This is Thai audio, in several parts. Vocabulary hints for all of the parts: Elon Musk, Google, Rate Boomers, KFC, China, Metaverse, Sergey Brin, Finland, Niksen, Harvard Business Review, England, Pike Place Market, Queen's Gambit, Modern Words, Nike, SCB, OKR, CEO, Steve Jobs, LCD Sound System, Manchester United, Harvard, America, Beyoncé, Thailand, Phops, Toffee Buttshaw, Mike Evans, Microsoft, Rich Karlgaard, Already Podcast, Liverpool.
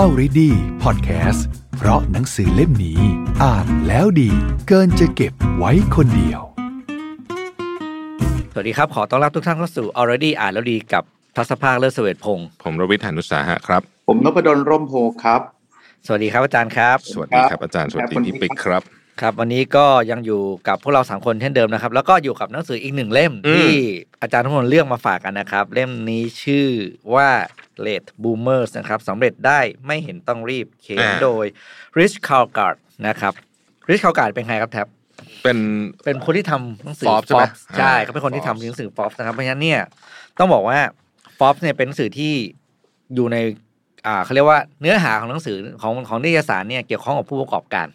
Already Podcast เพราะหนังสือเล่มนี้อ่านแล้วดีเกินจะเก็บไว้คนเดียวสวัสดีครับขอต้อนรับทุกท่านเข้าสู่ Already อ่านแล้วดีกับทัศภาค เลิศเสวตพงศ์ผมรวิทย์ หานุสาหะครับผมนพดล ร่มโพครับสวัสดีครับอาจารย์ครับสวัสดีครับอาจารย์สวัสดีพี่ปิ๊กครับครับวันนี้ก็ยังอยู่กับพวกเรา3คนเช่นเดิมนะครับแล้วก็อยู่กับหนังสืออีก1เล่มที่อาจารย์ทุกคนเลือกมาฝากกันนะครับเล่มนี้ชื่อว่า Rate Boomers นะครับสำเร็จได้ไม่เห็นต้องรีบเขียนโดย Rich Karlgaard นะครับ Rich Karlgaard เป็นใครครับแท็บเป็นคนที่ทำหนังสือ Phops ใช่เขาเป็นคนที่ทำหนังสือ Phops นะครับเพราะฉะนั้นเนี่ยต้องบอกว่า Phops เนี่ยเป็นหนังสือที่อยู่ในเขาเรียกว่าเนื้อหาของหนังสือของนิตยสารเนี่ยเกี่ยวข้องกับผู้ประกอบการ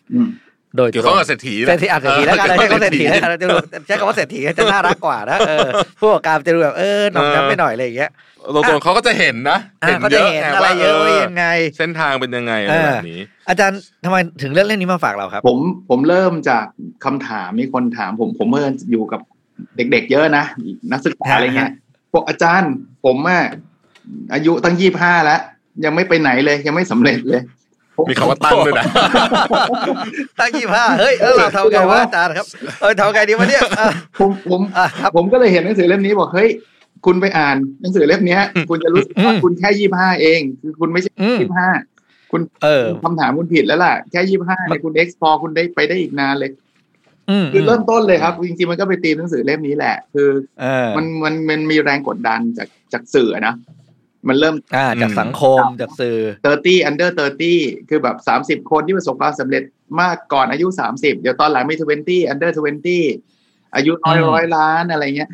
โดยเกี่ยวข้องกับเศรษฐีแล้วกันเศรษฐีแล้วกันใช้คำว่าเศรษฐีจะน่ารักกว่านะผู้ประกอบการจะดูแบบหน่อมน้ำไปหน่อยอะไรอย่างเงี้ยตรงๆเขาก็จะเห็นนะเห็นเยอะอะไรเยอะยังไงเส้นทางเป็นยังไงแบบนี้อาจารย์ทำไมถึงเลือกเล่มนี้มาฝากเราครับผมเริ่มจากคำถามมีคนถามผมเมื่ออยู่กับเด็กๆเยอะนะนักศึกษาอะไรเงี้ยบอกอาจารย์ผมอ่ะอายุตั้ง25แล้วยังไม่ไปไหนเลยยังไม่สำเร็จเลยมีคำว่าตั้งด้วยนะตั้ง25เฮ้ยเราทำไงวะอาจารย์ครับทำไงดีวะเนี่ยผมก็เลยเห็นหนังสือเล่มนี้บอกเฮ้ยคุณไปอ่านหนังสือเล่มนี้คุณจะรู้สึกว่าคุณแค่25เองคือคุณไม่ใช่25คุณคำถามคุณผิดแล้วล่ะแค่25เนี่ยคุณ explore คุณได้ไปได้อีกนานเลยคือเริ่มต้นเลยครับจริงๆมันก็ไปตีมหนังสือเล่มนี้แหละคือมันมีแรงกดดันจากสื่อนะมันเริ่มจากสังคมจากสื่อ30 under 30คือแบบ30คนที่ประสบความสำเร็จมากก่อนอายุ30เดี๋ยวตอนหลังมี20 under 20อายุน้อย100ล้านอะไรเงี้ย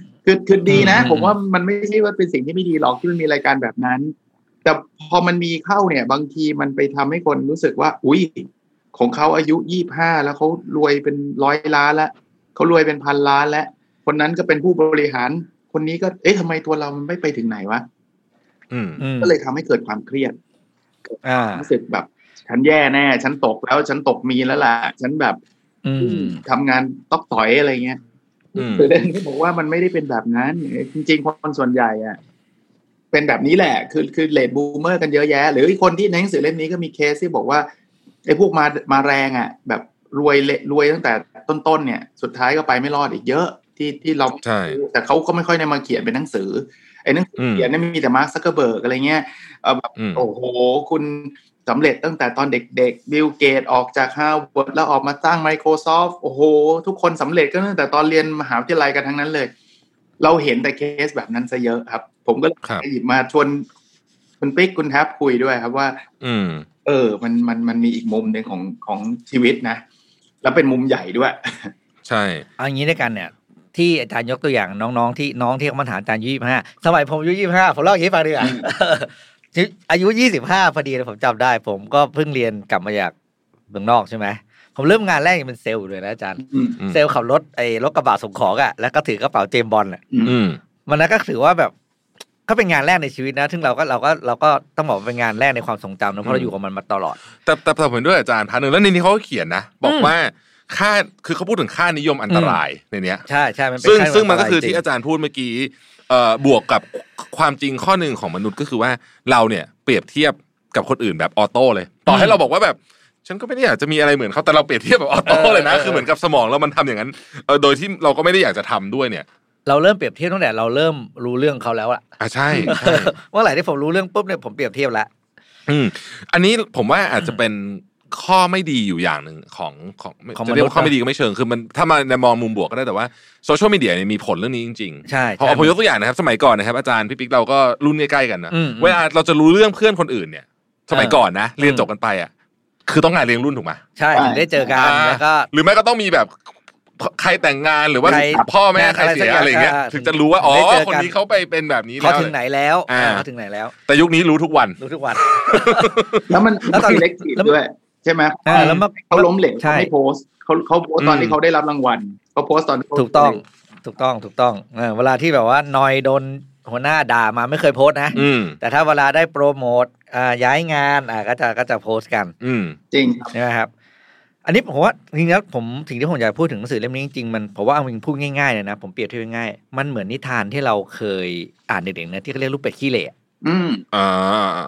คือดีนะผมว่ามันไม่ใช่ว่าเป็นสิ่งที่ไม่ดีหรอกที่มันมีรายการแบบนั้นแต่พอมันมีเข้าเนี่ยบางทีมันไปทำให้คนรู้สึกว่าอุ๊ยของเขาอายุ25แล้วเขารวยเป็น100ล้านแล้วเขารวยเป็นพันล้านแล้วคนนั้นก็เป็นผู้บริหารคนนี้ก็เอ๊ะทำไมตัวเรามันไม่ไปถึงไหนวะก็เลยทำให้เกิดความเครียดรู้สึกแบบฉันแย่แน่ฉันตกแล้วฉันตกมีแล้วล่ะฉันแบบทำงานต๊อกต่อยอะไรเงี้ยคือเรื่องที่บอกว่ามันไม่ได้เป็นแบบนั้นจริงๆคนส่วนใหญ่อะเป็นแบบนี้แหละคือเลทบูมเมอร์กันเยอะแยะหรือคนที่ในหนังสือเล่มนี้ก็มีเคสที่บอกว่าไอ้พวกมาแรงอะแบบรวยตั้งแต่ต้นๆเนี่ยสุดท้ายก็ไปไม่รอดอีกเยอะที่เราแต่เขาก็ไม่ค่อยได้มาเขียนเป็นหนังสือไอ้หนังสือเขียนเนี่ยมีแต่ Mark Zuckerberg อะไรเงี้ยแบบโอ้โหคุณสำเร็จตั้งแต่ตอนเด็กๆบิลเกตออกจาก Harvard แล้วออกมาสร้าง Microsoft โอ้โหทุกคนสำเร็จก็ตั้งแต่ตอนเรียนมหาวิทยาลัยกันทั้งนั้นเลยเราเห็นแต่เคสแบบนั้นซะเยอะครับผมก็หยิบมาชวนคุณปิ๊กคุณแทบคุยด้วยครับว่ามันมีอีกมุมนึงของชีวิตนะแล้วเป็นมุมใหญ่ด้วยใช่เอาอย่างนี้ด้วยกันเนี่ยที่อาจารย์ยกตัวอย่างน้องๆที่น้องที่เขามาถามอาจารย์25สมัยผมอายุ25ผมเล่าอย่างนี้ฟังดีกว่าอายุ25พอดีผมจำได้ผมก็เพิ่งเรียนกลับมาจากเมืองนอกใช่ไหมผมเริ่มงานแรกเป็นเซลล์เลยนะอาจารย์เซลล์ขับรถไอ้รถกระบะส่งของอ่ะแล้วก็ถือกระเป๋าเจมส์บอนด์อ่ะมันนั้นก็ถือว่าแบบก็เป็นงานแรกในชีวิตนะซึ่งเราก็ต้องบอกว่าเป็นงานแรกในความทรงจำนะเพราะเราอยู่กับมันมาตลอดแต่ผมเห็นด้วยอาจารย์ท่านนึงแล้วในนี้เขาเขียนนะบอกว่าค่าคือเขาพูดถึงค่านิยมอันตรายในเนี้ยใช่ใช่มันเป็นซึ่งมันก็คือที่อาจารย์พูดเมื่อกี้บวกกับความจริงข้อหนึ่งของมนุษย์ก็คือว่าเราเนี่ยเปรียบเทียบกับคนอื่นแบบออโต้เลยต่อให้เราบอกว่าแบบฉันก็ไม่ได้อยากจะมีอะไรเหมือนเขาแต่เราเปรียบเทียบแบบออโต้เลยนะคือเหมือนกับสมองเรามันทำอย่างนั้นโดยที่เราก็ไม่ได้อยากจะทำด้วยเนี่ยเราเริ่มเปรียบเทียบตั้งแต่เราเริ่มรู้เรื่องเขาแล้วอ่ะใช่เมื่อไหร่ที่ผมรู้เรื่องปุ๊บเนี่ยผมเปรียบเทียบละอันนี้ผมว่าอาจจะเป็นข้อไม่ดีอยู่อย่างนึงของจะเรียกว่าข้อไม่ดีก็ไม่เชิงคือมันถ้ามาในมองมุมบวกก็ได้แต่ว่าโซเชียลมีเดียเนี่ยมีผลเรื่องนี้จริงๆใช่พอผมยกตัวอย่างนะครับสมัยก่อนนะครับอาจารย์พี่ปิ๊กเราก็รุ่นใกล้ๆกันนะเวลาเราจะรู้เรื่องเพื่อนคนอื่นเนี่ยสมัยก่อนนะเรียนจบกันไปอ่ะคือต้องงานเลี้ยงรุ่นถูกมั้ยใช่ได้เจอกันแล้วก็หรือแม้ก็ต้องมีแบบใครแต่งงานหรือว่าพ่อแม่ใครเสียอะไรเงี้ยถึงจะรู้ว่าอ๋อคนนี้เขาไปเป็นแบบนี้แล้วเขาถึงไหนแล้วเขาถึงไหนแล้วแต่ยุคนี้รู้ทุกวันแล้วมันตอนเล็กด้วยใช่ไหมแล้วเขาล้มเหลวเขาไม่โพสเขาโพสตอนที่เขาได้รับรางวัลเขาโพสตอนถูกต้องเวลาที่แบบว่านอยโดนหัวหน้าด่ามาไม่เคยโพสนะแต่ถ้าเวลาได้โปรโมทย้ายงานก็จะโพสกันจริงใช่ไหมครับอันนี้ผมว่าจริงแล้วผมสิ่งที่ผมอยากพูดถึงหนังสือเล่มนี้จริงมันผมว่าเอาจริงพูดง่ายๆเลยนะผมเปรียบเทียบง่ายมันเหมือนนิทานที่เราเคยอ่านเด็กๆนะที่เขาเรียกลูกเป็ดขี้เหร่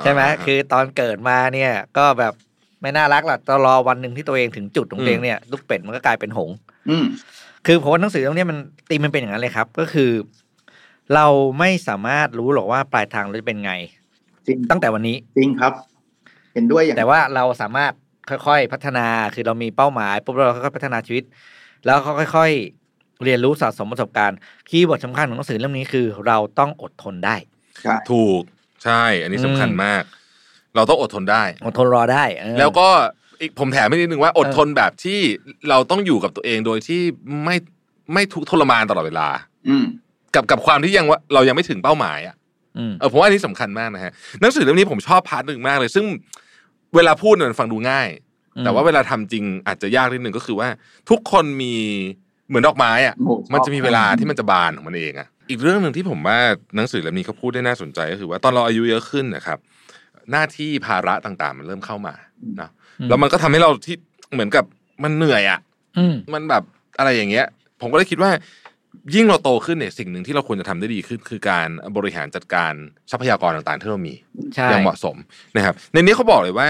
ใช่ไหมคือตอนเกิดมาเนี่ยก็แบบไม่น่ารักหรอกต้องรอวันนึงที่ตัวเองถึงจุดของตัวเองเนี่ยลูกเป็ดมันก็กลายเป็นหงส์คือผมว่าหนังสือเล่มนี้มันตีมันเป็นอย่างนั้นเลยครับก็คือเราไม่สามารถรู้หรอกว่าปลายทางเราจะเป็นไงตั้งแต่วันนี้จริงครับเห็นด้วยอย่างแต่ว่าเราสามารถค่อยๆพัฒนาคือเรามีเป้าหมายปุ๊บเราค่อยๆพัฒนาชีวิตแล้วก็ค่อยๆเรียนรู้สะสมประสบการณ์คีย์เวิร์ดสำคัญของหนังสือเล่มนี้คือเราต้องอดทนได้ถูกใช่อันนี้สำคัญมากเราต้องอดทนได้อดทนรอได้แล้วก็อีกผมแถมนิดนึงว่าอดทนแบบที่เราต้องอยู่กับตัวเองโดยที่ไม่ทุกทรมานตลอดเวลากับความที่ยังว่าเรายังไม่ถึงเป้าหมายอ่ะผมว่าอันนี้สำคัญมากนะฮะหนังสือเล่มนี้ผมชอบพาร์ทนึงมากเลยซึ่งเวลาพูดมันฟังดูง่ายแต่ว่าเวลาทำจริงอาจจะยากนิดนึงก็คือว่าทุกคนมีเหมือนดอกไม้อ่ะมันจะมีเวลาที่มันจะบานของมันเองอ่ะอีกเรื่องนึงที่ผมว่าหนังสือเล่มนี้เขาพูดได้น่าสนใจก็คือว่าตอนเราอายุเยอะขึ้นนะครับหน้าที่ภาระต่างๆมันเริ่มเข้ามานะแล้วมันก็ทำให้เราที่เหมือนกับมันเหนื่อยอ่ะมันแบบอะไรอย่างเงี้ยผมก็เลยคิดว่ายิ่งเราโตขึ้นเนี่ยสิ่งหนึ่งที่เราควรจะทำได้ดีขึ้นคือการบริหารจัดการทรัพยากรต่างๆที่เรามีอย่างเหมาะสมนะครับในนี้เขาบอกเลยว่า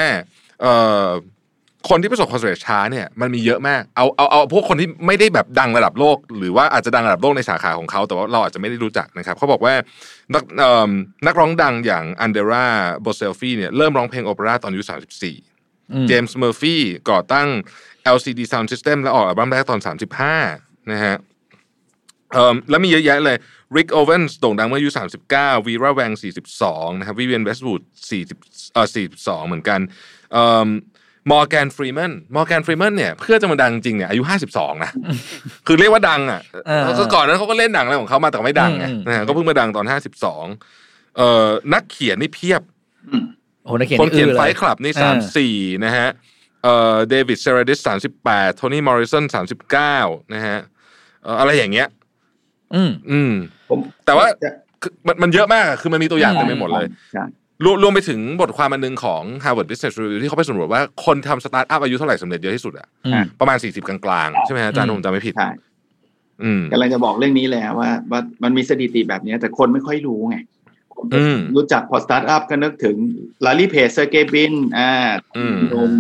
คนที่ประสบความสำเร็จช้าเนี่ยมันมีเยอะมากเอาพวกคนที่ไม่ได้แบบดังระดับโลกหรือว่าอาจจะดังระดับโลกในสาขาของเขาแต่ว่าเราอาจจะไม่ได้รู้จักนะครับเขาบอกว่านักร้องดังอย่างอันเดร่าโบเซลฟี่เนี่ยเริ่มร้องเพลงโอเปร่าตอนอายุ34เจมส์เมอร์ฟี่ก่อตั้ง LCD Sound System และออกอัลบั้มแรกตอน35นะฮะแล้วมีเยอะแยะเลยริกโอเวนส์โด่งดังเมื่ออายุ39วีราแวง42นะครับวิเวียนเวสต์วูด42เหมือนกันMorgan Freemanเนี่ยเพื่อจะมาดังจริงเนี่ยอายุ52นะคือเรียกว่าดังอ่ะก็ก่อนนั้นเขาก็เล่นหนังอะไรของเขามาแต่ไม่ดังไงก็เพิ่งมาดังตอน52นักเขียนนี่เพียบโอ้นักเขียนคนเขียนไฟท์คลับนี่34นะฮะเดวิดเซเรดิส38โทนี่มอริสัน39นะฮะอะไรอย่างเงี้ยแต่ว่ามันเยอะมากคือมันมีตัวอย่างเต็มไปหมดเลยรวมไปถึงบทความอันนึงของ Harvard Business Review ที่เขาไปสำรวจว่าคนทำสตาร์ทอัพอายุเท่าไหร่สำเร็จเยอะที่สุดอ่ะประมาณ40กลางๆใช่ไหมฮะอาจารย์ผมจำไม่ผิดใช่กำลังจะบอกเรื่องนี้แล้วว่ามันมีสถิติแบบนี้แต่คนไม่ค่อยรู้ไงรู้จักพอสตาร์ทอัพก็นึกถึง Larry Page Sergey Brin หนุ่ม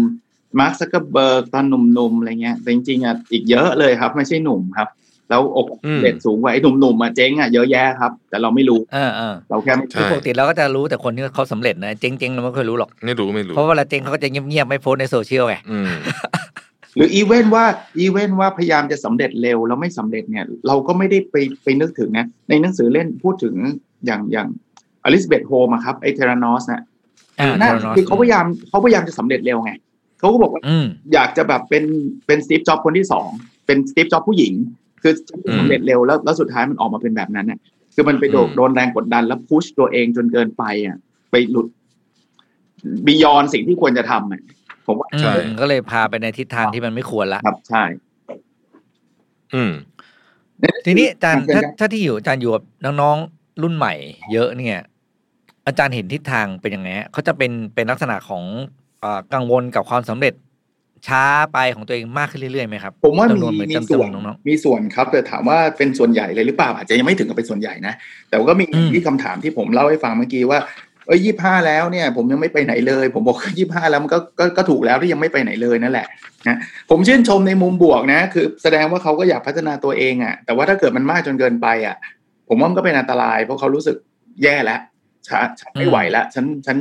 Mark Zuckerberg ตอนหนุ่มๆอะไรเงี้ยแต่จริงๆอ่ะอีกเยอะเลยครับไม่ใช่หนุ่มครับแล้วอกเด็ดสูงกว่าไอ้หนุ่มๆอ่ะเจ๊งอ่ะเยอะแยะครับแต่เราไม่รู้เราแค่ไม่ปกติเราก็จะรู้แต่คนที่เขาสำเร็จนะเจ๊งๆเราไม่เคยรู้หรอกไม่รู้เพราะเวลาเจ๊งเขาก็จะเงียบๆไม่โพสในโซเชียลไงหรืออีเวนต์ว่าพยายามจะสำเร็จเร็วแล้วไม่สำเร็จเนี่ยเราก็ไม่ได้ไปนึกถึงนะในหนังสือเล่นพูดถึงอย่างอลิซาเบธโฮมอ่ะครับไอ้เทรานอสน่ะนั่นคือเขาพยายามจะสำเร็จเร็วไงเขาก็บอกว่าอยากจะแบบเป็นสตีฟจ็อบส์คนที่2เป็นสตีฟจ็อบส์ผู้หญิงคือสำเร็จเร็วแล้วสุดท้ายมันออกมาเป็นแบบนั้นเนี่ยคือมันไปโดนแรงกดดันแล้วพุชตัวเองจนเกินไปอ่ะไปหลุดบียอนสิ่งที่ควรจะทำอ่ะผมว่าก็เลยพาไปในทิศทางที่มันไม่ควรละครับใช่ทีนี้อาจารย์ถ้าที่อยู่อาจารย์อยู่กับน้องๆรุ่นใหม่เยอะเนี่ยอาจารย์เห็นทิศทางเป็นยังไงเขาจะเป็นลักษณะของกังวลกับความสำเร็จช้าไปของตัวเองมากขึ้นเรื่อยๆไหมครับผมว่ามีส่วนครับแต่ถามว่าเป็นส่วนใหญ่เลยหรือเปล่าอาจจะยังไม่ถึงกับเป็นส่วนใหญ่นะแต่ก็มีที่คำถามที่ผมเล่าให้ฟังเมื่อกี้ว่า25แล้วเนี่ยผมยังไม่ไปไหนเลยผมบอก25แล้วมันก็ถูกแล้วที่ยังไม่ไปไหนเลยนั่นแหละนะผมชื่นชมในมุมบวกนะคือแสดงว่าเขาก็อยากพัฒนาตัวเองอ่ะแต่ว่าถ้าเกิดมันมากจนเกินไปอ่ะผมว่ามันก็เป็นอันตรายเพราะเขารู้สึกแย่แล้วฉันไม่ไหวแล้วฉัน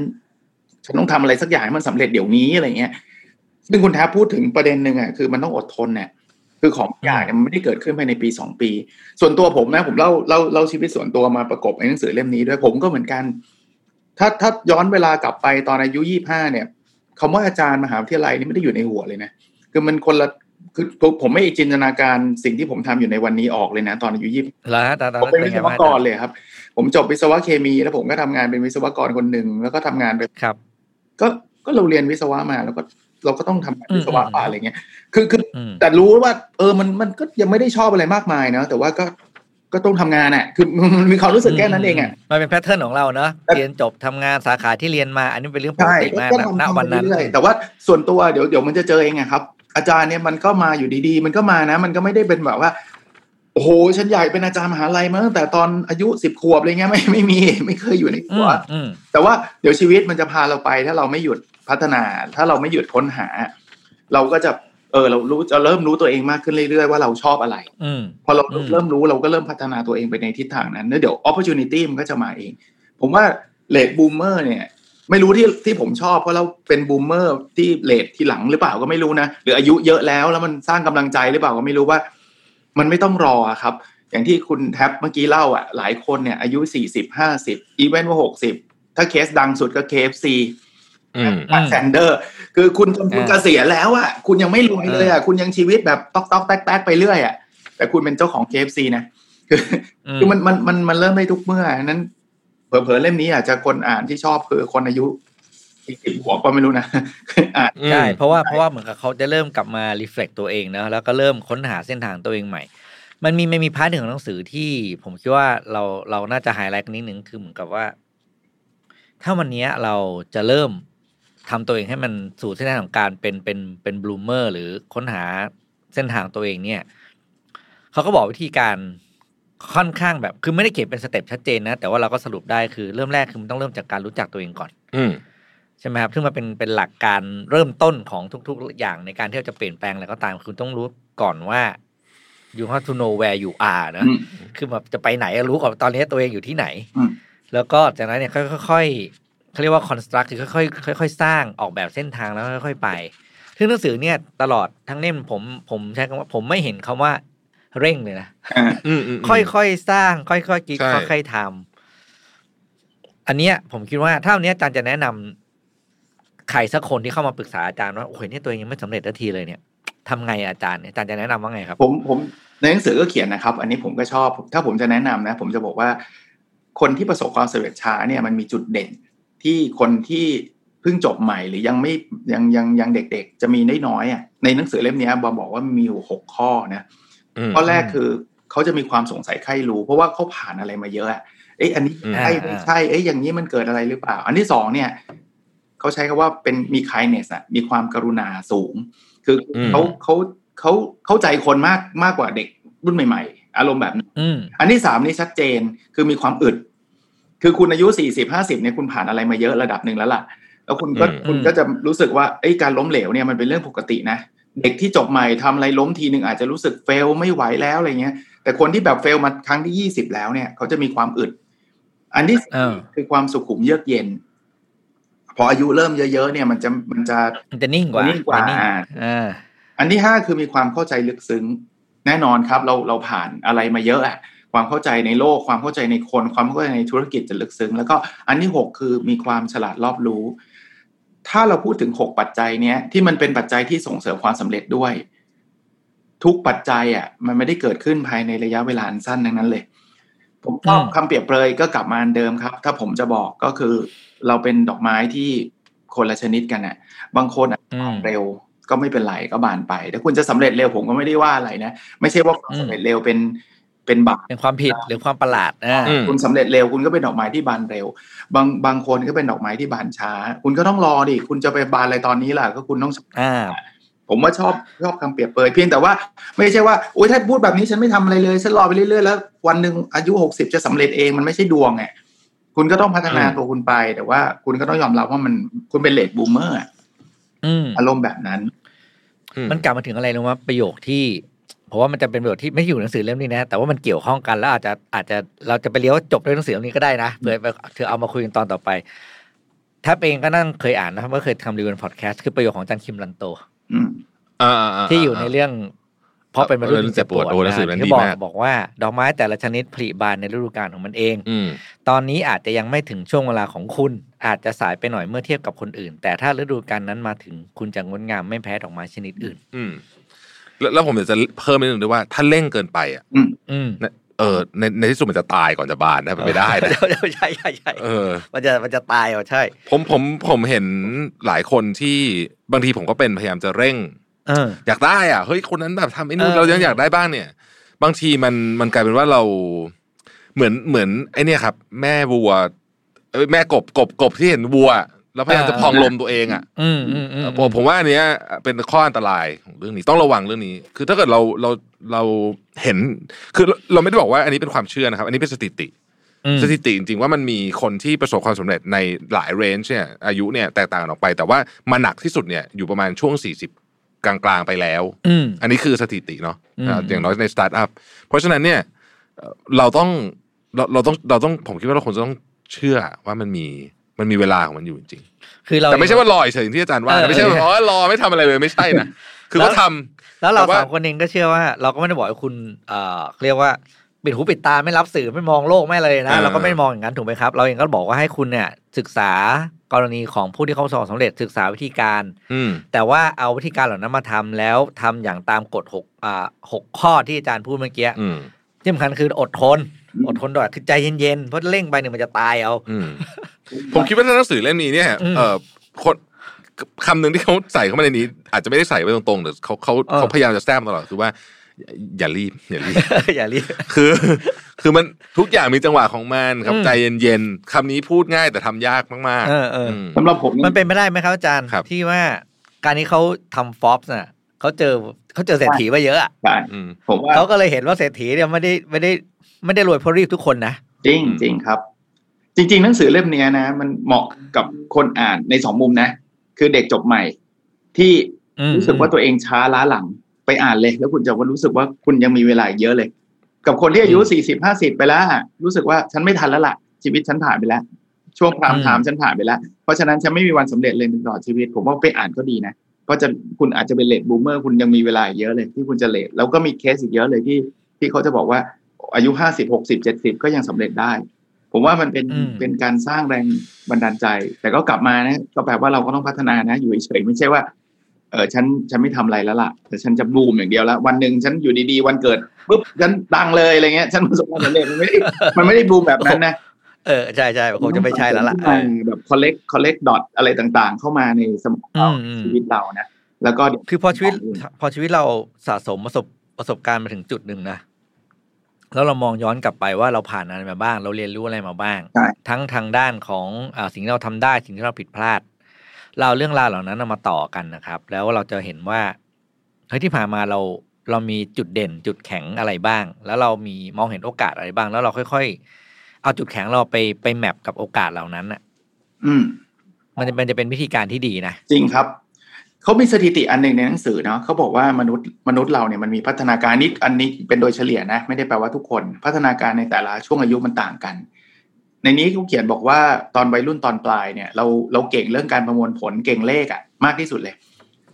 ต้องทำอะไรสักอย่างให้มันสำเร็จเดี๋ยวนี้อะไรเงี้ยซึ่งคุณแทบพูดถึงประเด็นหนึ่งอ่ะคือมันต้องอดทนเนี่ยคือของอย่างเนี่ยมันไม่ได้เกิดขึ้นภายในปี2ปีส่วนตัวผมนะผมเล่าชีวิตส่วนตัวมาประกบในหนังสือเล่มนี้ด้วยผมก็เหมือนกันถ้าย้อนเวลากลับไปตอนอายุ25เนี่ยคำว่าอาจารย์มหาวิทยาลัยนี่ไม่ได้อยู่ในหัวเลยนะคือมันคนละคือผมไม่จินตนาการสิ่งที่ผมทำอยู่ในวันนี้ออกเลยนะตอนอายุ25ผมเป็นวิศวกรเลยครับผมจบวิศวะเคมีแล้วผมก็ทำงานเป็นวิศวกรคนนึงแล้วก็ทำงานไปก็เราเรียนวิศวะมาแล้วก็เราก็ต้องทำงานวิศวะอะไรเงี้ยคือแต่รู้ว่ามันก็ยังไม่ได้ชอบอะไรมากมายนะแต่ว่าก็ต้องทำงานอ่ะคือมันมีความรู้สึกแค่นั้นเองอ่ะมันเป็นแพทเทิร์นของเราเนาะเรียนจบทำงานสาขาที่เรียนมาอันนี้เป็นเรื่องปกติมากณวันนั้นแต่ว่าส่วนตัวเดี๋ยวมันจะเจอเองไงครับอาจารย์เนี่ยมันก็มาอยู่ดีๆมันก็มานะมันก็ไม่ได้เป็นแบบว่า โอ้โหฉันอยากเป็นอาจารย์มหาลัยมาตั้งแต่ตอนอายุ10ขวบอะไรเงี้ยไม่เคยอยู่ในหัวแต่ว่าเดี๋ยวชีวิตมันจะพาเราไปถ้าเราไม่หยุดพัฒนาถ้าเราไม่หยุดค้นหาเราก็จะเรารู้จะเริ่มรู้ตัวเองมากขึ้นเรื่อยๆว่าเราชอบอะไรพอเราเริ่มรู้เราก็เริ่มพัฒนาตัวเองไปในทิศทางนั้นแล้วเดี๋ยว opportunity มันก็จะมาเองผมว่า Rate Boomer เนี่ยไม่รู้ที่ผมชอบเพราะเราเป็น Boomer ที่ Rate ที่หลังหรือเปล่าก็ไม่รู้นะหรืออายุเยอะแล้วมันสร้างกำลังใจหรือเปล่าก็ไม่รู้ว่ามันไม่ต้องรอครับอย่างที่คุณแท็บเมื่อกี้เล่าอ่ะหลายคนเนี่ยอายุ40 50อีเวนต์ว่า60ถ้าเคสดังสุดก็ KFC อันแซนเดอร์คือคุณเกษียณแล้วอ่ะคุณยังไม่รวยเลยอ่ะคุณยังชีวิตแบบต๊อกๆแต๊กๆไปเรื่อยอ่ะแต่คุณเป็นเจ้าของ KFC นะคือมันเริ่มได้ทุกเมื่อนั้นเผลอๆเล่มนี้อาจจะคนอ่านที่ชอบคือคนอายุ40กว่าก็ไม่รู้นะอ่านใช่เพราะว่าเหมือนกับเขาจะเริ่มกลับมารีเฟล็กตัวเองนะแล้วก็เริ่มค้นหาเส้นทางตัวเองใหม่มันมีพาร์ทหนึ่งของหนังสือที่ผมคิดว่าเราน่าจะไฮไลท์กันนิดนึงคือเหมือนกับว่าถ้าวันนี้เราจะเริ่มทำตัวเองให้มันสู่เส้นทางของการเป็นบลูเมอร์หรือค้นหาเส้นทางตัวเองเนี่ยเขาก็บอกวิธีการค่อนข้างแบบคือไม่ได้เขียนเป็นสเต็ปชัดเจนนะแต่ว่าเราก็สรุปได้คือเริ่มแรกคือมันต้องเริ่มจากการรู้จักตัวเองก่อนใช่ไหมครับซึ่งมันเป็นหลักการเริ่มต้นของทุกๆอย่างในการที่เราจะเปลี่ยนแปลงอะไรก็ตามคุณต้องรู้ก่อนว่า you have to know where you are นะคือแบบจะไปไหนรู้ก่อนตอนนี้ตัวเองอยู่ที่ไหนแล้วก็จากนั้นเนี่ยค่อยๆเขาเรียกว่า construct คือค่อยๆสร้างออกแบบเส้นทางแล้วค่อยๆไปซึ่งหนังสือเนี่ยตลอดทั้งเล่มผมใช้คำว่าผมไม่เห็นคำว่าเร่งเลยนะค่อยๆสร้างค่อยๆคิดค่อยๆทำอันเนี้ยผมคิดว่าถ้าวันนี้อาจารย์จะแนะนำใครสักคนที่เข้ามาปรึกษาอาจารย์ว่าโอ้ยนี่ตัวเองยังไม่สำเร็จสักทีเลยเนี่ยทำไงอาจารย์อาจารย์จะแนะนำว่าไงครับผมในหนังสือก็เขียนนะครับอันนี้ผมก็ชอบถ้าผมจะแนะนำนะผมจะบอกว่าคนที่ประสบความสำเร็จช้าเนี่ยมันมีจุดเด่นที่คนที่เพิ่งจบใหม่หรือยังไม่ยังเด็กๆจะมีน้อยๆอ่ะในหนังสือเล่มนี้บอกว่ามีอยู่6ข้อนะข้อแรกคือเขาจะมีความสงสัยใคร่รู้เพราะว่าเขาผ่านอะไรมาเยอะเอ๊ะอันนี้ใช่ไม่ใช่เอ๊ะอย่างนี้มันเกิดอะไรหรือเปล่าอันที่2เนี่ยเขาใช้คำว่าเป็นมี kindness อ่ะมีความกรุณาสูงคือเขาเข้าใจคนมากกว่าเด็กรุ่นใหม่ๆอารมณ์แบบอันที่3นี่ชัดเจนคือมีความอึดคือคุณอายุ40 50เนี่ยคุณผ่านอะไรมาเยอะระดับนึงแล้วล่ะแล้วคุณก็จะรู้สึกว่าไอ้การล้มเหลวเนี่ยมันเป็นเรื่องปกตินะเด็กที่จบใหม่ทำอะไรล้มทีนึงอาจจะรู้สึกเฟลไม่ไหวแล้วอะไรเงี้ยแต่คนที่แบบเฟลมาครั้งที่20แล้วเนี่ยเขาจะมีความอึดอันที่คือความสุขุมเยือกเย็นพออายุเริ่มเยอะๆเนี่ยมันจะนิ่งกว่าอันที่5คือมีความเข้าใจลึกซึ้งแน่นอนครับเราผ่านอะไรมาเยอะอ่ะความเข้าใจในโลกความเข้าใจในคนความเข้าใจในธุรกิจจะลึกซึ้งแล้วก็อันที่6คือมีความฉลาดรอบรู้ถ้าเราพูดถึง6ปัจจัยเนี้ยที่มันเป็นปัจจัยที่ส่งเสริมความสำเร็จด้วยทุกปัจจัยอ่ะมันไม่ได้เกิดขึ้นภายในระยะเวลาสั้นทั้งนั้นเลยผมชอบคำเปรียบเปรยก็กลับมาอันเดิมครับถ้าผมจะบอกก็คือเราเป็นดอกไม้ที่คนละชนิดกันน่ะบางคนเร็วก็ไม่เป็นไรก็บานไปแต่คุณจะสำเร็จเร็วผมก็ไม่ได้ว่าอะไรนะไม่ใช่ว่าความสำเร็จเร็วเป็นบาปเป็นความผิดหรือความประหลาดคุณสำเร็จเร็วคุณก็เป็นดอกไม้ที่บานเร็วบางคนก็เป็นดอกไม้ที่บานช้าคุณก็ต้องรอดิคุณจะไปบานอะไรตอนนี้ล่ะก็คุณต้องผมว่าชอบคำเปรียบเปรยเพียงแต่ว่าไม่ใช่ว่าโอ๊ยถ้าพูดแบบนี้ฉันไม่ทำอะไรเลยฉันรอไปเรื่อยๆแล้ววันนึงอายุ60จะสำเร็จเองมันไม่ใช่ดวงไงคุณก็ต้องพัฒนาตัวคุณไปแต่ว่าคุณก็ต้องยอมรับว่ามันคุณเป็นเลทบูมเมอร์อารมณ์แบบนั้นมันกลับมาถึงอะไรรู้มั้ยประโยคที่ผมว่ามันจะเป็นประโยคที่ไม่อยู่ในหนังสือเล่มนี้นะแต่ว่ามันเกี่ยวข้องกันแล้วอาจจะเราจะไปเลี้ยวจบด้วยหนังสือเล่มนี้ก็ได้นะเธอเอามาคุยกันตอนต่อไปแทบเองก็นั่งเคยอ่านนะครับก็เคยทำรีวิวพอดแคสต์คือประโยคของอาจารย์คิมลันโตที่อยู่ในเรื่องเพราะเป็นมนุษย์เจ็บปวดที่บอกว่าดอกไม้แต่ละชนิดผลิบานในฤดูกาลของมันเองตอนนี้อาจจะยังไม่ถึงช่วงเวลาของคุณอาจจะสายไปหน่อยเมื่อเทียบกับคนอื่นแต่ถ้าฤดูกาลนั้นมาถึงคุณจะงดงามไม่แพ้ดอกไม้ชนิดอื่นแล้วผมจะเพิ่มนิดนึงด้วยว่าถ้าเร่งเกินไปอ่ะในที่สุดมันจะตายก่อนจะบานนะมันไม่ได้นะใช่มันจะตายอ่ะใช่ผมเห็นหลายคนที่บางทีผมก็เป็นพยายามจะเร่งอยากได้อ่ะเฮ้ยคนนั้นแบบทำไอ้นู่นเรายังอยากได้บ้างเนี่ยบางทีมันกลายเป็นว่าเราเหมือนไอ้นี่ครับแม่วัวแม่กบที่เห็นวัว แล้วพยายามจะพองลมตัวเองอ่ะผมว่าอันเนี้ยเป็นข้ออันตรายของเรื่องนี้ต้องระวังเรื่องนี้คือถ้าเกิดเราเห็นคือเราไม่ได้บอกว่าอันนี้เป็นความเชื่อนะครับอันนี้เป็นสถิติจริงๆว่ามันมีคนที่ประสบความสำเร็จในหลายเรนจ์เนี่ยอายุเนี่ยแตกต่างกันออกไปแต่ว่ามาหนักที่สุดเนี่ยอยู่ประมาณช่วง40กลางๆไปแล้วอันนี้คือสถิติเนาะอย่างน้อยในสตาร์ทอัพเพราะฉะนั้นเนี่ยเราต้องผมคิดว่าเราควรจะต้องเชื่อว่ามันมีเวลาของมันอยู่จริงๆคือเราแต่ไม่ใช่ว่าลอยเฉยที่อาจารย์ว่าไม่ใช่ว่าอ๋อรอไม่ทำอะไรเลยไม่ใช่นะคือก็ทำแล้วเราสามคนเองก็เชื่อว่าเราก็ไม่ได้บอกให้คุณเรียกว่าปิดหูปิดตาไม่รับสื่อไม่มองโลกไม่อะไรนะเราก็ไม่มองอย่างนั้นถูกไหมครับเราเองก็บอกว่าให้คุณเนี่ยศึกษากรณีของผู้ที่เขาประสบความสำเร็จศึกษาวิธีการแต่ว่าเอาวิธีการเหล่านั้นมาทำแล้วทำอย่างตามกฎ6ข้อที่อาจารย์พูดเมื่อกี้ที่สำคัญคืออดทนด้วยคือใจเย็นๆเพราะเร่งไปเนี่ยมันจะตายเอาผมคิดว่าหนังสือเล่มนี้เนี่ยคำหนึ่งที่เขาใส่เข้ามาในนี้อาจจะไม่ได้ใส่ไว้ตรงๆแต่เขาพยายามจะแซมตลอดคือว่าอย่ารีบ อย่ารีบคือมันทุกอย่างมีจังหวะของมันครับใจเย็นๆคำนี้พูดง่ายแต่ทำยากมากๆสำหรับผมมันเป็นไม่ได้ไหมครับอาจารย์ที่ว่าการที่เขาทำ Phops น่ะเขาเจอเศรษฐีมาเยอะอ่ะผมว่าเขาก็เลยเห็นว่าเศรษฐีเนี่ยไม่ได้รวยเพราะรีบทุกคนนะจริงจริงครับจริงๆหนังสือเล่มนี้นะมันเหมาะกับคนอ่านในสองมุมนะคือเด็กจบใหม่ที่รู้สึกว่าตัวเองช้าล้าหลังไปอ่านเลยแล้วคุณจะรู้สึกว่าคุณยังมีเวลาเยอะเลยกับคนที่อายุ 40-50 ไปแล้วรู้สึกว่าฉันไม่ทันแล้วล่ะชีวิตฉันผ่านไปแล้วช่วงพรามไทม์ฉันผ่านไปแล้วเพราะฉะนั้นฉันไม่มีวันสำเร็จเลยตลอดชีวิตผมว่าไปอ่านก็ดีนะก็จะคุณอาจจะเป็นเลทบูมเมอร์คุณยังมีเวลาเยอะเลยที่คุณจะเลทแล้วก็มีเคสอีกเยอะเลยที่เขาจะบอกว่าอายุ50 60 70ก็ยังสำเร็จได้ผมว่ามันเป็นการสร้างแรงบันดาลใจแต่ก็กลับมานะก็แปลว่าเราก็ต้องพัฒนานะอยู่เฉยๆไม่ใช่ว่าฉันไม่ทำอะไรแล้วล่ะแต่ฉันจะบูมอย่างเดียวแล้ววันหนึ่งฉันอยู่ดีๆวันเกิดปุ๊บฉันดังเลยอะไรเงี้ยฉันประสบความสำเร็จมันไม่ได้บูมแบบนั้นนะใช่ใช่คงจะไม่ใช่แล้วล่ะแบบcollect dot อะไรต่างๆเข้ามาในสมองชีวิตเรานะแล้วก็คือพอชีวิตเราสะสมประสบการณ์มาถึงจุดนึงนะแล้วเรามองย้อนกลับไปว่าเราผ่านอะไรมาบ้างเราเรียนรู้อะไรมาบ้างทั้งทางด้านของสิ่งที่เราทำได้สิ่งที่เราผิดพลาดเราเรื่องราวเหล่านั้นมาต่อกันนะครับแล้วเราจะเห็นว่าเฮ้ยที่ผ่านมาเรามีจุดเด่นจุดแข็งอะไรบ้างแล้วเรามีมองเห็นโอกาสอะไรบ้างแล้วเราค่อยๆเอาจุดแข็งเราไปแมปกับโอกาสเหล่านั้นอ่ะมันจะเป็นวิธีการที่ดีนะจริงครับเขามีสถิติอันนึงในหนังสือเนาะเขาบอกว่ามนุษย์เราเนี่ยมันมีพัฒนาการนิดอันนี้เป็นโดยเฉลี่ยนะไม่ได้แปลว่าทุกคนพัฒนาการในแต่ละช่วงอายุมันต่างกันในนี้เขาเขียนบอกว่าตอนวัยรุ่นตอนปลายเนี่ยเราเก่งเรื่องการประมวลผลเก่งเลขอะมากที่สุดเลย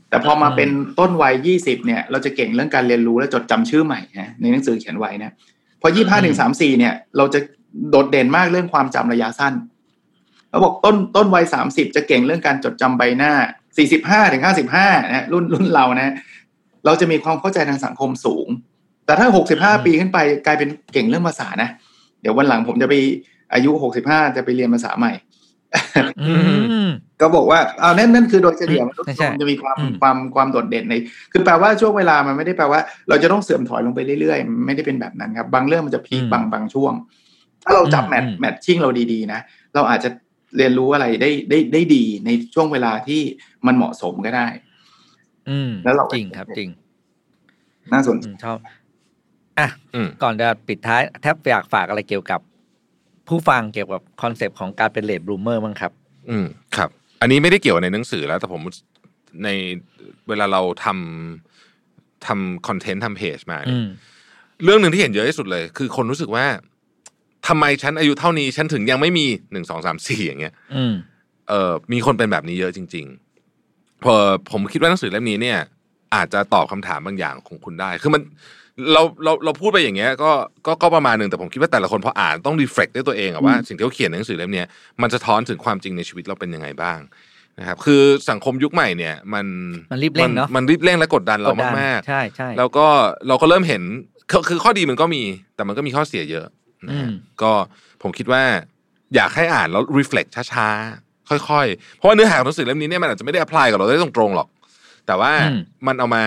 แต่พอมาเป็นต้นวัย20เนี่ยเราจะเก่งเรื่องการเรียนรู้และจดจำชื่อใหม่นะในหนังสือเขียนไว้นะพอ25ถึง34เนี่ยเราจะโดดเด่นมากเรื่องความจำระยะสั้นเขาบอกต้นวัย30จะเก่งเรื่องการจดจำใบหน้า45ถึง55นะรุ่นเรานะเราจะมีความเข้าใจทางสังคมสูงแต่ถ้า65ปีขึ้นไปกลายเป็นเก่งเรื่องภาษานะเดี๋ยววันหลังผมจะไปอายุ65จะไปเรียนภาษาใหม่ก็บอกว่าเอานั่นคือโดยเฉลี่ยมนุษย์จะมีความโดดเด่นในคือแปลว่าช่วงเวลามันไม่ได้แปลว่าเราจะต้องเสื่อมถอยลงไปเรื่อยๆไม่ได้เป็นแบบนั้นครับบางเรื่องมันจะพีคบางช่วงถ้าเราจับแมทชิ่งเราดีๆนะเราอาจจะเรียนรู้อะไรได้ดีในช่วงเวลาที่มันเหมาะสมก็ได้แล้วเราจริงครับจริงน่าสนชอบอ่ะก่อนจะปิดท้ายแทบอยากฝากอะไรเกี่ยวกับผู้ฟังเกี่ยวกับคอนเซปต์ของการเป็นเลทบลูเมอร์มั้งครับครับอันนี้ไม่ได้เกี่ยวในหนังสือแล้วแต่ผมในเวลาเราทำคอนเทนต์ทำเพจมาเนี่ยเรื่องหนึ่งที่เห็นเยอะที่สุดเลยคือคนรู้สึกว่าทำไมฉันอายุเท่านี้ฉันถึงยังไม่มี1 2 3 4อย่างเงี้ยมีคนเป็นแบบนี้เยอะจริงๆพอผมคิดว่าหนังสือเล่มนี้เนี่ยอาจจะตอบคำถามบางอย่างของคุณได้คือมันเราพูดไปอย่างเงี้ยก็ประมาณนึงแต่ผมคิดว่าแต่ละคนพออ่านต้องรีเฟล็กด้วยตัวเองว่าสิ่งที่เขาเขียนในหนังสือเล่มนี้มันจะสะท้อนถึงความจริงในชีวิตเราเป็นยังไงบ้างนะครับคือสังคมยุคใหม่เนี่ยมันรีบเร่งเนาะมันรีบเร่งและกดดันเรามากๆใช่ๆแล้วก็เราก็เริ่มเห็นคือข้อดีมันก็มีแต่มันก็มีข้อเสียเยอะก็ผมคิดว่าอยากให้อ่านแล้วรีเฟล็กช้าๆค่อยๆเพราะว่าเนื้อหาของหนังสือเล่มนี้เนี่ยมันอาจจะไม่ได้อพลายกับเราได้ตรงๆหรอกแต่ว่ามันเอามา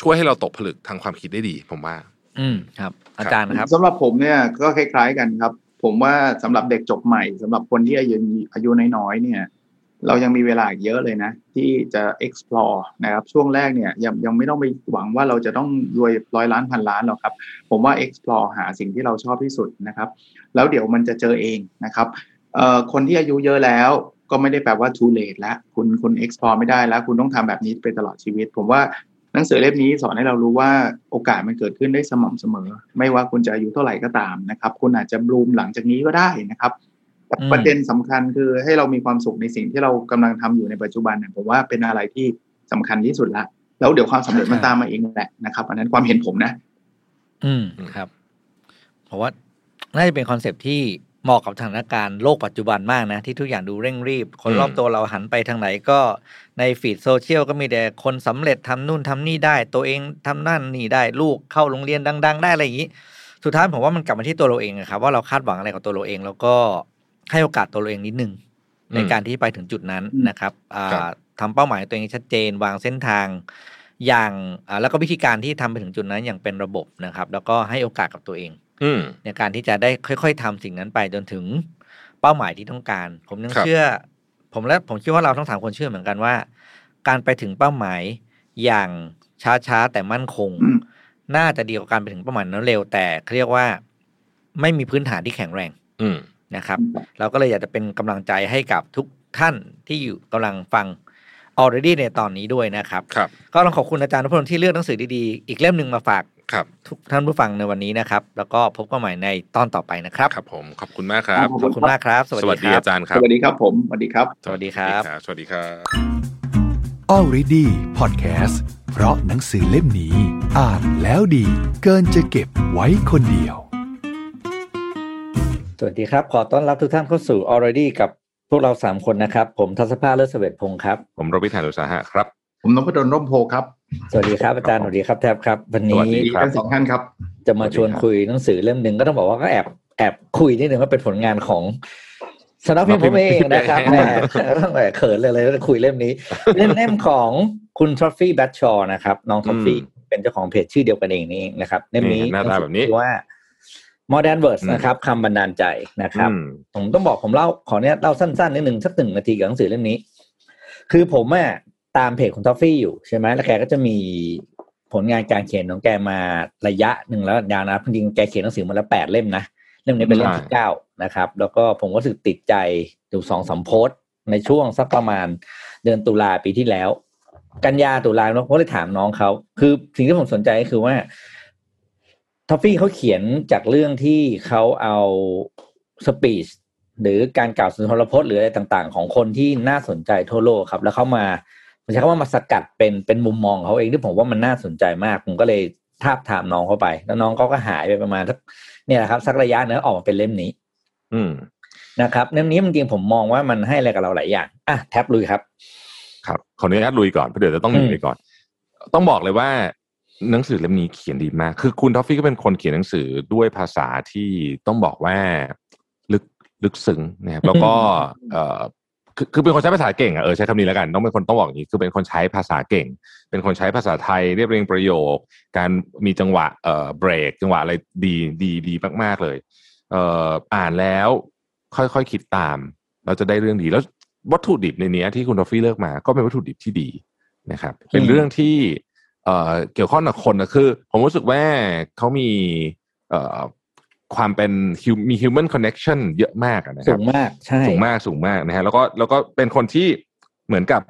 ช่วยให้เราตกผลึกทางความคิดได้ดีผมว่าครับอาจารย์นะครับสำหรับผมเนี่ยก็คล้ายๆกันครับผมว่าสำหรับเด็กจบใหม่สำหรับคนที่อายุน้อยๆเนี่ย เรายังมีเวลาอีกเยอะเลยนะที่จะ explore นะครับช่วงแรกเนี่ยยังไม่ต้องไปหวังว่าเราจะต้องรวยร้อยล้านพันล้านหรอกครับผมว่า explore หาสิ่งที่เราชอบที่สุดนะครับแล้วเดี๋ยวมันจะเจอเองนะครับคนที่อายุเยอะแล้วก็ไม่ได้แปลว่า too late แล้วคุณ explore ไม่ได้แล้วคุณต้องทำแบบนี้ไปตลอดชีวิตผมว่าหนังสือเล่มนี้สอนให้เรารู้ว่าโอกาสมันเกิดขึ้นได้สม่ำเสมอไม่ว่าคุณจะอายุเท่าไหร่ก็ตามนะครับคุณอาจจะบลูมหลังจากนี้ก็ได้นะครับประเด็นสำคัญคือให้เรามีความสุขในสิ่งที่เรากำลังทำอยู่ในปัจจุบันเนี่ยผมว่าเป็นอะไรที่สำคัญที่สุดละแล้วเดี๋ยวความสำเร็จมันตามมาเองแหละนะครับอันนั้นความเห็นผมนะครับเพราะว่าน่าจะเป็นคอนเซ็ปต์ที่เหมาะกับสถานการณ์โลกปัจจุบันมากนะที่ทุกอย่างดูเร่งรีบคนรอบตัวเราหันไปทางไหนก็ในฟีดโซเชียลก็มีแต่คนสำเร็จทำนู่นทำนี่ได้ตัวเองทำนั่นนี่ได้ลูกเข้าโรงเรียนดังๆได้อะไรอย่างนี้สุดท้ายผมว่ามันกลับมาที่ตัวเราเองครับว่าเราคาดหวังอะไรกับตัวเราเองแล้วก็ให้โอกาสตัวเราเองนิดนึงในการที่ไปถึงจุดนั้นนะครับทำเป้าหมายตัวเองชัดเจนวางเส้นทางอย่างแล้วก็วิธีการที่ทำไปถึงจุดนั้นอย่างเป็นระบบนะครับแล้วก็ให้โอกาสกับตัวเองในการที่จะได้ค่อยๆทำสิ่งนั้นไปจนถึงเป้าหมายที่ต้องการผมยังเชื่อผมคิดว่าเราทั้งสามคนเชื่อเหมือนกันว่าการไปถึงเป้าหมายอย่างช้าๆแต่มั่นคงน่าจะดีกว่าการไปถึงเป้าหมายนั้นเร็วแต่เรียกว่าไม่มีพื้นฐานที่แข็งแรงนะครับเราก็เลยอยากจะเป็นกำลังใจให้กับทุกท่านที่อยู่กำลังฟัง already ในตอนนี้ด้วยนะครับก็ต้องขอบคุณอาจารย์ณพลที่เลือกหนังสือดีๆอีกเล่มนึงมาฝากทุกท่านผู้ฟังในวันนี้นะครับแล้วก็พบกันใหม่ในตอนต่อไปนะครับครับผมขอบคุณมากครับขอบคุณมากครับสวัสดีอาจารย์ครับสวัสดีครับผมสวัสดีครับสวัสดีครับสวัสดีครับ already podcast เพราะหนังสือเล่มนี้อ่านแล้วดีเกินจะเก็บไว้คนเดียวสวัสดีครับขอต้อนรับทุกท่านเข้าสู่ Already กับพวกเรา3คนนะครับผมทัศภาเลิศเสวตพงศ์ครับผมรวิธานอุตสาหะครับผมนพดลร่มโพครับสวัสดีครับอาจารย์สวัสดีครับแทบครับวันนี้ทั้ง2ท่านครับจะมาชวนคุยหนังสือเล่มนึงก็ต้องบอกว่าก็แอบคุยนิดนึงว่าเป็นผลงานของสำนักพิมพ์ผมเองนะครับแหมเขินเลยๆคุยเล่มนี้เล่มของคุณทอฟฟี่แบทชอว์นะครับน้องทอฟฟี่เป็นเจ้าของเพจชื่อเดียวกันเองนี่นะครับเล่มนี้หน้าตาแบบนี้ว่าModern Words นะครับคำบันดาลใจนะครับผมต้องบอกผมเล่าขอเนี่ยเล่าสั้นๆนิดนึงสัก1นาทีกับหนังสือเล่มนี้คือผมอ่ะตามเพจของท็อฟฟี่อยู่ใช่ไหมแล้วแกก็จะมีผลงานการเขียนของแกมาระยะหนึ่งแล้วยาวนะจริงๆแกเขียนหนังสือมาแล้ว8เล่มนะเล่มนี้เป็นเล่มที่9นะครับแล้วก็ผมก็รู้สึกติดใจอยู่ 2-3 โพสต์ในช่วงสักประมาณเดือนตุลาปีที่แล้วกันยาตุลาผมก็เลยถามน้องเขาคือสิ่งที่ผมสนใจก็คือว่าท็อฟฟี่เขาเขียนจากเรื่องที่เขาเอาสปีชหรือการกล่าวสุนทรพจน์หรืออะไรต่างๆของคนที่น่าสนใจทั่วโลกครับแล้วเขามาใช้คำว่ามาสกัดเป็นมุมมองเขาเองที่ผมว่ามันน่าสนใจมากผมก็เลยทาบถามน้องเข้าไปแล้วน้องก็หายไปประมาณสักเนี่ยนะครับสักระยะนึงออกมาเป็นเล่มนี้นะครับเล่มนี้จริงๆผมมองว่ามันให้อะไรกับเราหลายอย่างอ่ะแท็บลุยครับครับขออนุญาตลุยก่อนเพราะเดี๋ยวจะต้องหนีไปก่อนต้องบอกเลยว่าหนังสือเล่มนี้เขียนดีมากคือคุณท็อฟฟี่ก็เป็นคนเขียนหนังสือด้วยภาษาที่ต้องบอกว่าลึกซึ้งนะครับแล้วก็คือเป็นคนใช้ภาษาเก่งอ่ะใช้คำนี้แล้วกันต้องบอกอย่างนี้คือเป็นคนใช้ภาษาเก่งเป็นคนใช้ภาษาไทยเรียบเรียงประโยคการมีจังหวะเบรกจังหวะอะไรดีมากๆเลยอ่านแล้วค่อยคิดตามเราจะได้เรื่องดีแล้ววัตถุดิบในนี้ที่คุณท็อฟฟี่เลือกมาก็เป็นวัตถุดิบที่ดีนะครับเป็นเรื่องที่เกี่ยวข้องกับคนนะคือผมรู้สึกว่าเขามีความเป็นมี human connection เยอะมากนะครับสูงมากนะฮะแล้วก็เป็นคนที่เหมือนกับ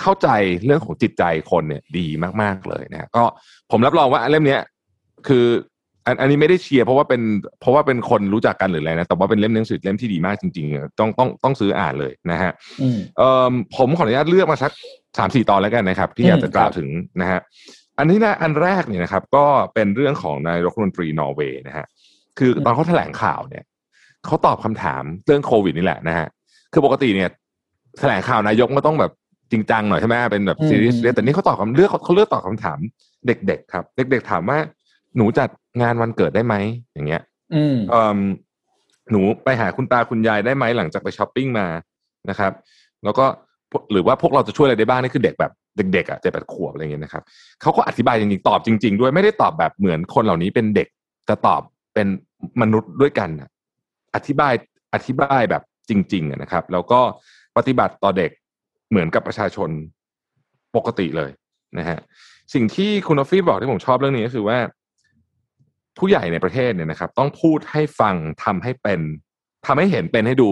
เข้าใจเรื่องของจิตใจคนเนี่ยดีมากๆเลยนะก็ผมรับรองว่าเล่มเนี้ยคืออันนี้ไม่ได้เชียร์เพราะว่าเป็นคนรู้จักกันหรืออะไรนะแต่ว่าเป็นเล่มหนังสือเล่มที่ดีมากจริงๆต้องซื้ออ่านเลยนะฮะผมขออนุญาตเลือกมาสัก 3-4 ตอนแล้วกันนะครับที่อยากจะกล่าวถึงนะฮะอันนี้นะอันแรกเนี่ยนะครับก็เป็นเรื่องของนายกรัฐมนตรีนอร์เวย์นะฮะคือตอนเขาแถลงข่าวเนี่ยเขาตอบคำถามเรื่องโควิดนี่แหละนะฮะคือปกติเนี่ยแถลงข่าวนายกก็ต้องแบบจริงจังหน่อยใช่ไหมเป็นแบบซีรีส์แต่นี่เขาตอบเขาเลือกตอบคำถามเด็กๆครับเด็กๆถามว่าหนูจัดงานวันเกิดได้ไหมอย่างเงี้ยหนูไปหาคุณตาคุณยายได้ไหมหลังจากไปช้อปปิ้งมานะครับแล้วก็หรือว่าพวกเราจะช่วยอะไรได้บ้างนี่คือเด็กแบบเด็กๆอ่ะ7-8 ขวบอะไรเงี้ยนะครับเขาก็อธิบายจริงๆตอบจริงๆด้วยไม่ได้ตอบแบบเหมือนคนเหล่านี้เป็นเด็กแต่ตอบเป็นมนุษย์ด้วยกันอธิบายแบบจริงๆนะครับแล้วก็ ปฏิบัติต่อเด็กเหมือนกับประชาชนปกติเลยนะฮะสิ่งที่คุณออฟฟี่บอกที่ผมชอบเรื่องนี้ก็คือว่าผู้ใหญ่ในประเทศเนี่ยนะครับต้องพูดให้ฟังทำให้เป็นทำให้เห็นเป็นให้ดู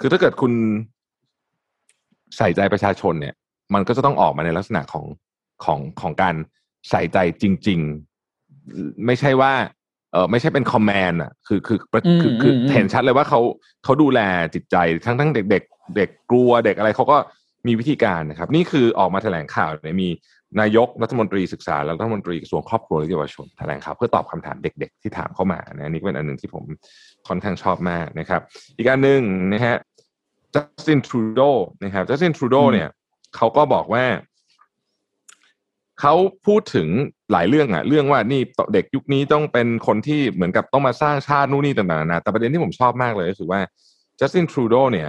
คือถ้าเกิดคุณใส่ใจประชาชนเนี่ยมันก็จะต้องออกมาในลักษณะของการใส่ใจจริงๆไม่ใช่ว่าไม่ใช่เป็นคอมแมนอ่ะคือเห็นชัดเลยว่าเขาดูแลจิตใจทั้งเด็กเด็กเด็กกลัวเด็กอะไรเขาก็มีวิธีการนะครับนี่คือออกมาแถลงข่าวเนี่ยมีนายกรัฐมนตรีศึกษาและรัฐมนตรีกระทรวงครอบครัวและเยาวชนแถลงข่าวเพื่อตอบคำถามเด็กๆที่ถามเข้ามานะนี่ก็เป็นอันหนึ่งที่ผมค่อนข้างชอบมากนะครับอีกอันหนึ่งนะฮะ Justin Trudeau นะครับ Justin Trudeau เนี่ยเขาก็บอกว่าเขาพูดถึงหลายเรื่องอะเรื่องว่านี่เด็กยุคนี้ต้องเป็นคนที่เหมือนกับต้องมาสร้างชาตินู่นนี่ต่างๆนะแต่ประเด็นที่ผมชอบมากเลยก็คือว่า Justin Trudeau เนี่ย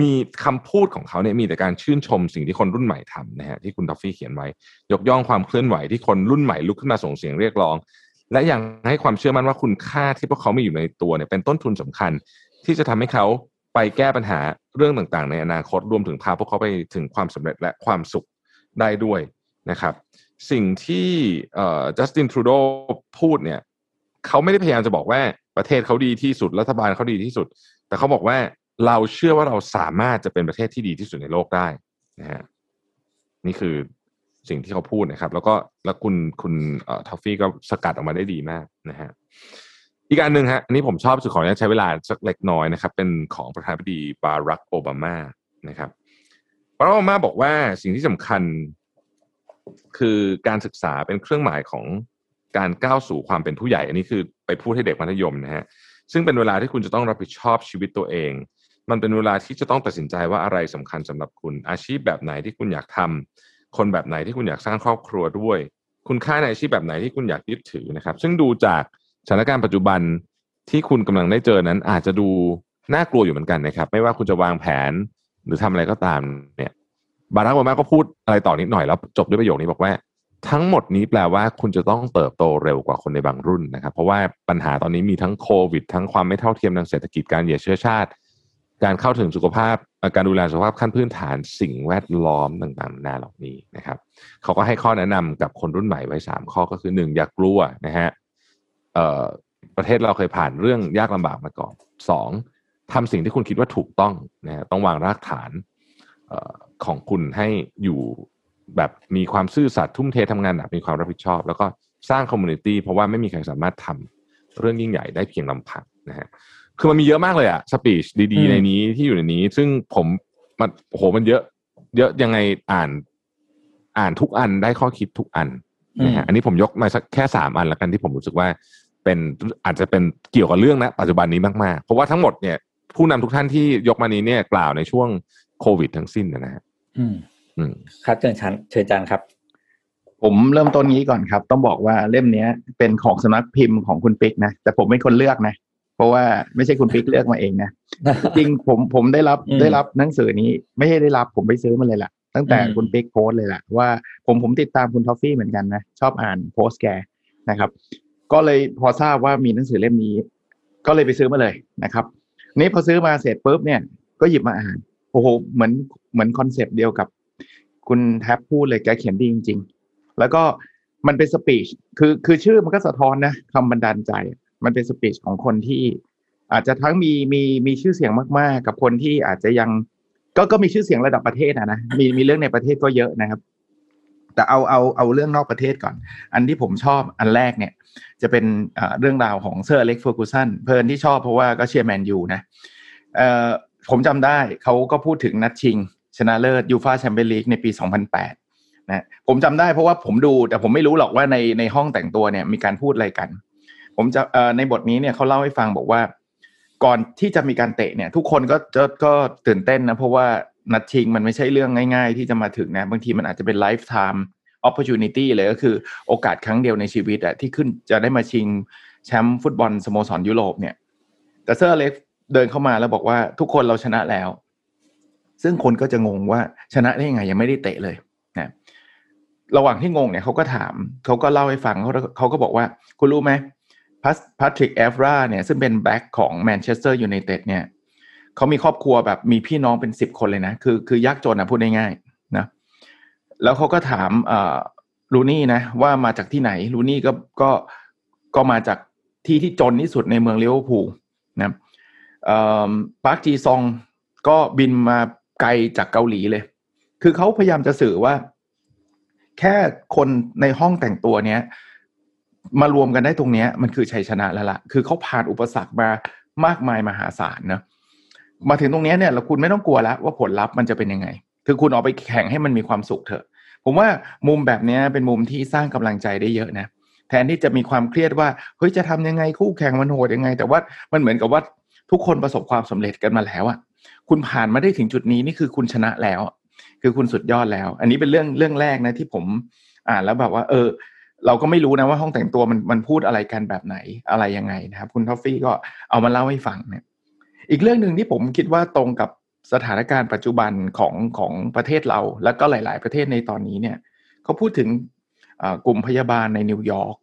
มีคำพูดของเขาเนี่ยมีแต่การชื่นชมสิ่งที่คนรุ่นใหม่ทำนะฮะที่คุณท็อฟฟี่เขียนไว้ยกย่องความเคลื่อนไหวที่คนรุ่นใหม่ลุกขึ้นมาส่งเสียงเรียกร้องและยังให้ความเชื่อมั่นว่าคุณค่าที่พวกเขามีอยู่ในตัวเนี่ยเป็นต้นทุนสำคัญที่จะทำให้เขาไปแก้ปัญหาเรื่องต่างๆในอนาคตรวมถึงพาพวกเขาไปถึงความสำเร็จและความสุขได้ด้วยนะครับสิ่งที่จัสตินทรูโดพูดเนี่ยเขาไม่ได้พยายามจะบอกว่าประเทศเขาดีที่สุดรัฐบาลเขาดีที่สุดแต่เขาบอกว่าเราเชื่อว่าเราสามารถจะเป็นประเทศที่ดีที่สุดในโลกได้นะฮะนี่คือสิ่งที่เขาพูดนะครับแล้วคุณทอฟฟี่ก็สกัดออกมาได้ดีมากนะฮะอีกอันหนึ่งฮะอันนี้ผมชอบสุดของใช้เวลาสักเล็กน้อยนะครับเป็นของประธานาธิบดีบารักโอบามานะครับบารักโอบามาบอกว่าสิ่งที่สำคัญคือการศึกษาเป็นเครื่องหมายของการก้าวสู่ความเป็นผู้ใหญ่อันนี้คือไปพูดให้เด็กมัธยมนะฮะซึ่งเป็นเวลาที่คุณจะต้องรับผิดชอบชีวิตตัวเองมันเป็นเวลาที่จะต้องตัดสินใจว่าอะไรสำคัญสำหรับคุณอาชีพแบบไหนที่คุณอยากทำคนแบบไหนที่คุณอยากสร้างครอบครัวด้วยคุณค่าในอาชีพแบบไหนที่คุณอยากยึดถือนะครับซึ่งดูจากสถานการณ์ปัจจุบันที่คุณกำลังได้เจอนั้นอาจจะดูน่ากลัวอยู่เหมือนกันนะครับไม่ว่าคุณจะวางแผนหรือทำอะไรก็ตามเนี่ยบารักโอบามาก็พูดอะไรต่อนิดหน่อยแล้วจบด้วยประโยคนี้บอกว่าทั้งหมดนี้แปลว่าคุณจะต้องเติบโตเร็วกว่าคนในบางรุ่นนะครับเพราะว่าปัญหาตอนนี้มีทั้งโควิดทั้งความไม่เท่าเทียมทางเศรษฐกิจการเหยียดเชื้อชาติการเข้าถึงสุขภาพการดูแลสุขภาพขั้นพื้นฐานสิ่งแวดล้อมต่างๆนานาเหล่านี้นะครับเขาก็ให้ข้อแนะนำกับคนรุ่นใหม่ไว้3ข้อก็คือ1อย่ากลัวนะฮะประเทศเราเคยผ่านเรื่องยากลำบากมาก่อน2ทำสิ่งที่คุณคิดว่าถูกต้องนะฮะต้องวางรากฐานของคุณให้อยู่แบบมีความซื่อสัตย์ทุ่มเททำงานหนักมีความรับผิดชอบแล้วก็สร้างคอมมูนิตี้เพราะว่าไม่มีใครสามารถทำเรื่องยิ่งใหญ่ได้เพียงลำพังนะฮะคือมันมีเยอะมากเลยอะสปีชดีๆในนี้ที่อยู่ในนี้ซึ่งผมมันโอ้โหมันเยอะยังไงอ่านทุกอันได้ข้อคิดทุกอันนะฮะอันนี้ผมยกมาสักแค่3อันละกันที่ผมรู้สึกว่าเป็นอาจจะเป็นเกี่ยวกับเรื่องณปัจจุบันนี้มากๆเพราะว่าทั้งหมดเนี่ยผู้นำทุกท่านที่ยกมานี้เนี่ยกล่าวในช่วงโควิดทั้งสิ้นนะฮะครับเชิญจันครับผมเริ่มต้นนี้ก่อนครับต้องบอกว่าเล่มนี้เป็นของสำนักพิมพ์ของคุณปิ๊กนะแต่ผมไม่คนเลือกนะเพราะว่าไม่ใช่คุณปิ๊กเลือกมาเองนะจริงผมได้รับหนังสือนี้ไม่ใช่ได้รับผมไปซื้อมาเลยล่ะตั้งแต่คุณปิ๊กโพสเลยล่ะว่าผมติดตามคุณทอฟฟี่เหมือนกันนะชอบอ่านโพสแกนะครับก็เลยพอทราบว่ามีหนังสือเล่มนี้ก็เลยไปซื้อมาเลยนะครับนี่พอซื้อมาเสร็จปุ๊บเนี่ยก็หยิบมาอ่านโอ้โหเหมือนคอนเซปต์เดียวกับคุณแทบพูดเลยแกเขียนดีจริงๆแล้วก็มันเป็นสปีชคือชื่อมันก็สะท้อนนะคำบันดาลใจมันเป็นสปีชของคนที่อาจจะทั้งมีชื่อเสียงมากๆกับคนที่อาจจะยังก็มีชื่อเสียงระดับประเทศนะมีเรื่องในประเทศก็เยอะนะครับแต่เอาเรื่องนอกประเทศก่อนอันที่ผมชอบอันแรกเนี่ยจะเป็นเรื่องราวของเซอร์อเล็กซ์เฟอร์กูสันเพิ่นที่ชอบเพราะว่าก็เชียร์แมนยูนะผมจำได้เขาก็พูดถึงนัดชิงชนะเลิศยูฟ่าแชมเปี้ยนลีกในปี2008นะผมจำได้เพราะว่าผมดูแต่ผมไม่รู้หรอกว่าในห้องแต่งตัวเนี่ยมีการพูดอะไรกันผมจะในบทนี้เนี่ยเขาเล่าให้ฟังบอกว่าก่อนที่จะมีการเตะเนี่ยทุกคนก็ตื่นเต้นนะเพราะว่านัดชิงมันไม่ใช่เรื่องง่ายๆที่จะมาถึงนะบางทีมันอาจจะเป็น lifetime opportunity เลยก็คือโอกาสครั้งเดียวในชีวิตอะที่ขึ้นจะได้มาชิงแชมป์ฟุตบอลสโมสรยุโรปเนี่ยแต่เซอร์อเล็กซ์เดินเข้ามาแล้วบอกว่าทุกคนเราชนะแล้วซึ่งคนก็จะงงว่าชนะได้ยังไงยังไม่ได้เตะเลยนะระหว่างที่งงเนี่ยเขาก็ถามเขาก็เล่าให้ฟังเขาก็บอกว่าคุณรู้ไหมพาทริกแอฟราเนี่ยซึ่งเป็นแบ็คของแมนเชสเตอร์ยูไนเต็ดเนี่ย เขามีครอบครัวแบบมีพี่น้องเป็น10 คนเลยนะคือยากจนนะพูดง่ายๆนะแล้วเขาก็ถามลูนี่นะว่ามาจากที่ไหนลูนี่ก็มาจากที่ที่จนที่สุดในเมืองลิเวอร์พูลนะปาร์คจีซองก็บินมาไกลจากเกาหลีเลยคือเขาพยายามจะสื่อว่าแค่คนในห้องแต่งตัวเนี้ยมารวมกันได้ตรงเนี้ยมันคือชัยชนะแล้วล่ะคือเขาผ่านอุปสรรคมามากมายมหาศาลนะมาถึงตรงนี้เนี่ยเราคุณไม่ต้องกลัวแล้วว่าผลลัพธ์มันจะเป็นยังไงคือคุณออกไปแข่งให้มันมีความสุขเถอะผมว่ามุมแบบนี้เป็นมุมที่สร้างกำลังใจได้เยอะนะแทนที่จะมีความเครียดว่าเฮ้ยจะทำยังไงคู่แข่งมันโหดยังไงแต่ว่ามันเหมือนกับว่าทุกคนประสบความสำเร็จกันมาแล้วอ่ะคุณผ่านมาได้ถึงจุดนี้นี่คือคุณชนะแล้วคือคุณสุดยอดแล้วอันนี้เป็นเรื่องแรกนะที่ผมอ่านแล้วแบบว่าเราก็ไม่รู้นะว่าห้องแต่งตัวมันพูดอะไรกันแบบไหนอะไรยังไงนะครับคุณท็อฟฟี่ก็เอามาเล่าให้ฟังเนี่ยอีกเรื่องนึงที่ผมคิดว่าตรงกับสถานการณ์ปัจจุบันของประเทศเราแล้วก็หลายๆประเทศในตอนนี้เนี่ยเขาพูดถึงกลุ่มพยาบาลในนิวยอร์ก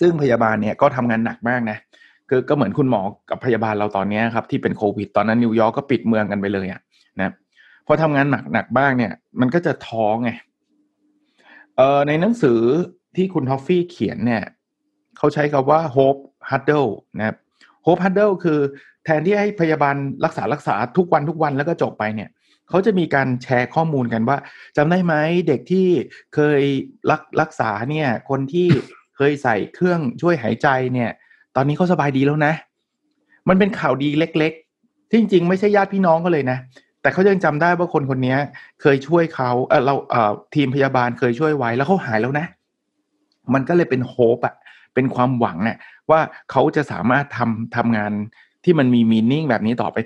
ซึ่งพยาบาลเนี่ยก็ทำงานหนักมากนะคือก็เหมือนคุณหมอกับพยาบาลเราตอนนี้ครับที่เป็นโควิดตอนนั้นนิวยอร์กก็ปิดเมืองกันไปเลยอ่ะนะพอทำงานหนักบ้างเนี่ยมันก็จะท้อไงในหนังสือที่คุณท็อฟฟี่เขียนเนี่ยเขาใช้คำว่า Hope Huddle นะครับ Hope Huddle คือแทนที่ให้พยาบาลรักษาทุกวันแล้วก็จบไปเนี่ยเขาจะมีการแชร์ข้อมูลกันว่าจำได้ไหมเด็กที่เคยรักษาเนี่ยคนที่เคยใส่เครื่องช่วยหายใจเนี่ยตอนนี้เขาสบายดีแล้วนะมันเป็นข่าวดีเล็กๆที่จริงๆไม่ใช่ญาติพี่น้องก็เลยนะแต่เขายังจำได้ว่าคนนี้เคยช่วยเขาทีมพยาบาลเคยช่วยไว้แล้วเขาหายแล้วนะมันก็เลยเป็นโฮปอะเป็นความหวังเนี่ยว่าเขาจะสามารถทำงานที่มันมีมีนิ่งแบบนี้ต่อไป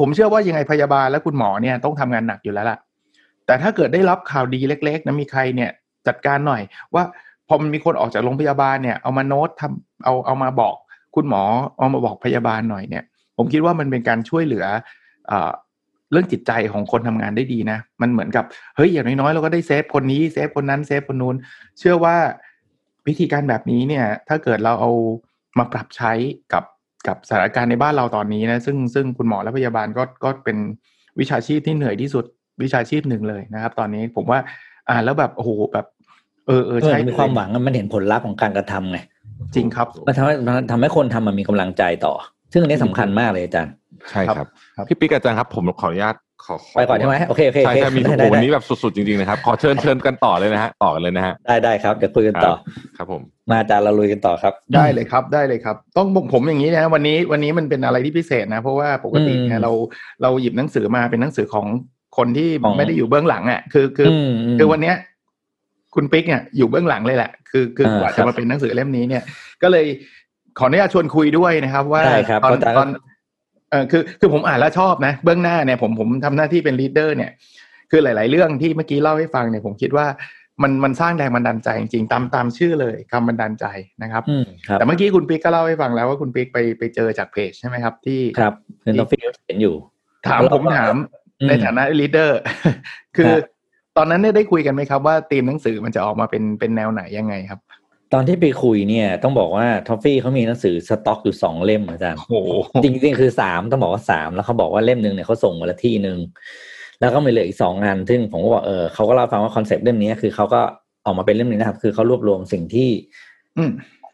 ผมเชื่อว่ายังไงพยาบาลและคุณหมอเนี่ยต้องทำงานหนักอยู่แล้วล่ะแต่ถ้าเกิดได้รับข่าวดีเล็กๆนะมีใครเนี่ยจัดการหน่อยว่าพอมันมีคนออกจากโรงพยาบาลเนี่ยเอามาโน้ตเอามาบอกคุณหมอเอามาบอกพยาบาลหน่อยเนี่ยผมคิดว่ามันเป็นการช่วยเหลือเรื่องจิตใจของคนทำงานได้ดีนะมันเหมือนกับเฮ้ยอย่างน้อยๆเราก็ได้เซฟคนนี้เซฟคนนั้นเซฟคนนู้นเชื่อว่าวิธีการแบบนี้เนี่ยถ้าเกิดเราเอามาปรับใช้กับสถานการณ์ในบ้านเราตอนนี้นะซึ่งคุณหมอและพยาบาลก็เป็นวิชาชีพที่เหนื่อยที่สุดวิชาชีพหนึ่งเลยนะครับตอนนี้ผมว่าแล้วแบบโอ้โหแบบเออใช่มีความหวังมันเห็นผลลัพธ์ของการกระทำไงจริงครับมันทำให้คนทำมันมีกำลังใจต่อซึ่งอันนี้สำคัญมากเลยอาจารย์ใช่ครับพี่ปิ๊กอาจารย์ครับผมขออนุญาตขอไปก่อนใช่ไหมโอเคใช่ครับมีโอ้โหวันนี้แบบสุดๆจริงๆนะครับขอเชิญกันต่อเลยนะฮะต่อกันเลยนะฮะได้ครับเดี๋ยวคุยกันต่อครับผมมาอาจารย์เราลุยกันต่อครับได้เลยครับต้องผมอย่างนี้นะวันนี้มันเป็นอะไรที่พิเศษนะเพราะว่าปกติเนี่ยเราหยิบหนังสือมาเป็นหนังสือของคนที่ไม่ได้อยู่เบื้องหลังอ่ะคือวันเนี้ยคุณปิ๊กเนี่ยอยู่เบื้องหลังเลยแหละคือกว่าจะมาเป็นหนังสือเล่มนี้เนี่ยก็เลยขออนุญาตชวนคุยด้วยนะครับว่าตอนคือผมอ่านแล้วชอบนะเบื้องหน้าเนี่ยผมทำหน้าที่เป็นลีดเดอร์เนี่ยคือหลายๆเรื่องที่เมื่อกี้เล่าให้ฟังเนี่ยผมคิดว่ามันสร้างแรงบันดาลใจจริงๆตามชื่อเลยคำบันดาลใจนะครับแต่เมื่อกี้คุณปิ๊กก็เล่าให้ฟังแล้วว่าคุณปิ๊กไปเจอจากเพจใช่ไหมครับที่ครับคุณท็อฟฟี่เห็นอยู่ผมถามในฐานะลีดเดอร์คือตอนนั้นเนี่ยได้คุยกันไหมครับว่าธีมหนังสือมันจะออกมาเป็นแนวไหนยังไงครับตอนที่ไปคุยเนี่ยต้องบอกว่าท็อฟฟี่เขามีหนังสือสต็อกอยู่2เล่มอาจารย์จริงๆคือ3ต้องบอกว่า3แล้วเขาบอกว่าเล่มนึงเนี่ยเขาส่งมาละที่นึงแล้วก็มีเหลืออีก2งานซึ่งผมก็บอกเขาก็เล่าฟังว่าคอนเซ็ปต์เล่มนี้คือเขาก็ออกมาเป็นเล่มนี้นะครับคือเขารวบรวมสิ่งที่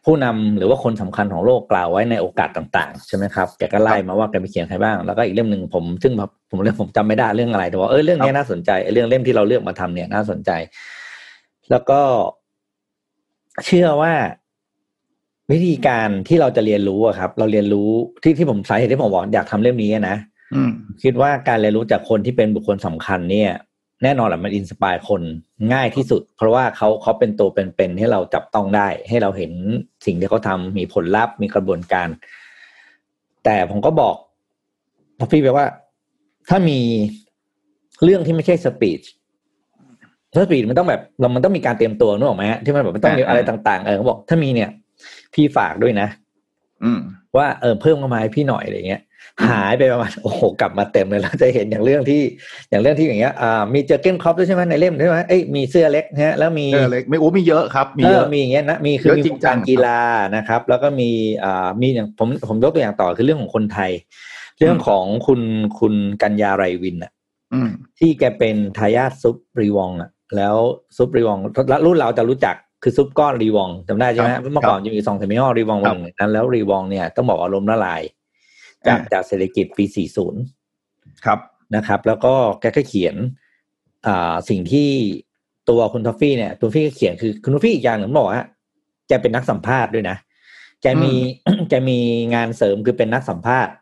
ผู้นำหรือว่าคนสำคัญของโลกกล่าวไว้ในโอกาสต่างๆใช่ไหมครับแกก็ไล่มาว่าแกไปเขียนใครบ้างแล้วก็อีกเล่มนึงผมจำไม่ได้เรื่องอะไรแต่ว่าเรื่องนี้น่าสนใจเรื่องเล่มที่เราเลือกมาทำเนี่ยน่าสนใจแล้วก็เชื่อว่าวิธีการที่เราจะเรียนรู้อะครับเราเรียนรู้ที่ผมสาเหตุที่ผมบอกอยากทำเล่มนี้นะคิดว่าการเรียนรู้จากคนที่เป็นบุคคลสำคัญเนี่ยแน่นอนแหละมันอินสปายคนง่ายที่สุดเพราะว่าเขาเป็นตัวเป็นให้เราจับต้องได้ให้เราเห็นสิ่งที่เขาทำมีผลลัพธ์มีกระบวนการแต่ผมก็บอกพี่ไปว่าถ้ามีเรื่องที่ไม่ใช่สปีชถ้าสปีดมันต้องแบบมันต้องมีการเตรียมตัวนึกออกไหมฮะที่มันแบบมันต้องมีอะไรต่างๆเขาบอกถ้ามีเนี่ยพี่ฝากด้วยนะว่าเพิ่มเข้ามาให้พี่หน่อยอะไรเงี้ยหายไปประมาณโอ้โหกลับมาเต็มเลยเราจะเห็นอย่างเรื่องที่อย่างเงี้ยมีเจอเก้นครอปด้วยใช่ไหมในเล่มใช่ไหมมีเสื้อเล็กฮะแล้วมีเสื้อเล็กไม่โอ้มีเยอะครับมีเยอะมีอย่างเงี้ยนะมีคือมีวงการกีฬานะครับแล้วก็มีอย่างผมยกตัวอย่างต่อคือเรื่องของคนไทย เรื่องของคุณกัญญาไรวินน่ะที่แกเป็นทายาทซุปรีวองอ่ะแล้วซุปรีวองรุ่นเราจะรู้จักคือซุปก้อนรีวองจำได้ใช่ไหมเมื่อก่อนยังมี2 3 ยี่ห้อรีวองวันนั้นแล้วรีวองเนี่ยต้องบอกว่าล้มละลายจากเศรษฐกิจปี 40 ครับนะครับแล้วก็แกก็เขียนสิ่งที่ตัวคุณท็อฟฟี่เนี่ยตัวพี่เขียนคือคุณท็อฟฟี่อีกอย่างหนึ่งบอกว่าแกเป็นนักสัมภาษณ์ด้วยนะแกมีงานเสริมคือเป็นนักสัมภาษณ์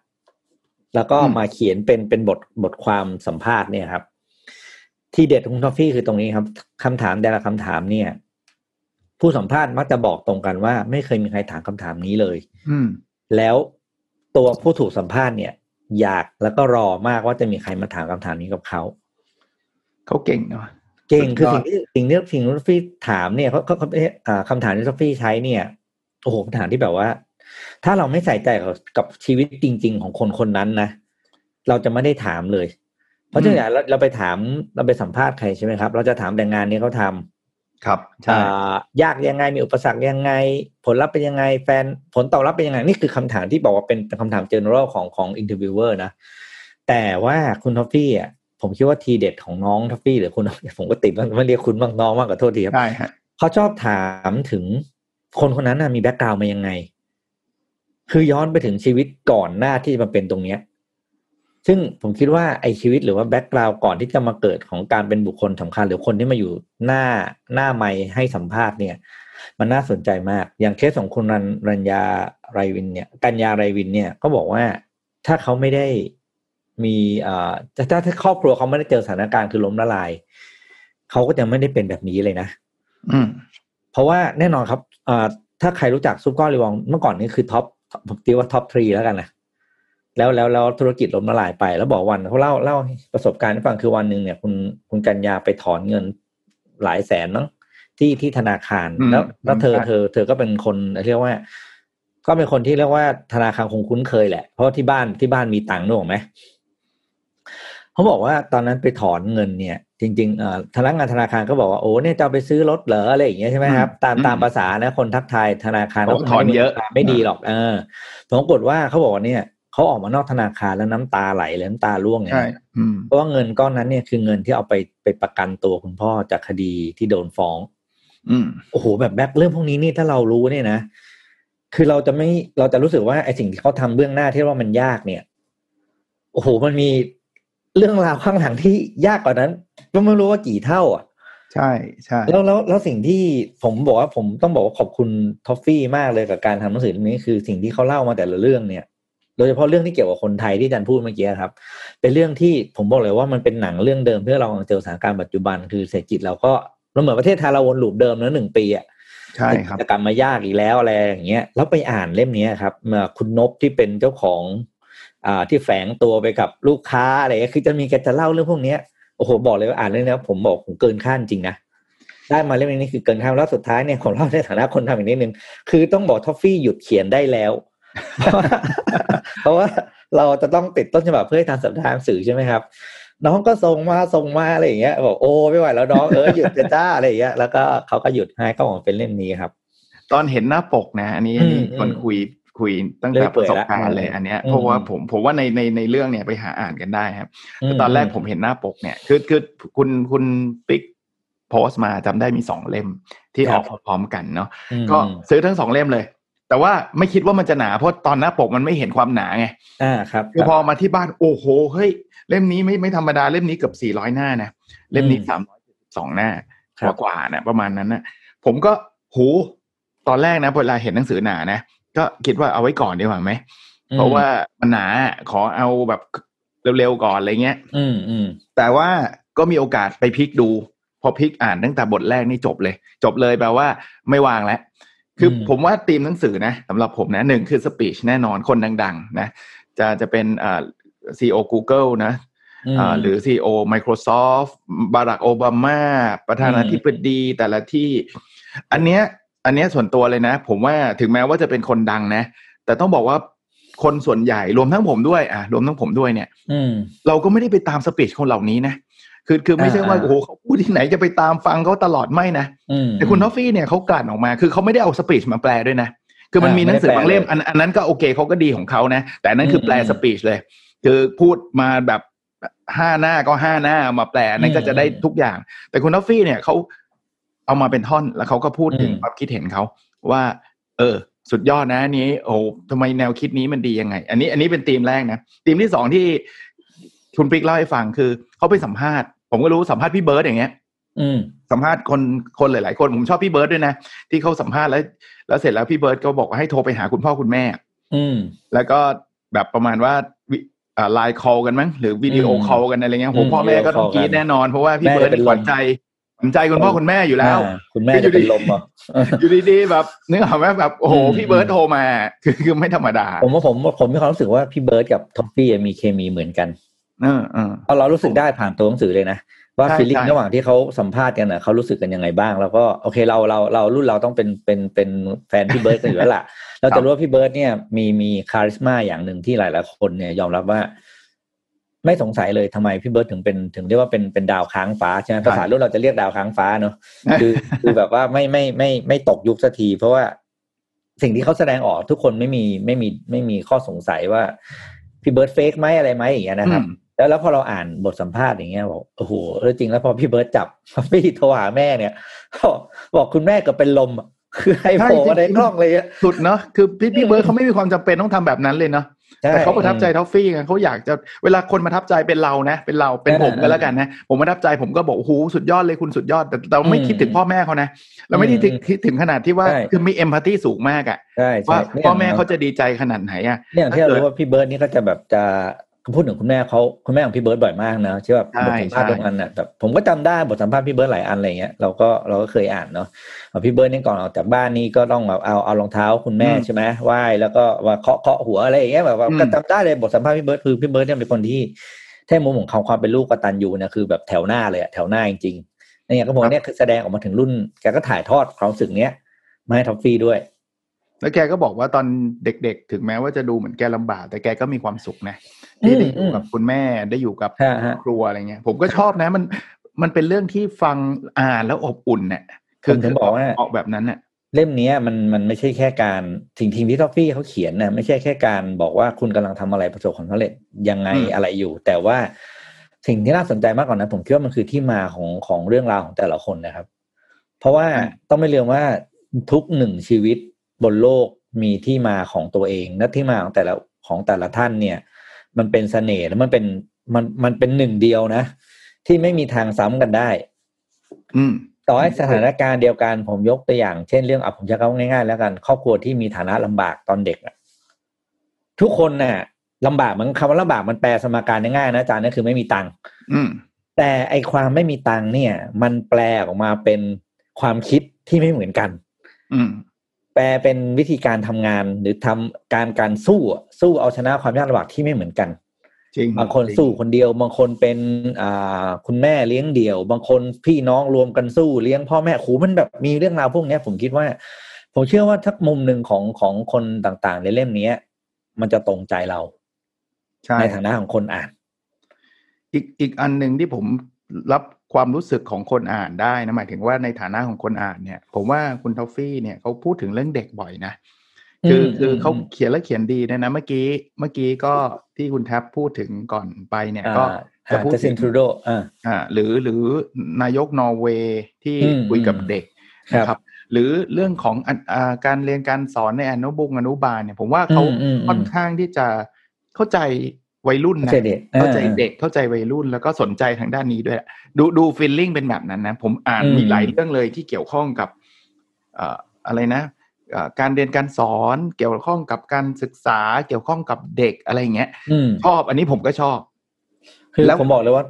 แล้วก็มาเขียนเป็นบทความสัมภาษณ์เนี่ยครับที่เด็ดของคุณท็อฟฟี่คือตรงนี้ครับคำถามแต่ละคำถามเนี่ยผู้สัมภาษณ์มักจะบอกตรงกันว่าไม่เคยมีใครถามคำถามนี้เลยแล้วตัวผู้ถูกสัมภาษณ์เนี่ยอยากแล้วก็รอมากว่าจะมีใครมาถามคำถามนี้กับเขาเก่งเนาะเก่งคือสิ่งที่ท็อฟฟี่ถามเนี่ยเขาคำถามที่ท็อฟฟี่ใช้เนี่ยโอ้โหคำถามที่แบบว่าถ้าเราไม่ใส่ใจกับชีวิตจริงๆของคนๆนั้นนะเราจะไม่ได้ถามเลยเพราะฉะนั้นเราไปถามเราไปสัมภาษณ์ใครใช่ไหมครับเราจะถามแต่งานนี้เขาทำครับใช่ยากยังไงมีอุปสรรคยังไงผลลัพธ์เป็นยังไงแฟนผลตอบรับเป็นยังไงนี่คือคำถามที่บอกว่าเป็นคำถาม general ของ interviewer นะแต่ว่าคุณท็อฟฟี่อ่ะผมคิดว่าทีเด็ดของน้องท็อฟฟี่หรือคุณผมก็ติดไม่เรียกคุณบ้างน้องบ้างขอโทษทีครับใช่ฮะเขาชอบถามถึงคนนั้นมีแบ็คกราวด์มายังไงคือย้อนไปถึงชีวิตก่อนหน้าที่จะมาเป็นตรงเนี้ยซึ่งผมคิดว่าไอ้ชีวิตหรือว่าแบ็คกราวด์ก่อนที่จะมาเกิดของการเป็นบุคคลสำคัญหรือคนที่มาอยู่หน้าไมค์ให้สัมภาษณ์เนี่ยมันน่าสนใจมากอย่างเคสของคุณรัญญาไรวินเนี่ยกัญญาไรวินเนี่ยก็บอกว่าถ้าเขาไม่ได้มีถ้าครอบครัวเขาไม่ได้เจอสถานการณ์คือล้มละลายเขาก็จะไม่ได้เป็นแบบนี้เลยนะเพราะว่าแน่นอนครับถ้าใครรู้จักซุปก้อนรีวองเมื่อก่อนนี่คือท็อปผมตีว่าท็อป3แล้วกันนะแล้วธุรกิจล้มละลายไปแล้วบอกวันเขาเล่าประสบการณ์ให้ฟังคือวันนึงเนี่ยคุณกัญญาไปถอนเงินหลายแสนเนาะที่ธนาคารแล้วเธอก็เป็นคนเรียกว่าก็เป็นคนที่เรียกว่าธนาคารคงคุ้นเคยแหละเพราะที่บ้านมีตังค์ด้วยมั้ยเขาบอกว่าตอนนั้นไปถอนเงินเนี่ยจริงๆพนักงานธนาคารก็บอกว่าโอ้เนี่ยจะไปซื้อรถเหรออะไรอย่างเงี้ยใช่ไหมครับตามภาษานะคนทักทายธนาคารถอนเยอะไม่ดีหรอกผลปรากฏว่าเขาบอกว่าเนี่ยเขาออกมานอกธนาคารแล้วน้ำตาไหลเลยน้ำตาร่วงเนี่ยเพราะว่าเงินก้อนนั้นเนี่ยคือเงินที่เอาไปประกันตัวคุณพ่อจากคดีที่โดนฟ้องโอ้โหแบบแบ็คเรื่องพวกนี้นี่ถ้าเรารู้เนี่ยนะคือเราจะรู้สึกว่าไอ้สิ่งที่เขาทำเบื้องหน้าที่ว่ามันยากเนี่ยโอ้โหมันมีเรื่องราวข้างหลังที่ยากกว่านั้นก็ไม่รู้ว่ากี่เท่าอ่ะใช่ใช่แล้วสิ่งที่ผมบอกว่าผมต้องบอกว่าขอบคุณท็อฟฟี่มากเลยกับการทำหนังสือเล่มนี้คือสิ่งที่เขาเล่ามาแต่ละเรื่องเนี่ยโดยเฉพาะเรื่องที่เกี่ยวกับคนไทยที่อาจารย์พูดเมื่อกี้ครับเป็นเรื่องที่ผมบอกเลยว่ามันเป็นหนังเรื่องเดิมเพื่อเราเจอสถานการณ์ปัจจุบันคือเศรษฐกิจเราก็เหมือนประเทศไทยเราวนลูปเดิมแล้ว1 ปีอ่ะใช่ครับกรรมมายากอีกแล้วอะไรอย่างเงี้ยแล้วไปอ่านเล่มนี้ครับคุณนพที่เป็นเจ้าของที่แฝงตัวไปกับลูกค้าอะไรคือจะมีการจะเล่าเรื่องพวกนี้โอ้โหบอกเลยว่าอ่านเรื่องนี้ผมบอกผมเกินคาดจริงนะได้มาเรื่องนี้คือเกินคาดแล้วสุดท้ายเนี่ยของเราในฐานะคนทำอีกนิดนึงคือต้องบอกท็อฟฟี่หยุดเขียนได้แล้ว เพราะว่าเราจะต้องติดต้นฉบับเพื่อให้ทันสัปดาห์หนังสือใช่ไหมครับน้องก็ส่งมาอะไรอย่างเงี้ยบอกโอ้ไม่ไหวแล้วน้องหยุดจ้าอะไรอย่างเงี้ยแล้วก็เขาก็หยุดให้ก็ออกเป็นเล่มนี้ครับตอนเห็นหน้าปกนะอันนี้คนคุยตั้งแต่ประสบการณ์เลยอันเนี้ยเพราะว่าผมว่าในเรื่องเนี่ยไปหาอ่านกันได้ครับตอนแรกผมเห็นหน้าปกเนี่ยคือคุณปิ๊กโพสต์มาจำได้มี2เล่มที่ออกพร้อมกันเนาะก็ซื้อทั้ง2เล่มเลยแต่ว่าไม่คิดว่ามันจะหนาเพราะตอนหน้าปกมันไม่เห็นความหนาไงครับคือพอมาที่บ้านโอ้โหเฮ้ยเล่มนี้ไม่ธรรมดาเล่มนี้เกือบ400หน้านะเล่มนี้372หน้ากว่าๆนะประมาณนั้นนะผมก็โหตอนแรกนะเวลาเห็นหนังสือหนานะก็คิดว่าเอาไว้ก่อนดีกว่าไหมเพราะว่ามันหนาขอเอาแบบเร็วๆก่อนอะไรเงี้ยแต่ว่าก็มีโอกาสไปพลิกดูพอพลิกอ่านตั้งแต่บทแรกนี่จบเลยแปลว่าไม่วางแล้วคือผมว่าธีมหนังสือนะสำหรับผมนะ1คือ speech แน่นอนคนดังๆนะจะเป็นCEO Google นะหรือ CEO Microsoft บารักโอบามาประธานาธิบดีแต่ละที่อันเนี้ยส่วนตัวเลยนะผมว่าถึงแม้ว่าจะเป็นคนดังนะแต่ต้องบอกว่าคนส่วนใหญ่รวมทั้งผมด้วยเนี่ยเราก็ไม่ได้ไปตามสปีชคนเหล่านี้นะคือไม่ใช่ว่าโอ้โหเขาพูดที่ไหนจะไปตามฟังเขาตลอดไม่นะแต่คุณท็อฟฟี่เนี่ยเขากลั่นออกมาคือเขาไม่ได้เอาสปีชมาแปลด้วยนะ คือมันมีหนังสือบางเล่มอันนั้นก็โอเคเขาก็ดีของเขานะแต่นั่นคือแปลสปีชเลยคือพูดมาแบบ5หน้าก็5หน้ามาแปลนั่นก็จะได้ทุกอย่างแต่คุณท็อฟฟี่เนี่ยเขาเอามาเป็นท่อนแล้วเขาก็พูดถึงความคิดเห็นเขาว่าสุดยอดนะนี้โอ้ทำไมแนวคิดนี้มันดียังไงอันนี้เป็นธีมแรกนะธีมที่สองที่คุณปิ๊กเล่าให้ฟังคือเขาไปสัมภาษณ์ผมก็รู้สัมภาษณ์พี่เบิร์ดอย่างเงี้ยสัมภาษณ์คนหลายๆคนผมชอบพี่เบิร์ดด้วยนะที่เขาสัมภาษณ์แล้วเสร็จแล้วพี่เบิร์ดก็บอกว่าให้โทรไปหาคุณพ่อคุณแม่แล้วก็แบบประมาณว่าไลน์คอลกันมั้งหรือวิดีโอคอลกันอะไรเงี้ยโหพ่อแม่ก็ต้องกรี๊ดแน่นอนเพราะว่าพี่เบิร์ดเป็นขวัญใจคุณพ่อคุณแม่อยู่แล้วคุณแม่จะเป็นลมอ่ะอยู่ดีๆแบบนึกออกไหมแบบโอ้โหพี่เบิร์ดโทรมาคือไม่ธรรมดาผมมีความรู้สึกว่าพี่เบิร์ดกับท็อฟฟี่มีเคมีเหมือนกันเรารู้สึกได้ผ่านตัวหนังสือเลยนะว่าฟีลลิ่งระหว่างที่เขาสัมภาษณ์กันน่ะเขารู้สึกกันยังไงบ้างแล้วก็โอเคเรารุ่นเราต้องเป็นแฟนพี่เบิร์ดกันอยู่แล้วล่ะเราจะรู้ว่าพี่เบิร์ดเนี่ยมีคาริสม่าอย่างนึงที่หลายๆคนเนี่ยยอมรับว่าไม่สงสัยเลยทำไมพี่เบิร์ดถึงเรียกว่าเป็นดาวค้างฟ้าใช่ไหมภาษารุ่นเราจะเรียกดาวค้างฟ้าเนอะคือแบบว่าไม่ตกยุคสักทีเพราะว่าสิ่งที่เขาแสดงออกทุกคนไม่มีข้อสงสัยว่าพี่เบิร์ดเฟกไหมอะไรไหมอย่างเงี้ยนะครับแล้วพอเราอ่านบทสัมภาษณ์อย่างเงี้ยบอกโอ้โหจริงแล้วพอพี่เบิร์ดจับพี่โทรหาแม่เนี่ยบอกคุณแม่ก็เป็นลมคือไอ้โผล่มาในกล้องเลยสุดเนาะคือพี่เบิร์ดเขาไม่มีความจำเป็นต้องทำแบบนั้นเลยเนาะแต่เขาประทับใจท็อฟฟี่กันเขาอยากจะเวลาคนประทับใจเป็นเรานะเป็นเราเป็นผมก็แล้วกันนะผมประทับใจผมก็บอกโอ้โหสุดยอดเลยคุณสุดยอดแต่เราไม่คิดถึงพ่อแม่เขานะเราไม่ได้คิดถึงขนาดที่ว่าคือมีเอมพัตตี้สูงมากอ่ะว่าพ่อแม่เขาจะดีใจขนาดไหนอ่ะเนี่ยที่เรารู้ว่าพี่เบิร์ดนี่ก็จะแบบจะพูดถึงคุณแม่เขาคุณแม่ของพี่เบิร์ดบ่อยมากนะใช่แบบบทสัมภาษณ์ตรงนั้นน่ะแบบผมก็จำได้บทสัมภาษณ์พี่เบิร์ดหลายอันอะไรเงี้ยเราก็เคยอ่านเนาะพี่เบิร์ดนี่ก่อนออกจากบ้านนี่ก็ต้องแบบเอารองเท้าคุณแม่ใช่ไหมไหว้แล้วก็ว่าเคาะหัวอะไรอย่างเงี้ยแบบก็จำได้เลยบทสัมภาษณ์พี่เบิร์ดคือพี่เบิร์ดเนี่ยเป็นคนที่แท้มุมของเขาความเป็นลูกกตัญญูเนี่ยคือแบบแถวหน้าเลยอะแถวหน้าจริงๆเนี่ยก็ผมเนี่ยคือแสดงออกมาถึงรุ่นแกก็ถ่ายทอดความรู้สึกเนี้ยมาให้ท็อฟฟี่ด้วยแล้วแกก็บอกว่าตอนเด็กๆถึงแม้ว่าจะดูเหมือนแกลำบากแต่แกก็มีความสุขนะที่ได้อยู่กับคุณแม่ได้อยู่กับครัวอะไรเงี้ยผมก็ชอบนะมันเป็นเรื่องที่ฟังอ่านแล้วอบอุ่นเนี่ยคือถึงบอกว่าออกแบบนั้นเนี่ยเล่มนี้มันไม่ใช่แค่การทิ้งที่ท็อฟฟี่เขาเขียนนะไม่ใช่แค่การบอกว่าคุณกำลังทำอะไรประสบความสำเร็จยังไงอะไรอยู่แต่ว่าสิ่งที่น่าสนใจมากกว่านั้นผมคิดว่ามันคือที่มาของเรื่องราวของแต่ละคนนะครับเพราะว่าต้องไม่ลืมว่าทุกหนึ่งชีวิตบนโลกมีที่มาของตัวเองและที่มาของแต่ละท่านเนี่ยมันเป็นเสน่ห์และมันเป็นหนึ่งเดียวนะที่ไม่มีทางซ้ำกันได้ต่อให้สถานการณ์เดียวกันผมยกตัวอย่างเช่นเรื่องผมจะเข้าง่ายๆแล้วกันครอบครัวที่มีฐานะลำบากตอนเด็กทุกคนน่ะลำบากมันคำว่าลำบากมันแปลสมการง่ายๆนะอาจารย์นั่นคือไม่มีตังค์แต่ไอความไม่มีตังค์เนี่ยมันแปลออกมาเป็นความคิดที่ไม่เหมือนกันแปลเป็นวิธีการทำงานหรือทำการสู้เอาชนะความยากลำบากที่ไม่เหมือนกันบางคนสู้คนเดียวบางคนเป็นคุณแม่เลี้ยงเดี่ยวบางคนพี่น้องรวมกันสู้เลี้ยงพ่อแม่ขู่มันแบบมีเรื่องราวพวกนี้ผมคิดว่าผมเชื่อว่าทักมุมหนึ่งของคนต่างๆในเล่มนี้มันจะตรงใจเราในฐานะของคนอ่านอีกอันนึงที่ผมรับความรู้สึกของคนอ่านได้นะหมายถึงว่าในฐานะของคนอ่านเนี่ยผมว่าคุณท็อฟฟี่เนี่ยเขาพูดถึงเรื่องเด็กบ่อยนะคือเขาเขียนดีนะเมื่อกี้ก็ที่คุณแท็บพูดถึงก่อนไปเนี่ยก็จะพูดถึง Justin Trudeau หรือนายกนอร์เวย์ที่คุยกับเด็กนะครับหรือเรื่องของการเรียนการสอนในอนุบาลเนี่ยผมว่าเขาค่อนข้างที่จะเข้าใจวัยรุ่นนะเข้าใจเด็กเข้าใจวัยรุ่นแล้วก็สนใจทางด้านนี้ด้วยดูฟีลลิ่งเป็นแบบนั้นนะผมอ่านมีหลายเรื่องเลยที่เกี่ยวข้องกับอะไรนะการเรียนการสอนเกี่ยวข้องกับการศึกษาเกี่ยวข้องกับเด็กอะไรอย่างเงี้ยชอบอันนี้ผมก็ชอบคือผมบอกเลยว่า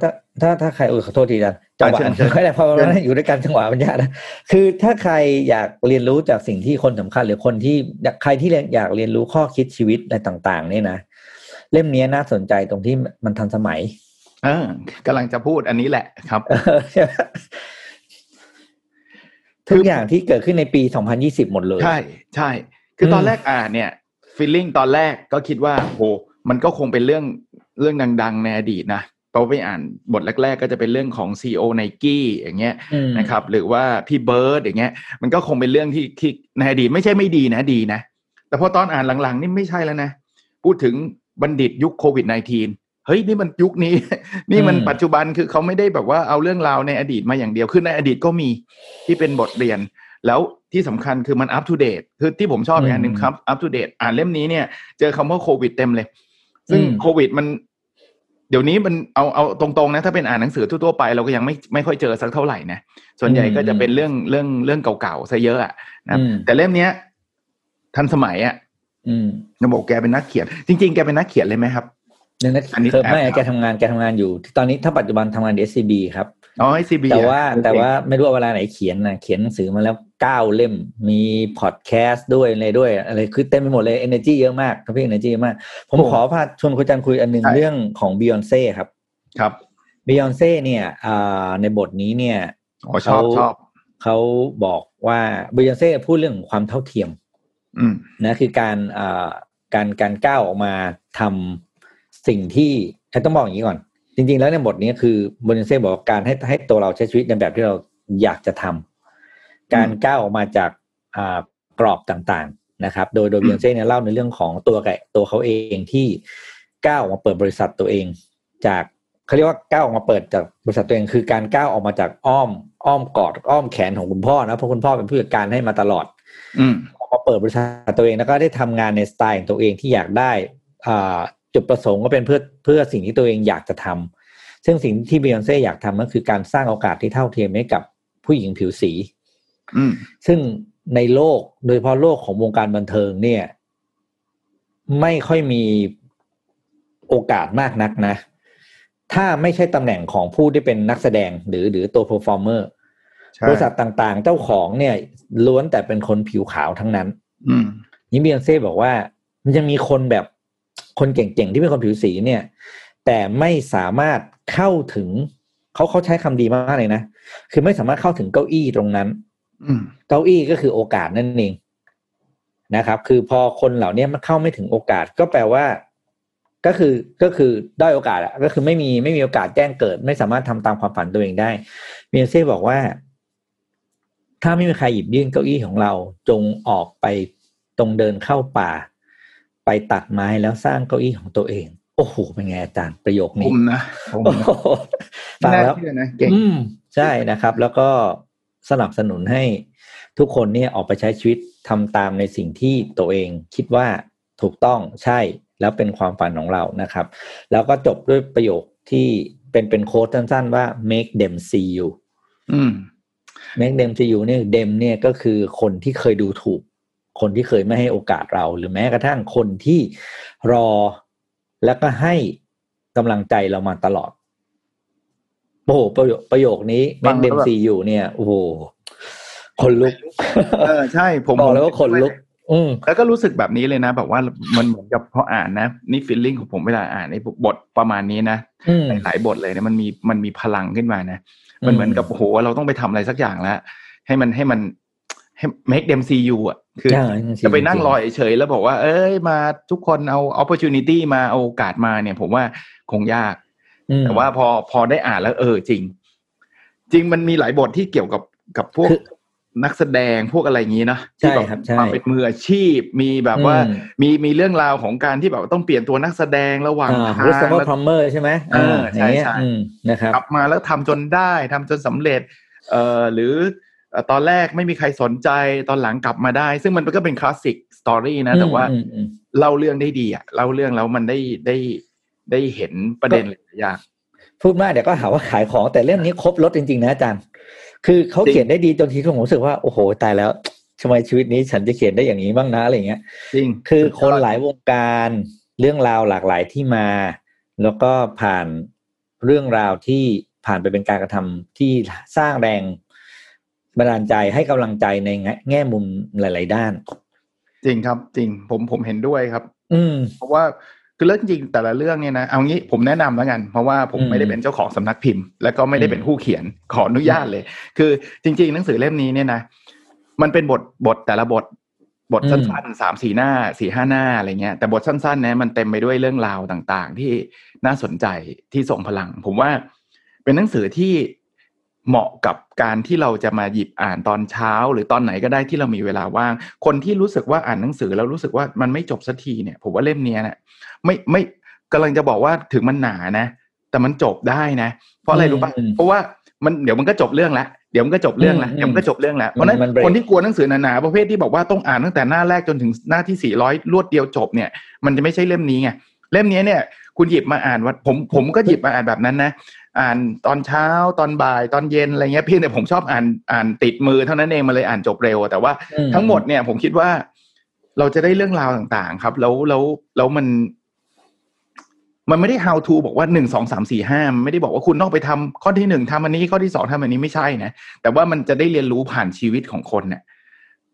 ถ้าใครขอโทษทีนะจังหวะไม่ได้พอเราอยู่ด้วยกันจังหวะมันยากนะคือถ้าใครอยากเรียนรู้จากสิ่งที่คนสำคัญหรือคนที่ใครที่อยากเรียนรู้ข้อคิดชีวิตอะไรต่างๆเนี่ยนะเล่มนี้น่าสนใจตรงที่มันทันสมัยกำลังจะพูดอันนี้แหละครับ ทุกอย่างที่เกิดขึ้นในปี2020หมดเลยใช่คือตอนแรกอ่านเนี่ยฟีลลิ่งตอนแรกก็คิดว่าโหมันก็คงเป็นเรื่องดังๆในอดีตนะพอไปอ่านบทแรกๆก็จะเป็นเรื่องของ CEO Nike อย่างเงี้ยนะครับหรือว่าพี่เบิร์ดอย่างเงี้ยมันก็คงเป็นเรื่องที่ในอดีตไม่ใช่ไม่ดีนะดีนะ แต่พอตอนอ่านหลังๆนี่ไม่ใช่แล้วนะพูดถึงบัณฑิตยุคโควิด -19 เฮ้ยนี่มันยุคนี้ นี่มันปัจจุบันคือเขาไม่ได้แบบว่าเอาเรื่องราวในอดีตมาอย่างเดียวคือในอดีตก็มีที่เป็นบทเรียนแล้วที่สำคัญคือมันอัปทูเดตคือที่ผมชอบอีกอันนึงครับอัปทูเดตอ่านเล่มนี้เนี่ยเจอคำว่าโควิดเต็มเลยซึ่งโควิดมันเดี๋ยวนี้มันเอาตรงๆนะถ้าเป็นอ่านหนังสือทั่วๆไปเราก็ยังไม่ค่อยเจอสักเท่าไหร่นะส่วนใหญ่ก็จะเป็นเรื่องเก่าๆซะเยอะอ่ะนะแต่เล่มเนี้ยทันสมัยอ่ะระบบแกเป็นนักเขียนจริงๆแกเป็นนักเขียนเลยไหมครับเธอไม่แกทำงานอยู่ตอนนี้ถ้าปัจจุบันทำงาน SCB ครับอ๋อ SCB แต่ว่าไม่รู้ว่าเวลาไหนเขียนนะเขียนหนังสือมาแล้ว9 เล่มมีพอดแคสต์ด้วยอะไรด้วยอะไรคือเต็มไปหมดเลย energy เยอะมากครับพี่ energy มากผมขอพาชวนคุณจันคุยอันนึงเรื่องของ Beyoncé ครับ Beyoncé เนี่ยในบทนี้เนี่ยเขาบอกว่า Beyoncé พูดเรื่องของความเท่าเทียมนะคือการก้าวออกมาทำสิ่งที่ฉันต้องบอกอย่างนี้ก่อนจริงๆแล้วในบทนี้คือBeyoncéบอกการให้ตัวเราใช้ชีวิตในแบบที่เราอยากจะทำการก้าวออกมาจากกรอบต่างๆนะครับโดยBeyoncéเนี่ยเล่าในเรื่องของตัวเขาเองที่ก้าวออกมาเปิดบริษัทตัวเองจากเขาเรียกว่าก้าวออกมาเปิดจากบริษัทตัวเองคือการก้าวออกมาจากอ้อมกอดอ้อมแขนของคุณพ่อนะเพราะคุณพ่อเป็นผู้จัดการให้มาตลอดออกมาเปิดบริษัทตัวเองแล้วก็ได้ทำงานในสไตล์ของตัวเองที่อยากได้จุดประสงค์ก็เป็นเพื่อสิ่งที่ตัวเองอยากจะทำซึ่งสิ่งที่Beyoncéอยากทำก็คือการสร้างโอกาสที่เท่าเทียมให้กับผู้หญิงผิวสีซึ่งในโลกโดยเฉพาะโลกของวงการบันเทิงเนี่ยไม่ค่อยมีโอกาสมากนักนะถ้าไม่ใช่ตำแหน่งของผู้ที่เป็นนักแสดงหรือตัวเพอร์ฟอร์เมอร์บริษัทต่างๆเจ้าของเนี่ยล้วนแต่เป็นคนผิวขาวทั้งนั้นนี่Beyoncéบอกว่ามันยังมีคนแบบคนเก่งๆที่เป็นคนผิวสีเนี่ยแต่ไม่สามารถเข้าถึงเขาใช้คำดีมากเลยนะคือไม่สามารถเข้าถึงเก้าอี้ตรงนั้นเก้าอี้ก็คือโอกาสนั่นเองนะครับคือพอคนเหล่านี้มันเข้าไม่ถึงโอกาสก็แปลว่าก็คือด้อยโอกาสอะก็คือไม่มีโอกาสแจ้งเกิดไม่สามารถทำตามความฝันตัวเองได้Beyoncéบอกว่าถ้าไม่มีใครหยิบยื่นเก้าอี้ของเราจงออกไปตรงเดินเข้าป่าไปตัดไม้แล้วสร้างเก้าอี้ของตัวเองโอ้โหเป็นไงอาจารย์ประโยคนี้ผมนะฟังแล้วเก่งใช่นะครับแล้วก็สนับสนุนให้ทุกคนเนี่ยออกไปใช้ชีวิตทำตามในสิ่งที่ตัวเองคิดว่าถูกต้องใช่แล้วเป็นความฝันของเรานะครับแล้วก็จบด้วยประโยคที่เป็นโค้ดสั้นๆว่า make them see you make them see you เนี่ย them เนี่ยก็คือคนที่เคยดูถูกคนที่เคยไม่ให้โอกาสเราหรือแม้กระทั่งคนที่รอแล้วก็ให้กำลังใจเรามาตลอดโอ้โหประโยคนี้แม็กเดมซีอยู่เนี่ยโอ้โหคนลุกใช่ผมบอกแล้วว่าคนลุกแล้วก็รู้สึกแบบนี้เลยนะแบบว่ามันเหมือนกับพออ่านนะนี่ฟีลลิ่งของผมเวลาอ่านในบทประมาณนี้นะหลายบทเลยเนี่ยมันมีพลังขึ้นมานะมันเหมือนกับโอ้โหเราต้องไปทำอะไรสักอย่างแล้วให้แม็กเดมซีอยู่อ่ะคือจะไปนั่งรอเฉยๆแล้วบอกว่าเอ้ยมาทุกคนเอา opportunity มาเอาโอกาสมาเนี่ยผมว่าคงยากแต่ว่าพอได้อ่านแล้วจริงมันมีหลายบทที่เกี่ยวกับพวกนักแสดงพวกอะไรอย่างนี้เนาะที่แบบความเป็นมืออาชีพมีแบบว่ามีเรื่องราวของการที่แบบต้องเปลี่ยนตัวนักแสดงระหว่างทางแล้วพรอมเมอร์ใช่ไหมใช่ใช่นะครับกลับมาแล้วทำจนสำเร็จหรือตอนแรกไม่มีใครสนใจตอนหลังกลับมาได้ซึ่งมันก็เป็นคลาสสิกสตอรี่นะแต่ว่าเล่าเรื่องได้ดีอ่ะเล่าเรื่องแล้วมันได้เห็นประเด็นหลายอย่างพูดมากเดี๋ยวก็หาว่าขายของแต่เล่มนี้ครบรถจริงๆนะอาจารย์คือเขาเขียนได้ดีจนทีผมรู้สึกว่าโอ้โหตายแล้วทำไมชีวิตนี้ฉันจะเขียนได้อย่างนี้บ้างนะอะไรเงี้ยจริงคือคนหลายวงการเรื่องราวหลากหลายที่มาแล้วก็ผ่านเรื่องราวที่ผ่านไปเป็นการกระทำที่สร้างแรงบันดาลใจให้กำลังใจในแง่มุมหลายๆด้านจริงครับจริงผมเห็นด้วยครับเพราะว่าคือเรื่องจริงแต่ละเรื่องเนี่ยนะเอางี้ผมแนะนำแล้วกันเพราะว่าผมไม่ได้เป็นเจ้าของสำนักพิมพ์และก็ไม่ได้เป็นผู้เขียนขออนุญาตเลยคือจริงๆหนังสือเล่มนี้เนี่ยนะมันเป็นบทแต่ละบทสั้นๆ 3-4 หน้า 4-5 หน้าอะไรเงี้ยแต่บทสั้นๆนะมันเต็มไปด้วยเรื่องราวต่างๆที่น่าสนใจที่ส่งพลังผมว่าเป็นหนังสือที่ เหมาะกับการที่เราจะมาหยิบอ่านตอนเช้าหรือตอนไหนก็ได้ที่เรามีเวลาว่างคนที่รู้สึกว่าอ่านหนังสือแล้วรู้สึกว่ามันไม่จบสักทีเนี่ยผมว่าเล่มนี้นะไม่กำลังจะบอกว่าถึงมันหนานะแต่มันจบได้นะเพราะอะไรรู้ป่ะเพราะว่ามันเดี๋ยวมันก็จบเรื่องละเดี๋ยวมันก็จบเรื่องละเดี๋ยวมันก็จบเรื่องละเพราะนั้นคนที่กลัวหนังสือหนาๆประเภทที่บอกว่าต้องอ่านตั้งแต่หน้าแรกจนถึงหน้าที่400รวดเดียวจบเนี่ยมันจะไม่ใช่เล่มนี้ไงเล่มนี้เนี่ยคุณหยิบมาอ่านว่าผมก็หยิบมาอ่านแบบนั้นนะอ่านตอนเช้าตอนบ่ายตอนเย็นอะไรเงี้ยพี่เนี่ยผมชอบอ่านติดมือเท่านั้นเองมาเลยอ่านจบเร็วแต่ว่าทั้งหมดเนี่ยผมคิดว่าเราจะได้เรื่องราวต่างๆครับแล้วมันไม่ได้ how to บอกว่า1 2 3 4 5ไม่ได้บอกว่าคุณต้องไปทำข้อที่1ทำอันนี้ข้อที่2ทำอันนี้ไม่ใช่นะแต่ว่ามันจะได้เรียนรู้ผ่านชีวิตของคนเนี่ย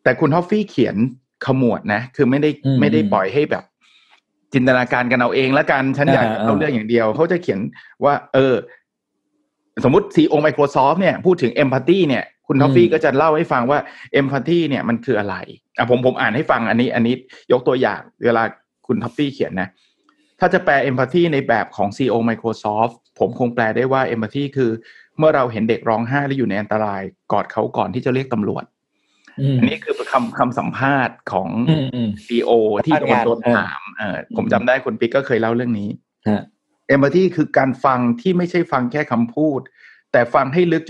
แต่คุณทอฟฟี่เขียนขมวดนะคือไม่ได้ปล่อยให้แบบจินตนาการกันเอาเองแล้วกันฉันอยากเอาเรื่องอย่างเดียวเขาจะเขียนว่าสมมุติ CEO Microsoft เนี่ยพูดถึง empathy เนี่ยคุณทอฟฟี่ก็จะเล่าให้ฟังว่า empathy เนี่ยมันคืออะไรอ่ะผมอ่านให้ฟังอันนี้ยกตัวอย่างเวลาคุณทอฟฟี่เขียนนะถ้าจะแปล empathy ในแบบของ CEO Microsoft ผมคงแปลได้ว่า empathy คือเมื่อเราเห็นเด็กร้องไห้และอยู่ในอันตรายกอดเขาก่อนที่จะเรียกตำรวจอันนี้คือคำสัมภาษณ์ของ CEO ที่โดนถามผมจำได้คุณปิ๊กก็เคยเล่าเรื่องนี้ empathy คือการฟังที่ไม่ใช่ฟังแค่คำพูดแต่ฟังให้ลึก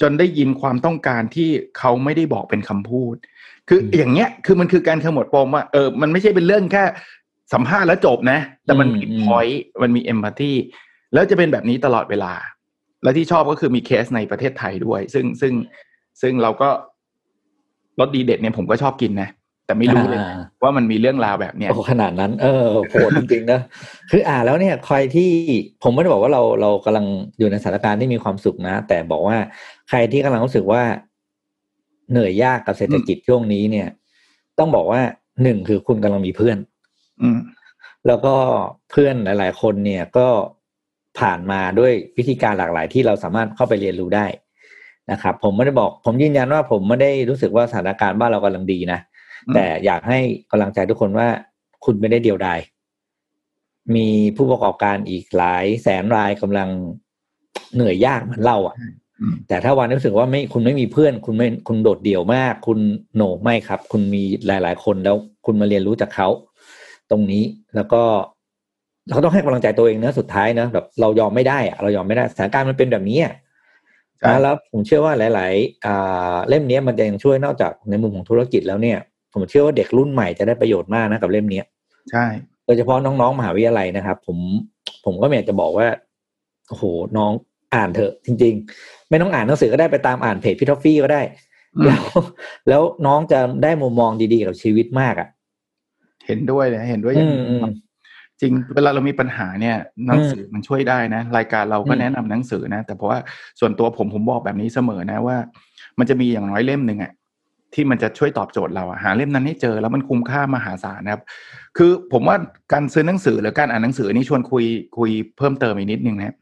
จนได้ยินความต้องการที่เขาไม่ได้บอกเป็นคำพูดคืออย่างเงี้ยคือมันคือการขมวดปมว่ามันไม่ใช่เป็นเรื่องแค่สัมภาษณ์แล้วจบนะแต่มันมี point มันมี empathy แล้วจะเป็นแบบนี้ตลอดเวลาและที่ชอบก็คือมีเคสในประเทศไทยด้วยซึ่งเราก็รสดีเด็ดเนี่ยผมก็ชอบกินนะแต่ไม่รู้เลยว่ามันมีเรื่องราวแบบเนี้ยโอ้ขนาดนั้นโหดจริงๆนะคืออ่านแล้วเนี่ยใครที่ผมไม่ได้บอกว่าเรากำลังอยู่ในสถานการณ์ที่มีความสุขนะแต่บอกว่าใครที่กำลังรู้สึกว่าเหนื่อยยากกับเศรษฐกิจช่วงนี้เนี่ยต้องบอกว่าหนึ่งคือคุณกำลังมีเพื่อนแล้วก็เพื่อนหลายๆคนเนี่ยก็ผ่านมาด้วยวิธีการหลากหลายที่เราสามารถเข้าไปเรียนรู้ได้นะครับผมไม่ได้บอกผมยืนยันว่าผมไม่ได้รู้สึกว่าสถานการณ์บ้านเรากำลังดีนะแต่อยากให้กำลังใจทุกคนว่าคุณไม่ได้เดียวดายมีผู้ประกอบการอีกหลายแสนรายกำลังเหนื่อยยากเหมือนเราอ่ะแต่ถ้าวันรู้สึกว่าไม่คุณไม่มีเพื่อนคุณโดดเดี่ยวมากคุณโหน่ไม่ครับคุณมีหลายๆคนแล้วคุณมาเรียนรู้จากเขาตรงนี้แล้วก็เราก็ต้องให้กำลังใจตัวเองนะสุดท้ายนะแบบเรายอมไม่ได้อะเรายอมไม่ได้สถานการณ์มันเป็นแบบนี้อ่ะแล้วผมเชื่อว่าหลายๆเล่มนี้มันจะยังช่วยนอกจากในมุมของธุรกิจแล้วเนี่ยผมเชื่อว่าเด็กรุ่นใหม่จะได้ประโยชน์มากนะกับเล่มนี้ใช่โดยเฉพาะน้องๆมหาวิทยาลัยนะครับผมก็อยากจะบอกว่าโอ้โหน้องอ่านเถอะจริงๆไม่ต้องอ่านหนังสือก็ได้ไปตามอ่านเพจพี่ท็อฟฟี่ก็ได้แล้วน้องจะได้มุมมองดีๆกับชีวิตมากอ่ะเห็นด้วยเลยเห็นด้วยอย่างจริงเวลาเรามีปัญหาเนี่ยหนังสือมันช่วยได้นะรายการเราก็แนะนำหนังสือนะแต่เพราะว่าส่วนตัวผมบอกแบบนี้เสมอนะว่ามันจะมีอย่างน้อยเล่มนึงอ่ะที่มันจะช่วยตอบโจทย์เราหาเล่มนั้นให้เจอแล้วมันคุ้มค่ามหาศาลนะครับคือผมว่าการซื้อหนังสือหรือการอ่านหนังสือนี่ชวนคุยเพิ่มเติมอีกนิดนึงนะ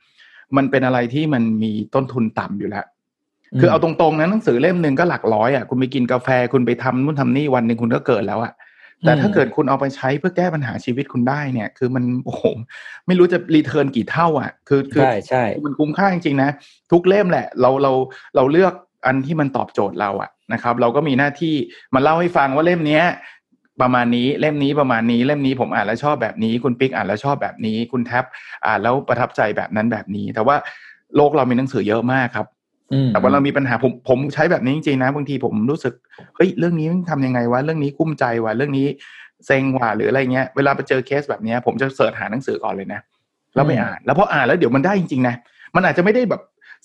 มันเป็นอะไรที่มันมีต้นทุนต่ำอยู่แล้วคือเอาตรงๆนะหนังสือเล่มนึงก็หลักร้อยอ่ะคุณไปกินกาแฟคุณไปทำนู่นทำนี่วันนึงคุณก็เกิดแล้วอ่ะแต่ถ้าเกิดคุณเอาไปใช้เพื่อแก้ปัญหาชีวิตคุณได้เนี่ยคือมันโอ้โหไม่รู้จะรีเทิร์นกี่เท่าอ่ะคือใช่มันคุ้มค่าจริงๆนะทุกเล่มแหละเราเลือกอันที่มันตอบโจทย์เราอ่ะนะครับเราก็มีหน้าที่มาเล่าให้ฟังว่าเล่มนี้ประมาณนี้เล่มนี้ประมาณนี้เล่มนี้ผมอ่านแล้วชอบแบบนี้คุณปิ๊กอ่านแล้วชอบแบบนี้คุณแท็บอ่านแล้วประทับใจแบบนั้นแบบนี้แต่ว่าโลกเรามีหนังสือเยอะมากครับแต่ว่าเรามีปัญหาผมใช้แบบนี้จริงๆนะบางทีผมรู้สึกเฮ้ยเรื่องนี้มันทำยังไงวะเรื่องนี้กุ้มใจวะเรื่องนี้เซ็งวะหรืออะไรเงี้ยเวลาไปเจอเคสแบบนี้ผมจะเสิร์ชหาหนังสือก่อนเลยนะแล้วไปอ่านแล้วพออ่านแล้วเดี๋ยวมันได้จริงๆนะมันอาจจะไม่ได้แบบ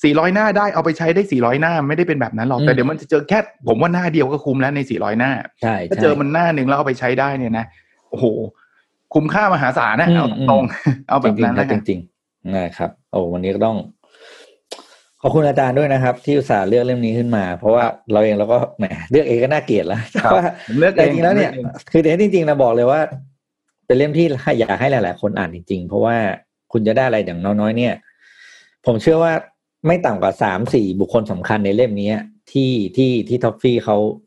400หน้าได้เอาไปใช้ได้400หน้าไม่ได้เป็นแบบนั้นหรอกแต่เดี๋ยวมันจะเจอแค่ผมว่าหน้าเดียวก็คุ้มแล้วใน400หน้าถ้าเจอมันหน้านึงแล้วเอาไปใช้ได้เนี่ยนะโอ้โหคุ้มค่ามหาศาลนะเอาตรงๆเอาแบบนั้นนะจริงๆนะครับโอ้วันนี้ก็ต้องขอบคุณอาจารย์ด้วยนะครับที่อุตส่าห์เลือกเล่มนี้ขึ้นมาเพราะว่าเราเองเราก็แหมเลือกเองก็น่าเกลียดแล้วแต่ว่าเลือกเองจริงแล้วเนี่ยคือแต่จริงๆนะบอกเลยว่าเป็นเล่มที่อยากให้หลายๆคนอ่านจริงๆเพราะว่าคุณจะได้อะไรอย่างน้อยๆเนี่ยผมเชื่อว่าไม่ต่ำกว่า 3-4 บุคคลสำคัญในเล่มนี้ที่ท็อฟฟี่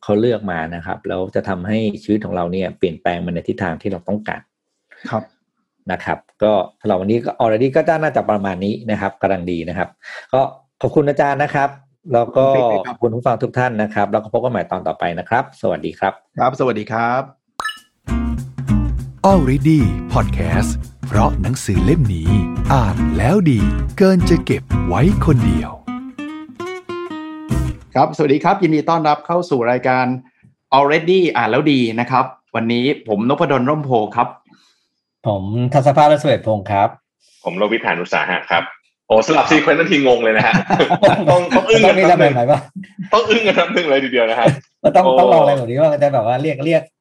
เขาเลือกมานะครับแล้วจะทำให้ชีวิตของเราเนี่ยเปลี่ยนแปลงมาในทิศทางที่เราต้องการครับนะครับก็สำหรับวันนี้ก็ already ก็น่าจะประมาณนี้นะครับกำลังดีนะครับก็ ขอบคุณอาจารย์นะครับแล้วก็ขอบคุณผู้ฟังทุกท่านนะครับแล้วก็พบกันใหม่ตอนต่อไปนะครับสวัสดีครับครับสวัสดีครับ Already Podcast เพราะหนังสือเล่มนี้อ่านแล้วดีเกินจะเก็บไว้คนเดียวครับสวัสดีครับยินดีต้อนรับเข้าสู่รายการ Already อ่านแล้วดีนะครับวันนี้ผมนพดลร่มโพครับผมทัศภาพและเสวตพงษ์ครับผมโรวิทฐานอุตสาหะครับโอ้สลับซีเควนต์นั่นทีงงเลยนะฮะต้องอึ้งกันแบบไหนบ้างต้องอึ้งกันทั้งนึงเลยทีเดียวนะครับต้องลองอะไรแบบนี้ว่าจะแบบว่าเรียก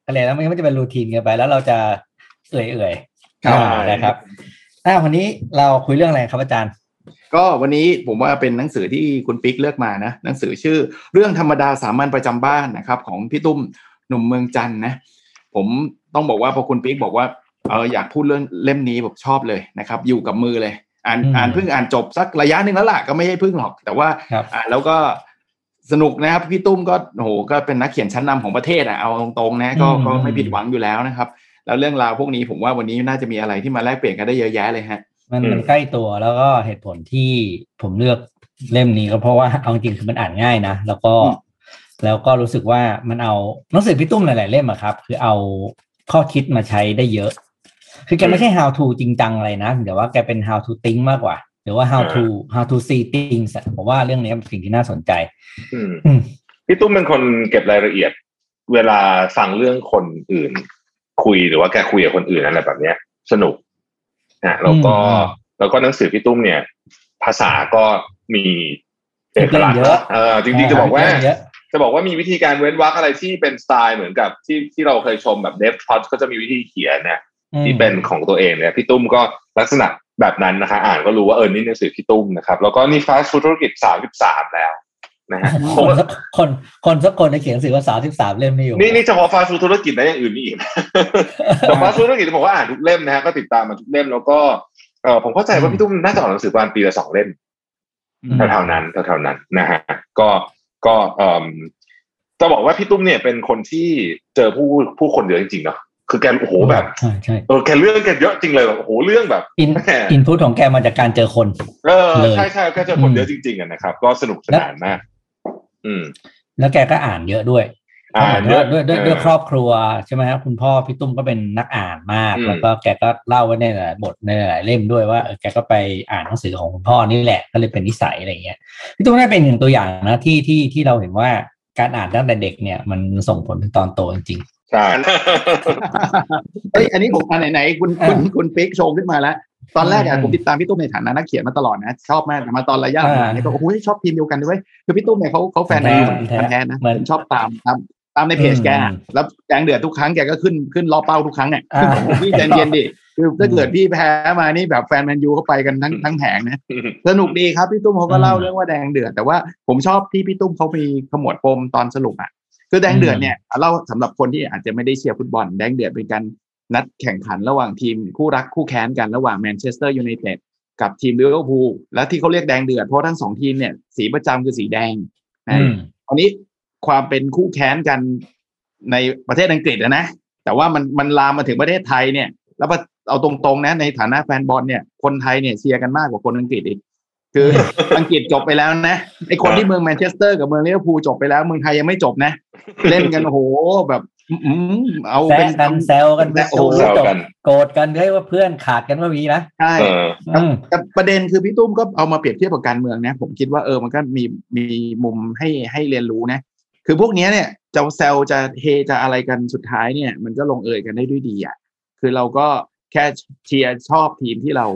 อะไรนะมันจะเป็นรูทีนกันไปแล้วเราจะเอื่อยนะครับวันนี้เราคุยเรื่องอะไรครับอาจารย์ก็วันนี้ผมว่าเป็นหนังสือที่คุณปิ๊กเลือกมานะหนังสือชื่อเรื่องธรรมดาสามัญประจำบ้านนะครับของพี่ตุ้มหนุ่มเมืองจันทร์นะผมต้องบอกว่าพอคุณปิ๊กบอกว่าอยากพูดเรื่องเล่มนี้ผมชอบเลยนะครับอยู่กับมือเลยอ่านเพิ่งอ่านจบสักระยะนึงแล้วล่ะก็ไม่ใช่เพิ่งหรอกแต่ว่าอ่านแล้วก็สนุกนะครับพี่ตุ้มก็โอ้โหก็เป็นนักเขียนชั้นนำของประเทศอ่ะเอาตรงๆนะก็ไม่ผิดหวังอยู่แล้วนะครับแล้วเรื่องราวพวกนี้ผมว่าวันนี้น่าจะมีอะไรที่มาแลกเปลี่ยนกันได้เยอะแยะเลยฮะมันใกล้ตัวแล้วก็เหตุผลที่ผมเลือกเล่มนี้ก็เพราะว่าเอาจริงคือมันอ่านง่ายนะแล้วก็รู้สึกว่ามันเอาหนังสือพี่ตุ้มหลายๆเล่มอะครับคือเอาข้อคิดมาใช้ได้เยอะคือแกไม่ใช่ how to จริงจังอะไรนะแต่ว่าแกเป็น how to think มากกว่าหรือว่า how to see things ผมว่าเรื่องนี้เป็นสิ่งที่น่าสนใจพี่ตุ้มเป็นคนเก็บรายละเอียดเวลาฟังเรื่องคนอื่นคุยหรือว่าแกคุยกับคนอื่นอะไรแบบนี้สนุกนะแล้วก็หนังสือพี่ตุ้มเนี่ยภาษาก็มีเอกลักษณ์จริงๆจะบอกว่ามีวิธีการเว้นวรรคอะไรที่เป็นสไตล์เหมือนกับที่เราเคยชมแบบเดฟพอดก็จะมีวิธีเขียนนะที่เป็นของตัวเองเนี่ยพี่ตุ้มก็ลักษณะแบบนั้นนะคะอ่านก็รู้ว่านี่หนังสือพี่ตุ้มนะครับแล้วก็นี่ฟาสต์ฟู้ดธุรกิจ33แล้วนะฮะคนสักคนได้เขียนหนังสือว่า33เล่มนี่อยู่นี่เฉพาะฟาสต์ฟู้ดธุรกิจนะอย่างอื่นมีอีกแต่ฟาสต์ฟู้ดธุรกิจผมก็อ่านทุกเล่มนะฮะก็ติดตามมาทุกเล่มแล้วก็ผมเข้าใจว่าพี่ตุ้มน่าจะออกหนังสือประมาณปีละ2เล่มเท่านั้นนะฮะก็จะบอกว่าพี่ตุ้มเนี่ยเป็นคนที่เจอผู้คนเยอะจริงๆเนาะคือแกโอ้โหแบบแกเรื่องแกเยอะจริงเลยแบบโอ้โหเรื่องแบบอินพุตของแกมาจากการเจอคนใช่ๆก็เจอคนเยอะจริงๆอ่ะนะครับก็สนุกสนานมากแล้วแกก็อ่านเยอะด้วยด้วยครอบครัวใช่มั้ยฮะคุณพ่อพี่ตุ้มก็เป็นนักอ่านมากแล้วก็แกก็เล่าไว้ในหลายบทในหลายเล่มด้วยว่าแกก็ไปอ่านหนังสือของคุณพ่อนี่แหละก็เลยเป็นนิสัยอะไรอย่างเงี้ยพี่ตุ้มน่าเป็นหนึ่งตัวอย่างนะที่เราเห็นว่าการอ่านตั้งแต่เด็กเนี่ยมันส่งผลถึงตอนโตจริงๆใช่อันนี้ผมไหนๆคุณเป๊กชมขึ้นมาแล้วตอนแรกอ่ะผมติดตามพี่ตุ้มในฐานะนักเขียนมาตลอดนะชอบมากมาตอนระยะหลังนี่ก็โอ้ยชอบทีมเดียวกันด้วยคือพี่ตุ้มเนี่ยเขาแฟนในแท้นะชอบตามในเพจแกแล้วแดงเดือดทุกครั้งแกก็ขึ้นล้อเป้าทุกครั้งเนี่ยพี่ใจเย็นดิคือถ้าเกิดพี่แพ้มานี่แบบแฟนแมนยูเข้าไปกันทั้งแผงนะสนุกดีครับพี่ตุ้มเขาก็เล่าเรื่องว่าแดงเดือดแต่ว่าผมชอบที่พี่ตุ้มเขามีขมวดปมตอนสรุปอ่ะคือแดงเดือดเนี่ยเล่าสำหรับคนที่อาจจะไม่ได้เชียร์ฟุตบอลแดงเดือดเป็นการนัดแข่งขันระหว่างทีมคู่รักคู่แค้นกันระหว่างแมนเชสเตอร์ยูไนเต็ดกับทีมลิเวอร์พูลและที่เขาเรียกแดงเดือดเพราะทั้งสองทีมเนี่ยสีประจำคือสีแดงตอนนี้ความเป็นคู่แค้นกันในประเทศอังกฤษนะแต่ว่ามันลามมาถึงประเทศไทยเนี่ยแล้วเอาตรงๆนะในฐานะแฟนบอลเนี่ยคนไทยเนี่ยเชียร์กันมากกว่าคนอังกฤษอีกคืออังกฤษจบไปแล้วนะไอคนที่เมืองแมนเชสเตอร์กับเมืองลิเวอร์พูลจบไปแล้วเมืองไทยยังไม่จบนะเล่นกันโอ้โหแบบเอาเป็นกันแซวกันโอ้โหโกรธกันด้วยว่าเพื่อนขาดกันว่ามีนะใช่แต่ประเด็นคือพี่ตุ้มก็เอามาเปรียบเทียบกับการเมืองนะผมคิดว่ามันก็มีมุมให้เรียนรู้นะคือพวกนี้เนี่ยจะแซวจะเฮจะอะไรกันสุดท้ายเนี่ยมันก็ลงเอยกันได้ด้วยดีอ่ะคือเราก็แค่เชียร์ชอบทีมที่เรา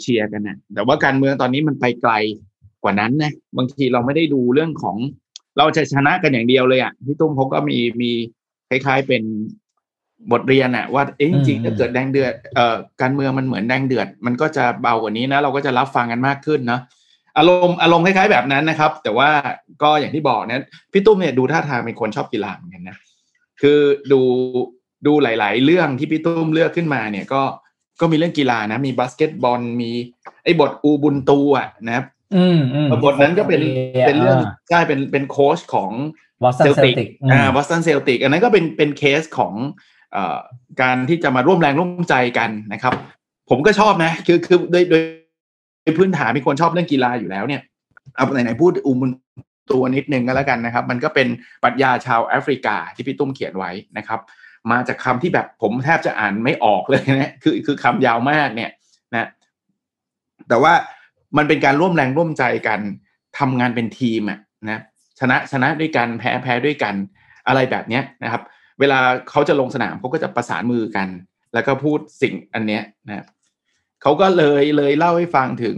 เชียร์กันนะแต่ว่าการเมืองตอนนี้มันไปไกลกว่านั้นนะบางทีเราไม่ได้ดูเรื่องของเราจะชนะกันอย่างเดียวเลยอ่ะพี่ตุ้มเขาก็มีคล้ายๆเป็นบทเรียนอ่ะว่าจริงๆถ้าเกิดแดงเดือดการเมืองมันเหมือนแดงเดือดมันก็จะเบากว่านี้นะเราก็จะรับฟังกันมากขึ้นนะอารมณ์คล้ายๆแบบนั้นนะครับแต่ว่าก็อย่างที่บอกนะพี่ตุ้มเนี่ยดูท่าทางเป็นคนชอบกีฬาเหมือนกันนะคือดูหลายๆเรื่องที่พี่ตุ้มเลือกขึ้นมาเนี่ยก็มีเรื่องกีฬานะมีบาสเกตบอลมีไอ้บทอูบุนตูอ่ะนะครับบทนั้นก็เป็นเรื่องใช่เป็นโค้ชของบอสตันเซลติกอันนั้นก็เป็นเคสของการที่จะมาร่วมแรงร่วมใจกันนะครับผมก็ชอบนะคือโดยพื้นฐานเป็นคนชอบเรื่องกีฬาอยู่แล้วเนี่ย เอาไหนๆพูดอุมตัวนิดนึงก็แล้วกันนะครับมันก็เป็นปรัชญาชาวแอฟริกาที่พี่ตุ้มเขียนไว้นะครับมาจากคำที่แบบผมแทบจะอ่านไม่ออกเลยนะคือคำยาวมากเนี่ยนะแต่ว่ามันเป็นการร่วมแรงร่วมใจกันทำงานเป็นทีมอ่ะนะชนะด้วยกันแพ้ด้วยกันอะไรแบบเนี้ยนะครับเวลาเขาจะลงสนามเขาก็จะประสานมือกันแล้วก็พูดสิ่งอันเนี้ยนะเขาก็เลยเล่าให้ฟังถึง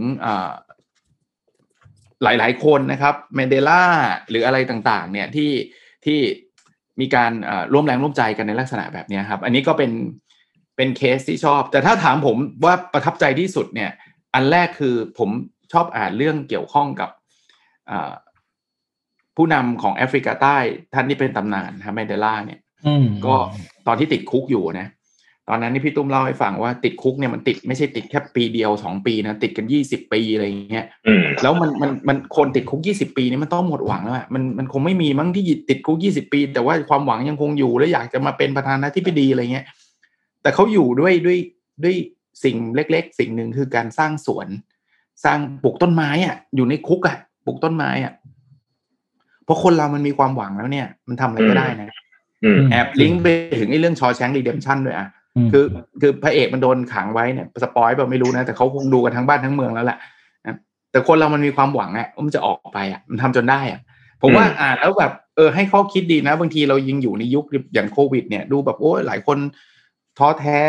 หลายๆคนนะครับเมนเดลาหรืออะไรต่างๆเนี่ยที่มีการร่วมแรงร่วมใจกันในลักษณะแบบนี้ครับอันนี้ก็เป็นเคสที่ชอบแต่ถ้าถามผมว่าประทับใจที่สุดเนี่ยอันแรกคือผมชอบอ่านเรื่องเกี่ยวข้องกับผู้นำของแอฟริกาใต้ท่านที่เป็นตำนานครับเมนเดลาเนี่ยก็ตอนที่ติดคุกอยู่นะตอนนั้นนี่พี่ตุ้มเล่าให้ฟังว่าติดคุกเนี่ยมันติดไม่ใช่ติดแค่ปีเดียว2ปีนะติดกัน20ปีอะไรอย่างเงี้ยแล้วมันคนติดคุก20ปีนี่มันต้องหมดหวังแล้วอ่ะมันคงไม่มีมั้งที่ติดคุก20ปีแต่ว่าความหวังยังคงอยู่และอยากจะมาเป็นประธานาธิบดีอะไรเงี้ยแต่เขาอยู่ด้วยสิ่งเล็กๆสิ่งนึงคือการสร้างสวนสร้างปลูกต้นไม้อ่ะอยู่ในคุกอ่ะปลูกต้นไม้อ่ะเพราะคนเรามันมีความหวังแล้วเนี่ยมันทำอะไรก็ได้นะแอบลิงก์ไปถึงไอ้เรื่องชอว์แชงค์รีเดมชั่นด้วยอ่ะคือพระเอกมันโดนขังไว้เนี่ยสปอยล์เปล่าไม่รู้นะแต่เขาคงดูกันทั้งบ้านทั้งเมืองแล้วแหละนะแต่คนเรามันมีความหวังอ่ะมันจะออกไปอ่ะมันทำจนได้อ่ะผมว่าอ่านแล้วแบบให้ข้อคิดดีนะบางทีเรายังอยู่ในยุคอย่างโควิดเนี่ยดูแบบโอ้ยหลายคนท้อแท้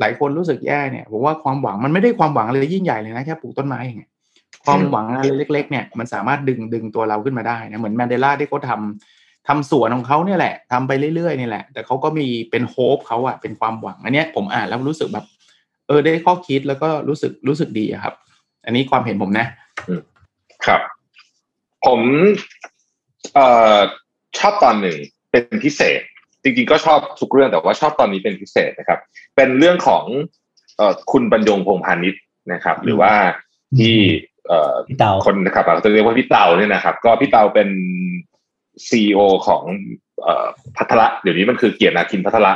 หลายคนรู้สึกแย่เนี่ยผมว่าความหวังมันไม่ได้ความหวังอะไรยิ่งใหญ่เลยนะแค่ปลูกต้นไม้อย่างเงี้ยความหวังอะไรเล็กๆเนี่ยมันสามารถดึงตัวเราขึ้นมาได้นะเหมือนแมนเดลาที่เขาทำสวนของเขาเนี่ยแหละทำไปเรื่อยๆนี่แหละแต่เขาก็มีเป็นโฮปเขาอะเป็นความหวังอันเนี้ยผมอ่านแล้วรู้สึกแบบได้ข้อคิดแล้วก็รู้สึกดีครับอันนี้ความเห็นผมนะครับผมชอบตอนหนึ่งเป็นพิเศษจริงๆก็ชอบทุกเรื่องแต่ว่าชอบตอนนี้เป็นพิเศษนะครับเป็นเรื่องของคุณบรรยงพงษ์พานิชนะครับหรือว่าที่คนนะครับจะเรียกว่าพี่เตาเนี่ยนะครับก็พี่เตาเป็นCEO ของภัทระเดี๋ยวนี้มันคือเกียรตินาคินภัทระ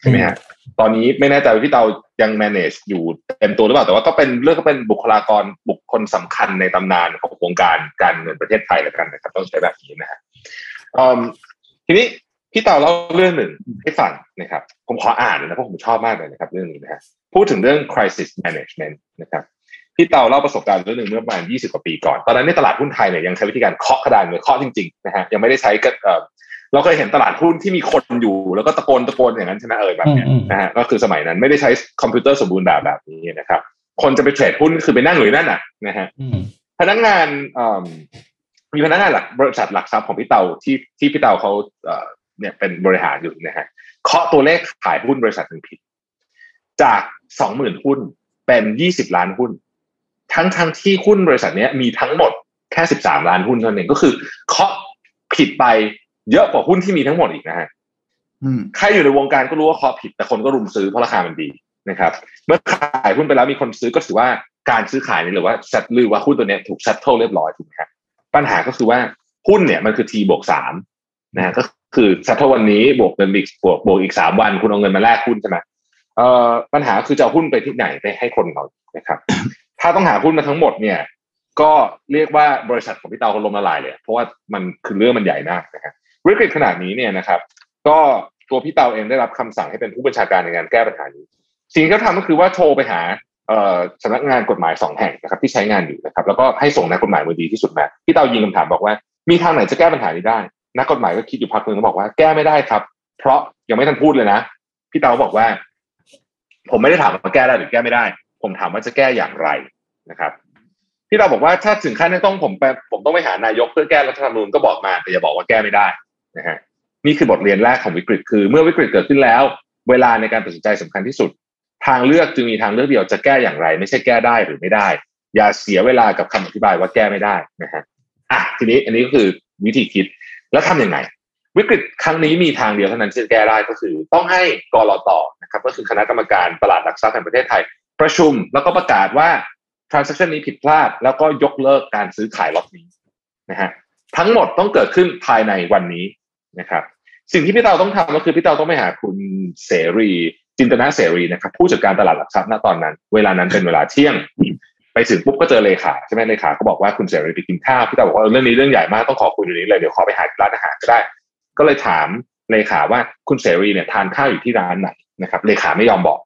ใช่ไหมฮะตอนนี้ไม่แน่ใจว่าพี่เตายัง manage อยู่เต็มตัวหรือเปล่าแต่ว่าก็เป็นเรื่องก็เป็นบุคลากรบุคคลสำคัญในตำนานของวงการการเงินประเทศไทยแล้วกันนะครับต้องใช้แบบนี้นะฮะทีนี้พี่เตาเล่าเรื่องหนึ่งให้ฟังนะครับผมขออ่านนะเพราะผมชอบมากเลยนะครับเรื่องนี้นะฮะพูดถึงเรื่อง crisis management นะครับพี่เตาเล่าประสบการณ์เรื่องนึงเมื่อประมาณ20กว่าปีก่อนตอนนั้นในตลาดหุ้นไทยเนี่ยยังใช้วิธีการเคาะกระดานเลยเคาะจริงๆนะฮะยังไม่ได้ใช้เราเคยเห็นตลาดหุ้นที่มีคนอยู่แล้วก็ตะโกนอย่างนั้นใช่ไหมแบบเนี้ยนะฮะก็คือสมัยนั้นไม่ได้ใช้คอมพิวเตอร์สมบูรณ์แบบนี้นะครับคนจะไปเทรดหุ้นคือไปนั่งอยู่นั่นน่ะนะฮะพนักงานมีพนักงานหลักบริษัทหลักทรัพย์ของพี่เตาที่พี่เตาเขาเนี่ยเป็นบริหารอยู่นะฮะเคาะตัวเลขขายหุ้นบริษัทนึงผิดจาก 20,000 หุ้นเป็น20ล้านหุ้นทั้งที่หุ้นบริษัทนี้มีทั้งหมดแค่13ล้านหุ้นเท่านั้นเองก็คือเคาะผิดไปเยอะกว่าหุ้นที่มีทั้งหมดอีกนะฮะใครอยู่ในวงการก็รู้ว่าเคาะผิดแต่คนก็รุมซื้อเพราะราคามันดีนะครับเมื่อขายหุ้นไปแล้วมีคนซื้อก็ถือว่าการซื้อขายนี่หรือว่าชัดลือว่าหุ้นตัวนี้ถูกชัตเทิลเรียบร้อยถูกไหมครับปัญหาก็คือว่าหุ้นเนี่ยมันคือ T บวก3นะฮะก็คือชัตเทิลวันนี้บวกเงินบวกอีก3วันคุณเอาเงินมาแลกหุ้นใช่ไหมปัญหาคือจะหุ้นไปที่ไหนไปให้คนเรานะครับถ้าต้องหาหุ้นมาทั้งหมดเนี่ยก็เรียกว่าบริษัทของพี่เตาก็ล้มละลายเลยเพราะว่ามันคือเรื่องมันใหญ่มากนะครับวิกฤตขนาดนี้เนี่ยนะครับก็ตัวพี่เตาเองได้รับคำสั่งให้เป็นผู้บัญชาการในการแก้ปัญหานี้สิ่งที่เขาทำก็คือว่าโทรไปหาสำนักงานกฎหมาย2แห่งนะครับที่ใช้งานอยู่นะครับแล้วก็ให้ส่งนักกฎหมายมือดีที่สุดมาพี่เตายิงคำถามบอกว่ามีทางไหนจะแก้ปัญหานี้ได้นักกฎหมายก็คิดอยู่พักนึงแล้วบอกว่าแก้ไม่ได้ครับเพราะยังไม่ทันพูดเลยนะพี่เตาบอกว่าผมไม่ได้ถามว่าแก้ได้หรือแก้ไม่ได้ผมถามว่าจะแก้อย่างไรนะครับพี่เราบอกว่าถ้าถึงขั้นต้องผมต้องไปหานายกเพื่อแก้รัฐธรรมนูญก็บอกมาแต่อย่าบอกว่าแก้ไม่ได้นะฮะนี่คือบทเรียนแรกของวิกฤตคือเมื่อวิกฤตเกิดขึ้นแล้วเวลาในการตัดสินใจสำคัญที่สุดทางเลือกจึงมีทางเลือกเดียวจะแก้อย่างไรไม่ใช่แก้ได้หรือไม่ได้อย่าเสียเวลากับคำอธิบายว่าแก้ไม่ได้นะฮะทีนี้อันนี้ก็คือวิธีคิดแล้วทำยังไงวิกฤตครั้งนี้มีทางเดียวเท่านั้นที่จะแก้ได้ก็คือต้องให้กลต.นะครับก็คือคณะกรรมการตลาดหลักทรัพย์แห่งประเทศไทยประชุมแล้วก็ประกาศว่า transaction นี้ผิดพลาดแล้วก็ยกเลิกการซื้อขายล็อตนี้นะฮะทั้งหมดต้องเกิดขึ้นภายในวันนี้นะครับสิ่งที่พี่เตาต้องทำก็คือพี่เตาต้องไปหาคุณเสรีจินตนาเสรีนะครับผู้จัดการตลาดหลักทรัพย์ณตอนนั้นเวลานั้นเป็นเวลาเที่ยง ไปถึงปุ๊บก็เจอเลขาใช่ไหมเลขาก็บอกว่าคุณเสรีไปกินข้าวพี่ตาบอกว่าเรื่องนี้เรื่องใหญ่มากต้องขอคุยอยู่นี้เลยเดี๋ยวขอไปหาร้านอาหารก็ได้ก็เลยถามเลขาว่าคุณเสรีเนี่ยทานข้าวอยู่ที่ร้านไหนนะครับเลขาไม่ยอมบอก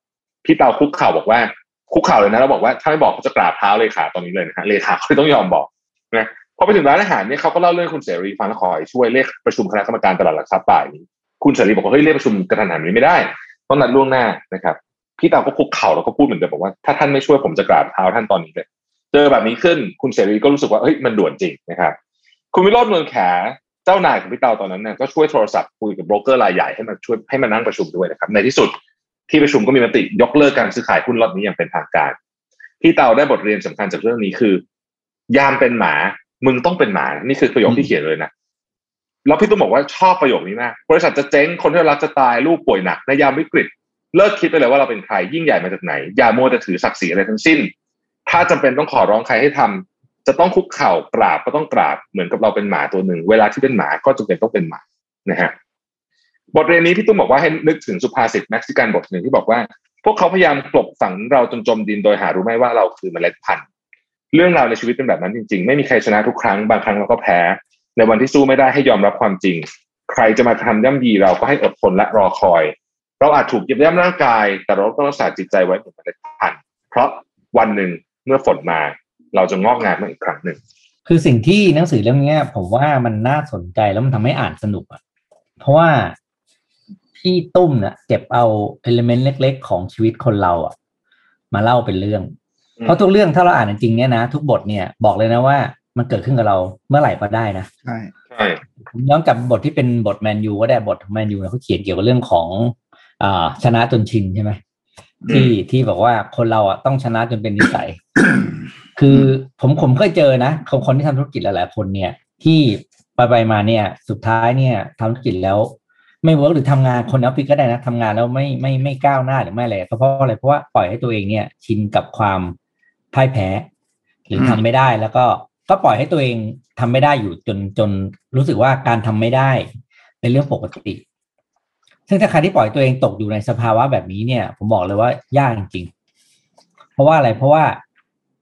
พี่ตาคุกเข่าบอกว่าคุกเข่าเลยนะแล้วบอกว่าถ้าไม่บอกเขาจะกราบเท้าเลขาตอนนี้เลยนะฮะเลขาเขาต้องยอมบอกนะพอไปถึงร้านอาหารเนี่ยเขาก็เล่าเรื่องคุณเสรีฟังแล้วขอช่วยเรียกประชุมคณะกรรมการตลาดหลักทรัพย์บ่ายนี้คุณเสรีบอกว่าเฮ้ยเรียกประชุมกระทันหันไม่ได้ต้องนัดล่วงหน้านะครับพี่ตาก็คุกเข่าแล้วก็พูดเหมือนเดิมบอกว่าถ้าท่านไม่ช่วยผมจะกราบเท้าท่านตอนนี้เลยเจอแบบนี้ขึ้นคุณเสรีก็รู้สึกว่าเฮ้ยมันด่วนจริงนะครับคุณวิโรจน์ นวลแขเจ้านายของพี่ตาตอนนั้นเนี่ยก็ช่วยโทรศัพท์คุยกับโบรกเกอร์รายใหญ่ให้มาช่วยให้มานั่งประชุมด้วยนะครับในที่สุดที่ประชุมก็มีมติยกเลิกการซื้อขายหุ้นล็อตนี้อย่างเป็นทางการพี่ตาได้บทเรียนสำคัญจากเรื่องนี้คือยามเป็นหมามึงต้องเป็นหมานี่คือประโยคที่เขียนเลยนะแล้วพี่ตุ้มบอกว่าชอบประโยคนี้มากบริษัทจะเจ๊งคนที่รักจะตายลูกป่วยหนักในยามวิกฤตเลิกคิดไปเลยว่าเราเป็นใครยิ่งใหญ่มาจากไหนอย่ามัวแต่ถือศักดิ์ศรีอะไรทั้งสิ้นถ้าจำเป็นต้องขอร้องใครให้ทำจะต้องคุกเข่ากราบก็ต้องกราบเหมือนกับเราเป็นหมาตัวหนึ่งเวลาที่เป็นหมาก็จำเป็นต้องเป็นหมานะฮะบทเรียนนี้พี่ตุ้มบอกว่าให้นึกถึงสุภาษิตเม็กซิกันบทหนึ่งที่บอกว่าพวกเขาพยายามกลบฝังเราจนจมดินโดยหารู้ไม่ว่าเราคือเมล็ดพันธุ์เรื่องราวในชีวิตเป็นแบบนั้นจริงๆไม่มีใครชนะทุกครั้งบางครั้งเราก็แพ้ในวันที่สู้ไม่ได้ให้ยอมรับความจริงใครจะมาทำย่ำยีเราก็ให้อดทนและรอคอยเราอาจถูกเหยียบย่ำร่างกายแต่เราต้องรักษาจิตใจไว้เหมือนเมล็ดพันธุ์เพราะวันหนึ่งเมื่อฝนมาเราจะงอกงามมาอีกครั้งหนึ่งคือสิ่งที่หนังสือเรื่องนี้ผมว่ามันน่าสนใจแล้วมันทำให้อ่านสนุกอ่ะเพราะว่าพี่ตุ้มเนี่ยเก็บเอาเอลิเมนต์เล็กๆของชีวิตคนเราอ่ะมาเล่าเป็นเรื่องเพราะทุกเรื่องถ้าเราอ่านจริงๆเนี่ยนะทุกบทเนี่ยบอกเลยนะว่ามันเกิดขึ้นกับเราเมื่อไหร่ก็ได้นะใช่ใช่ผมย้อนกลับบทที่เป็นบทแมนยูก็ได้บทแมนยูเขาเขียนเกี่ยวกับเรื่องของชนะจนชินใช่ไหมที่บอกว่าคนเราอ่ะต้องชนะจนเป็นนิสัย คือผมเคยเจอนะคนที่ทำธุรกิจหลายๆคนเนี่ยที่ไปมาเนี่ยสุดท้ายเนี่ยทำธุรกิจแล้วไม่เวิร์กหรือทำงานคนเอาผิดก็ได้นะทำงานแล้วไม่ก้าวหน้าหรือไม่อะไรเพราะว่าปล่อยให้ตัวเองเนี่ยชินกับความพ่ายแพ้หรือทำไม่ได้แล้วก็ปล่อยให้ตัวเองทำไม่ได้อยู่จนรู้สึกว่าการทำไม่ได้เป็นเรื่องปกติซึ่งถ้าใครที่ปล่อยตัวเองตกอยู่ในสภาวะแบบนี้เนี่ยผมบอกเลยว่ายากจริงๆเพราะว่าอะไรเพราะว่า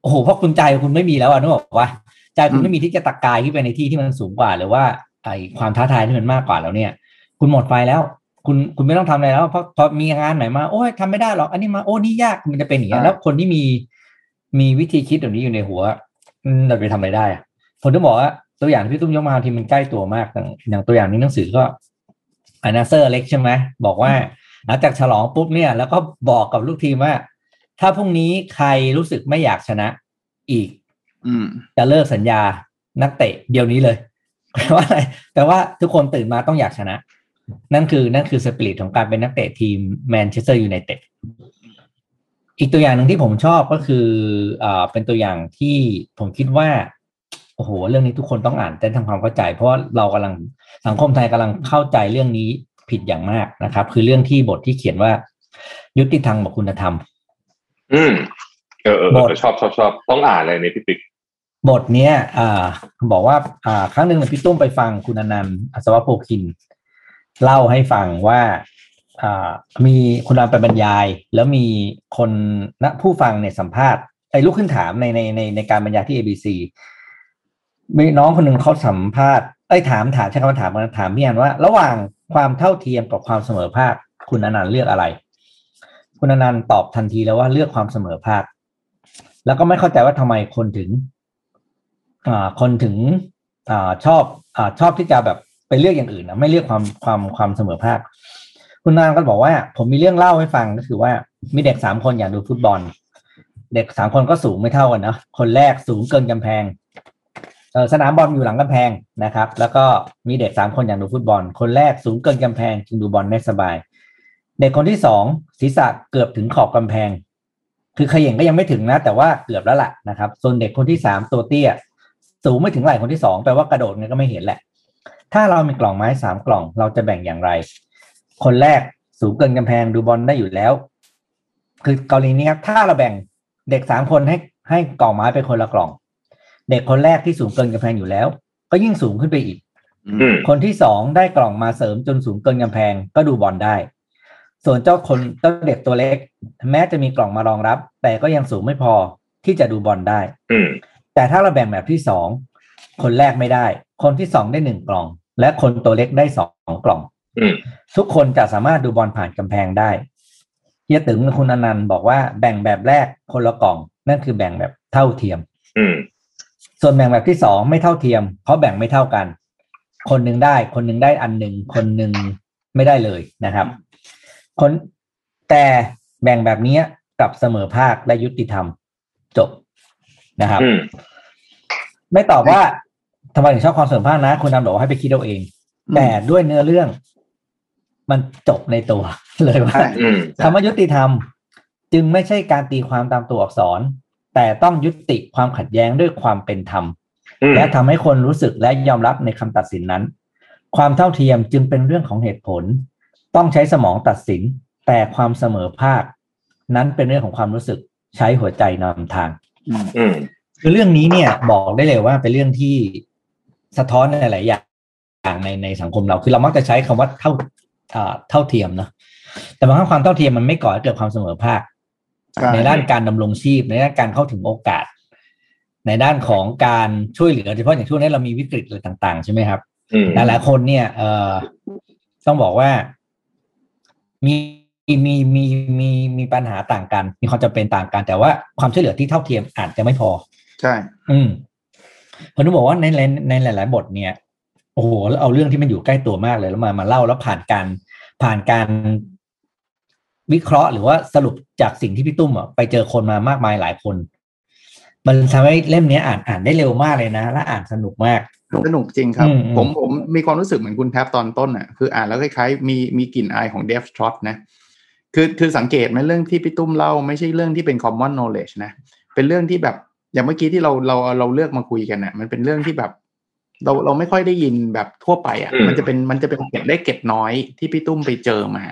โอ้โหเพราะคุณใจคุณไม่มีแล้วอ่ะนึกออกป่ะใจคุณไม่มีที่จะตะกายขึ้นไปในที่ที่มันสูงกว่าหรือว่าไอ้ความท้าทายที่มันมากกว่าแล้วเนี่ยคุณหมดไฟแล้วคุณไม่ต้องทำอะไรแล้วเพราะมีงานไหนมาโอ้ยทำไม่ได้หรอกอันนี้มาโอ้นี่ยากมันจะเป็นอย่างนี้แล้วคนที่มีวิธีคิดแบบนี้อยู่ในหัวเราไปทำอะไรได้ผมต้องบอกว่าตัวอย่างที่พี่ตุ้มยกมาทีมันใกล้ตัวมากอย่างตัวอย่างนี้หนังสือก็อนาเซอร์เล็กใช่ไหมบอกว่าหลังจากฉลองปุ๊บเนี่ยแล้วก็บอกกับลูกทีมว่าถ้าพรุ่งนี้ใครรู้สึกไม่อยากชนะอีกจะเลิกสัญญานักเตะเดี๋ยวนี้เลยแปลว่าอะไรแต่ว่าทุกคนตื่นมาต้องอยากชนะนั่นคือสปิริตของการเป็นนักเตะทีมแมนเชสเตอร์ยูไนเต็ดอีกตัวอย่างหนึ่งที่ผมชอบก็คือเป็นตัวอย่างที่ผมคิดว่าโอ้โหเรื่องนี้ทุกคนต้องอ่านและทำความเข้าใจเพราะเรากำลังสังคมไทยกำลังเข้าใจเรื่องนี้ผิดอย่างมากนะครับคือเรื่องที่บทที่เขียนว่ายุติธรรมกับคุณธรรมชอบต้องอ่านเลยในพิติกบทเนี้ยบอกว่าครั้งหนึ่งพี่ตุ้มไปฟังคุณอนันต์อัศวโภคินเล่าให้ฟังว่ามีคุณอนันต์ไปบรรยายแล้วมีคนนะผู้ฟังเนี่ยสัมภาษณ์ไอ้ลุกขึ้นถามในการบรรยายที่ ABC มีน้องคนหนึ่งเขาสัมภาษณ์ถามใช้คำว่าถามพี่อนันต์ว่าระหว่างความเท่าเทียมกับความเสมอภาคคุณอนันต์เลือกอะไรคุณอนันต์ตอบทันทีแล้วว่าเลือกความเสมอภาคแล้วก็ไม่เข้าใจว่าทำไมคนถึงชอบที่จะแบบไปเลือกอย่างอื่นนะไม่เลือกความเสมอภาคคุณอนันต์ก็บอกว่าผมมีเรื่องเล่าให้ฟังก็คือว่ามีเด็ก3คนอยากดูฟุตบอลเด็ก3คนก็สูงไม่เท่ากันนะคนแรกสูงเกินกำแพงสนามบอลอยู่หลังกำแพงนะครับแล้วก็มีเด็ก3คนอยากดูฟุตบอลคนแรกสูงเกินกำแพงจึงดูบอลไม่สบายเด็กคนที่2ศีรษะเกือบถึงขอบกำแพงคือเขย่งก็ยังไม่ถึงนะแต่ว่าเกือบแล้วล่ะนะครับส่วนเด็กคนที่3ตัวเตี้ยสูงไม่ถึงไหล่คนที่2แปลว่ากระโดดไงก็ไม่เห็นแหละถ้าเรามีกล่องไม้3กล่องเราจะแบ่งอย่างไรคนแรกสูงเกินกำแพงดูบอลได้อยู่แล้วคือเกาหลีนี้ครับถ้าเราแบ่งเด็ก3คนให้กล่องไม้ไปคนละกล่องเด็กคนแรกที่สูงเกินกำแพงอยู่แล้วก็ยิ่งสูงขึ้นไปอีกคนที่2ได้กล่องมาเสริมจนสูงเกินกำแพงก็ดูบอลได้ส่วนเจ้าเด็กตัวเล็กแม้จะมีกล่องมารองรับแต่ก็ยังสูงไม่พอ ที่จะดูบอลได้แต่ถ้าเราแบ่งแบบที่2คนแรกไม่ได้คนที่2ได้1กล่องและคนตัวเล็กได้2กล่องทุกคนจะสามารถดูบอลผ่านกำแพงได้เฮียตึงคุณอนันต์บอกว่าแบ่งแบบแรกคนละกล่องนั่นคือแบ่งแบบเท่าเทียมส่วนแบ่งแบบที่2ไม่เท่าเทียมเพราะแบ่งไม่เท่ากันคนนึงได้คนนึงได้อันนึงคนนึงไม่ได้เลยนะครับคนแต่แบ่งแบบนี้กับเสมอภาคและยุติธรรมจบนะครับไม่ตอบว่าทำไมถึงชอบความเสมอภาคนะคุณดำบอกว่าให้ไปคิดเอาเองแต่ด้วยเนื้อเรื่องมันจบในตัวเลยว่าคำว่ายุติธรรมจึงไม่ใช่การตีความตามตัวอักษรแต่ต้องยุติความขัดแย้งด้วยความเป็นธรรมและทำให้คนรู้สึกและยอมรับในคำตัดสินนั้นความเท่าเทียมจึงเป็นเรื่องของเหตุผลต้องใช้สมองตัดสินแต่ความเสมอภาคนั้นเป็นเรื่องของความรู้สึกใช้หัวใจนำทางคือเรื่องนี้เนี่ยบอกได้เลยว่าเป็นเรื่องที่สะท้อนในหลายอย่างในสังคมเราคือเรามักจะใช้คำว่าเท่าเทียมเนาะแต่บางครั้งความเท่าเทียมมันไม่ก่อให้เกิดความเสมอภาคในด้านการดำรงชีพในด้านการเข้าถึงโอกาสในด้านของการช่วยเหลือโดยเฉพาะอย่างช่วงนี้เรามีวิกฤตอะไรต่างๆใช่ไหมครับหลายๆคนเนี่ยต้องบอกว่ามีปัญหาต่างกันมีความจำเป็นต่างกันแต่ว่าความช่วยเหลือที่เท่าเทียมอาจจะไม่พอใช่ผมต้องบอกว่าในหลายๆบทเนี่ยโอ้โหเอาเรื่องที่มันอยู่ใกล้ตัวมากเลยแล้วมาเล่าแล้วผ่านการวิเคราะห์หรือว่าสรุปจากสิ่งที่พี่ตุ้มไปเจอคนมามากมายหลายคนมันทำให้เล่มนี้อ่านได้เร็วมากเลยนะและอ่านสนุกมากสนุกจริงครับผมมีความรู้สึกเหมือนคุณแทบตอนต้นอ่ะคืออ่านแล้วคล้ายๆมีกลิ่นอายของเดฟทรอตนะคือสังเกตไหมเรื่องที่พี่ตุ้มเล่าไม่ใช่เรื่องที่เป็น common knowledge นะเป็นเรื่องที่แบบอย่างเมื่อกี้ที่เราเลือกมาคุยกันอ่ะมันเป็นเรื่องที่แบบเราไม่ค่อยได้ยินแบบทั่วไปอ่ะมันจะเป็นเก็บได้เก็บน้อยที่พี่ตุ้มไปเจอมา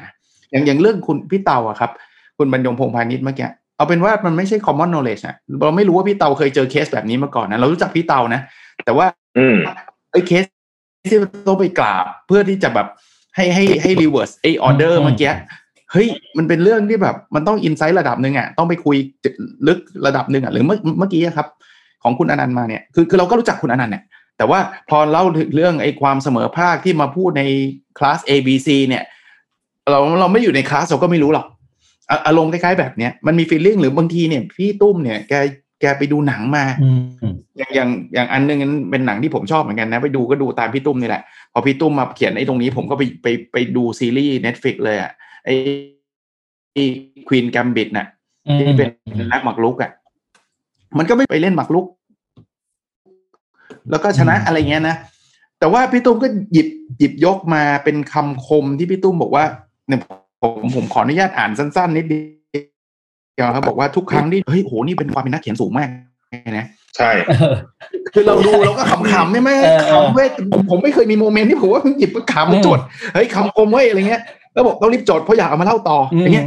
อย่างเรื่องคุณพี่เตาอ่ะครับคุณบรรยงพงษ์พานิชเมื่อกี้เอาเป็นว่ามันไม่ใช่ common knowledge นะเราไม่รู้ว่าพี่เตาเคยเจอเคสแบบนี้มาก่อนนะเรารู้จักพี่เตานะแต่ว่าไอ้เคสที่ต้องไปกราบเพื่อที่จะแบบให้รีเวิร์สไอ้ออเดอร์เมื่อกี้เฮ้ยมันเป็นเรื่องที่แบบมันต้องอินไซต์ระดับนึงอ่ะต้องไปคุยลึกระดับนึงอ่ะหรือเมื่อกี้ครับของคุณอนันต์มาเนี่ยคือเราก็รู้จักคุณอนันต์เนี่ยแต่ว่าพอเล่าเรื่องไอ้ความเสมอภาคที่มาพูดในคลาส A B C เนี่ยเราไม่อยู่ในคลาสเราก็ไม่รู้หรอกอารมณ์คล้ายๆแบบเนี้ยมันมีฟีลลิ่งหรือบางทีเนี่ยพี่ตุ้มเนี่ยแกไปดูหนังมาอย่างอันนึงเป็นหนังที่ผมชอบเหมือนกันนะไปดูก็ดูตามพี่ตุ้มนี่แหละพอพี่ตุ้มมาเขียนไอ้ตรงนี้ผมก็ไปดูซีรีส์ Netflix เลยอ่ะไอ้ควีนแกมบิตน่ะที่เป็นนักหมากรุกอ่ะมันก็ไม่ไปเล่นหมากรุกแล้วก็ชนะอะไรเงี้ยนะแต่ว่าพี่ตุ้มก็หยิบยกมาเป็นคำคมที่พี่ตุ้มบอกว่าเนี่ยผมขออนุญาตอ่านสั้นๆนิดเดียวครับบอกว่าทุกครั้งที่เฮ้ยโหนี่เป็นความเป็นนักเขียนสูงมากนะใช่คือเราดูเราก็ขำๆไม่ขำเว้ยผมไม่เคยมีโมเมนต์ที่ผมว่าหยิบมาขำจดเฮ้ยขำคมเว้ยอะไรเงี้ยแล้วบอกต้องรีบจดเพราะอยากเอามาเล่าต่ออย่างเงี้ย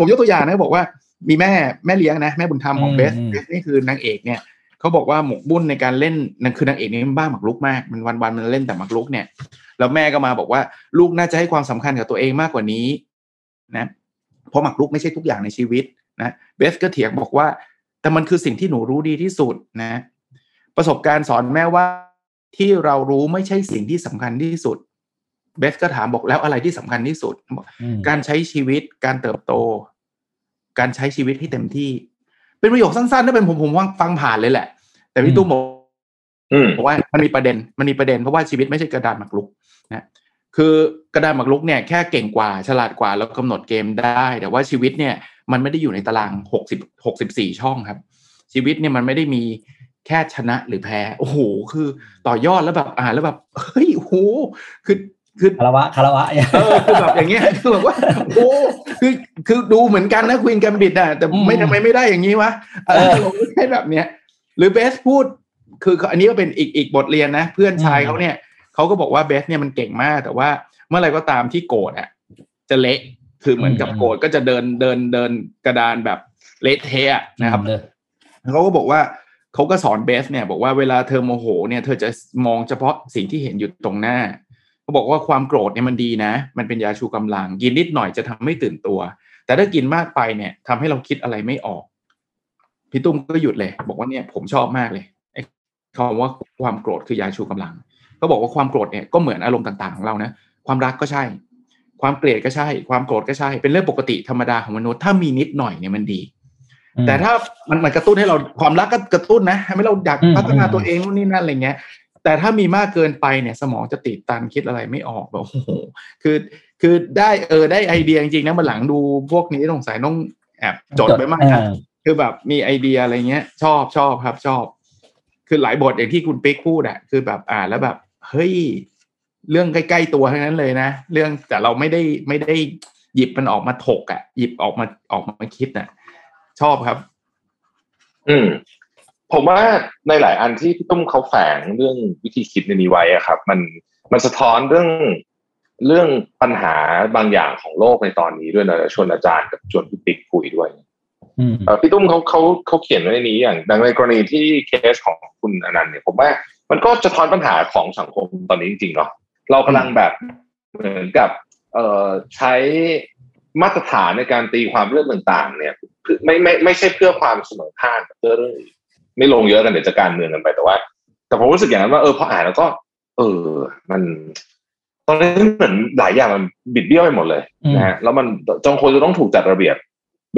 ผมยกตัวอย่างนะบอกว่ามีแม่เลี้ยงนะแม่บุญธรรมของเบสนี่คือนางเอกเนี่ยเขาบอกว่าหมกบุ่นในการเล่นนั่นคือนางเอกนี่มันบ้าหมากรุกมากมันวันๆมันเล่นแต่หมากรุกเนี่ยแล้วแม่ก็มาบอกว่าลูกน่าจะให้ความสำคัญกับตัวเองมากกว่านี้นะเพราะหมากรุกไม่ใช่ทุกอย่างในชีวิตนะเบสก็เถียงบอกว่าแต่มันคือสิ่งที่หนูรู้ดีที่สุดนะประสบการณ์สอนแม่ว่าที่เรารู้ไม่ใช่สิ่งที่สำคัญที่สุดเบสก็ถามบอกแล้วอะไรที่สำคัญที่สุดบอกการใช้ชีวิตการเติบโตการใช้ชีวิตให้เต็มที่เป็นประโยคสั้นๆถ้าเป็นผมฟังผ่านเลยแหละแต่พี่ตุ้มบอกว่ามันมีประเด็นเพราะว่าชีวิตไม่ใช่กระดานหมากรุกนะคือกระดานหมากรุกเนี่ยแค่เก่งกว่าฉลาดกว่าแล้วกำหนดเกมได้แต่ว่าชีวิตเนี่ยมันไม่ได้อยู่ในตาราง64ช่องครับชีวิตเนี่ยมันไม่ได้มีแค่ชนะหรือแพ้โอ้โหคือต่อยอดแล้วแบบแล้วแบบเฮ้ยโอ้โหคือคารวะคือแบบอย่างเงี้ยคือแบบว่าโอ้คือดูเหมือนกันนะควีนแกมบิตนะแต่ไม่ทำไมไม่ได้อย่างนี้วะใช่แบบเนี้ยหรือเบสพูดคืออันนี้ก็เป็นอีกบทเรียนนะเพื่อนชายเขาเนี่ยเขาก็บอกว่าเบสเนี่ยมันเก่งมากแต่ว่าเมื่อไรก็ตามที่โกรธอ่ะจะเละคือเหมือนกับโกรธก็จะเดินกระดานแบบเละเทะนะครับเขาก็บอกว่าเขาก็สอนเบสเนี่ยบอกว่าเวลาเธอโมโหเนี่ยเธอจะมองเฉพาะสิ่งที่เห็นอยู่ตรงหน้าเขาบอกว่าความโกรธเนี่ยมันดีนะมันเป็นยาชูกำลังกินนิดหน่อยจะทำให้ตื่นตัวแต่ถ้ากินมากไปเนี่ยทำให้เราคิดอะไรไม่ออก พี่ตุ้มก็หยุดเลยบอกว่าเนี่ยผมชอบมากเลยคำว่าความโกรธคือยาชูกำลังก็บอกว่าความโกรธเนี่ยก็เหมือนอารมณ์ต่างๆของเรานะความรักก็ใช่ความเกลียดก็ใช่ความโกรธก็ใช่เป็นเรื่องปกติธรรมดาของมนุษย์ถ้ามีนิดหน่อยเนี่ยมันดีแต่ถ้ามันกระตุ้นให้เราความรักก็กระตุ้นนะให้เราอยากพัฒนาตัวเองนู่นนี่นั่นอะไรเงี้ยแต่ถ้ามีมากเกินไปเนี่ยสมองจะติดตันคิดอะไรไม่ออกแบบโอ้โหคือได้ได้ไอเดียจริงๆนะมาหลังดูพวกนี้สงสัยน้องแอบจดไปมากนะคือแบบมีไอเดียอะไรเงี้ยชอบครับชอบคือหลายบทอย่างที่คุณเป๊กพูดอะคือแบบอ่านแล้วแบบเฮ้ยเรื่องใกล้ๆตัวทั้งนั้นเลยนะเรื่องแต่เราไม่ได้หยิบมันออกมาถกอะหยิบออกมาคิดอะชอบครับผมว่าในหลายอันที่พี่ตุ้มเขาแฝงเรื่องวิธีคิดในนี้ไว้อะครับมันสะท้อนเรื่องปัญหาบางอย่างของโลกในตอนนี้ด้วยนะชวนอาจารย์กับชวนพี่ปิ๊กคุยด้วยพี่ตุ้มเขาเขียนไว้ในนี้อย่างดังในกรณีที่เคสของคุณอนันต์เนี่ยผมว่ามันก็สะท้อนปัญหาของสังคมตอนนี้จริงๆเนาะเรากำลังแบบเหมือนกับใช้มาตรฐานในการตีความเรื่องต่างๆเนี่ยไม่ใช่เพื่อความเสมอภาคเรื่องไม่ลงเยอะกันเดี๋ยวจะการเมืองกันไปแต่ผมรู้สึกอย่างนั้นว่าพออ่านแล้วก็มันตอนนี้เหมือนหลายอย่างมันบิดเบี้ยวไปหมดเลยนะฮะแล้วมันจงควรจะต้องถูกจัดระเบียบ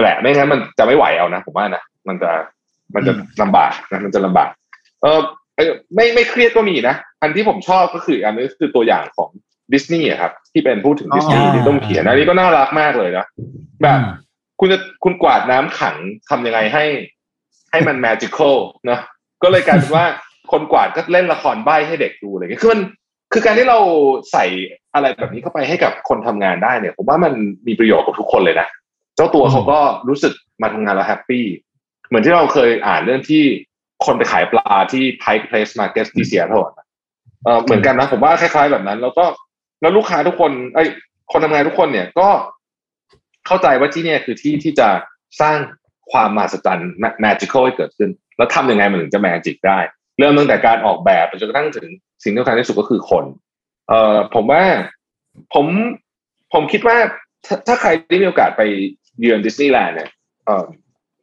แหละไม่งั้นมันจะไม่ไหวเอานะผมว่านะมันจะลำบากนะมันจะลำบากไม่เครียดก็มีนะอันที่ผมชอบก็คืออันนี้คือตัวอย่างของดิสนีย์ครับที่เป็นพูดถึงดิสนีย์ที่ต้องเขียนอันนี้ก็น่ารักมากเลยนะแบบคุณกวาดน้ำขังทำยังไงให้มันแมจิคอลนะก็เลยกลายเป็นว่าคนกวาดก็เล่นละครใบ้ให้เด็กดูอะไรเงี้ยคือการที่เราใส่อะไรแบบนี้เข้าไปให้กับคนทำงานได้เนี่ยผมว่ามันมีประโยชน์กับทุกคนเลยนะเจ้าตัวเขาก็รู้สึกมาทำงานแล้วแฮปปี้เหมือนที่เราเคยอ่านเรื่องที่คนไปขายปลาที่ Pike Place Market ที่เซียโตรเหมือนกันนะผมว่าคล้ายๆแบบนั้นแล้วลูกค้าทุกคนคนทำงานทุกคนเนี่ยก็เข้าใจว่าที่เนี่ยคือที่ที่จะสร้างความมหัศจรรย์ magical ให้เกิดขึ้นแล้วทำยังไงมันถึงจะ magic ได้เริ่มตั้งแต่การออกแบบจนกระทั่งถึงสิ่งที่สำคัญที่สุดก็คือคนผมว่าผมคิดว่าถ้าใครได้มีโอกาสไปเยือนดิสนีย์แลนด์เนี่ย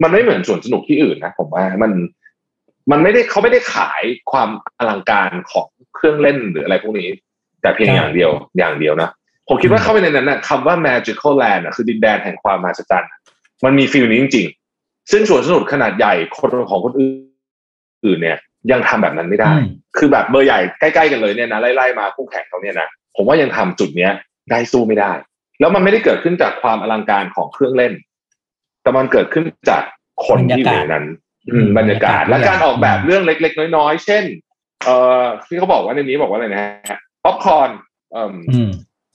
มันไม่เหมือนสวนสนุกที่อื่นนะผมว่ามันไม่ได้เขาไม่ได้ขายความอลังการของเครื่องเล่นหรืออะไรพวกนี้แต่เพียงอย่างเดียวนะผมคิดว่าเข้าไปในนั้นนะคำว่า magical land คือดินแดนแห่งความมหัศจรรย์มันมีฟีลนี้จริงๆซึ่งสวนสนุกขนาดใหญ่คนของคนอื่นเนี่ยยังทำแบบนั้นไม่ได้คือแบบเบอร์ใหญ่ใกล้ๆกันเลยเนี่ยนะไล่มาคู่แข่งเขาเนี่ยนะผมว่ายังทำจุดเนี้ยได้สู้ไม่ได้แล้วมันไม่ได้เกิดขึ้นจากความอลังการของเครื่องเล่นแต่มันเกิดขึ้นจากคนที่อยู่ในนั้นบรรยากาศและการออกแบบเรื่องเล็กๆน้อยๆเช่นที่เขาบอกว่าในนี้บอกว่าอะไรนะป๊อปคอร์น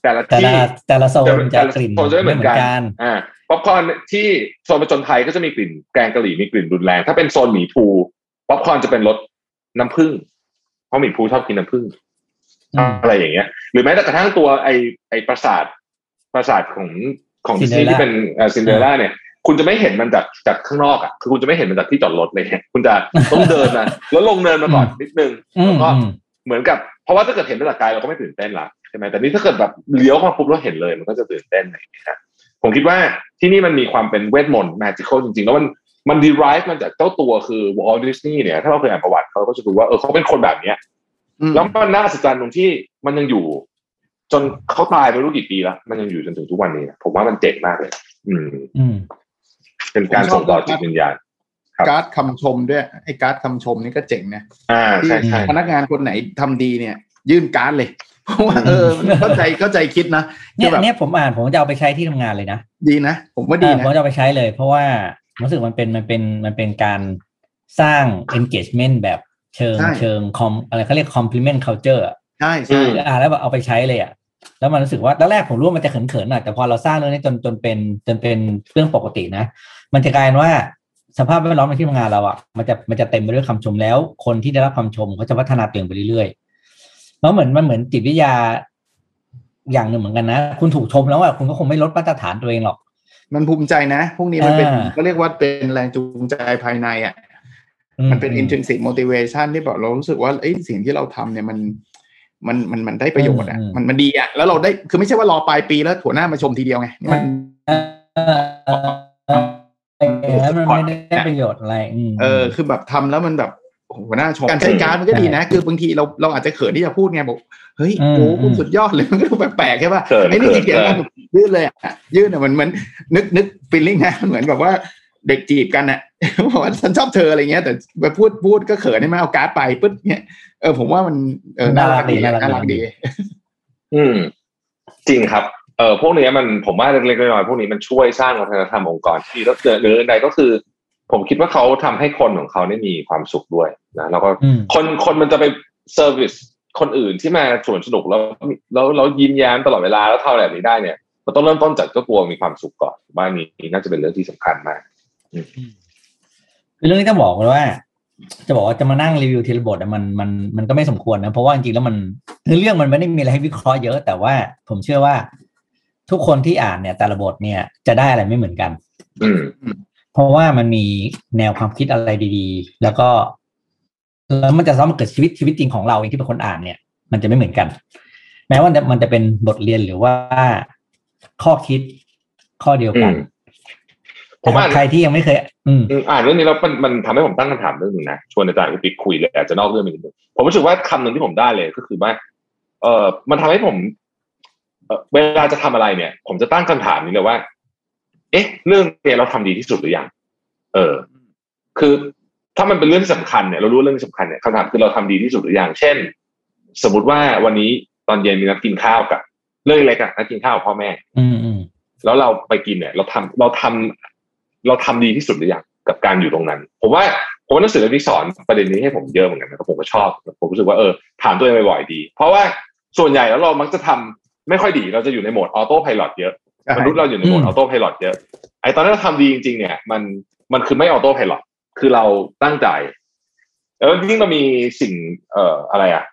แต่ละโซนจะกลิ่นเหมือนกันป๊อปคอร์นที่โซนประจนไทยก็จะมีกลิ่นแกงกะหรี่มีกลิ่นรุนแรงถ้าเป็นโซนหมีภูป๊อปคอร์นจะเป็นรสน้ำผึ้งเพราะหมีภูชอบกินน้ำผึ้งอะไรอย่างเงี้ยหรือแม้แต่กระทั่งตัวไอปราสาทของดิสนีย์ที่เป็นซินเดอเรลล่าเนี่ยคุณจะไม่เห็นมันจากข้างนอกอ่ะคือคุณจะไม่เห็นมันจากที่จอดรถเลยคุณจะต้องเดินนะแล้วลงเนินมาก่อนนิดนึงแล้วก็เหมือนกับเพราะว่าถ้าเกิดเห็นจากไกลเราก็ไม่ตื่นเต้นละใช่ไหมแต่นี่ถ้าเกิดแบบเลี้ยวมาปุ๊บแล้วเห็นเลยมันก็จะตื่นเต้นอะไรอย่างเงี้ยผมคิดว่าที่นี่มันมีความเป็นเวทมนต์ magical จริงๆแล้วมัน derive มันจากเจ้าตัวคือ Walt Disney เนี่ยถ้าเราเคยอ่านประวัติเขาก็จะรู้ว่าเขาเป็นคนแบบเนี้ยแล้วมันน่าสนใจตรงที่มันยังอยู่จนเขาตายไปรู้กี่ปีแล้วมันยังอยู่จนถึงทุกวันนี้ผมว่ามันเจ๋งมากเลยเป็นการส่งต่อจิตวิญญาณการ์ดคำชมด้วยไอ้การ์ดคำชมนี่ก็เจ๋งนะที่พนักงานคนไหนทำดีเนี่ยยื่นการ์ดเลยเพราะว่าเข้าใจคิดนะเนี่ยผมอ่านผมจะเอาไปใช้ที่ทำงานเลยนะดีนะผมว่าดีนะผมจะเอาไปใช้เลยเพราะว่ารู้สึกมันเป็นการสร้าง engagement แบบเชิงคอมอะไรเขาเรียก compliment culture ใช่ใช่แล้วแบบเอาไปใช้เลยอ่ะแล้วมันรู้สึกว่าตอนแรกผมรู้ว่ามันจะเขินๆหน่อยแต่พอเราสร้างเรื่องนี้จนเป็นเรื่องปกตินะมันจะกลายเป็นว่าสภาพแวดล้อมในที่ทำงานเราอ่ะมันจะเต็มไปด้วยคำชมแล้วคนที่ได้รับคำชมเขาจะพัฒนาตัวเองไปเรื่อยๆแล้วมันเหมือนจิตวิทยาอย่างหนึ่งเหมือนกันนะคุณถูกชมแล้วอ่ะคุณก็คงไม่ลดมาตรฐานตัวเองหรอกมันภูมิใจนะพวกนี้มันเป็นก็เรียกว่าเป็นแรงจูงใจภายในอ่ะมันเป็น intrinsic motivation ที่แบบเรารู้สึกว่าไอ้สิ่งที่เราทำเนี่ยมันได้ประโยชน์อ่ะมันดีอ่ะแล้วเราได้คือไม่ใช่ว่ารอปลายปีแล้วหัวหน้ามาชมทีเดียวไงมัน แล้วมันไม่ได้ประโยชน์อะไรคือแบบทำแล้วมันแบบโอ้โหน่าชมการใช้การมันก็ดีนะคือบางทีเราอาจจะเขินที่จะพูดไงบอกเฮ้ยโอ้คุณสุดยอดเลยมันก็ดูแปลกๆใช่ป่ะไอ้นี่จริงๆมันยืดเลยอ่ะยืดอ่ะมันนึกฟีลลิ่งนะเหมือนแบบว่าเด็กจีบกันน่ะบอกว่าฉันชอบเธออะไรเงี้ยแต่ไปพูดก็เขินได้มั้ยเอาการ์ดไปปึ๊ดเงี้ยผมว่ามันน่ารักดีจริงครับพวกนี้มันผมว่าเล็กๆน้อยๆพวกนี้มันช่วยสร้างวัฒนธรรมองค์กรที่แล้วหรือใดก็คือผมคิดว่าเขาทำให้คนของเขาได้มีความสุขด้วยนะแล้วก็คนมันจะไปเซอร์วิสคนอื่นที่มาชวนสนุกแล้วยิ้มแย้มตลอดเวลาแล้วเท่าแบบนี้ได้เนี่ยมันต้องเริ่มต้นจากก็กลัวมีความสุขก่อนว่านี่น่าจะเป็นเรื่องที่สำคัญมากคือเรื่องที่จะบอกกันว่าจะบอกว่าจะมานั่งรีวิวทีละบทมันก็ไม่สมควรนะเพราะว่าจริงๆแล้วมันเรื่องมันไม่ได้มีอะไรให้วิเคราะห์เยอะแต่ว่าผมเชื่อว่าทุกคนที่อ่านเนี่ยแต่ละบทเนี่ยจะได้อะไรไม่เหมือนกันเพราะว่ามันมีแนวความคิดอะไรดีๆแล้วมันจะซ้อมเกิดชีวิตจริงของเราเองที่เป็นคนอ่านเนี่ยมันจะไม่เหมือนกันแม้ว่ามันจะเป็นบทเรียนหรือว่าข้อคิดข้อเดียวกันผมว่าใครที่ยังไม่เคยอ่านเรื่องนี้แล้วมันทำให้ผมตั้งคำถามเรื่องนึงนะชวนอาจารย์ไปคุยเลยอาจจะนอกเรื่องไปนิดนึงผมรู้สึกว่าคำหนึ่งที่ผมได้เลยก็คือว่ามันทำให้ผมเวลาจะทำอะไรเนี่ยผมจะตั้งคำถามนี้เลยว่าเอ๊ะเรื่องเนี่ยเราทำดีที่สุดหรือยังคือถ้ามันเป็นเรื่องที่สำคัญเนี่ยเรารู้เรื่องที่สำคัญเนี่ยคำถามคือเราทำดีที่สุดหรือยังเช่นสมมติว่าวันนี้ตอนเย็นมีนัดกินข้าวกับเรื่องอะไรกันนัดกินข้าวพ่อแม่แล้วเราไปกินเนี่ยเราทำดีที่สุดหรือยังกับการอยู่ตรงนั้นผมว่าหนังสือเล่มนี้สอนประเด็นนี้ให้ผมเยอะเหมือนกันนะผมก็ชอบผมรู้สึกว่าถามตัวเองบ่อยๆดีเพราะว่าส่วนใหญ่แล้วเรามักจะทำไม่ค่อยดีเราจะอยู่ในโหมดออโต้ไพลอตเยอะมนุษย์เราอยู่ในโหมดออโต้ไพลอตเยอะไอ้ตอนนั้นเราทำดีจริงๆเนี่ยมันคือไม่ออโต้ไพลอตคือเราตั้งใจแล้วยิ่งเรามีสิ่งอะไรอ่ะ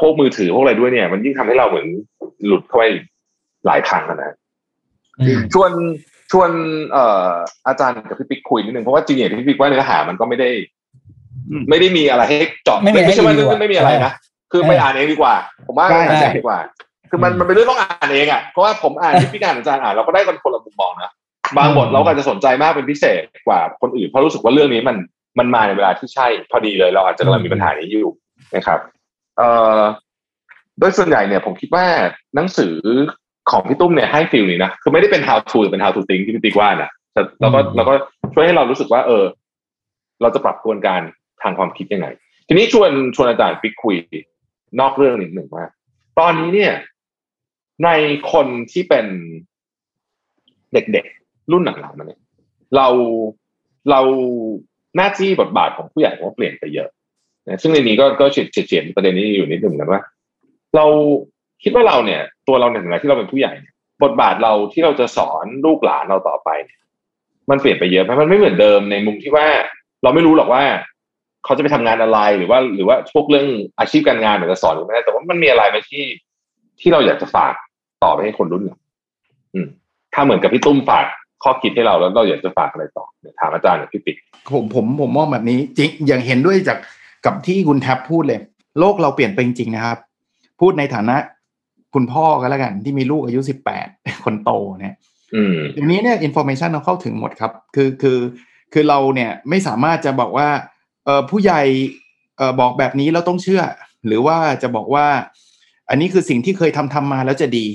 พวกมือถือพวกอะไรด้วยเนี่ยมันยิ่งทำให้เราเหมือนหลุดเข้าไปหลายทางนะชวนอาจารย์กับพี่ปิ๊กคุยนิดนึงเพราะว่าจริงๆพี่ปิ๊กว่าเนื้อหามันก็ไม่ได้มีอะไรให้เจาะไม่ใช่ว่าไม่มีอะไรนะคือไปอ่านเองดีกว่าผมว่าอ่านเองดีกว่าคือมันเป็นเรื่องต้องอ่านเองอ่ะเพราะว่าผมอ่านพี่ปิ๊กอ่านอาจารย์อ่านเราก็ได้คนละมุมมองนะบางบทเราก็จะสนใจมากเป็นพิเศษกว่าคนอื่นเพราะรู้สึกว่าเรื่องนี้มันมาในเวลาที่ใช่พอดีเลยเราอาจจะกำลังมีปัญหานี้อยู่นะครับโดยส่วนใหญ่เนี่ยผมคิดว่าหนังสือของพี่ตุ้มเนี่ยให้ฟีลนี้นะคือไม่ได้เป็น how to เป็น how to think ที่พี่ติ๊กว่านะแล้วก็ช่วยให้เรารู้สึกว่าเราจะปรับกระบวนการทางความคิดยังไงทีนี้ชวนอาจารย์ปิ๊กคุยนอกเรื่องนิดหนึ่งว่าตอนนี้เนี่ยในคนที่เป็นเด็กๆรุ่นหลังๆมาเนี่ยเราหน้าที่บทบาทของผู้ใหญ่ก็เปลี่ยนไปเยอะซึ่งในนี้ก็เฉียดประเด็นนี้อยู่นิดหนึ่งกันว่าเราคิดว่าเราเนี่ยตัวเราในฐานะที่เราเป็นผู้ใหญ่บทบาทเราที่เราจะสอนลูกหลานเราต่อไปมันเปลี่ยนไปเยอะเพราะมันไม่เหมือนเดิมในมุมที่ว่าเราไม่รู้หรอกว่าเขาจะไปทำงานอะไรหรือว่าพวกเรื่องอาชีพการงานเราจะสอนหรือไม่แต่ว่ามันมีอะไรไหมที่เราอยากจะฝากต่อไปให้คนรุ่นหลังถ้าเหมือนกับพี่ตุ้มฝากข้อคิดให้เราแล้วเราอยากจะฝากอะไรต่อถามอาจารย์พี่ปิ๊กผมมองแบบนี้จริงอย่างเห็นด้วยจากกับที่คุณแทบพูดเลยโลกเราเปลี่ยนไปจริงๆนะครับพูดในฐานะคุณพ่อก็แล้วกันที่มีลูกอายุ18คนโตเนี่ยทีนี้เนี่ยอินฟอร์เมชันเราเข้าถึงหมดครับคือเราเนี่ยไม่สามารถจะบอกว่าผู้ใหญ่บอกแบบนี้เราต้องเชื่อหรือว่าจะบอกว่าอันนี้คือสิ่งที่เคยทำมาแล้วจะดี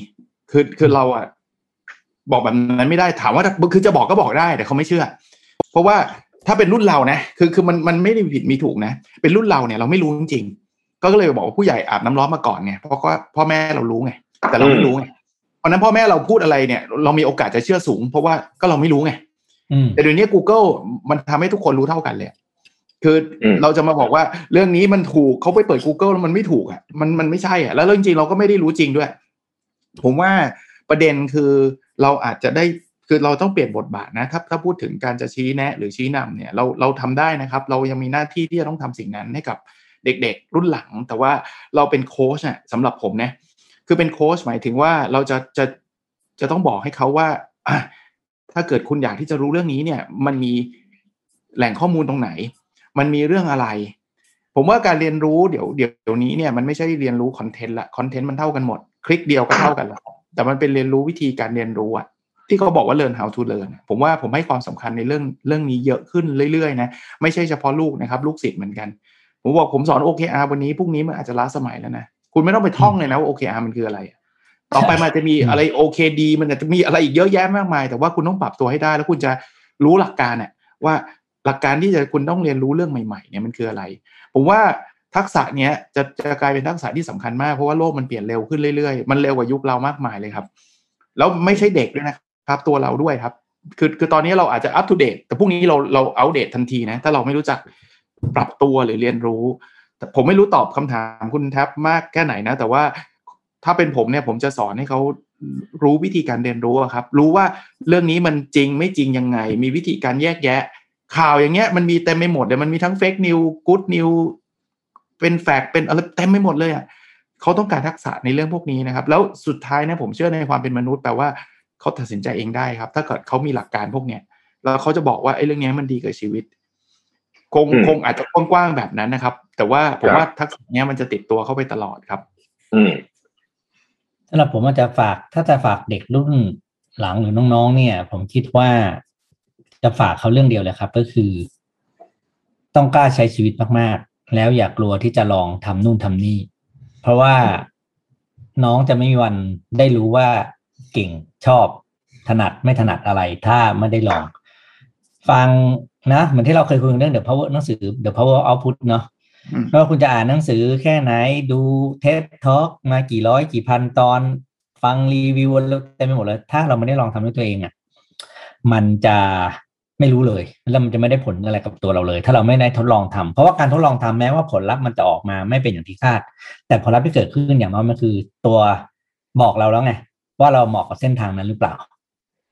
คือเราอ่ะบอกแบบนั้นไม่ได้ถามว่าคือจะบอกก็บอกได้แต่เขาไม่เชื่อเพราะว่าถ้าเป็นรุ่นเรานะคือมันไม่ได้ผิดมีถูกนะเป็นรุ่นเราเนี่ยเราไม่รู้จริงก็เลยบอกว่าผู้ใหญ่อาบน้ำร้อนมาก่อนไงเพราะว่าพ่อแม่เรารู้ไงแต่เราไม่รู้ไงเพราะนั้นพ่อแม่เราพูดอะไรเนี่ยเรามีโอกาสจะเชื่อสูงเพราะว่าก็เราไม่รู้ไงแต่เดี๋ยวนี้ Google มันทำให้ทุกคนรู้เท่ากันเลยคือเราจะมาบอกว่าเรื่องนี้มันถูกเขาไปเปิด Google แล้วมันไม่ถูกอ่ะมันไม่ใช่อ่ะแล้วเรื่องจริงเราก็ไม่ได้รู้จริงด้วยผมว่าประเด็นคือเราอาจจะได้คือเราต้องเปลี่ยนบทบาทนะถ้าพูดถึงการจะชี้แนะหรือชี้นำเนี่ยเราทำได้นะครับเรายังมีหน้าที่ที่จะต้องทำสิ่งนั้นให้กับเด็กๆรุ่นหลังแต่ว่าเราเป็นโค้ชน่ะสำหรับผมนะคือเป็นโค้ชหมายถึงว่าเราจะต้องบอกให้เขาว่าถ้าเกิดคุณอยากที่จะรู้เรื่องนี้เนี่ยมันมีแหล่งข้อมูลตรงไหนมันมีเรื่องอะไรผมว่าการเรียนรู้เดี๋ยวนี้เนี่ยมันไม่ใช่เรียนรู้คอนเทนต์ละคอนเทนต์มันเท่ากันหมดคลิกเดียวก็เท่ากันแล้วแต่มันเป็นเรียนรู้วิธีการเรียนรู้อ่ะ ที่เขาบอกว่า learn how to learn ผมว่าผมให้ความสำคัญในเรื่องนี้เยอะขึ้นเรื่อยๆนะไม่ใช่เฉพาะลูกนะครับลูกศิษย์เหมือนกันผมบอกผมสอน OKR วันนี้พรุ่งนี้มันอาจจะล้าสมัยแล้วนะคุณไม่ต้องไปท่องเลยนะว่า OKR มันคืออะไรต่อไปมันจะมีอะไร OKD มันจะมีอะไรอีกเยอะแยะมากมายแต่ว่าคุณต้องปรับตัวให้ได้แล้วคุณจะรู้หลักการน่ะว่าหลักการที่จะคุณต้องเรียนรู้เรื่องใหม่ๆเนี่ยมันคืออะไรผมว่าทักษะเนี้ยจะกลายเป็นทักษะที่สำคัญมากเพราะว่าโลกมันเปลี่ยนเร็วขึ้นเรื่อยๆมันเร็วกว่ายุคเรามากมายเลยครับแล้วไม่ใช่เด็กด้วยนะครับตัวเราด้วยครับคือตอนนี้เราอาจจะอัปทูเดตแต่พรุ่งนี้เราอัปเดตทันทีนะถ้าเราไม่รู้จักปรับตัวหรือเรียนรู้แต่ผมไม่รู้ตอบคำถามคุณแท็บมากแค่ไหนนะแต่ว่าถ้าเป็นผมเนี่ยผมจะสอนให้เขารู้วิธีการเรียนรู้ครับรู้ว่าเรื่องนี้มันจริงไม่จริงยังไงมีวิธีการแยกแยะข่าวอย่างเงี้ยมันมีเต็มไปหมดเลยมันมีทั้งเฟกนิวส์กู๊ดนิวส์เป็นแฟกต์เป็นอะไรเต็มไปหมดเลยอ่ะเขาต้องการทักษะในเรื่องพวกนี้นะครับแล้วสุดท้ายนะผมเชื่อในความเป็นมนุษย์แปลว่าเขาตัดสินใจเองได้ครับถ้าเกิดเขามีหลักการพวกเนี้ยแล้วเขาจะบอกว่าไอ้เรื่องนี้มันดีกับชีวิตคงอาจจะกว้างๆแบบนั้นนะครับแต่ว่าผมว่าทักษะเนี้ยมันจะติดตัวเข้าไปตลอดครับสำหรับผมอาจจะฝากถ้าจะฝากเด็กรุ่นหลังหรือน้องๆเนี่ยผมคิดว่าจะฝากเขาเรื่องเดียวเลยครับก็คือต้องกล้าใช้ชีวิตมากๆแล้วอย่ากลัวที่จะลองทำนู่นทำนี่เพราะว่าน้องจะไม่มีวันได้รู้ว่าเก่งชอบถนัดไม่ถนัดอะไรถ้าไม่ได้ลองฟังนะเหมือนที่เราเคยคุยเรื่อง The Power หนังสือ The Power Output เนาะไม่ว่าคุณจะอ่านหนังสือแค่ไหนดูTED Talk มากี่ร้อยกี่พันตอนฟังรีวิวเต็มไปหมดเลยถ้าเราไม่ได้ลองทำด้วยตัวเองอ่ะมันจะไม่รู้เลยแล้วมันจะไม่ได้ผลอะไรกับตัวเราเลยถ้าเราไม่ได้ทดลองทำเพราะว่าการทดลองทำแม้ว่าผลลัพธ์มันจะออกมาไม่เป็นอย่างที่คาดแต่ผลลัพธ์ที่เกิดขึ้นอย่างน้อยมันคือตัวบอกเราแล้วไงว่าเราเหมาะกับเส้นทางนั้นหรือเปล่า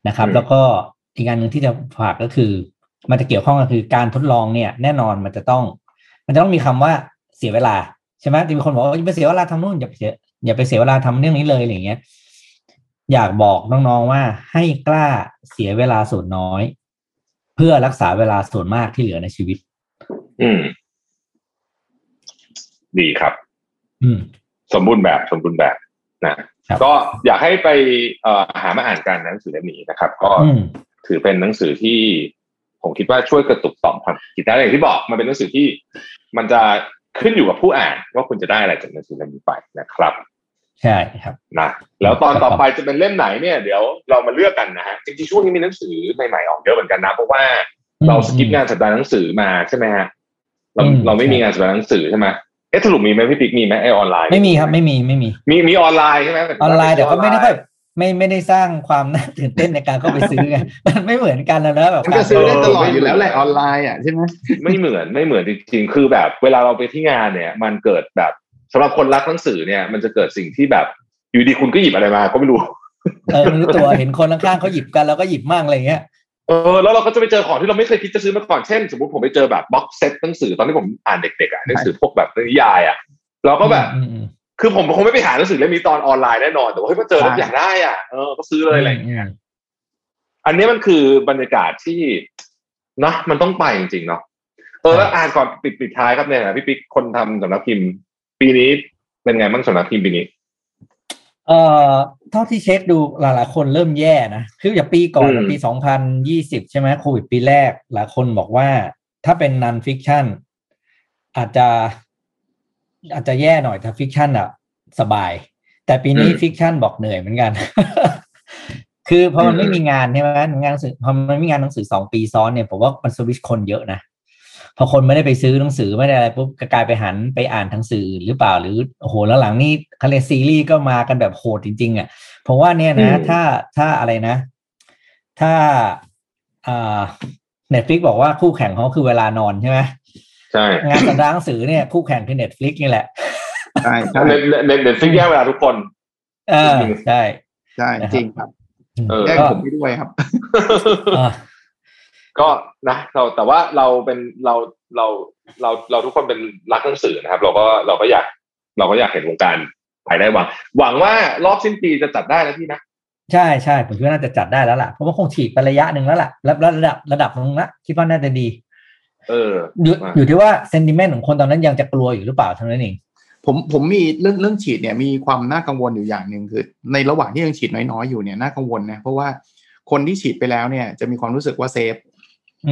นะครับแล้วก็อีกงานหนึ่งที่จะฝากก็คือมันจะเกี่ยวข้องก็คือการทดลองเนี่ยแน่นอนมันจะต้องมีคำว่าเสียเวลาใช่ไหมที่มีคนบอกว่าอย่าไปเสียเวลาทำนู่นอย่าไปเสียเวลาทำเรื่องนี้เลยอะไรอย่างเงี้ยอยากบอกน้องๆว่าให้กล้าเสียเวลาส่วนน้อยเพื่อรักษาเวลาส่วนมากที่เหลือในชีวิตดีครับสมบูรณ์แบบนะก็อยากให้ไปหามาอ่านกันหนังสือเล่มนี้นะครับก็ถือเป็นหนังสือที่ผมคิดว่าช่วยกระตุกต่อมความคิดได้อย่างที่บอกมันเป็นหนังสือที่มันจะขึ้นอยู่กับผู้อ่านว่าคุณจะได้อะไรจากหนังสือเล่มนี้ไปนะครับใช่ครับนะแล้วตอนต่อไปจะเป็นเล่มไหนเนี่ยเดี๋ยวเรามาเลือกกันนะฮะจริงๆช่วงนี้มีหนังสือใหม่ๆออกเยอะเหมือนกันนะเพราะว่าเราสกิปงานสัปดาห์หนังสือมาใช่ไหมฮะเราไม่มีงานสัปดาห์หนังสือใช่ไหมเอ๊ะสรุปมีไหมพี่ปิ๊กมีไหมไอออนไลน์ไม่มีครับไม่มีมีออนไลน์ใช่ไหมออนไลน์แต่ก็ไม่ได้แบบไม่ได้สร้างความน่าตื่นเต้นในการเข้าไปซื้อไงมันไม่เหมือนกันแล้วนะแบบการซื้อได้ตลอดอยู่แล้วแหละออนไลน์อ่ะใช่ไหมไม่เหมือนจริงๆคือแบบเวลาเราไปที่งานเนี่ยมันเกิดแบบสำหรับคนรักหนังสือเนี่ยมันจะเกิดสิ่งที่แบบอยู่ดีคุณก็หยิบอะไรมาก็ไม่รู้ไม่รู้ตัวเห็นคนข้างๆเขาหยิบกันแล้วก็หยิบมั่งอะไรเงี้ยแล้วเราก็จะไปเจอของที่เราไม่เคยคิดจะซื้อมาก่อนเช่นสมมุติผมไปเจอแบบบ็อกเซตหนังสือตอนที่ผมอ่านเด็กๆอ่ะหนังสือพวกแบบนิยายอ่ะเราก็แบบคือผมคงไม่ไปหาหนังสือเล่มนี้ตอนออนไลน์แน่นอนแต่ว่าเฮ้ยพอเจอแล้วอยากได้อ่ะก็ซื้อเลยอะไรเงี้ยอันนี้มันคือบรรยากาศที่นะมันต้องไปจริงๆเนาะแล้วอ่านก่อนปิดท้ายครับเนี่ยพี่ปิ๊กคนทำสำนักพิมพ์ปีนี้เป็นไงบ้างสำหรับทีมปีนี้เท่าที่เช็คดูหลายๆคนเริ่มแย่นะคืออย่างปีก่อนปี2020ใช่ไหมโควิดปีแรกหลายคนบอกว่าถ้าเป็นนันฟิกชันอาจจะแย่หน่อยถ้าฟิกชันอ่ะสบายแต่ปีนี้ฟิกชันบอกเหนื่อยเหมือนกัน คือพอมันไม่มีงานใช่ไหมงานหนังสือพอมันไม่มีงานหนังสือ2ปีซ้อนเนี่ยผมว่ามันสวิตช์คนเยอะนะพอคนไม่ได้ไปซื้อหนังสือไม่ได้อะไรปุ๊บกลายไปหันไปอ่านทางสื่อหรือเปล่าหรือโอ้โหแล้วหลังนี่คาเลซีรีส์ก็มากันแบบโหดจริงๆอ่ะเพราะว่าเนี่ยนะถ้าอะไรนะถ้าNetflix บอกว่าคู่แข่งเขาคือเวลานอนใช่ไหมใช่งานสัปดาห์หนังสือเนี่ยคู่แข่งคือ Netflix นี่แหละใช่ครับ Netflix แย่งเวลาทุกคนใช่ใช่จริงครับแย่งผมด้วยครับก็นะเราแต่ว่าเราเป็นเราทุกคนเป็นรักหนังสือนะครับเราก็อยากเห็นวงการภายในหวังว่ารอบสิ้นปีจะจัดได้แล้วพี่นะใช่ใช่ผมคิดว่าน่าจะจัดได้แล้วล่ะเพราะว่าคงฉีกไประยะหนึ่งแล้วล่ะระดับนึงละคิดว่าน่าจะดีอยู่ที่ว่าเซนติเมนต์ของคนตอนนั้นยังจะกลัวอยู่หรือเปล่าเท่านั้นเองผมมีเรื่องฉีดเนี่ยมีความน่ากังวลอยู่อย่างนึงคือในระหว่างที่ยังฉีดน้อยๆอยู่เนี่ยน่ากังวลนะเพราะว่า คนที่ฉีดไปแล้วเนี่ยจะมีความรู้สึกว่าเซฟ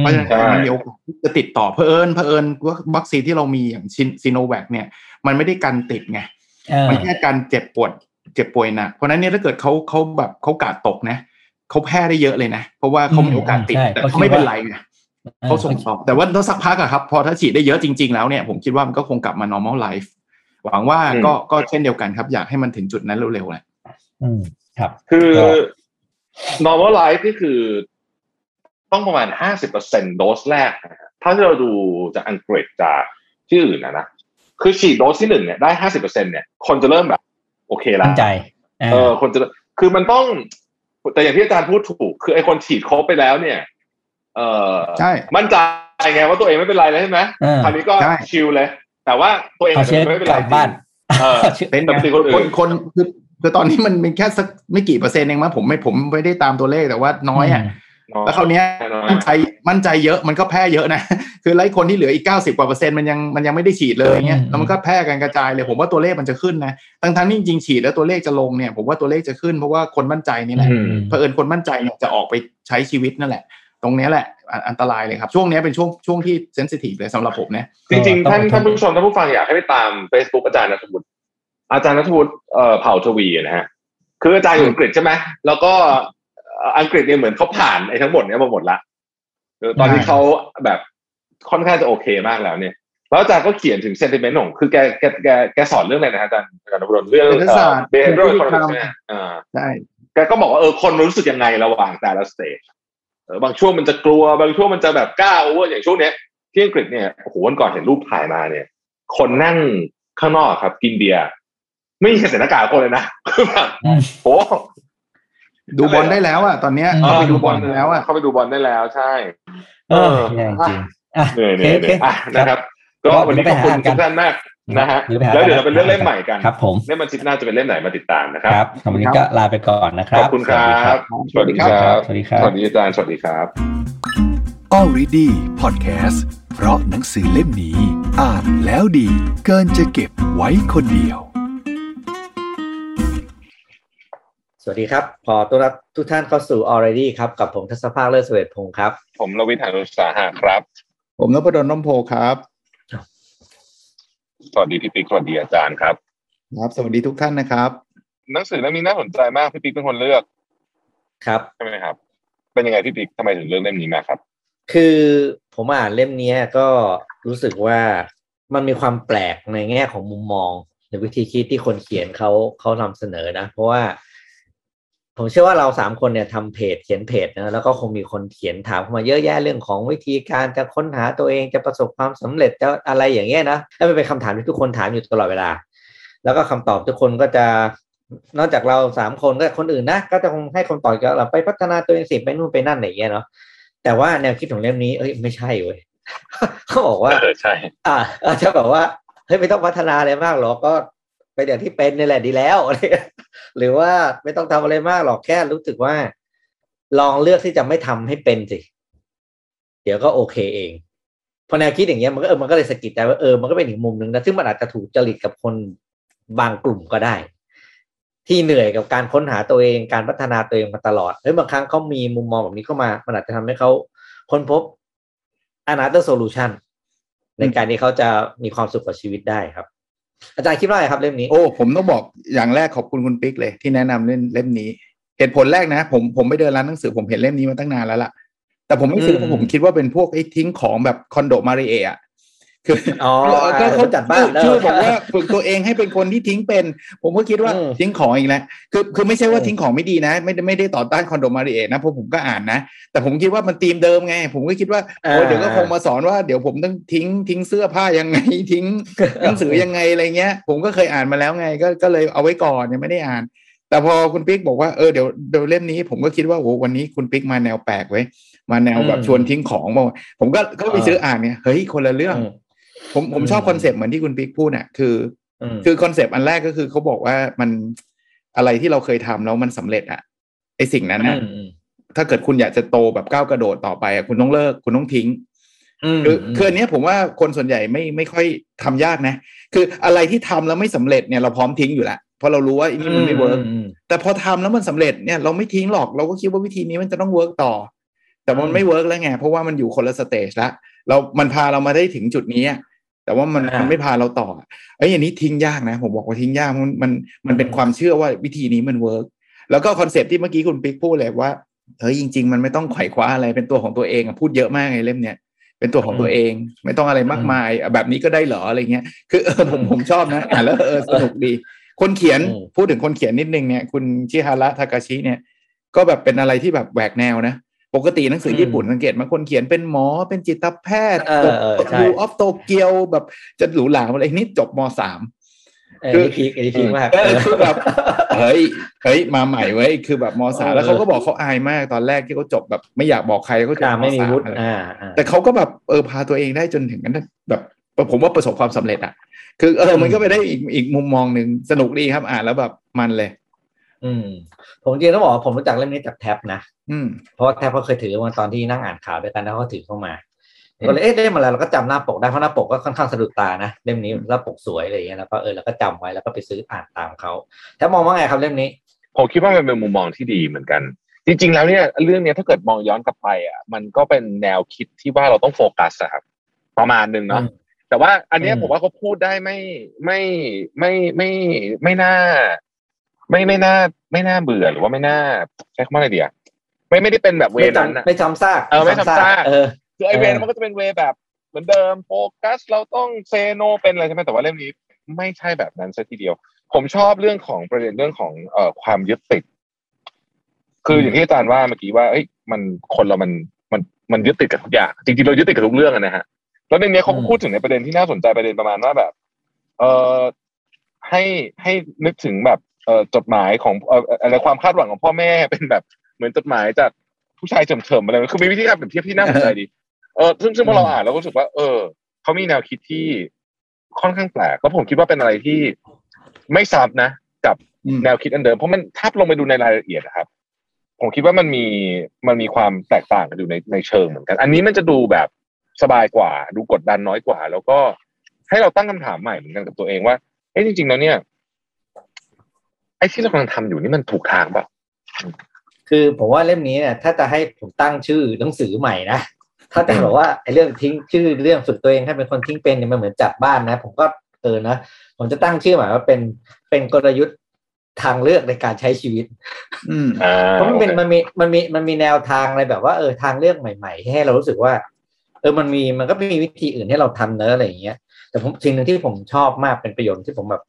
เพราะฉะนั้นมันมีโอกาสจะติดต่อเผอิญว่าวัคซีนที่เรามีอย่างซิโนแวคเนี่ยมันไม่ได้กันติดไงมันแค่การเจ็บป่วยหนักเพราะนั้นเนี่ยถ้าเกิดเขาแบบเขากาดตกนะเขาแพร่ได้เยอะเลยนะเพราะว่าเขามีโอกาสติดแต่เขาไม่เป็นไรไงเขาส่งต่อแต่ว่าถ้าสักพักอะครับพอถ้าฉีดได้เยอะจริงๆแล้วเนี่ยผมคิดว่ามันก็คงกลับมา normal life หวังว่าก็เช่นเดียวกันครับอยากให้มันถึงจุดนั้นเร็วๆแหละครับคือ normal life นี่คือต้องประมาณ 50% โดสแรกถ้าเราดูจากอังกฤษจากที่อื่นนะคือฉีดโดสที่1เนี่ยได้ 50% เนี่ยคนจะเริ่มแบบโอเคละใจคนจะคือมันต้องแต่อย่างที่อาจารย์พูดถูกคือไอ้คนฉีดครบไปแล้วเนี่ยใช่มั่นใจไงว่าตัวเองไม่เป็นไรแล้วใช่ไหมคราวนี้ก็ชิลเลยแต่ว่าตัวเองไม่เป็นไรบ้านเป็นแบบคนคือตอนนี้มันเป็นแค่สักไม่กี่เปอร์เซ็นต์เองมั้งผมไม่ได้ตามตัวเลขแต่ว่าน้อยอ่ะแล้วคราวนี้มั่นใจเยอะมันก็แพร่เยอะนะคือไล่คนที่เหลืออีก90%มันยังไม่ได้ฉีดเลยเงี้ยแล้วมันก็แพร่กันกระจายเลยผมว่าตัวเลขมันจะขึ้นนะทั้งที่จริงๆฉีดแล้วตัวเลขจะลงเนี่ยผมว่าตัวเลขจะขึ้นเพราะว่าคนมั่นใจนี่แหละเผอิญคนมั่นใจเนี่ยจะออกไปใช้ชีวิตนั่นแหละตรงนี้แหละอันตรายเลยครับช่วงนี้เป็นช่วงที่เซนซิทีฟเลยสำหรับผมเนี่ยจริงๆท่านผู้ชมท่านผู้ฟังอยากให้ไปตาม Facebook อาจารย์ณัฐวุฒิเผ่าทวีนะฮะคืออาจารย์อยู่อังกฤษใช่มั้ยแล้วก็อังกฤษเนี่ยเหมือนเขาผ่านไอ้ทั้งหมดเนี่ยมาหมดละตอนนี้เขาแบบค่อนข้างจะโอเคมากแล้วเนี่ยแล้วอาจารย์ก็เขียนถึงเซนติเมนต์ของคือแกสอนเรื่องอะไรนะอาจารย์ณัฐวุฒิเรื่องเบนโดรคอนเทนต์ใช่แกก็บอกว่าคนรู้สึกยังไงระหว่างแต่ละสเตจบางช่วงมันจะกลัวบางช่วงมันจะแบบกล้าโอเวอร์อย่างช่วงเนี้ยที่อังกฤษเนี่ยโอ้โหวันก่อนเห็นรูปถ่ายมาเนี่ยคนนั่งข้างนอกครับกินเบียร์ไม่มีใส่หน้ากากคนเลยนะคือแบบโหดูบอลได้แล้วอ่ะตอนเนี้ยเขาไปดูบอลแล้วอ่ะเขาไปดูบอลได้แล้วใช่จริงนะครับก็วันนี้ขอบคุณทุกท่านมากนะฮะแล้วเดี๋ยวเราเป็นเรื่องเล่มใหม่กันครับผมเล่มมันชิปหน้าจะเป็นเล่มไหนมาติดตามนะครับวันนี้ก็ลาไปก่อนนะครับขอบคุณครับสวัสดีครับสวัสดีครับสวัสดีอาจารย์สวัสดีครับ All Ready Podcast เพราะหนังสือเล่มนี้อ่านแล้วดีเกินจะเก็บไว้คนเดียวสวัสดีครับขอต้อนรับทุกท่านเข้าสู่ All Ready ครับกับผมทัศภาคเลิศเสวตพงษ์ครับผมรวิทย์ หาญอุตสาหะครับผมนพดล น้อมโพครับสวัสดีพี่ปิ๊กสวัสดีอาจารย์ครับครับสวัสดีทุกท่านนะครับหนังสือเล่มนี้น่าสนใจมากพี่ปิ๊กเป็นคนเลือกครับใช่ไหมครับเป็นยังไงพี่ปิ๊กทำไมถึงเลือกเล่มนี้มาครับคือผมอ่านเล่มนี้ก็รู้สึกว่ามันมีความแปลกในแง่ของมุมมองในวิธีคิดที่คนเขียนเขานำเสนอนะเพราะว่าผมเชื่อว่าเรา3คนเนี่ยทำเพจเขียนเพจนะแล้วก็คงมีคนเขียนถามเข้ามาเยอะแยะเรื่องของวิธีการจะค้นหาตัวเองจะประสบความสำเร็จจะอะไรอย่างเงี้ยนะแล้วเป็นคำถามที่ทุกคนถามอยู่ตลอดเวลาแล้วก็คำตอบทุกคนก็จะนอกจากเรา3คนก็คนอื่นนะก็จะคงให้คำตอบกับเราไปพัฒนาตัวเองสิไปนู่นไปนั่นอะไรอย่างเงี้ยเนาะแต่ว่าแนวคิดของเล่มนี้ไม่ใช่เว้ยเขาบอกว่าใช่จะบอกว่าไม่ต้องพัฒนาอะไรมากหรอกก็ไปอย่างที่เป็นนี่แหละดีแล้วหรือว่าไม่ต้องทำอะไรมากหรอกแค่รู้สึกว่าลองเลือกที่จะไม่ทำให้เป็นสิเดี๋ยวก็โอเคเองพอแนวคิดอย่างเงี้ยมันก็มันก็เลยสะกิดใจว่ามันก็เป็นอีกมุมนึงนะซึ่งมันอาจจะถูกจริตกับคนบางกลุ่มก็ได้ที่เหนื่อยกับการค้นหาตัวเองการพัฒนาตัวเองมาตลอดบางครั้งเขามีมุมมองแบบนี้เข้ามามันอาจจะทำให้เขาค้นพบ another solution ในการที่เขาจะมีความสุขกับชีวิตได้ครับอาจารย์คิดว่าอะไรครับเล่มนี้ผมต้องบอกอย่างแรกขอบคุณคุณปิ๊กเลยที่แนะนำเล่มนี้เหตุผลแรกนะผมไปเดินร้านหนังสือผมเห็นเล่มนี้มาตั้งนานแล้วล่ะแต่ผมไม่ซื้อเพราะผมคิดว่าเป็นพวกไอ้ทิ้งของแบบคอนโดมาริเอะคือก็เขาจัดบ้านแล้วชื่อบอกว่าฝึกตัวเองให้เป็นคนที่ทิ้งเป็นผมก็คิดว่าทิ้งของอีกแล้วคือไม่ใช่ว่าทิ้งของไม่ดีนะไม่ได้ต่อต้านคอนโดมาริเอะนะเพราะผมก็อ่านนะแต่ผมคิดว่ามันธีมเดิมไงผมก็คิดว่าเดี๋ยวก็คงมาสอนว่าเดี๋ยวผมต้องทิ้งเสื้อผ้ายังไงทิ้งหนังสือยังไงอะไรเงี้ยผมก็เคยอ่านมาแล้วไงก็เลยเอาไว้ก่อนยังไม่ได้อ่านแต่พอคุณปิ๊กบอกว่าเดี๋ยวเล่มนี้ผมก็คิดว่าโอ้วันนี้คุณปิ๊กมาแนวแปลกไว้มาแนวแบบชวนทิ้งของมาผมก็ไปซื้ออ่านเนี่ยเฮ้ยคนละเรื่องผมชอบคอนเซปต์เหมือนที่คุณปิ๊กพูดน่ะคือคอนเซปต์อันแรกก็คือเขาบอกว่ามันอะไรที่เราเคยทำแล้วมันสำเร็จอ่ะไอ้สิ่งนั้นน่ะถ้าเกิดคุณอยากจะโตแบบก้าวกระโดดต่อไปอ่ะคุณต้องเลิกคุณต้องทิ้งคืออันนี้ผมว่าคนส่วนใหญ่ไม่ค่อยทำยากนะคืออะไรที่ทำแล้วไม่สำเร็จเนี่ยเราพร้อมทิ้งอยู่แล้ว เพราะเรารู้ว่าอันนี้มันไม่เวิร์กแต่พอทำแล้วมันสำเร็จเนี่ยเราไม่ทิ้งหรอกเราก็คิดว่าวิธีนี้มันจะต้องเวิร์กต่อแต่มันไม่เวิร์กแล้วไงเพราะว่ามันอยู่คนละสเตจละเรามันพาเรามาได้ถึงจุดนี้แต่ว่ามันไม่พาเราต่อไอ้อย่างนี้ทิ้งยากนะผมบอกว่าทิ้งยากมันเป็นความเชื่อว่าวิธีนี้มันเวิร์กแล้วก็คอนเซ็ปต์ที่เมื่อกี้คุณปิ๊กพูดเลยว่าเฮ้ยจริงๆมันไม่ต้องไขว่คว้าอะไรเป็นตัวของตัวเองพูดเยอะมากในเล่มเนี้ยเป็นตัวของตัวเองไม่ต้องอะไรมากมายแบบนี้ก็ได้เหรออะไรเงี้ยคือผมชอบนะอ่านแล้วสนุกดีคนเขียนพูดถึงคนเขียนนิดนึงเนี่ยคุณชิฮาระทากาชิเนี่ยก็แบบเป็นอะไรที่แบบแหวกแนวนะปกติหนังสือญี่ปุ่นสังเกตมาคนเขียนเป็นหมอเป็นจิตแพทย์ดูออฟโตเกียวแบบจะหรูหราอะไรนี่จบม.3คือพีคมากคือแบบเฮ้ยมาใหม่เว้ยคือแบบม.3แล้วเขาก็บอกเขาอายมากตอนแรกที่เขาจบแบบไม่อยากบอกใครเขาจบม.3แต่เขาก็แบบพาตัวเองได้จนถึงนั้นแบบผมว่าประสบความสำเร็จอ่ะคือมันก็ไปได้อีกมุมมองนึงสนุกดีครับอ่านแล้วแบบมันเลยผมจริงต้องบอกว่าผมรู้จักเล่มนี้จากแท็บนะเพราะว่าแท็บเขาเคยถือมาตอนที่นั่งอ่านข่าวด้วยกันแล้วเขาถือเข้ามาก็เลยเล่มอะไรเราก็จำหน้าปกได้เพราะหน้าปกก็ค่อนข้างสะดุดตานะเล่มนี้หน้าปกสวยอะไรอย่างเงี้ยแล้วก็เราก็จำไว้แล้วก็ไปซื้ออ่านตามเขาแท็บมองว่าไงครับเล่มนี้ผมคิดว่ามันเป็นมุมมองที่ดีเหมือนกันจริงๆแล้วเนี่ยเรื่องนี้ถ้าเกิดมองย้อนกลับไปอ่ะมันก็เป็นแนวคิดที่ว่าเราต้องโฟกัสครับประมาณนึงเนาะแต่ว่าอันนี้ผมว่าเขาพูดได้ไม่น่าเบื่อหรือว่าไม่น่าใช้คำว่าอะไรดีอ่ะไม่ได้เป็นแบบเวนั้นนะไม่จำซากไม่จำซากคือไอเวนั้นมันก็จะเป็นเวแบบเหมือนเดิมโฟกัสเราต้องเซโนเป็นอะไรใช่ไหมแต่ว่าเล่มนี้ไม่ใช่แบบนั้นซะทีเดียวผมชอบเรื่องของประเด็นเรื่องของความยึดติดคืออย่างที่อาจารย์ว่าเมื่อกี้ว่าเอ้ยมันคนเรามันยึดติดกับทุกอย่างจริงๆเรายึดติดกับทุกเรื่องนะฮะแล้วในนี้เขาพูดถึงในประเด็นที่น่าสนใจประเด็นประมาณว่าแบบให้นึกถึงแบบจดหมายของอะไรความคาดหวังของพ่อแม่เป็นแบบเหมือนจดหมายจากผู้ชายเฉมๆอะไรคือมีวิธีการเปรียบเทียบที่น่าสนใจดีซึ่งพอเราอ่านเราก็รู้สึกว่าเขามีแนวคิดที่ค่อนข้างแปลกแล้วผมคิดว่าเป็นอะไรที่ไม่ซ้ำนะกับแนวคิดอันเดิมเพราะมันถ้าลงไปดูในรายละเอียดนะครับผมคิดว่ามันมีความแตกต่างกันอยู่ในเชิงเหมือนกันอันนี้มันจะดูแบบสบายกว่าดูกดดันน้อยกว่าแล้วก็ให้เราตั้งคำถามใหม่เหมือนกันกับตัวเองว่าเอ้ยจริงๆแล้วเนี่ยไอ้ที่เรากำลังทำอยู่นี่มันถูกทางเปล่าคือผมว่าเล่มนี้เนี่ยถ้าจะให้ผมตั้งชื่อหนังสือใหม่นะถ้าจะบอกว่าไอ้เรื่องทิ้งชื่อเรื่องฝึกตัวเองให้เป็นคนทิ้งเป็นเนี่ยมันเหมือนจัดบ้านนะผมก็นะผมจะตั้งชื่อใหม่ว่าเป็นกลยุทธ์ทางเลือกในการใช้ชีวิตเพราะมันมีแนวทางอะไรแบบว่าทางเลือกใหม่ๆให้เรารู้สึกว่ามันก็มีวิธีอื่นให้เราทำเนอะอะไรอย่างเงี้ยแต่ผมสิ่งหนึ่งที่ผมชอบมากเป็นประโยชน์ที่ผมแบบ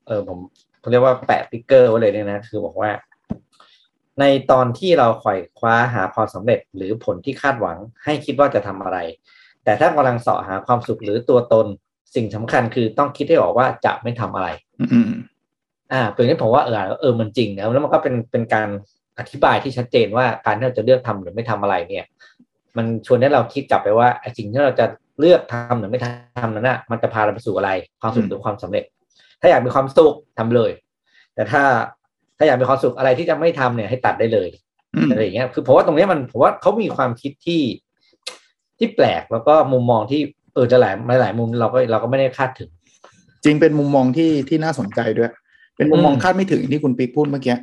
ผมเรียกว่าแปะติ๊กเกอร์ไว้เลยเนี่ยนะคือบอกว่าในตอนที่เราไขว่คว้าหาความสำเร็จหรือผลที่คาดหวังให้คิดว่าจะทำอะไรแต่ถ้ากำลังเสาะหาความสุขหรือตัวตนสิ่งสำคัญคือต้องคิดให้ออกว่าจะไม่ทำอะไรตัวนี้ผมว่ามันจริงนะแล้วมันก็เป็นการอธิบายที่ชัดเจนว่าการที่เราจะเลือกทำหรือไม่ทำอะไรเนี่ยมันชวนให้เราคิดกลับไปว่าสิ่งที่เราจะเลือกทำหรือไม่ทำนั้นน่ะมันจะพาเราไปสู่อะไรความสุขหรือความสำเร็จถ้าอยากมีความสุขทำเลยแต่ถ้าอยากมีความสุขอะไรที่จะไม่ทำเนี่ยให้ตัดได้เลยอะไรอย่างเงี้ยคือผมว่าตรงนี้มันผมว่าเขามีความคิดที่แปลกแล้วก็มุมมองที่จะหลายมุมเราก็ไม่ได้คาดถึงจริงเป็นมุมมองที่น่าสนใจด้วยเป็นมุมมองคาดไม่ถึงที่คุณปิ๊กพูดเมื่อกี้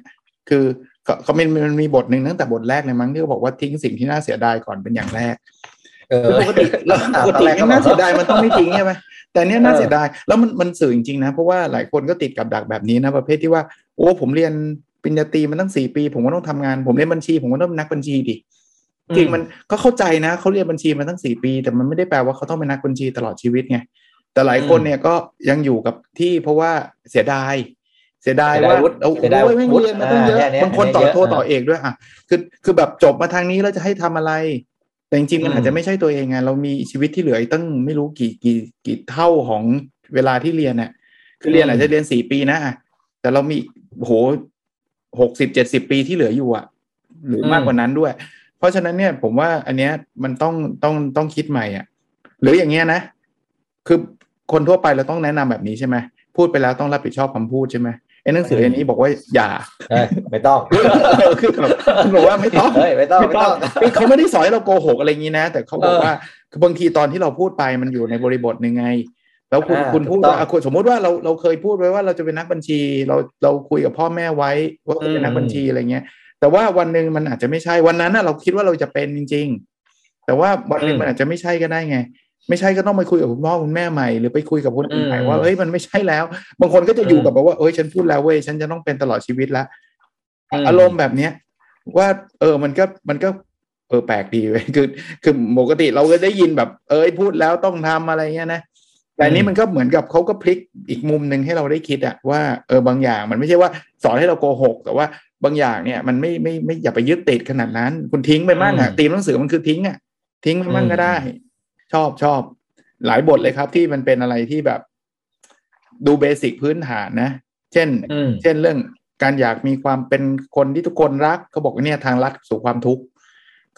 คือเขามันมีบทหนึ่งตั้งแต่บทแรกเลยมั้งที่เขาบอกว่าทิ้งสิ่งที่น่าเสียดายก่อนเป็นอย่างแรกปกติน่าเสียดายมันต้องไม่ทิ้งใช่ไหมแต่เนี้ยน่าเสียดายแล้วมันสื่อจริงๆนะเพราะว่าหลายคนก็ติดกับดักแบบนี้นะประเภทที่ว่าโอ้ผมเรียนปริญญาตรีมันตั้ง4 ปีผมก็ต้องทำงานผมเรียนบัญชีผมก็ต้องนักบัญชีดิจริงมันก็เข้าใจนะเขาเรียนบัญชีมาตั้ง4 ปีแต่มันไม่ได้แปลว่าเขาต้องเป็นนักบัญชีตลอดชีวิตไงแต่หลายคนเนี่ยก็ยังอยู่กับที่เพราะว่าเสียดายว่าโอ้ยไม่เรียนมาตั้งเยอะบางคนต่อโทต่อเอกด้วยอ่ะคือแบบจบมาทางนี้แล้วจะให้ทำอะไรแต่จริงๆมันอาจจะไม่ใช่ตัวเองไงเรามีชีวิตที่เหลืออีกตั้งไม่รู้กี่เท่าของเวลาที่เรียนน่ะคือเรียนอาจจะเรียน4 ปีนะแต่เรามีโห 60-70 ปีที่เหลืออยู่อ่ะหรือมากกว่านั้นด้วยเพราะฉะนั้นเนี่ยผมว่าอันเนี้ยมันต้องคิดใหม่อ่ะหรืออย่างเงี้ยนะคือคนทั่วไปเราต้องแนะนำแบบนี้ใช่ไหมพูดไปแล้วต้องรับผิดชอบคำพูดใช่ไหมไอ้หนังสืออันนี้บอกว่าอย่าไม่ต้องคือบอกว่าไม่ต้องเขาไม่ได้สอนให้เราโกหกอะไรอย่างนี้นะแต่เขาบอกว่าบางทีตอนที่เราพูดไปมันอยู่ในบริบทนึงไง แล้วคุณพูดว่าสมมติว่าเราเคยพูดไว้ว่าเราจะเป็นนักบัญชีเราคุยกับพ่อแม่ไว้ว่าจะเป็นนักบัญชีอะไรเงี้ยแต่ว่าวันนึงมันอาจจะไม่ใช่วันนั้นเราคิดว่าเราจะเป็นจริงๆแต่ว่าวันนึงมันอาจจะไม่ใช่ก็ได้ไงไม่ใช่ก็ต้องไปคุยกับคุณพ่อคุณแม่ใหม่หรือไปคุยกับคนอื่นใหม่ว่าเฮ้ยมันไม่ใช่แล้วบางคนก็จะอยู่กับแบบว่าเอ้ยฉันพูดแล้วเว้ยฉันจะต้องเป็นตลอดชีวิตละอารมณ์แบบเนี้ยว่ามันก็แปลกดีเว้ยคือปกติเราก็ได้ยินแบบพูดแล้วต้องทำอะไรเงี้ยนะแต่นี้มันก็เหมือนกับเขาก็พลิกอีกมุมนึงให้เราได้คิดอะว่าบางอย่างมันไม่ใช่ว่าสอนให้เราโกหกแต่ว่าบางอย่างเนี่ยมันไม่อย่าไปยึดติดขนาดนั้นคุณทิ้งไปมั่งอะตีมหนังสือมันคือทิ้งอะทิ้งไปมั่งก็ได้ชอบหลายบทเลยครับที่มันเป็นอะไรที่แบบดูเบสิกพื้นฐานนะเช่นเรื่องการอยากมีความเป็นคนที่ทุกคนรักเขาบอกว่าเนี่ยทางลัดสู่ความทุกข์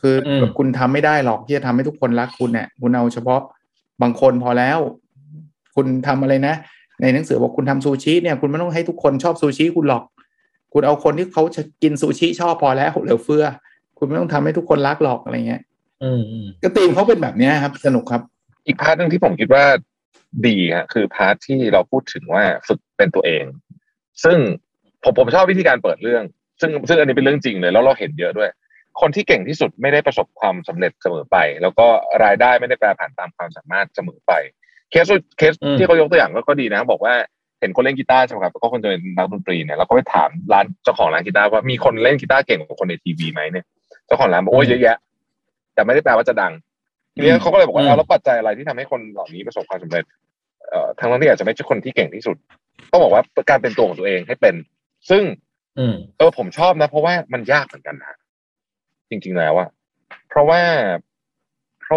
คือแบบคุณทำไม่ได้หรอกที่จะทำให้ทุกคนรักคุณเนี่ยคุณเอาเฉพาะบางคนพอแล้วคุณทำอะไรนะในหนังสือบอกคุณทำซูชิเนี่ยคุณไม่ต้องให้ทุกคนชอบซูชิคุณหรอกคุณเอาคนที่เขากินซูชิชอบพอแล้วเหลือเฟือคุณไม่ต้องทำให้ทุกคนรักหรอกอะไรเงี้ยก็ตีมเขาเป็นแบบนี้ครับสนุกครับอีกพาร์ทนึงที่ผมคิดว่าดีฮะคือพาร์ทที่เราพูดถึงว่าฝึกเป็นตัวเองซึ่งผมชอบวิธีการเปิดเรื่องซึ่งอันนี้เป็นเรื่องจริงเลยแล้วเราเห็นเยอะด้วยคนที่เก่งที่สุดไม่ได้ประสบความสำเร็จเสมอไปแล้วก็รายได้ไม่ได้แปรผันตามความสามารถเสมอไปเคสที่เขายกตัวอย่างก็ดีนะบอกว่าเห็นคนเล่นกีตาร์ใช่ไหมครับก็คนจะเป็นนักดนตรีเนี่ยเราก็ไปถามร้านเจ้าของร้านกีตาร์ว่ามีคนเล่นกีตาร์เก่งกว่าคนในทีวีไหมเนี่ยเจ้าของร้านบอกโอ้ยเยอะแยะแต่ไม่ได้แปลว่าจะดังทีนี้เขาก็เลยบอกว่าแล้วปัจจัยอะไรที่ทำให้คนเหล่านี้ประสบความสำเร็จทั้งนั้นที่อาจจะไม่ใช่คนที่เก่งที่สุดต้องบอกว่าการเป็นตัวของตัวเองให้เป็นซึ่งผมชอบนะเพราะว่ามันยากเหมือนกันนะจริงๆแล้วอะเพราะ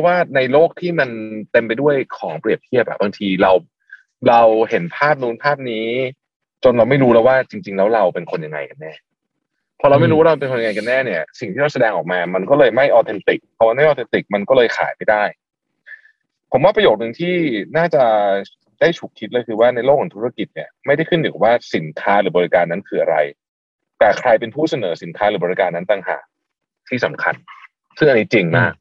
ว่าในโลกที่มันเต็มไปด้วยของเปรียบเทียบอะบางทีเราเห็นภาพนู้นภาพนี้จนเราไม่รู้แล้วว่าจริงๆแล้วเราเป็นคนยังไงกันแน่พอเราไม่รู้ว่าเราเป็นคนยังไงกันแน่เนี่ยสิ่งที่เราแสดงออกมามันก็เลยไม่ออเทนติกเพราะมันไม่ออเทนติกมันก็เลยขายไม่ได้ผมว่าประโยคนึงที่น่าจะได้ฉุกคิดเลยคือว่าในโลกของธุรกิจเนี่ยไม่ได้ขึ้นอยู่กับว่าสินค้าหรือบริการนั้นคืออะไรแต่ใครเป็นผู้เสนอสินค้าหรือบริการนั้นต่างหากที่สำคัญซึ่งอันนี้จริงมาก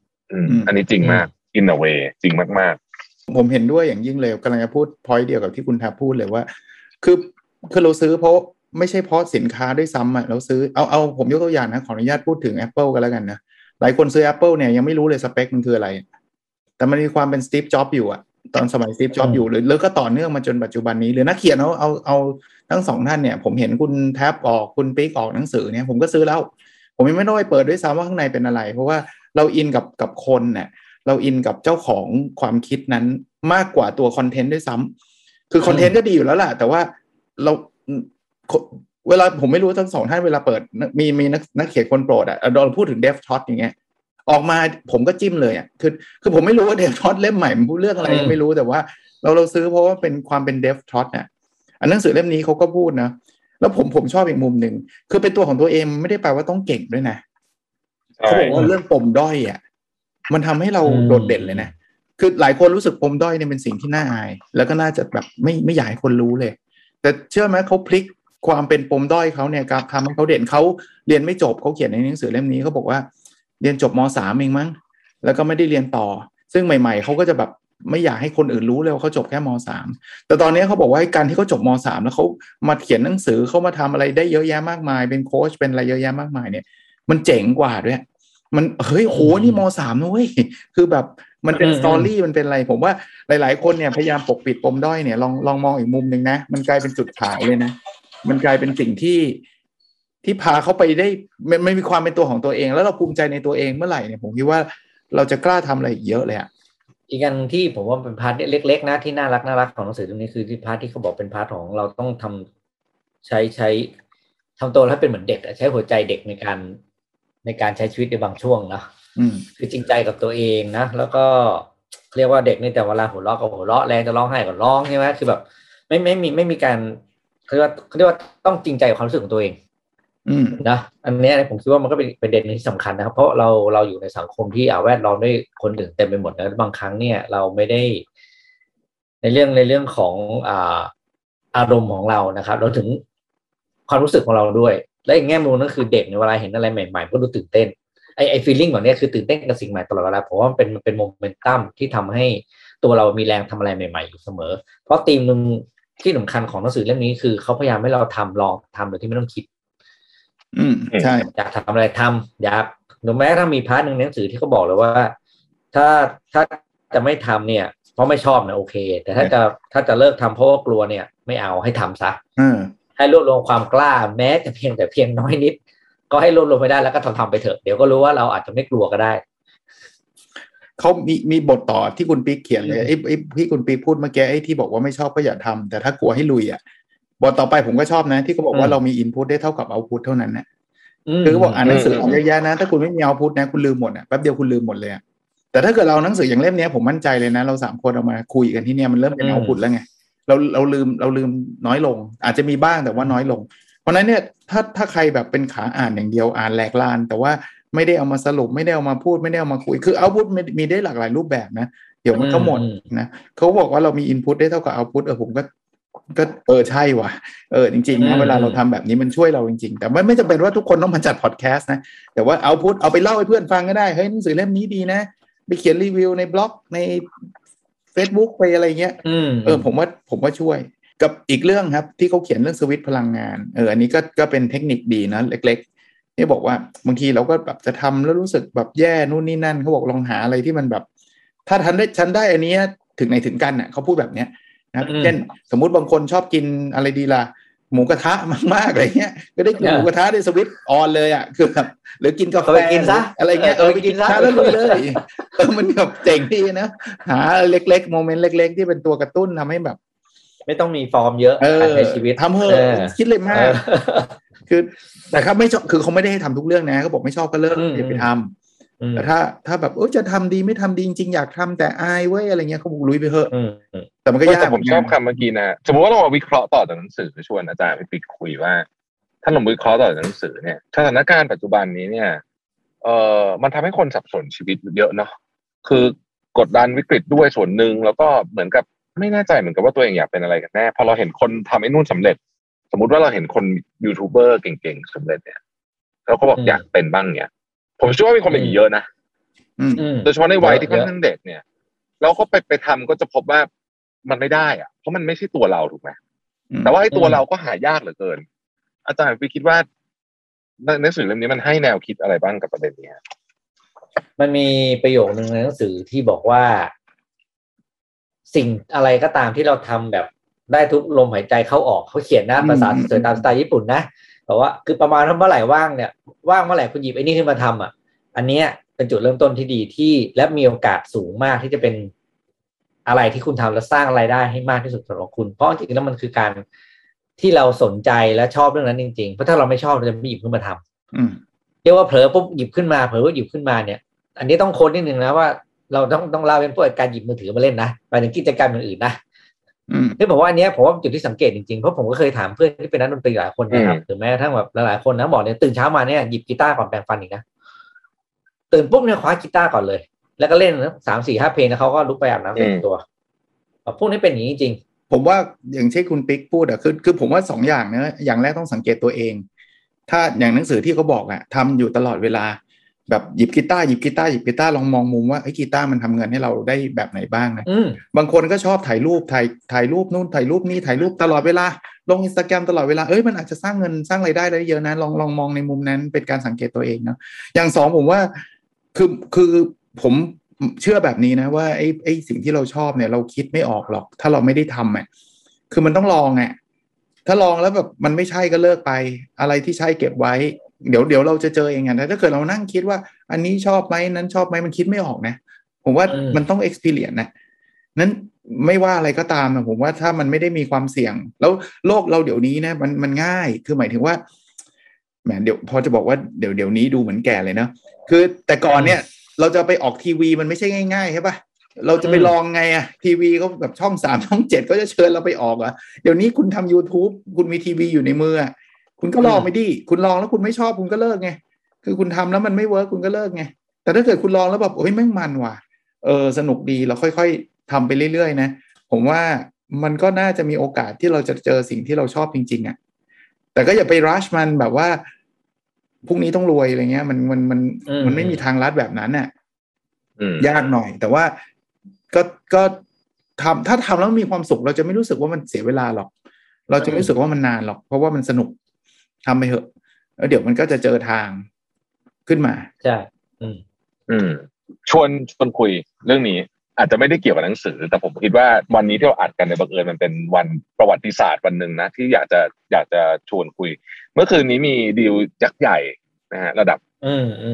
อันนี้จริงมาก in a way จริงมากๆผมเห็นด้วยอย่างยิ่งเลยกำลังจะพูด point เดียวกับที่คุณทาพูดเลยว่าคือเราซื้อเพราะไม่ใช่เพราะสินค้าด้วยซ้ำอ่ะเราซื้อเอาผมยกตัวอย่างนะขออนุญาตพูดถึง Apple กันแล้วกันนะหลายคนซื้อ Apple เนี่ยยังไม่รู้เลยสเปคมันคืออะไรแต่มันมีความเป็น Steve Jobs อยู่อ่ะตอนสมัย Steve Jobs อยู่หรือก็ต่อเนื่องมาจนปัจจุบันนี้หรือนักเขียนเอาทั้งสองท่านเนี่ยผมเห็นคุณแท็บออกคุณปิ๊กออกหนังสือเนี่ยผมก็ซื้อแล้วผมยังไม่ได้เปิดด้วยซ้ำว่าข้างในเป็นอะไรเพราะว่าเราอินกับคนเนี่ยเราอินกับเจ้าของความคิดนั้นมากกว่าตัวคอนเทนต์ด้วยซ้ำคือคอนเทนต์ก็ดีอยู่แล้วแหละแต่ว่าเราเวลาผมไม่รู้ทั้งสองท่านเวลาเปิดมีนักเขียนคนโปรดอ่ะเราพูดถึงเดฟท็อตอย่างเงี้ยออกมาผมก็จิ้มเลยอ่ะคือผมไม่รู้ว่าเดฟท็อตเล่มใหม่มันพูดเรื่องอะไรไม่รู้แต่ว่าเราซื้อเพราะว่าเป็นความเป็นเดฟท็อตเนี่ยหนังสือเล่มนี้เขาก็พูดนะแล้วผมชอบอีกมุมหนึ่งคือเป็นตัวของตัวเองไม่ได้แปลว่าต้องเก่งด้วยนะเขาบอกว่าเรื่องปมด้อยอ่ะมันทำให้เราโดดเด่นเลยนะคือหลายคนรู้สึกปมด้อยเนี่ยเป็นสิ่งที่น่าอายแล้วก็น่าจะแบบไม่อยากให้คนรู้เลยแต่เชื่อไหมเขาพลิกความเป็นปมด้อยเขาเนี่ยการทำให้เขาเด่นเขาเรียนไม่จบเขาเขียนในหนังสือเล่มนี้เขาบอกว่าเรียนจบม.3 เองมั้งแล้วก็ไม่ได้เรียนต่อซึ่งใหม่ๆเขาก็จะแบบไม่อยากให้คนอื่นรู้เลยว่าเขาจบแค่ม.3 แต่ตอนนี้เขาบอกว่าการที่เขาจบม.3 แล้วเขามาเขียนหนังสือเขามาทำอะไรได้เยอะแยะมากมายเป็นโค้ชเป็นอะไรเยอะแยะมากมายเนี่ยมันเจ๋งกว่าด้วยมันเฮ้ยโหนี่ม.3 นะเว้ยคือแบบมันเป็นสตอรี่มันเป็นอะไรผมว่าหลายๆคนเนี่ยพยายามปกปิดปมด้อยเนี่ยลองมองอีกมุมนึงนะมันกลายเป็นจุดขายเลยนะมันกลายเป็นสิ่งที่พาเขาไปได้ไม่มีความเป็นตัวของตัวเองแล้วเราภูมิใจในตัวเองเมื่อไหร่เนี่ยผมคิดว่าเราจะกล้าทำอะไรอีกเยอะเลยอะอีกอันที่ผมว่าเป็นพาร์ทเล็กๆนะที่น่ารักของหนังสือตรงนี้คือที่พาร์ทที่เขาบอกเป็นพาร์ทของเราต้องทำใช้ทำตัวให้เป็นเหมือนเด็กใช้หัวใจเด็กในการใช้ชีวิตในบางช่วงนะคือจริงใจกับตัวเองนะแล้วก็เรียกว่าเด็กนี่แต่เวลาหัวเราะก็หัวเราะแรงจะร้องไห้ก็ร้องใช่ไหมคือแบบไม่มีการเขาเรียกว่าต้องจริงใจกับความรู้สึกของตัวเองนะอันนี้ผมคิดว่ามันก็เป็นประเด็นที่สำคัญนะครับเพราะเราอยู่ในสังคมที่แวดล้อมด้วยคนอื่นเต็มไปหมดนะบางครั้งเนี่ยเราไม่ได้ในเรื่องของอารมณ์ของเรานะครับเราถึงความรู้สึกของเราด้วยและอีกแง่มุมนึงคือเด็กในเวลาเห็นอะไรใหม่ๆก็ดูตื่นเต้นไอ้ฟีลลิ่งแบบนี้คือตื่นเต้นกับสิ่งใหม่ตลอดเวลาผมว่ามันเป็นโมเมนตัมที่ทำให้ ตัวเรามีแรงทำอะไรใหม่ๆอยู่เสมอเพราะธีมนึงที่สำคัญของหนังสือเล่มนี้คือเขาพยายามให้เราทำลองทำโดยที่ไม่ต้องคิดใช่อยากทำอะไรทำอยากหรือแม้ถ้ามีพาร์ทนึงในหนังสือที่เขาบอกเลยว่าถ้าจะไม่ทำเนี่ยเพราะไม่ชอบนะโอเคแต่ถ้าจะเลิกทำเพราะว่ากลัวเนี่ยไม่เอาให้ทำซะให้รวบรวมความกล้าแม้จะเพียงน้อยนิดก็ให้รวบรวมไปได้แล้วก็ทำไปเถอะเดี๋ยวก็รู้ว่าเราอาจจะไม่กลัวก็ได้เขามีบทต่อที่คุณปิ๊กเขียนเลยไอ้ที่คุณปิ๊กพูดเมื่อกี้ไอ้ที่บอกว่าไม่ชอบก็อย่าทำแต่ถ้ากลัวให้ลุยอ่ะบทต่อไปผมก็ชอบนะที่เขาบอกว่าเรามีอินพุตได้เท่ากับเอาท์พุตเท่านั้นนะคือเขาบอกอ่านหนังสือของเยอะๆนะถ้าคุณไม่มีเอาท์พุตนะคุณลืมหมดอ่ะแป๊บเดียวคุณลืมหมดเลยอ่ะแต่ถ้าเกิดเราหนังสืออย่างเล่มนี้ผมมั่นใจเลยนะเรา3คนเอามาคุยกันที่เนี่ยมันเริ่มเป็นเอาท์พุตแล้วไงเราลืมน้อยลงอาจจะมีบ้างแต่ว่าน้อยลงเพราะนั้นเนี่ยถ้าใครแบบเป็นขาอ่านอย่างเดียวอ่านแหลกลานแต่ว่าไม่ได้เอามาสรุปไม่ได้เอามาพูดไม่ได้เอามาคุยคือเอาท์พุตมีได้หลากหลายรูปแบบนะเดี๋ยวมันก็หมดนะเขาบอกว่าเรามีอินพุตได้เท่ากับเอาท์พุตผมก็ใช่ว่ะจริงๆนะเวลาเราทำแบบนี้มันช่วยเราจริงๆแต่ไม่จำเป็นว่าทุกคนต้องมาจัดพอดแคสต์นะแต่ว่าเอาท์พุตเอาไปเล่าให้เพื่อนฟังก็ได้เฮ้ยหนังสือเล่มนี้ดีนะไปเขียนรีวิวในบล็อกใน Facebook ไปอะไรเงี้ยผมว่าช่วยกับอีกเรื่องครับที่เขาเขียนเรื่องสวิตช์พลังงานอันนี้ก็เป็นเทคนิคดีนะเล็กๆนี่บอกว่าบางทีเราก็แบบจะทำแล้วรู้สึกแบบแย่นู่นนี่นั่นเขาบอกลองหาอะไรที่มันแบบถ้าฉันได้อันนี้ถึงไหนถึงกันน่ะเขาพูดแบบเนี้ยนะเช่นสมมุติบางคนชอบกินอะไรดีล่ะหมูกระทะมากๆอะไรเงี้ยก็ได้กินหมูกระทะได้สวิตช์ออนเลยอ่ะคือแบบหรือกินกาแฟกินซะอะไรเงี้ยไปกินซะแล้วเลยมันแบบเจ๋งดีนะหาเล็กๆโมเมนต์เล็กๆที่เป็นตัวกระตุ้นทำให้แบบไม่ต้องมีฟอร์มเยอะในชีวิตทำเพื่อคิดเลยมากคือแต่ครับไม่ชอบคือเขาไม่ได้ให้ทำทุกเรื่องนะเขาบอกไม่ชอบก็เลิกอย่าไปทำแต่ถ้าแบบจะทำดีไม่ทำดีจริงๆอยากทำแต่อายเว้ยอะไรเงี้ยเขาบุกลุยไปเถอะแต่มันก็ยากผมชอบคำเมื่อกี้นะสมมติว่าเราวิเคราะห์ต่อจากหนังสือชวนอาจารย์ไปคุยว่าถ้าเราวิเคราะห์ต่อจากหนังสือเนี่ยสถานการณ์ปัจจุบันนี้เนี่ยมันทำให้คนสับสนชีวิตเยอะเนาะคือกดดันวิกฤตด้วยส่วนหนึ่งแล้วก็เหมือนกับไม่แน่ใจเหมือนกับว่าตัวเองอยากเป็นอะไรกันแน่พอเราเห็นคนทำไอ้นู่นสำเร็จสมมุติว่าเราเห็นคนยูทูบเบอร์เก่งๆสำเร็จเนี่ยเราก็บอกอยากเป็นบ้างเนี่ยผมเชื่อว่ามีคนเป็นเยอะนะโดยเฉพาะในวัยที่ค่อนข้างเด็กเนี่ยเราก็ไปทำก็จะพบว่ามันไม่ได้อะเพราะมันไม่ใช่ตัวเราถูกไหมแต่ว่าไอ้ตัวเราก็หายากเหลือเกินอาจารย์พี่คิดว่าในหนังสือเล่มนี้มันให้แนวคิดอะไรบ้างกับประเด็นนี้มันมีประโยคนึงในหนังสือที่บอกว่าสิ่งอะไรก็ตามที่เราทำแบบได้ทุกลมหายใจเข้าออกเขาเขียนหน้าภาษาสวยตามสไตล์ญี่ปุ่นนะบอกว่าคือประมาณว่าเมื่อไหร่ว่างเนี่ยว่างเมื่อไหร่คุณหยิบไอ้นี่ขึ้นมาทำอ่ะอันเนี้ยเป็นจุดเริ่มต้นที่ดีที่และมีโอกาสสูงมากที่จะเป็นอะไรที่คุณทำแล้วสร้างรายได้ให้มากที่สุดสำหรับคุณเพราะจริงๆแล้วมันคือการที่เราสนใจและชอบเรื่องนั้นจริงๆเพราะถ้าเราไม่ชอบเราจะไม่หยิบขึ้นมาทำเรียกว่าเผลอปุ๊บหยิบขึ้นมาเผลอว่าหยิบขึ้นมาเนี่ยอันนี้ต้องค้นนิดนึงนะว่าเราต้องเล่าเป็นพวกการหยิบมือถือมาเล่นนะไปถึงกิจกรรมอื่นๆนะที่ผมว่าอันนี้ผมว่าจุดที่สังเกตจริงๆเพราะผมก็เคยถามเพื่อนที่เป็นนักดนตรีหลายคนนะครับหรือแม้กระทั่งแบบหลายๆคนนะบอกเนี่ยตื่นเช้ามาเนี่ยหยิบกีตาร์ก่อนแปรงฟันอีกนะตื่นปุ๊บเนี่ยคว้ากีตาร์ก่อนเลยแล้วก็เล่น 3-4-5 เพลงแล้วเขาก็ลุกไปอาบน้ำแต่งตัวพวกนี้เป็นอย่างนี้จริงผมว่าอย่างเช่นคุณปิ๊กพูดอะคือผมว่า2อย่างนะอย่างแรกต้องสังเกตตัวเองถ้าอย่างหนังสือที่เขาบอกอะทำอยู่ตลอดเวลาแบบหยิบกีตาร์ลองมองมุมว่าไอ้กีตาร์มันทำเงินให้เราได้แบบไหนบ้างนะบางคนก็ชอบถ่ายรูปนู่นถ่ายรูปนี่ถ่ายรูปตลอดเวลาลง Instagram ตลอดเวลามันอาจจะสร้างเงินสร้างรายได้ได้เยอะนะลองมองในมุมนั้นเป็นการสังเกตตัวเองเนาะอย่างสองผมว่าคือผมเชื่อแบบนี้นะว่าไอ้สิ่งที่เราชอบเนี่ยเราคิดไม่ออกหรอกถ้าเราไม่ได้ทำอ่ะคือมันต้องลองอ่ะถ้าลองแล้วแบบมันไม่ใช่ก็เลิกไปอะไรที่ใช่เก็บไว้เดี๋ยวเราจะเจอเองไงถ้าเกิดเรานั่งคิดว่าอันนี้ชอบไหมนั้นชอบไหมมันคิดไม่ออกนะผมว่ามันต้อง experience นะนั้นไม่ว่าอะไรก็ตามนะผมว่าถ้ามันไม่ได้มีความเสี่ยงแล้วโลกเราเดี๋ยวนี้นะมันง่ายคือหมายถึงว่าแหมเดี๋ยวพอจะบอกว่าเดี๋ยวนี้ดูเหมือนแก่เลยเนาะคือแต่ก่อนเนี่ยเราจะไปออกทีวีมันไม่ใช่ง่ายๆใช่ป่ะเราจะไปลองไงอะทีวีเขาแบบช่อง3ช่อง7ก็จะเชิญเราไปออกอะเดี๋ยวนี้คุณทำ YouTube คุณมีทีวีอยู่ในมือคุณก็ลองไม่ดีคุณลองแล้วคุณไม่ชอบคุณก็เลิกไงคือคุณทำแล้วมันไม่เวิร์คคุณก็เลิกไงแต่ถ้าเกิดคุณลองแล้วแบบโอ้ยแม่งมันว่ะสนุกดีเราค่อยๆทำไปเรื่อยๆนะผมว่ามันก็น่าจะมีโอกาสที่เราจะเจอสิ่งที่เราชอบจริงๆอ่ะแต่ก็อย่าไปรัชมันแบบว่าพรุ่งนี้ต้องรวยอะไรเงี้ยมันไม่มีทางลัดแบบนั้นน่ะยากหน่อยแต่ว่าก็ ถ้าทำแล้วมีความสุขเราจะไม่รู้สึกว่ามันเสียเวลาหรอกเราจะไม่รู้สึกว่ามันนานหรอกเพราะว่ามันสนุกทำไปเถอะแล้วเดี๋ยวมันก็จะเจอทางขึ้นมาใช่ชวนคุยเรื่องนี้อาจจะไม่ได้เกี่ยวกับหนังสือแต่ผมคิดว่าวันนี้ที่เราอัดกันในบังเอิญมันเป็นวันประวัติศาสตร์วันนึงนะที่อยากจะชวนคุยเมื่อคืนนี้มีดีลยักษ์ใหญ่นะฮะระดับ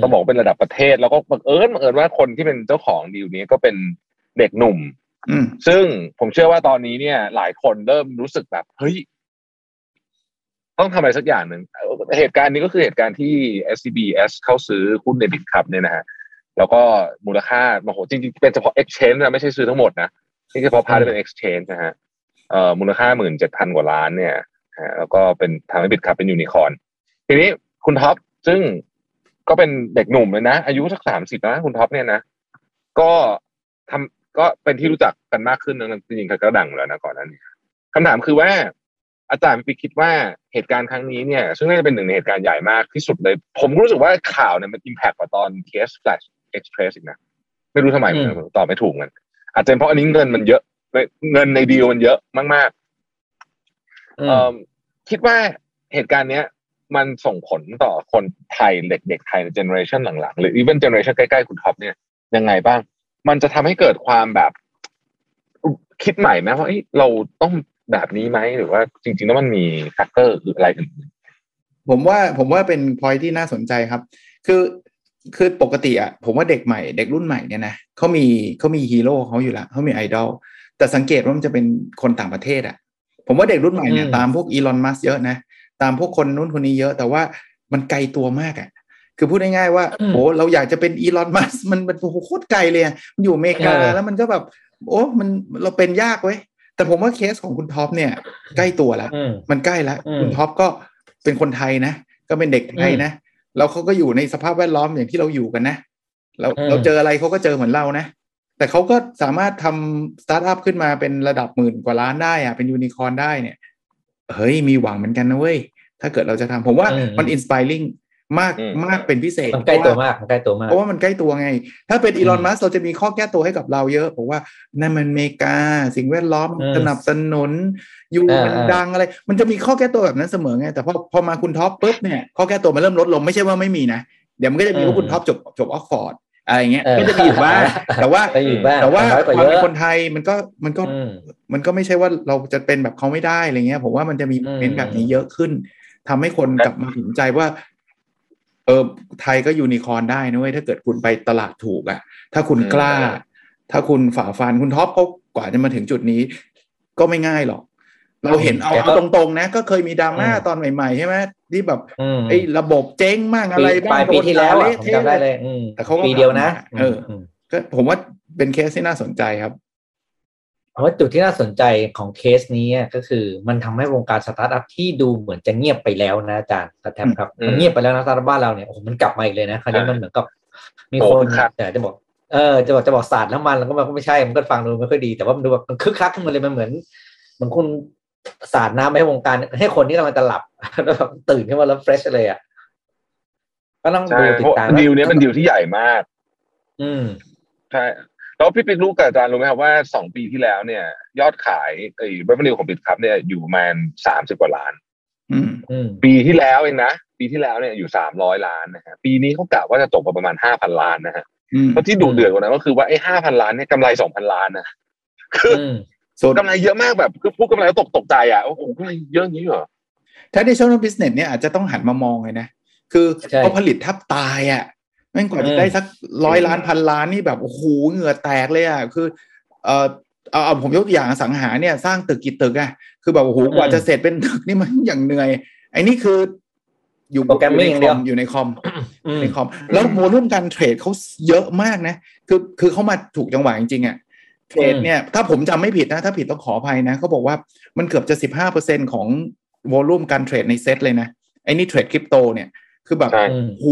ต้องบอกเป็นระดับประเทศแล้วก็บังเอิญว่าคนที่เป็นเจ้าของดีลนี้ก็เป็นเด็กหนุ่มซึ่งผมเชื่อว่าตอนนี้เนี่ยหลายคนเริ่มรู้สึกแบบเฮ้ยต้องทำอะไรสักอย่างหนึ่งเหตุการณ์นี้ก็คือเหตุการณ์ที่ SCB เข้าซื้อหุ้นใน Bitkub เนี่ยนะฮะแล้วก็มูลค่าโอ้โหจริงๆเป็นเฉพาะ exchange นะไม่ใช่ซื้อทั้งหมดนะนี่เฉพาะพาร์ทที่เป็น exchange นะฮะมูลค่า 17,000 กว่าล้านเนี่ยแล้วก็เป็นทำให้ Bitkub เป็นยูนิคอร์นทีนี้คุณท็อปซึ่งก็เป็นเด็กหนุ่มเลยนะอายุสัก30นะคุณท็อปเนี่ยนะก็เป็นที่รู้จักกันมากขึ้นนะจริงๆเขาก็ดังแล้วนะก่อนนั้นคำถามคือว่าอาจารย์พี่คิดว่าเหตุการณ์ครั้งนี้เนี่ยซึ่งน่าจะเป็นหนึ่งในเหตุการณ์ใหญ่มากที่สุดเลยผมรู้สึกว่าข่าวเนี่ยมัน impact กว่าตอน KFC Flash Express อีกนะไม่รู้ทำไมตอบไม่ถูกกันอาจจะเพราะอันนี้เงินมันเยอะเงินในดีลมันเยอะมากๆคิดว่าเหตุการณ์เนี้ยมันส่งผลต่อคนไทยเด็กๆไทยในเจเนอเรชันหลังๆหรืออีเวนเจเนอเรชันใกล้ๆคุณท็อปเนี่ยยังไงบ้างมันจะทำให้เกิดความแบบคิดใหม่ไหมว่าเราต้องแบบนี้ไหมหรือว่าจริงๆแล้วมันมีแฟกเตอร์หรืออะไรอื่นผมว่าเป็น point ที่น่าสนใจครับคือปกติอ่ะผมว่าเด็กใหม่เด็กรุ่นใหม่เนี่ยนะเขามีฮีโร่เขาอยู่ละเขามีไอดอลแต่สังเกตว่ามันจะเป็นคนต่างประเทศอ่ะผมว่าเด็กรุ่นใหม่เนี่ยตามพวก Elon Musk เยอะนะตามพวกคนนู้นคนนี้เยอะแต่ว่ามันไกลตัวมากอ่ะคือพูดง่ายๆว่าโหเราอยากจะเป็น Elon Musk มันโคตรไกลเลยมันอยู่อเมริกาแล้วมันก็แบบโอ้มันเราเป็นยากเว้ยแต่ผมว่าเคสของคุณท็อปเนี่ยใกล้ตัวแล้วมันใกล้แล้วคุณท็อปก็เป็นคนไทยนะก็เป็นเด็กไทยนะแล้วเขาก็อยู่ในสภาพแวดล้อมอย่างที่เราอยู่กันนะเราเจออะไรเขาก็เจอเหมือนเรานะแต่เขาก็สามารถทำสตาร์ทอัพขึ้นมาเป็นระดับหมื่นกว่าล้านได้อะเป็นยูนิคอร์นได้เนี่ยเฮ้ยมีหวังเหมือนกันนะเว้ยถ้าเกิดเราจะทำผมว่ามันอินสไปริงมากมากเป็นพิเศษมันใกล้ตัวมากใกล้ตัวมากเพราะว่ามันใกล้ตัวไงถ้าเป็นอีลอนมัสก์เราจะมีข้อแก้ตัวให้กับเราเยอะผมว่านั่นมันอเมริกาสิ่งแวดล้อมสนับสนุนอยู่มันดังอะไรมันจะมีข้อแก้ตัวแบบนั้นเสมอไงแต่พอมาคุณท็อปปุ๊บเนี่ยข้อแก้ตัวมันเริ่มลดลงไม่ใช่ว่าไม่มีนะเดี๋ยวมันก็จะมีว่าคุณท็อปจบออกฟอร์ดอะไรเงี้ยก็จะมีอยู่บ้างแต่ว่าความเป็นคนไทยมันก็ไม่ใช่ว่าเราจะเป็นแบบเขาไม่ได้อะไรเงี้ยผมว่ามันจะมีเป็นแบบนี้เยอะขึ้นทำให้คนกลับมาสนใจว่าไทยก็ยูนิคอร์นได้นะเว้ยถ้าเกิดคุณไปตลาดถูกอ่ะถ้าคุณกล้าถ้าคุณฝ่าฟันคุณท็อปก็กว่าจะมาถึงจุดนี้ก็ไม่ง่ายหรอกเราเห็นเอาตรงๆนะก็เคยมีดราม่าตอนใหม่ๆใช่ไหมที่แบบไอ้ระบบเจ๊งมากอะไรบ้างปีที่แล้วจำได้เลยแต่เขาปีเดียวนะก็ผมว่าเป็นเคสที่น่าสนใจครับผมว่าจุดที่น่าสนใจของเคสนี้ก็คือมันทำให้วงการสตาร์ทอัพที่ดูเหมือนจะเงียบไปแล้วนะอาจารย์แทบครับเงียบไปแล้วนะสตาร์ทอัพบ้านเราเนี่ยโอ้โหมันกลับมาอีกเลยนะคราวนี้มันเหมือนกับมีคนจะบอกศาสตร์น้ำมันแล้วก็มันก็ไม่ใช่มันก็ฟังดูไม่ค่อยดีแต่ว่ามันดูแบบมันคึกคักขึ้นมาเลยมันเหมือนคุณศาสตร์น้ำให้วงการให้คนที่กำลังจะหลับแล้วแบบตื่นขึ้นมาแล้วเฟรชเลยอ่ะก็ต้องดูติดตามดิวนี้เป็นดิวที่ใหญ่มากใช่แล้วพี่ปิ๊กรู้กับอาจารย์รู้ไหมครับว่า2ปีที่แล้วเนี่ยยอดขายrevenue ของ Bitkub เนี่ยอยู่ประมาณ30กว่าล้านปีที่แล้วเองนะปีที่แล้วเนี่ยอยู่300ล้านนะฮะปีนี้เขากะว่าจะตกประมาณ 5,000 ล้านนะฮะแล้วที่ดุเดือดกว่านั้นก็คือว่าไอ้ 5,000 ล้านเนี่ยกำไร 2,000 ล้านนะคือส่วนกำไรเยอะมากแบบคือพวกกำไรก็ตกใจอ่ะโอ้โหกำไรเยอะอย่างนี้เหรอ traditional business เนี่ยอาจจะต้องหันมามองเลยนะคือเขาผลิตแทบตายอ่ะแม่งกว่าจะได้สักร้อยล้านพันล้านนี่แบบโอ้โหเหงื่อแตกเลยอ่ะคือเอาผมยกตัวอย่างอสังหาเนี่ยสร้างตึกกี่ตึกอ่ะคือแบบโอ้โหกว่าจะเสร็จเป็นตึกนี่มันอย่างเหนื่อยไอ้นี่คืออยู่โปรแกรมมิ่งอยู่ในคอมแล้วโวลุ่มการเทรดเขาเยอะมากนะคือเขามาถูกจังหวะจริงๆอ่ะเทรดเนี่ยถ้าผมจำไม่ผิดนะถ้าผิดต้องขออภัยนะเขาบอกว่ามันเกือบจะ 15% ของโวลุ่มการเทรดในเซ็ตเลยนะไอ้นี่เทรดคริปโตเนี่ยคือแบบโห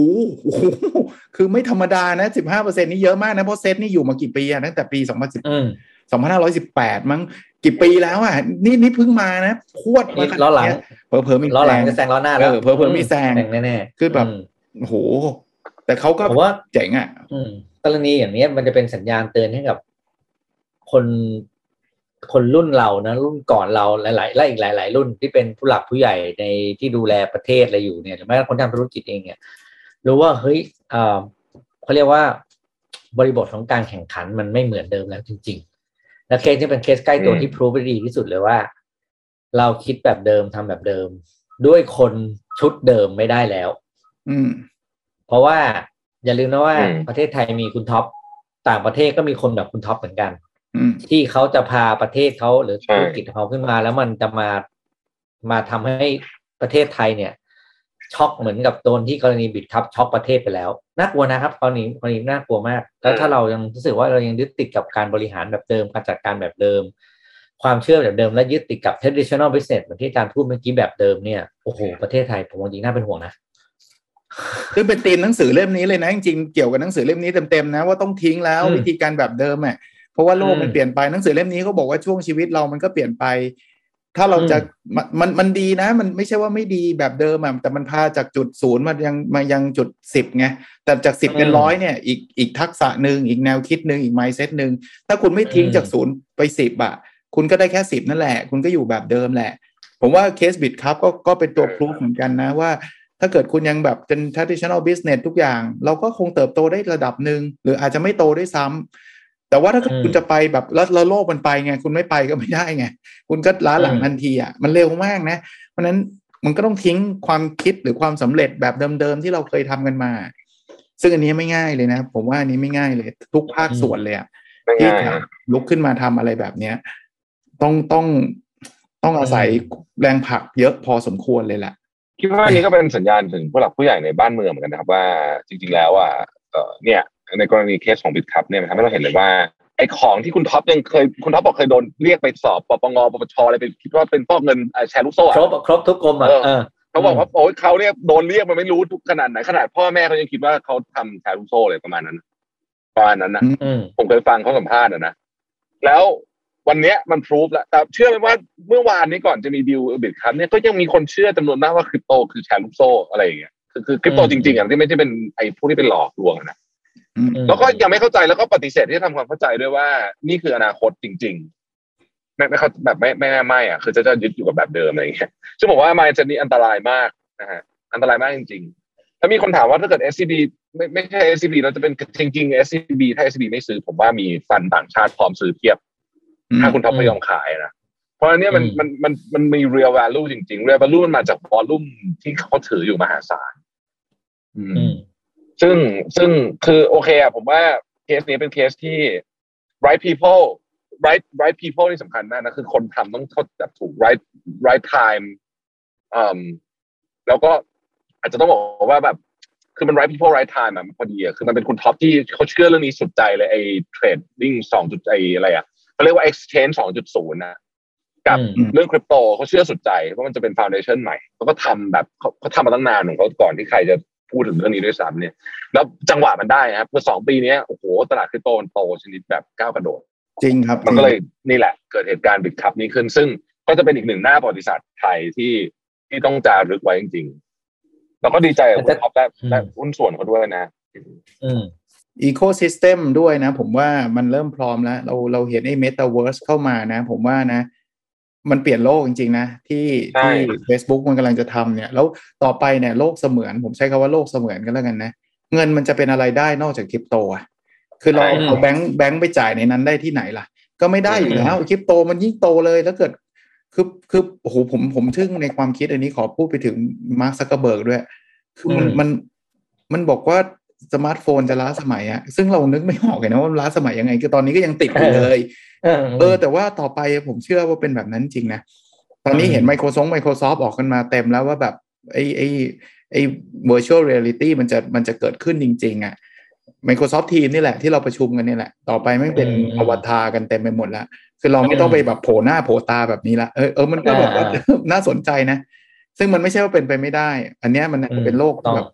คือไม่ธรรมดานะ 15% นี่เยอะมากนะเพราะเซตนี่อยู่มากี่ปีอ่ะตั้งแต่ปี2518มั้งกี่ปีแล้วอ่ะนี่เพิ่งมานะพวดมาล้อหลังเผลอมีล้อหลังจะแซงล้อหน้าแล้วเผลอมีแซงแน่ๆคือแบบโหแต่เขาก็ว่าเจ๋งอ่ะกรณีอย่างนี้มันจะเป็นสัญญาณเตือนให้กับคน คนรุ่นเรานะรุ่นก่อนเราหลายรุ่นที่เป็นผู้หลักผู้ใหญ่ในที่ดูแลประเทศอะไรอยู่เนี่ยหรือแม้แต่คนทำธุรกิจเองเนี่ยรู้ว่าเฮ้ยเขาเรียกว่าบริบทของการแข่งขันมันไม่เหมือนเดิมแล้วจริงๆและเคสที่เป็นเคสใกล้ตัวที่พรูฟได้ดีที่สุดเลยว่าเราคิดแบบเดิมทำแบบเดิมด้วยคนชุดเดิมไม่ได้แล้วเพราะว่าอย่าลืมนะว่าประเทศไทยมีคุณท็อปต่างประเทศก็มีคนแบบคุณท็อปเหมือนกันที่เขาจะพาประเทศเขาหรือธุรกิจเขาขึ้นมาแล้วมันจะมาทำให้ประเทศไทยเนี่ยช็อกเหมือนกับตอนที่กรณีBitkubช็อกประเทศไปแล้วน่ากลัวนะครับกรณีน่ากลัวมากแล้วถ้าเรายังรู้สึกว่าเรายังยึดติดกับการบริหารแบบเดิมการจัดการแบบเดิมความเชื่อแบบเดิมและยึดติดกับ traditional business เหมือนที่อาจารย์พูดเมื่อกี้แบบเดิมเนี่ยโอ้โหประเทศไทยผมจริงๆน่าเป็นห่วงนะคือเป็นธีมหนังสือเล่มนี้เลยนะจริงๆเกี่ยวกับหนังสือเล่มนี้เต็มๆนะว่าต้องทิ้งแล้ววิธีการแบบเดิมอ่ะเพราะว่าโลกมันเปลี่ยนไปหนังสือเล่มนี้เขาบอกว่าช่วงชีวิตเรามันก็เปลี่ยนไปถ้าเราจะมันดีนะมันไม่ใช่ว่าไม่ดีแบบเดิมอ่ะแต่มันพาจากจุดศูนย์มายังจุด10ไงแต่จาก10เป็น100เนี่ยอีกทักษะนึงอีกแนวคิดนึงอีก mindset นึงถ้าคุณไม่ทิ้งจากศูนย์ไป10อ่ะคุณก็ได้แค่10นั่นแหละคุณก็อยู่แบบเดิมแหละผมว่าเคสBitkubก็เป็นตัว proof เหมือนกันนะว่าถ้าเกิดคุณยังแบบเป็น traditional business ทุกอย่างเราก็คงเติบโตได้ระดับนึงหรืออาจจะไม่โตด้วยซ้ำแต่ว่าถ้าคุณจะไปแบบแล้วโลกมันไปไงคุณไม่ไปก็ไม่ได้ไงคุณก็ล้าหลังทันทีอ่ะมันเร็วมากนะเพราะนั้นมันก็ต้องทิ้งความคิดหรือความสำเร็จแบบเดิมๆที่เราเคยทำกันมาซึ่งอันนี้ไม่ง่ายเลยนะผมว่าอันนี้ไม่ง่ายเลยทุกภาคส่วนเลยที่จะลุกขึ้นมาทำอะไรแบบนี้ต้องอาศัยแรงผลักเยอะพอสมควรเลยแหละคิดว่านี่ก็เป็นสัญญาณถึงผู้หลักผู้ใหญ่ในบ้านเมืองเหมือนกันนะครับว่าจริงๆแล้วว่าเนี่ยในกรณีเคสของBitkubเนี่ยมันทำให้เราเห็นเลยว่าไอ้ของที่คุณท็อปยังเคยคุณท็อปบอกเคยโดนเรียกไปสอบปปงปปชอะไรไปคิดว่าเป็นฟอกเงินแชร์ลูกโซ่ครบทุกกรมอ่ะเขาบอกว่าโอ้ยเขาเนี่ยโดนเรียกมันไม่รู้ทุกขนาดไหนขนาดพ่อแม่เขายังคิดว่าเขาทำแชร์ลูกโซ่เลยประมาณนั้นนะผมเคยฟังเขาสัมภาษณ์นะแล้ววันนี้มันพรูฟแล้วแต่เชื่อไหมว่าเมื่อวานนี้ก่อนจะมีดิวBitkubเนี่ยก็ยังมีคนเชื่อจำนวนมากว่าคริปโตคือแชร์ลูกโซ่อะไรอย่างเงี้ยคือคริปโตจริงๆอ่ะที่ไม่ใช่เป็นไอ้พวกที่เป็นหลอกลวงนะแล้วก็ยังไม่เข้าใจแล้วก็ปฏิเสธที่จะทำความเข้าใจด้วยว่านี่คืออนาคตจริงๆไม่เขาแบบไม่อ่ะคือจะยึดอยู่กับแบบเดิมอะไรอย่างเงี้ยซึ่งผมว่าmindsetนี้อันตรายมากนะฮะอันตรายมากจริงๆถ้ามีคนถามว่าถ้าเกิด SCB ไม่ใช่ SCB เราจะเป็นจริงๆ SCB ถ้า SCB ไม่ซื้อผมว่ามีฟันต่างชาติพร้อมซื้อเทียบถ้าคุณท็อปไม่ยอมขายนะเพราะอันนี้มันมี real value จริงๆ real value มันมาจาก volume ที่เขาถืออยู่มหาศาลซึ่งคือโอเคอ่ะผมว่าเคสนี้เป็นเคสที่ right people นี่สำคัญมากนะคือคนทำต้องเข้าแบบถูก right time แล้วก็อาจจะต้องบอกว่าแบบคือมัน right people right time อ่ะพอดีอ่ะคือมันเป็นคุณท็อปที่เขาเชื่อเรื่องนี้สุดใจเลยไอ้ trading 2.0 อะไรอ่ะเขาเรียกว่า exchange 2.0 นะกับเรื่องคริปโตเขาเชื่อสุดใจว่ามันจะเป็น foundation ใหม่เขาก็ทำแบบเขาทำมาตั้งนานของเขาก่อนที่ใครจะพูดถึงเรื่องนี้ด้วยซ้ำเนี่ยแล้วจังหวะมันได้ครับเมื่อ2ปีนี้โอ้โหตลาดคริปโตมันโตชนิดแบบก้าวกระโดดจริงครับมันก็เลยนี่แหละเกิดเหตุการณ์Bitkubนี้ขึ้นซึ่งก็จะเป็นอีกหนึ่งหน้าประวัติศาสตร์ไทยที่ต้องจารึกไว้จริงๆแล้วก็ดีใจกับคุณท็อปและหุ้นส่วนเขาด้วยนะecosystem ด้วยนะผมว่ามันเริ่มพร้อมแล้วเราเห็นไอ้ metaverse เข้ามานะผมว่านะมันเปลี่ยนโลกจริงๆนะที่ Facebook มันกำลังจะทำเนี่ยแล้วต่อไปเนี่ยโลกเสมือนผมใช้คำว่าโลกเสมือนกันแล้วกันนะเงินมันจะเป็นอะไรได้นอกจากคริปโตอ่ะคือเราเอาแบงค์ไปจ่ายในนั้นได้ที่ไหนล่ะก็ไม่ได้อยู่แล้วคริปโตมันยิ่งโตเลยถ้าเกิดคือโอ้โหผมทึ่งในความคิดอันนี้ขอพูดไปถึง Mark Zuckerberg ด้วยคือมันบอกว่าสมาร์ทโฟนจะล้าสมัยอะซึ่งเรานึกไม่ออกเลยนะว่าล้าสมัยยังไงคือตอนนี้ก็ยังติดอยู่เลยแต่ว่าต่อไปผมเชื่อว่าเป็นแบบนั้นจริงนะตอนนี้เห็น Microsoft ออกกันมาเต็มแล้วว่าแบบไอ้ virtual reality มันจะเกิดขึ้นจริงๆอะ Microsoft Teams นี่แหละที่เราประชุมกันนี่แหละต่อไปไม่เป็นอวตารกันเต็มไปหมดละคือเราไม่ต้องไปแบบโผล่หน้าโผล่ตาแบบนี้ละมันก็แบบน่าสนใจนะซึ่งมันไม่ใช่ว่าเป็นไปไม่ได้อันเนี้ยมันจะเป็นโลกแบบ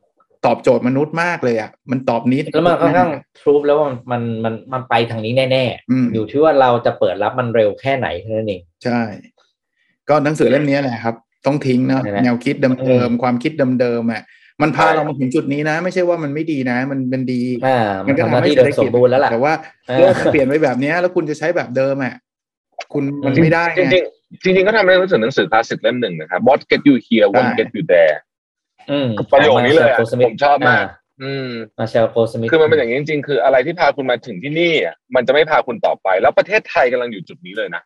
ตอบโจทย์มนุษย์มากเลยอ่ะมันตอบนี้แล้วมันค่อนข้างพรูฟแล้วว่ามันไปทางนี้แน่ๆอยู่ที่ว่าเราจะเปิดรับมันเร็วแค่ไหนเท่านั้นเองใช่ก็หนังสือเล่มนี้แหละครับต้องทิ้งนะแนวคิดเดิมๆความคิดเดิมๆอ่ะมันพาเรามาถึงจุดนี้นะไม่ใช่ว่ามันไม่ดีนะมันดีมันก็ทำให้เศรษฐกิจสมบูรณ์แล้วล่ะแต่ว่าโลกมันเปลี่ยนไปแบบนี้แล้วคุณจะใช้แบบเดิมอ่ะ คุณมันไม่ได้จริงๆจริงๆก็ทำได้ในหนังสือคลาสสิกเล่มหนึ่งนะครับ What get you here What get you there ประโยคนี้เลยผมชอบมากมาเชลโคสมิธคือมันเป็นอย่างนี้จริงๆคืออะไรที่พาคุณมาถึงที่นี่มันจะไม่พาคุณต่อไปแล้วประเทศไทยกำลังอยู่จุดนี้เลยนะ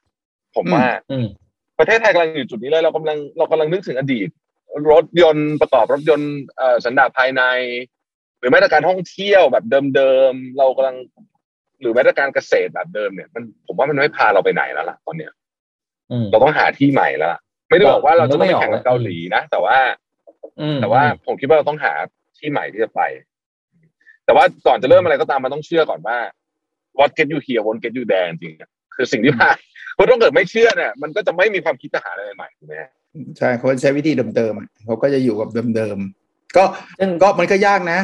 ผมว่าประเทศไทยกำลังอยู่จุดนี้เลยเรากำลังนึกถึงอดีตรถยนต์ประกอบรถยนต์สันดาปภายในหรือแม้แต่การท่องเที่ยวแบบเดิมๆเรากำลังหรือแม้แต่การเกษตรแบบเดิมเนี่ยมันผมว่ามันไม่พาเราไปไหนแล้วล่ะตอนเนี้ยเราต้องหาที่ใหม่แล้วไม่ได้บอกว่าเราจะไม่แข่งกับเกาหลีนะแต่ว่าผมคิดว่าเราต้องหาที่ใหม่ที่จะไปแต่ว่าก่อนจะเริ่มอะไรก็ตามมันต้องเชื่อก่อนว่า what get you here what get you there จริงๆคือสิ่งที่พาเพราะต้องเกิดไม่เชื่อเนี่ยมันก็จะไม่มีความคิดจะหาอะไรใหม่ถูกไหมใช่เขาใช้วิธีเดิมๆเขาก็จะอยู่กับเดิมๆก็มันก็ยากนะ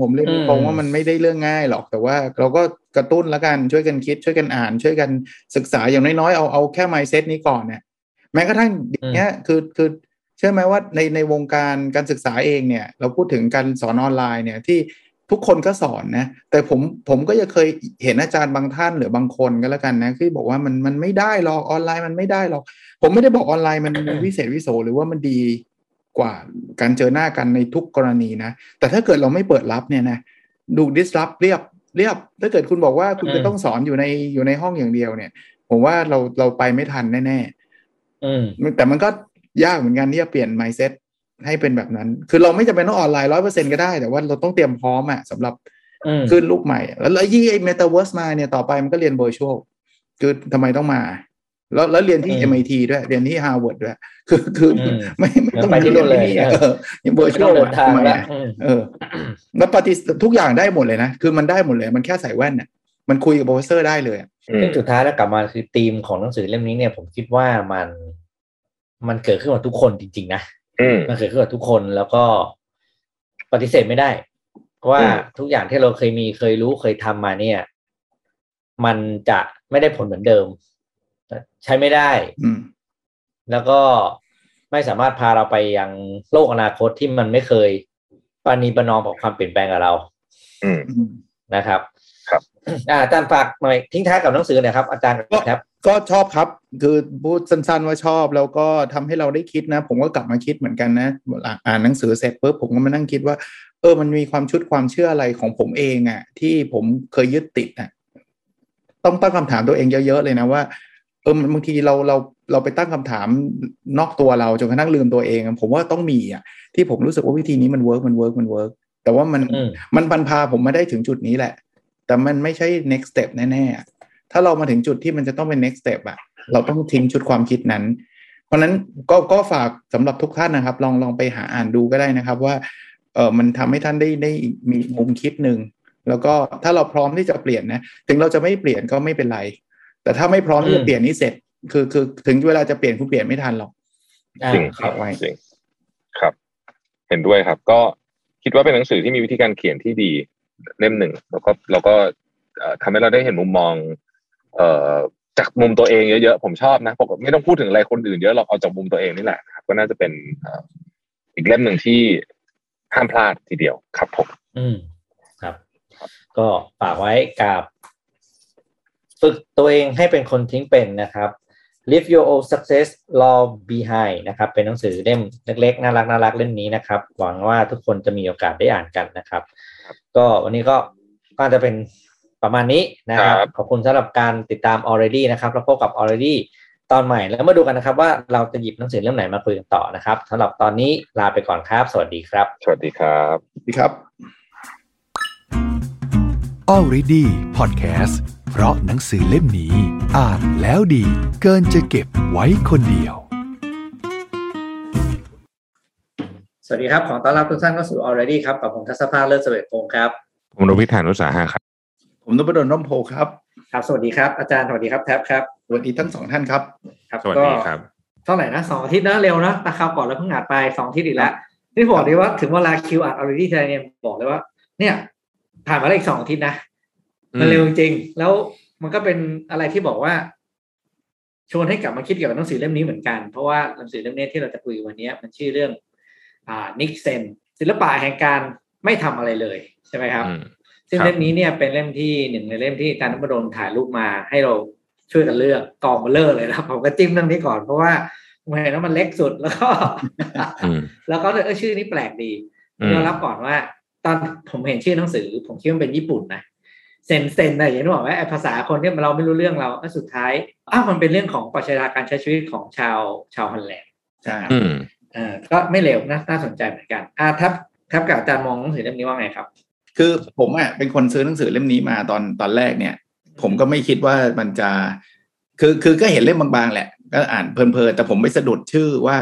ผมเรียนตรงว่ามันไม่ได้เรื่องง่ายหรอกแต่ว่าเราก็กระตุ้นละกันช่วยกันคิดช่วยกันอ่านช่วยกันศึกษาอย่างน้อยๆเอาแค่ mindset นี้ก่อนเนี่ยแม้กระทั่งอย่างเงี้ยคือเชื่อไหมว่าในวงการการศึกษาเองเนี่ยเราพูดถึงการสอนออนไลน์เนี่ยที่ทุกคนก็สอนนะแต่ผมก็ยังเคยเห็นอาจารย์บางท่านหรือบางคนก็แล้วกันนะที่บอกว่ามันไม่ได้หรอกออนไลน์มันไม่ได้หรอกผมไม่ได้บอกออนไลน์มัน วิเศษวิโสหรือว่ามันดีกว่าการเจอหน้ากันในทุกกรณีนะแต่ถ้าเกิดเราไม่เปิดรับเนี่ยนะดู disrupt เรียบถ้าเกิดคุณบอกว่าคุณจะต้องสอนอยู่ในห้องอย่างเดียวเนี่ยผมว่าเราไปไม่ทันแน่ๆแต่มันก็ยากเหมือนกันที่จะเปลี่ยน mindsetให้เป็นแบบนั้นคือเราไม่จำเป็นต้องออนไลน์ 100% ก็ได้แต่ว่าเราต้องเตรียมพร้อมอะสำหรับขึ้นลูกใหม่แล้วยิ่งไอ้ Metaverse มาเนี่ยต่อไปมันก็เรียน Virtual คือทำไมต้องมาแล้วเรียนที่ MIT ด้วยเรียนที่ Harvard ด้วยคือไม่ต้องไปที่โน่นเลยอย่าง Virtual ทางละแล้วปฏิทุกอย่างได้หมดเลยนะคือมันได้หมดเลยมันแค่ใส่แว่นน่ะมันคุยกับ Professor ได้เลยซึ่งสุดท้ายแล้วกลับมาคือธีมของหนังสือเล่มนี้เนี่ยผมคิดว่ามันเกิดขึ้นกับทุกคนจริงๆนะมันเกิดขึ้นกับทุกคนแล้วก็ปฏิเสธไม่ได้ว่าทุกอย่างที่เราเคยมีเคยรู้เคยทำมาเนี่ยมันจะไม่ได้ผลเหมือนเดิมใช้ไม่ได้แล้วก็ไม่สามารถพาเราไปยังโลกอนาคตที่มันไม่เคยปานีปนอมกับความเปลี่ยนแปลงกับเรานะครับครับอาจารย์ฝากหน่อยทิ้งท้ายกับหนังสือหน่อยครับอาจารย์ครับก็ชอบครับคือพูดสั้นๆว่าชอบแล้วก็ทำให้เราได้คิดนะผมก็กลับมาคิดเหมือนกันนะอ่านหนังสือเสร็จปุ๊บผมก็มานั่งคิดว่ามันมีความชุดความเชื่ออะไรของผมเองอ่ะที่ผมเคยยึดติดอ่ะต้องตั้งคำถามตัวเองเยอะๆเลยนะว่าบางทีเราไปตั้งคำถามนอกตัวเราจนกระทั่งลืมตัวเองผมว่าต้องมีอ่ะที่ผมรู้สึกว่าวิธีนี้มันเวิร์กแต่ว่ามันพาผมมาได้ถึงจุดนี้แหละแต่มันไม่ใช่ next step แน่ๆถ้าเรามาถึงจุดที่มันจะต้องเป็น next step อ่ะเราต้องทิ้งชุดความคิดนั้นเพราะนั้นก็ฝากสำหรับทุกท่านนะครับลองไปหาอ่านดูก็ได้นะครับว่ามันทำให้ท่านได้มีมุมคิดหนึ่งแล้วก็ถ้าเราพร้อมที่จะเปลี่ยนนะถึงเราจะไม่เปลี่ยนก็ไม่เป็นไรแต่ถ้าไม่พร้อมที่จะเปลี่ยนนี่เสร็จคือถึงเวลาจะเปลี่ยนคุณเปลี่ยนไม่ทันหรอกจริงครับจริงครับเห็นด้วยครับก็คิดว่าเป็นหนังสือที่มีวิธีการเขียนที่ดีเล่มหนึ่งแล้วก็ทำให้เราได้เห็นมุมมองจากมุมตัวเองเยอะๆผมชอบนะปกติไม่ต้องพูดถึงอะไรคนอื่นเยอะเราเอาจากมุมตัวเองนี่แหละครับก็น่าจะเป็นอีกเล่มหนึ่งที่ห้ามพลาดทีเดียวครับผมครับก็ฝากไว้กับฝึกตัวเองให้เป็นคนทิ้งเป็นนะครับ Leave Your Old Success Law Behind นะครับเป็นหนังสือเล่มเล็กๆน่ารักเล่มนี้นะครับหวังว่าทุกคนจะมีโอกาสได้อ่านกันนะครับก็วันนี้ก็น่าจะเป็นประมาณนี้นะครับขอบคุณสำหรับการติดตาม already นะครับแล้วพบกับ already ตอนใหม่แล้วมาดูกันนะครับว่าเราจะหยิบหนังสือเล่มไหนมาคุยกันต่อนะครับสำหรับตอนนี้ลาไปก่อนครับสวัสดีครับสวัสดีครับสวัสดีครับ already podcast เพราะหนังสือเล่มนี้อ่านแล้วดีเกินจะเก็บไว้คนเดียวสวัสดีครับขอต้อนรับทุกท่านเข้าสู่ already ครับกับผมทัศภาเลิศเสวตพงศ์ครับผมรวิชฐานอุตสาหะครับผมนพดลร่มโพครับครับสวัสดีครับอาจารย์สวัสดีครับแท็บครับสวัสดีทั้งสองท่านครับครับสวัสดีครับเท่าไหร่นะ2อาทิตย์นะเร็วนะตะคราวก่อนแล้วเพิ่งอัดไป2อาทิตย์อีกแล้วนี่บอกเลยว่าถึงเวลาคิวอัด already ทีไรเนี่ยบอกเลยว่าเนี่ยผ่านมาแล้วอีก2อาทิตย์นะมันเร็วจริงแล้วมันก็เป็นอะไรที่บอกว่าชวนให้กลับมาคิดเกี่ยวกับหนังสือเล่มนี้เหมือนกันเพราะว่าหนังสือเล่มนี้ที่เราจะคุยวันนี้มันชื่อเรื่องนิกเซนศิลปะแห่งการไม่ทำอะไรเลยใช่ไหมครับซึ่งเล่มนี้เนี่ยเป็นเล่มที่หนึ่งในเล่มที่อาจารย์นพดลถ่ายรูปมาให้เรา ช่วยกันเลือกกล่องเบลอเลยนะผมก็จิ้มเรื่องนี้ก่อนเพราะว่าผมเห็นว่ามันเล็กสุดแล้วก็ชื่อนี้แปลกดียอมรับก่อนว่าตอนผมเห็นชื่อหนังสือผมคิดว่าเป็นญี่ปุ่นนะเซนอะไรอย่างนี้บอกว่าภาษาคนที่เราไม่รู้เรื่องเราสุดท้ายมันเป็นเรื่องของปรัชญาการใช้ชีวิตของชาวฮอลแลนด์ก็ไม่เลวนะน่าสนใจเหมือนกันครับอาจารย์มองหนังสือเล่มนี้ว่าไงครับคือผมเป็นคนซื้อหนังสือเล่มนี้มาตอนแรกเนี่ยผมก็ไม่คิดว่ามันจะคือก็เห็นเล่มบางๆแหละก็อ่านเพลินๆแต่ผมไปสะดุดชื่อว่า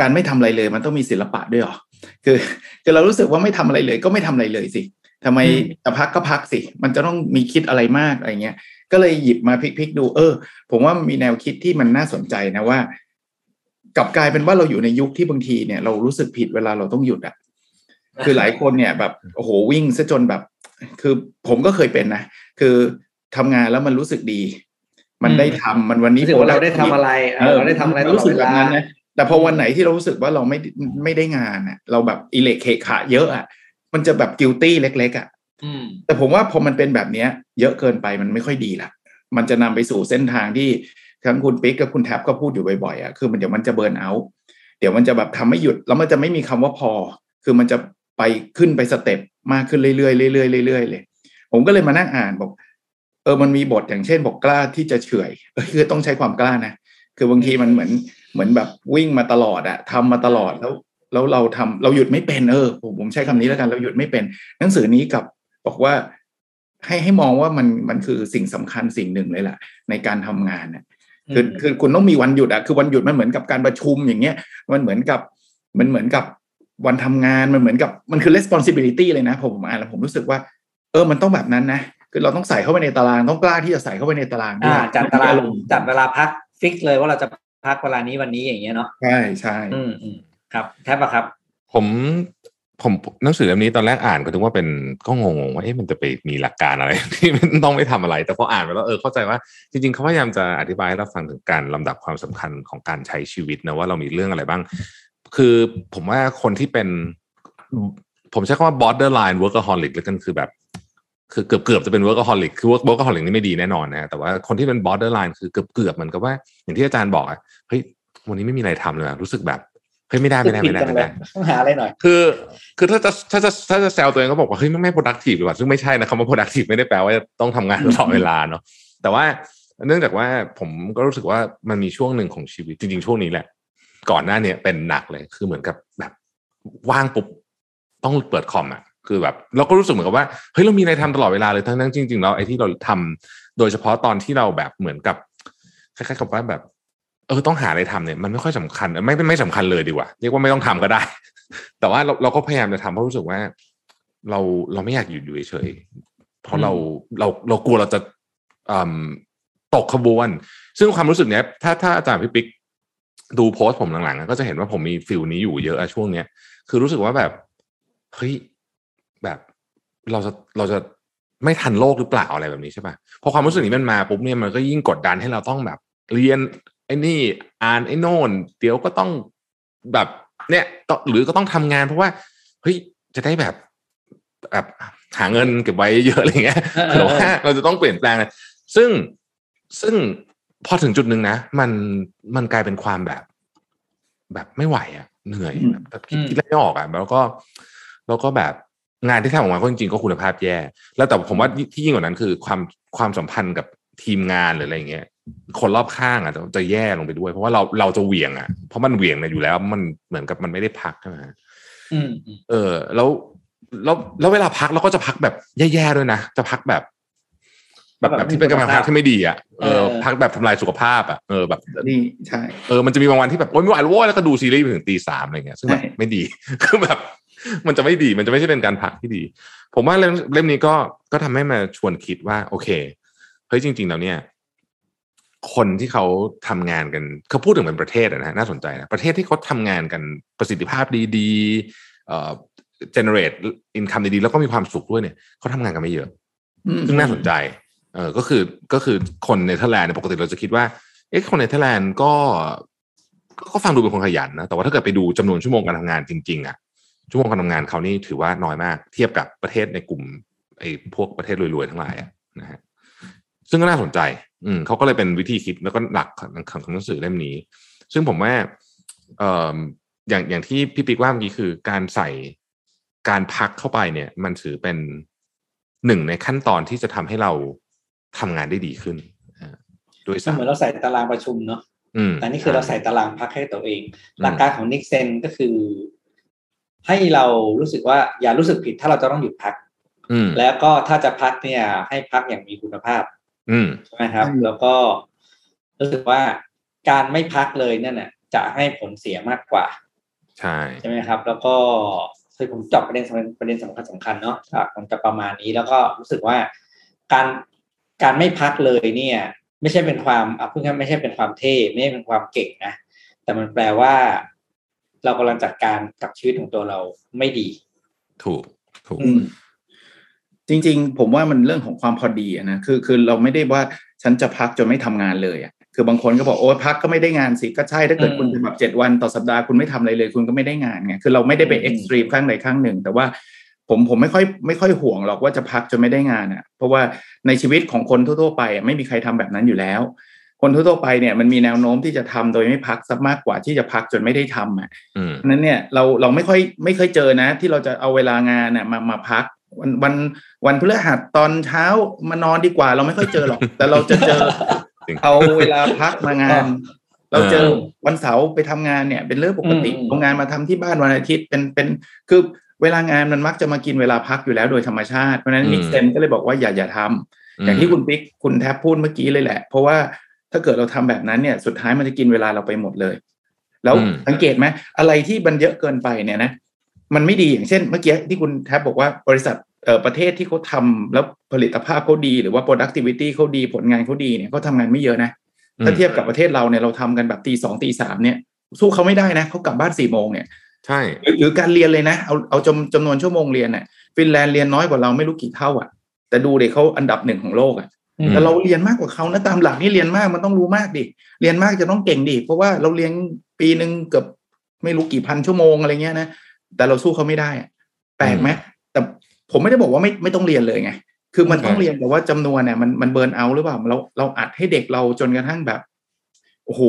การไม่ทำอะไรเลยมันต้องมีศิลปะด้วยหรอคือเรารู้สึกว่าไม่ทำอะไรเลยก็ไม่ทำอะไรเลยสิทำไมจะพักก็พักสิมันจะต้องมีคิดอะไรมากอะไรเงี้ยก็เลยหยิบมาพลิกๆดูผมว่ามีแนวคิดที่มันน่าสนใจนะว่ากลับกลายเป็นว่าเราอยู่ในยุคที่บางทีเนี่ยเรารู้สึกผิดเวลาเราต้องหยุดอ่ะคือหลายคนเนี่ยแบบโอ้โหวิ่งซะจนแบบคือผมก็เคยเป็นนะคือทำงานแล้วมันรู้สึกดีมันได้ทำมันวันนี้เราได้ทำอะไรเราได้ทำอะไรรู้สึกแบบนั้นนะแต่พอวันไหนที่เรารู้สึกว่าเราไม่ได้งานอ่ะเราแบบอิเล็กเคขะเยอะอ่ะมันจะแบบกิลตี้เล็กๆอ่ะแต่ผมว่าพอมันเป็นแบบนี้เยอะเกินไปมันไม่ค่อยดีละมันจะนำไปสู่เส้นทางที่ทั้งคุณปิ๊กกับคุณแท็บก็พูดอยู่บ่อยๆอ่ะคือมันเดี๋ยวมันจะเบิร์นเอาท์เดี๋ยวมันจะแบบทำไม่หยุดแล้วมันจะไม่มีคำว่าพอคือมันจะไปขึ้นไปสเต็ปมากขึ้นเรื่อยๆเรื่อยๆเรื่อยๆเลยผมก็เลยมานั่งอ่านบอกมันมีบทอย่างเช่นบอกกล้าที่จะเฉื่อยคือต้องใช้ความกล้านะคือบางทีมันเหมือนแบบวิ่งมาตลอดอะทำมาตลอดแล้วเราทำเราหยุดไม่เป็นผมใช้คำนี้แล้วกันเราหยุดไม่เป็นหนังสือนี้กับบอกว่าให้มองว่ามันคือสิ่งสำคัญสิ่งหนึ่งเลยล่ะในการทำงานนะคือคุณต้องมีวันหยุดอะคือวันหยุดมันเหมือนกับการประชุมอย่างเงี้ยมันเหมือนกับวันทำงานมันเหมือนกับมันคือ responsibility เลยนะผมอ่านแล้วผมรู้สึกว่ามันต้องแบบนั้นนะคือเราต้องใส่เข้าไปในตารางต้องกล้าที่จะใส่เข้าไปในตารางจัดตารางจัดเวลาพักฟิกเลยว่าเราจะพักเวลานี้วันนี้อย่างเงี้ยเนาะใช่ครับแทบอะครับผมหนังสือเล่มนี้ตอนแรกอ่านก็ถึงว่าเป็นก็งงว่ามันจะไปมีหลักการอะไรที่มันต้องไม่ทำอะไรแต่พออ่านไปแล้วเข้าใจว่าจริงๆเขาพยายามจะอธิบายให้เราฟังถึงการลำดับความสำคัญของการใช้ชีวิตนะว่าเรามีเรื่องอะไรบ้างคือผมว่าคนที่เป็นผมใช้คำว่า borderline workaholic แล้วกันคือแบบคือเกือบจะเป็น workaholic คือ workaholic นี่ไม่ดีแน่นอนนะแต่ว่าคนที่เป็น borderline คือเกือบเหมือนกับว่าอย่างที่อาจารย์บอกอะเฮ้ยวันนี้ไม่มีอะไรทำเลยรู้สึกแบบเฮ้ยไม่ได้ต้องหาอะไรหน่อยคือถ้าจะแซวตัวเองก็บอกว่าเฮ้ยไม่ productive หรือเปล่าซึ่งไม่ใช่นะคำว่า productive ไม่ได้แปลว่าต้องทำงานตลอดเวลาเนาะแต่ว่าเนื่องจากว่าผมก็รู้สึกว่ามันมีช่วงหนึ่งของชีวิตจริงๆช่วงนี้แหละก่อนหน้าเนี่ยเป็นหนักเลยคือเหมือนกับแบบว่างปุ๊บต้องเปิดคอมอ่ะคือแบบเราก็รู้สึกเหมือนกับว่าเฮ้ยเรามีอะไรทำตลอดเวลาเลยทั้งๆจริงๆแล้วไอ้ที่เราทำโดยเฉพาะตอนที่เราแบบเหมือนกับคล้ายๆกับว่าแบบต้องหาอะไรทำเนี่ยมันไม่ค่อยสำคัญไม่สำคัญเลยดีกว่าเรียกว่าไม่ต้องทำก็ได้ แต่ว่าเราก็พยายามจะทำเพราะรู้สึกว่าเราไม่อยากหยุดอยู่เฉยๆเพราะเรากลัวเราจะตกขบวนซึ่งความรู้สึกเนี้ยถ้าอาจารย์พี่ปิ๊กดูโพสต์ผมหลังๆก็จะเห็นว่าผมมีฟิลนี้อยู่เยอะอะช่วงเนี้ยคือรู้สึกว่าแบบเฮ้ยแบบเราจะไม่ทันโลกหรือเปล่าอะไรแบบนี้ใช่ป่ะพอความรู้สึกนี้มันมาปุ๊บเนี่ยมันก็ยิ่งกดดันให้เราต้องแบบเรียนไอ้นี่อ่านไอ้โน่นเดี๋ยวก็ต้องแบบเนี่ยหรือก็ต้องทำงานเพราะว่าเฮ้ยจะได้แบบหาเงินเก็บไว้เยอะอะไรเงี้ยหรือว่าเราจะต้องเปลี่ยนแปลงเลยซึ่งพอถึงจุดหนึ่งนะมันกลายเป็นความแบบไม่ไหวอ่ะเหนื่อยแบบคิดอะไรไม่ออกอ่ะแล้วก็แบบงานที่ทำออกมาก็จริงๆก็คุณภาพแย่แล้วแต่ผมว่าที่ยิ่งกว่านั้นคือความสัมพันธ์กับทีมงานหรืออะไรอย่างเงี้ยคนรอบข้างอ่ะจะแย่ลงไปด้วยเพราะว่าเราจะเหวี่ยงอ่ะเพราะมันเหวี่ยงเนี่ยอยู่แล้วมันเหมือนกับมันไม่ได้พักใช่ไหมแล้วเวลาพักเราก็จะพักแบบแย่ๆด้วยนะจะพักแบบที่เป็นกำลังพักที่ไม่ดีอ่ะพักแบบทำลายสุขภาพอ่ะแบบนี่ใช่มันจะมีบางวันที่แบบโอ๊ยไม่ไหวแล้วก็ดูซีรีส์ไปถึง 3:00 น.อะไรเงี้ยซึ่งแบบไม่ดีคือแบบมันจะไม่ดีมันจะไม่ใช่เป็นการพักที่ดีผมว่าเล่มนี้ก็ทำให้มาชวนคิดว่าโอเคเฮ้ยจริงๆแล้วเนี่ยคนที่เขาทำงานกันเขาพูดถึงเป็นประเทศนะน่าสนใจนะประเทศที่เขาทำงานกันประสิทธิภาพดีๆgenerate income ดีๆแล้วก็มีความสุขด้วยเนี่ยเขาทำงานกันไม่เยอะซึ่งน่าสนใจก็คือคนเนเธอร์แลนด์ปกติเราจะคิดว่าเอ๊ะคนเนเธอร์แลนด์ก็ฟังดูเป็นคนขยันนะแต่ว่าถ้าเกิดไปดูจำนวนชั่วโมงการทำงานจริงๆอ่ะชั่วโมงการทำงานเขานี่ถือว่าน้อยมากเทียบกับประเทศในกลุ่มไอ้พวกประเทศรวยๆทั้งหลายอ่ะนะฮะ ซึ่งก็น่าสนใจเขาก็เลยเป็นวิธีคิดแล้วก็หลักของหนังสือเล่มนี้ซึ่งผมว่าอย่างที่พี่ปิ๊กว่าเมื่อกี้คือการใส่การพักเข้าไปเนี่ยมันถือเป็นหนึ่งในขั้นตอนที่จะทำให้เราทำงานได้ดีขึ้นด้วยซ้ำเหมือนเราใส่ตารางประชุมเนาะแต่นี่คือเราใส่ตารางพักให้ตัวเองหลักการของนิกเซนก็คือให้เรารู้สึกว่าอย่ารู้สึกผิดถ้าเราจะต้องหยุดพักแล้วก็ถ้าจะพักเนี่ยให้พักอย่างมีคุณภาพใช่ไหมครับแล้วก็รู้สึกว่าการไม่พักเลยนั่นน่ะจะให้ผลเสียมากกว่าใช่ไหมครับแล้วก็คือผมจับประเด็นสำคัญเนาะผมจะประมาณนี้แล้วก็รู้สึกว่าการไม่พักเลยเนี่ยไม่ใช่เป็นความพูดง่ายไม่ใช่เป็นความเท่ไม่ใช่เป็นความเก่งนะแต่มันแปลว่าเรากำลังจัดการกับชีวิตของตัวเราไม่ดีถูกจริงๆผมว่ามันเรื่องของความพอดีนะคือเราไม่ได้ว่าฉันจะพักจนไม่ทำงานเลยอ่ะคือบางคนก็บอกโอ้ยพักก็ไม่ได้งานสิก็ใช่ถ้าเกิดคุณทำแบบ7วันต่อสัปดาห์คุณไม่ทำอะไรเลยคุณก็ไม่ได้งานไงคือเราไม่ได้ไปเอ็กซ์ตรีมข้างใดข้างหนึ่งแต่ว่าผมไม่ค่อยห่วงหรอกว่าจะพักจนไม่ได้งานอ่ะเพราะว่าในชีวิตของคนทั่วๆไปไม่มีใครทำแบบนั้นอยู่แล้วคนทั่วๆไปเนี่ยมันมีแนวโน้มที่จะทำโดยไม่พักซะมากกว่าที่จะพักจนไม่ได้ทำอ่ะนั้นเนี่ยเราไม่เคยเจอนะที่เราจะเอาเวลางานน่ะมาพักวันพฤหัสตอนเช้ามานอนดีกว่าเราไม่ค่อยเจอหรอกแต่เราจะเจอ เอาเวลาพักมางานเราเจอวันเสาร์ไปทำงานเนี่ยเป็นเรื่องปกติโรงงานมาทำที่บ้านวันอาทิตย์เป็นคือเวลางานมันมักจะมากินเวลาพักอยู่แล้วโดยธรรมชาติเพราะนั้นนิกเซนก็เลยบอกว่าอย่าทำอย่างที่คุณปิ๊กคุณแทบพูดเมื่อกี้เลยแหละเพราะว่าถ้าเกิดเราทำแบบนั้นเนี่ยสุดท้ายมันจะกินเวลาเราไปหมดเลยแล้วสังเกตไหมอะไรที่มันเยอะเกินไปเนี่ยนะมันไม่ดีอย่างเช่นเมื่อกี้ที่คุณแทบบอกว่าบริษัทประเทศที่เขาทำแล้วผลิตภาพเขาดีหรือว่า productivity เขาดีผลงานเขาดีเนี่ยเขาทำงานไม่เยอะนะถ้าเทียบกับประเทศเราเนี่ยเราทำกันแบบตีสองตีสามเนี่ยสู้เขาไม่ได้นะเขากลับบ้านสี่โมงเนี่ยใช่หรือการเรียนเลยนะเอาจำนวนชั่วโมงเรียนเนี่ยฟินแลนด์เรียนน้อยกว่าเราไม่รู้กี่เท่าอ่ะแต่ดูเด็กเขาอันดับหนึ่งของโลกอ่ะแต่เราเรียนมากกว่าเขานะตามหลักนี่เรียนมากมันต้องรู้มากดิเรียนมากจะต้องเก่งดิเพราะว่าเราเรียนปีนึงเกือบไม่รู้กี่พันชั่วโมงอะไรเงี้ยนะแต่เราสู้เขาไม่ได้แปลกไหมแต่ผมไม่ได้บอกว่าไม่ต้องเรียนเลยไงคือมันต้องเรียนแต่ว่าจำนวนเนี่ยมันเบิร์นเอาท์หรือเปล่าเราอัดให้เด็กเราจนกระทั่งแบบโอ้โห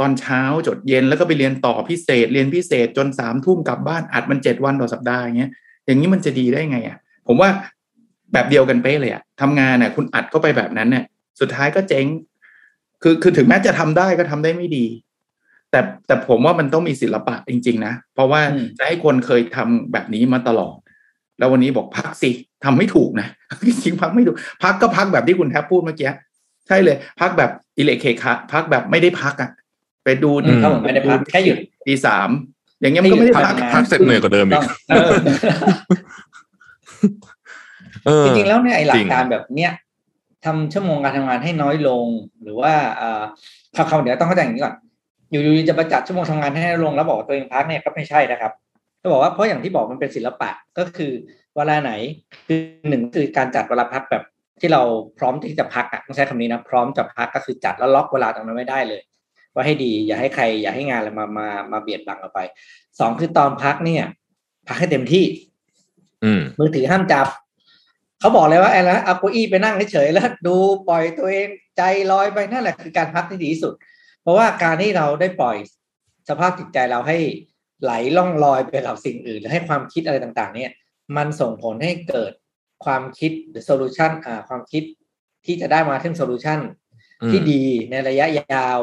ตอนเช้าจดเย็นแล้วก็ไปเรียนต่อพิเศษเรียนพิเศษจนสามทุ่มกลับบ้านอัดมัน7วันต่อสัปดาห์อย่างเงี้ยอย่างนี้มันจะดีได้ไงอ่ะผมว่าแบบเดียวกันเป๊ะเลยอ่ะทำงานเนี่ยคุณอัดเข้าไปแบบนั้นเนี่ยสุดท้ายก็เจ๊งคือถึงแม้จะทำได้ก็ทำได้ไม่ดีแต่ผมว่ามันต้องมีศิลปะจริงๆนะเพราะว่าจะให้คนเคยทำแบบนี้มาตลอดแล้ววันนี้บอกพักสิทำไม่ถูกนะจริงๆพักไม่ถูกพักก็พักแบบที่คุณแทบพูดเมื่อกี้ใช่เลยพักแบบอิเล็กเคคะพักแบบไม่ได้พักอ่ะไปดูเขาบอกไม่ได้พักแค่หยุดตีสามอย่างเงี้ยมันก็ไม่ได้พักเสร็จเหนื่อยกว่าเดิมอีกจริงๆแล้วเนี่ยไอ้หลักการแบบเนี้ยทำชั่วโมงการทำงานให้น้อยลงหรือว่าเขาเดี๋ยวต้องเข้าใจอย่างนี้ก่อนอยู่ๆจะประจัดชั่วโมงทำงานให้น้อยลงแล้วบอกว่าตัวเองพักเนี่ยก็ไม่ใช่นะครับก็บอกว่าเพราะอย่างที่บอกมันเป็นศิลปะก็คือเวลาไหนคือหนึ่งคือการจัดเวลาพักแบบที่เราพร้อมที่จะพักอ่ะต้องใช้คำนี้นะพร้อมจะพักก็คือจัดแล้วล็อกเวลาตรงนั้นไม่ได้เลยว่าให้ดีอย่าให้ใครอย่าให้งานอะไรมาเบียดบังเราไปสองคือตอนพักเนี่ยพักให้เต็มที่มือถือห้ามจับเขาบอกเลยว่าไอ้ละเอาเก้าอี้ไปนั่งเฉยๆแล้วดูปล่อยตัวเองใจลอยไปนั่นแหละคือการพักที่ดีที่สุดเพราะว่าการที่เราได้ปล่อยสภาพจิตใจเราให้ไหลล่องลอยไปกับสิ่งอื่นหรือให้ความคิดอะไรต่างๆเนี่ยมันส่งผลให้เกิดความคิดหรือโซลูชันความคิดที่จะได้มาถึงโซลูชันที่ดีในระยะยาว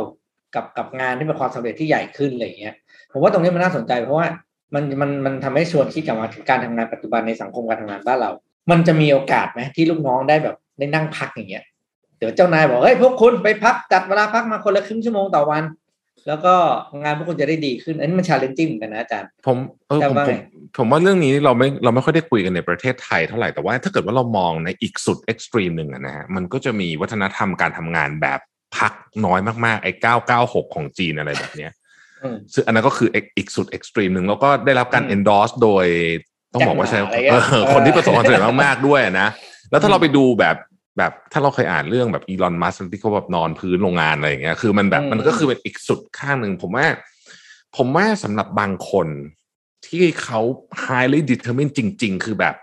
กับงานที่เป็นความสำเร็จที่ใหญ่ขึ้นอะไรอย่างเงี้ยผมว่าตรงนี้มันน่าสนใจเพราะว่ามันทำให้ชวนคิดกลับมาถึงการทำงานปัจจุบันในสังคมการทำงานบ้านเรามันจะมีโอกาสไหมที่ลูกน้องได้แบบได้นั่งพักอย่างเงี้ยเดี๋ยวเจ้านายบอกเฮ้ยพวกคุณไปพักจัดเวลาพักมาคนละครึ่งชั่วโมงต่อวันแล้วก็งานพวกคุณจะได้ดีขึ้นอันนี้มัน challenging เหมือนกันนะอาจารย์ผมว่าเรื่องนี้เราไม่ค่อยได้คุยกันในประเทศไทยเท่าไหร่แต่ว่าถ้าเกิดว่าเรามองในอีกสุด extreme นึงนะฮะมันก็จะมีวัฒนธรรมการทำงานแบบพักน้อยมากๆไอ้996ของจีนอะไรแบบเนี้ยซึ่งอันนั้นก็คืออีกสุด extreme นึงแล้วก็ได้รับการ endorse โดยต้องบอกว่าใช่คนที่ประสบความสำเร็จมากๆด้วยนะแล้วถ้าเราไปดูแบบถ้าเราเคยอ่านเรื่องแบบ Elon Musk ที่เขาแบบนอนพื้นโรงงานอะไรอย่างเงี้ยคือมันแบบมันก็คือเป็นอีกสุดข้างหนึ่งผมว่าสำหรับบางคนที่เขา highly determined จริงๆคือแบบ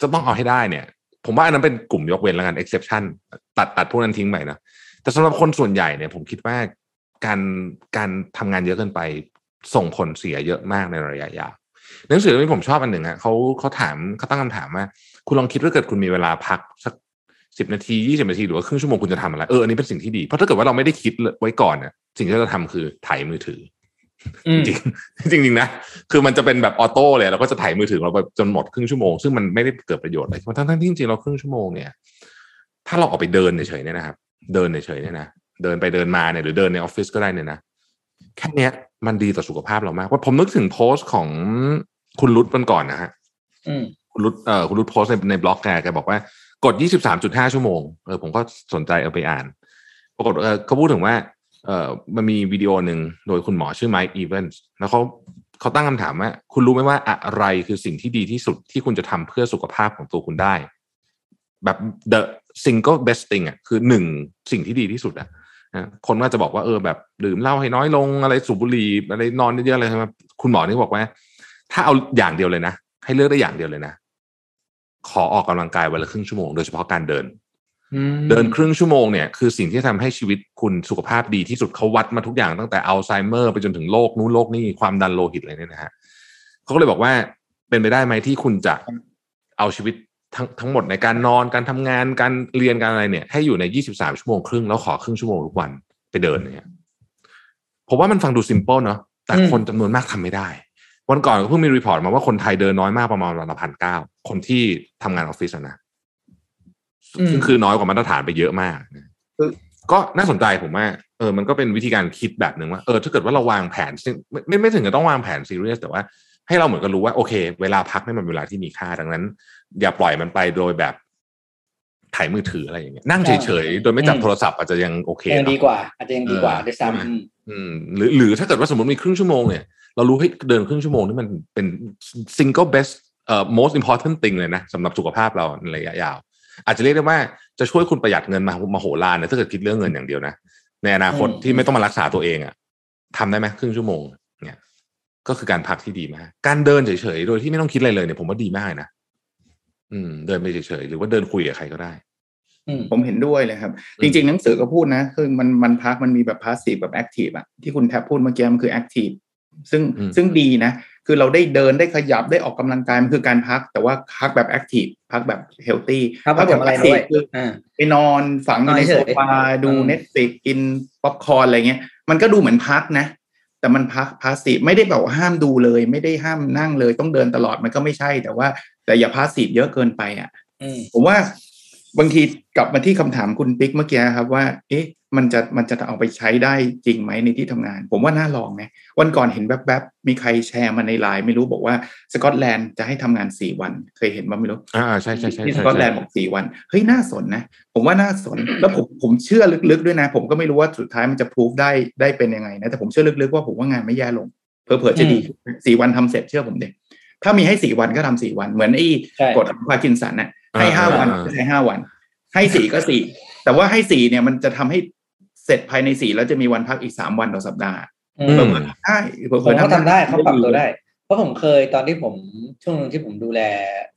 จะต้องเอาให้ได้เนี่ย ผมว่าอันนั้นเป็นกลุ่มยกเว้นแล้วกัน exception ตัดพวกนั้นทิ้งไปนะแต่สำหรับคนส่วนใหญ่เนี่ยผมคิดว่าการทำงานเยอะเกินไปส่งผลเสียเยอะมากในระยะยาวหนังสือเล่มนี้ผมชอบอันหนึ่งฮะเขาตั้งคำถามว่าคุณลองคิดว่าเกิดคุณมีเวลาพักสัก10นาที20นาทีหรือว่าครึ่งชั่วโมงคุณจะทำอะไรอันนี้เป็นสิ่งที่ดีเพราะถ้าเกิดว่าเราไม่ได้คิดไว้ก่อนเนี่ยสิ่งที่เราทำคือถ่ายมือถือจริงนะคือมันจะเป็นแบบออโต้เลยเราก็จะถ่ายมือถือเราไปจนหมดครึ่งชั่วโมงซึ่งมันไม่ได้เกิดประโยชน์อะไรทั้งที่จริงเราครึ่งชั่วโมงเนี่ยถ้าเราออกไปเดินเฉยๆเนี่ยนะครับเดินเฉยๆเนี่ยนะเดินไปเดินมาเนี่ยหรือเดินในออฟฟิศก็ได้เนี่ยนะแค่เนี้ยมันดีต่อสุขภาพเรามากว่าผมนึกถึงโพสต์ของคุณรุตมันก่อนนะฮะคุณรุตโพสต์ในบล็อกแกบอกว่ากด 23.5 ชั่วโมงผมก็สนใจเอาไปอ่านปรากฏเขาพูดถึงว่ามันมีวิดีโอหนึ่งโดยคุณหมอชื่อ Mike Evans แล้วเขาตั้งคำถามว่าคุณรู้ไหมว่าอะไรคือสิ่งที่ดีที่สุดที่คุณจะทำเพื่อสุขภาพของตัวคุณได้แบบ the single best thing คือหนึ่งสิ่งที่ดีที่สุดคนว่าจะบอกว่าแบบดื่มเหล้าให้น้อยลงอะไรสูบบุหรี่อะไรนอนเยอะๆอะไรใช่ไหมคุณหมอนี่บอกว่าถ้าเอาอย่างเดียวเลยนะให้เลือกได้อย่างเดียวเลยนะขอออกกำลังกายวันละครึ่งชั่วโมงโดยเฉพาะการเดินครึ่งชั่วโมงเนี่ยคือสิ่งที่ทำให้ชีวิตคุณสุขภาพดีที่สุดเขาวัดมาทุกอย่างตั้งแต่อัลไซเมอร์ไปจนถึงโรคนู้นโรคนี้ความดันโลหิตอะไรเนี่ยนะฮะเขาก็เลยบอกว่าเป็นไปได้ไหมที่คุณจะเอาชีวิตทั้งหมดในการนอนการทำงานการเรียนการอะไรเนี่ยให้อยู่ใน23ชั่วโมงครึ่งแล้วขอครึ่งชั่วโมงทุกวันไปเดินเนี่ยผมว่ามันฟังดูซิมเปิลเนาะแต่คนจำนวนมากทำไม่ได้วันก่อนเพิ่งมีรีพอร์ตมาว่าคนไทยเดินน้อยมากประมาณวันละ 1,900 คนที่ทำงานออฟฟิศนะคือน้อยกว่ามาตรฐานไปเยอะมากก็น่าสนใจผมว่ามันก็เป็นวิธีการคิดแบบนึงว่าถ้าเกิดว่าเราวางแผนไม่ถึงกับต้องวางแผนซีเรียสแต่ว่าให้เราเหมือนกันรู้ว่าโอเคเวลาพักนี่มันเวลาที่มีค่าดังนั้นอย่าปล่อยมันไปโดยแบบถ่ายมือถืออะไรอย่างเงี้ยนั่งเฉยๆโดยไม่จับโทรศัพท์อาจจะยังโอเคดีกว่าอาจจะยังดีกว่าด้วยซ้ำหรือถ้าเกิดว่าสมมติมีครึ่งชั่วโมงเนี่ยเรารู้ให้เดินครึ่งชั่วโมงนี่มันเป็น single best most important thing เลยนะสำหรับสุขภาพเราในระยะยาวอาจจะเรียกได้ว่าจะช่วยคุณประหยัดเงินมาโหฬารนะถ้าเกิดคิดเรื่องเงินอย่างเดียวนะในอนาคตที่ไม่ต้องมารักษาตัวเองอะทำได้ไหมครึ่งชั่วโมงเนี่ยก็คือการพักที่ดีมากการเดินเฉยๆโดยที่ไม่ต้องคิดอะไรเลยเนี่ยผมว่าดีมากนะเดินไปเฉยๆหรือว่าเดินคุยกับใครก็ได้ผมเห็นด้วยเลยครับจริงๆหนังสือก็พูดนะคือมันพักมันมีแบบพาสซีฟแบบแอคทีฟอะที่คุณแทบพูดเมื่อกี้มันคือแอคทีฟซึ่งดีนะคือเราได้เดินได้ขยับได้ออกกำลังกายมันคือการพักแต่ว่าพักแบบแอคทีฟพักแบบเฮลตี้พักแบบอะไรด้วยไปนอนฝังอยู่ในโซฟาดู Netflix กินป๊อปคอร์นอะไรเงี้ยมันก็ดูเหมือนพักนะแต่มันพักพาสซีฟไม่ได้แบบห้ามดูเลยไม่ได้ห้ามนั่งเลยต้องเดินตลอดมันก็ไม่ใช่แต่อย่าพาสซีฟเยอะเกินไปอ่ะผมว่าบางทีกลับมาที่คำถามคุณปิ๊กเมื่อกี้ครับว่าเอ๊ะมันจะเอาไปใช้ได้จริงไหมในที่ทำงานผมว่าน่าลองนะวันก่อนเห็นแบบมีใครแชร์มาในไลน์ไม่รู้บอกว่าสกอตแลนด์จะให้ทำงาน4วันเคยเห็นบ้างไม่รู้ใช่ๆที่สกอตแลนด์บอก4วันเฮ้ยน่าสนนะผมว่าน่าสนแล้วผมเชื่อลึกๆด้วยนะผมก็ไม่รู้ว่าสุดท้ายมันจะพรูฟได้เป็นยังไงนะแต่ผมเชื่อลึกๆว่าผมว่างานไม่แย่ลงเผลอๆจะดี4วันทำเสร็จเชื่อผมดิถ้ามีให้4วันก็ทำ4วันเหมือนไอ้กฎพาร์กินสันน่ะให้5วันก็ให้5วันให้4ก็4แต่ว่าให้4เนี่ยมันจะทำให้เสร็จภายใน4แล้วจะมีวันพักอีก3วันต่อสัปดาห์ผมก็ทำได้เขาปรับตัวได้เพราะผมเคยตอนที่ผมช่วงนึงที่ผมดูแล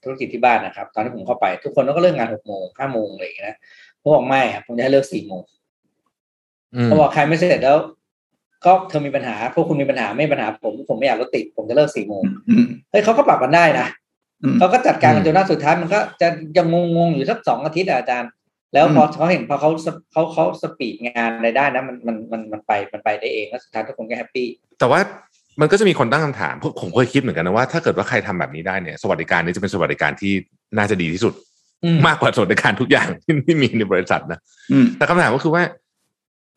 ธุรกิจที่บ้านนะครับตอนที่ผมเข้าไปทุกคนก็เลิกงาน 6 โมง 5 โมงอะไรอย่างเงี้ยนะผมบอกไม่ครับผมจะให้เลิก 4 โมงเขาบอกใครไม่เสร็จแล้วก็เธอมีปัญหาพวกคุณมีปัญหาไม่ปัญหาผมไม่อยากรถติดผมจะเลิก 4 โมงเฮ้ยเขาก็ปรับกันได้นะเขาก็จัดการกันจนหน้าสุดท้ายมันก็จะยังงงอยู่สัก2อาทิตย์อาจารย์แล้วพอเขาเห็นพอเขาสปีดงานอะไรได้นะมันไปได้เองแล้วสุดท้ายทุกคนก็แฮปปี้แต่ว่ามันก็จะมีคนตั้งคำถามพวกผมเคยคิดเหมือนกันนะว่าถ้าเกิดว่าใครทำแบบนี้ได้เนี่ยสวัสดิการนี้จะเป็นสวัสดิการที่น่าจะดีที่สุดมากกว่าสวัสดิการทุกอย่างที่มีในบริษัทนะแต่คำถามก็คือว่า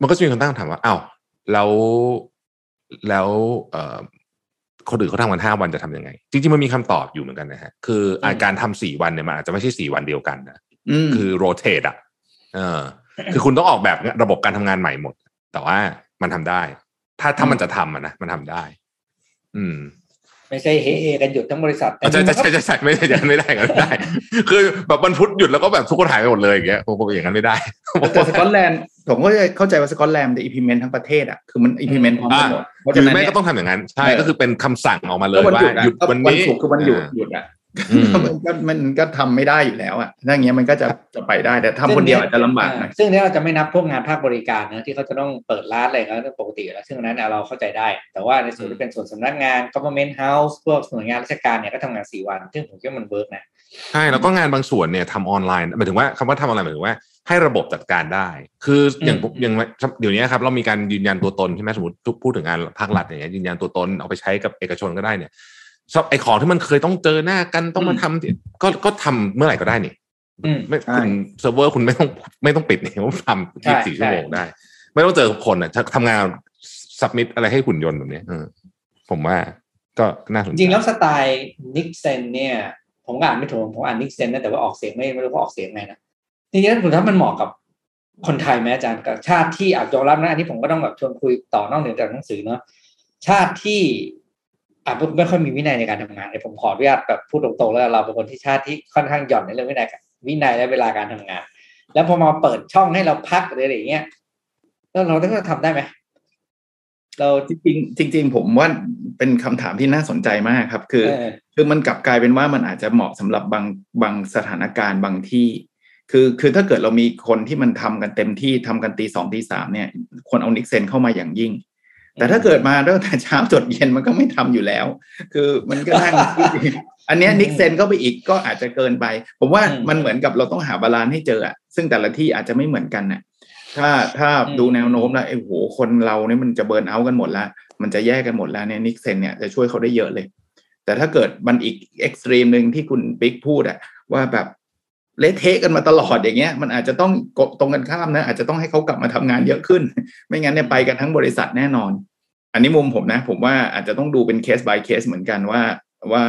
มันก็จะมีคนตั้งคำถามว่าอ้าวแล้วคนอื่นเขาทำกัน5 วันจะทำยังไงจริงๆมันมีคำตอบอยู่เหมือนกันนะฮะคือการทำ4 วันเนี่ยมันอาจจะไม่ใช่4 วันเดียวกันนะคือโรเตทอ่ะคือคุณต้องออกแบบระบบการทำงานใหม่หมดแต่ว่ามันทำได้ถ้ามันจะทำนะมันทำได้ไม่ใช่เฮกันหยุดทั้งบริษัทใช่ไม่ได้กันไม่ได้คือแบบวันพุธหยุดแล้วก็แบบทุกคนหายไปหมดเลยอย่างเงี้ยผมอย่างนั้นไม่ได้แต่สกอตแลนด์ผมก็เข้าใจว่าสกอตแลนด์จะ implement ทั้งประเทศอ่ะคือมัน implement พร้อมกันหมดหรือไม่ก็ต้องทำอย่างนั้นใช่ก็คือเป็นคำสั่งออกมาเลยว่าหยุดวันนี้คือวันหยุดอ่ะ มันก็ทำไม่ได้อยู่แล้วอ่ะถ้าอย่างเงี้ยมันก็จะไปได้แต่ทำคนเดียวอาจจะลำบากนะซึ่งเนี้ยเราจะไม่นับพวกงานภาคบริการนะที่เขาจะต้องเปิดร้านอะไรก็ปกติแล้วซึ่งนั้นเราเข้าใจได้แต่ว่าในส่วนที่เป็นส่วนสำนักงาน government house พวกหน่วยงานราชการเนี่ยก็ทำงาน4 วันซึ่งผมคิดว่ามันเวิร์กนะใช่แล้วก็งานบางส่วนเนี่ยทำออนไลน์หมายถึงว่าคำว่าทำออนไลน์หมายถึงว่าให้ระบบจัดการได้คืออย่างเดี๋ยวนี้ครับเรามีการยืนยันตัวตนใช่ไหมสมมติพูดถึงงานภาครัฐอย่างเงี้ยยืนยันตัวตนเอาไปใช้กับเอกชนก็ได้เนี่ยไอ้ของที่มันเคยต้องเจอหน้ากันต้องมาทำก็ทำเมื่อไหร่ก็ได้นี่ไม่คุณเซิร์ฟเวอร์คุณไม่ต้องปิดนี่ว่าทำ24ชั่วโมงได้ไม่ต้องเจอคนอ่ะทำงานซับมิทอะไรให้หุ่นยนต์แบบนี้ผมว่าก็น่าสนใจจริงแล้วสไตล์นิกเซนเนี่ยผมอ่านไม่ถูกผมอ่านนิกเซนนะแต่ว่าออกเสียงไม่รู้ว่าออกเสียงไงนะจริงๆผมว่ามันเหมาะกับคนไทยไหมอาจารย์กับชาติที่อาจยอมรับนะอันนี้ผมก็ต้องแบบชวนคุยต่อนอกเหนือจากหนังสือเนาะชาติที่อาจจะไม่ค่อยมีวินัยในการทำงานเลยผมขออนุญาตแบบพูดตรงๆแล้วเราเป็นคนที่ชาติที่ค่อนข้างหย่อนในเรื่องวินัยและเวลาการทำงานแล้วพอมาเปิดช่องให้เราพักอะไรอย่างเงี้ยแล้วเราจะทำได้ไหมเราจริงผมว่าเป็นคำถามที่น่าสนใจมากครับคือมันกลับกลายเป็นว่ามันอาจจะเหมาะสำหรับบางสถานการณ์บางที่คือถ้าเกิดเรามีคนที่มันทำกันเต็มที่ทำกันตีสองตีสามเนี่ยควรเอานิกเซนเข้ามาอย่างยิ่งแต่ถ้าเกิดมาตั้งแต่เช้าจนเย็นมันก็ไม่ทำอยู่แล้วคือมันก็นั่ง อันนี้นิกเซนก็ไปอีกก็อาจจะเกินไปผมว่ามันเหมือนกับเราต้องหาบาลานซ์ให้เจอซึ่งแต่ละที่อาจจะไม่เหมือนกันน่ะถ้าดูแนวโน้มแล้วโอ้โหคนเราเนี่ยมันจะเบิร์นเอาท์กันหมดละมันจะแย่กันหมดละเนี่ยนิกเซนเนี่ยจะช่วยเขาได้เยอะเลยแต่ถ้าเกิดมันอีกเอ็กซ์ตรีมนึงที่คุณปิ๊กพูดว่าแบบเละเทะกันมาตลอดอย่างเงี้ยมันอาจจะต้องตรงกันข้ามนะอาจจะต้องให้เขากลับมาทำงานเยอะขึ้นไม่งั้นเนี่ยไปกันทั้งบริษัทแน่นอนอันนี้มุมผมนะผมว่าอาจจะต้องดูเป็นเคส by เคสเหมือนกันว่า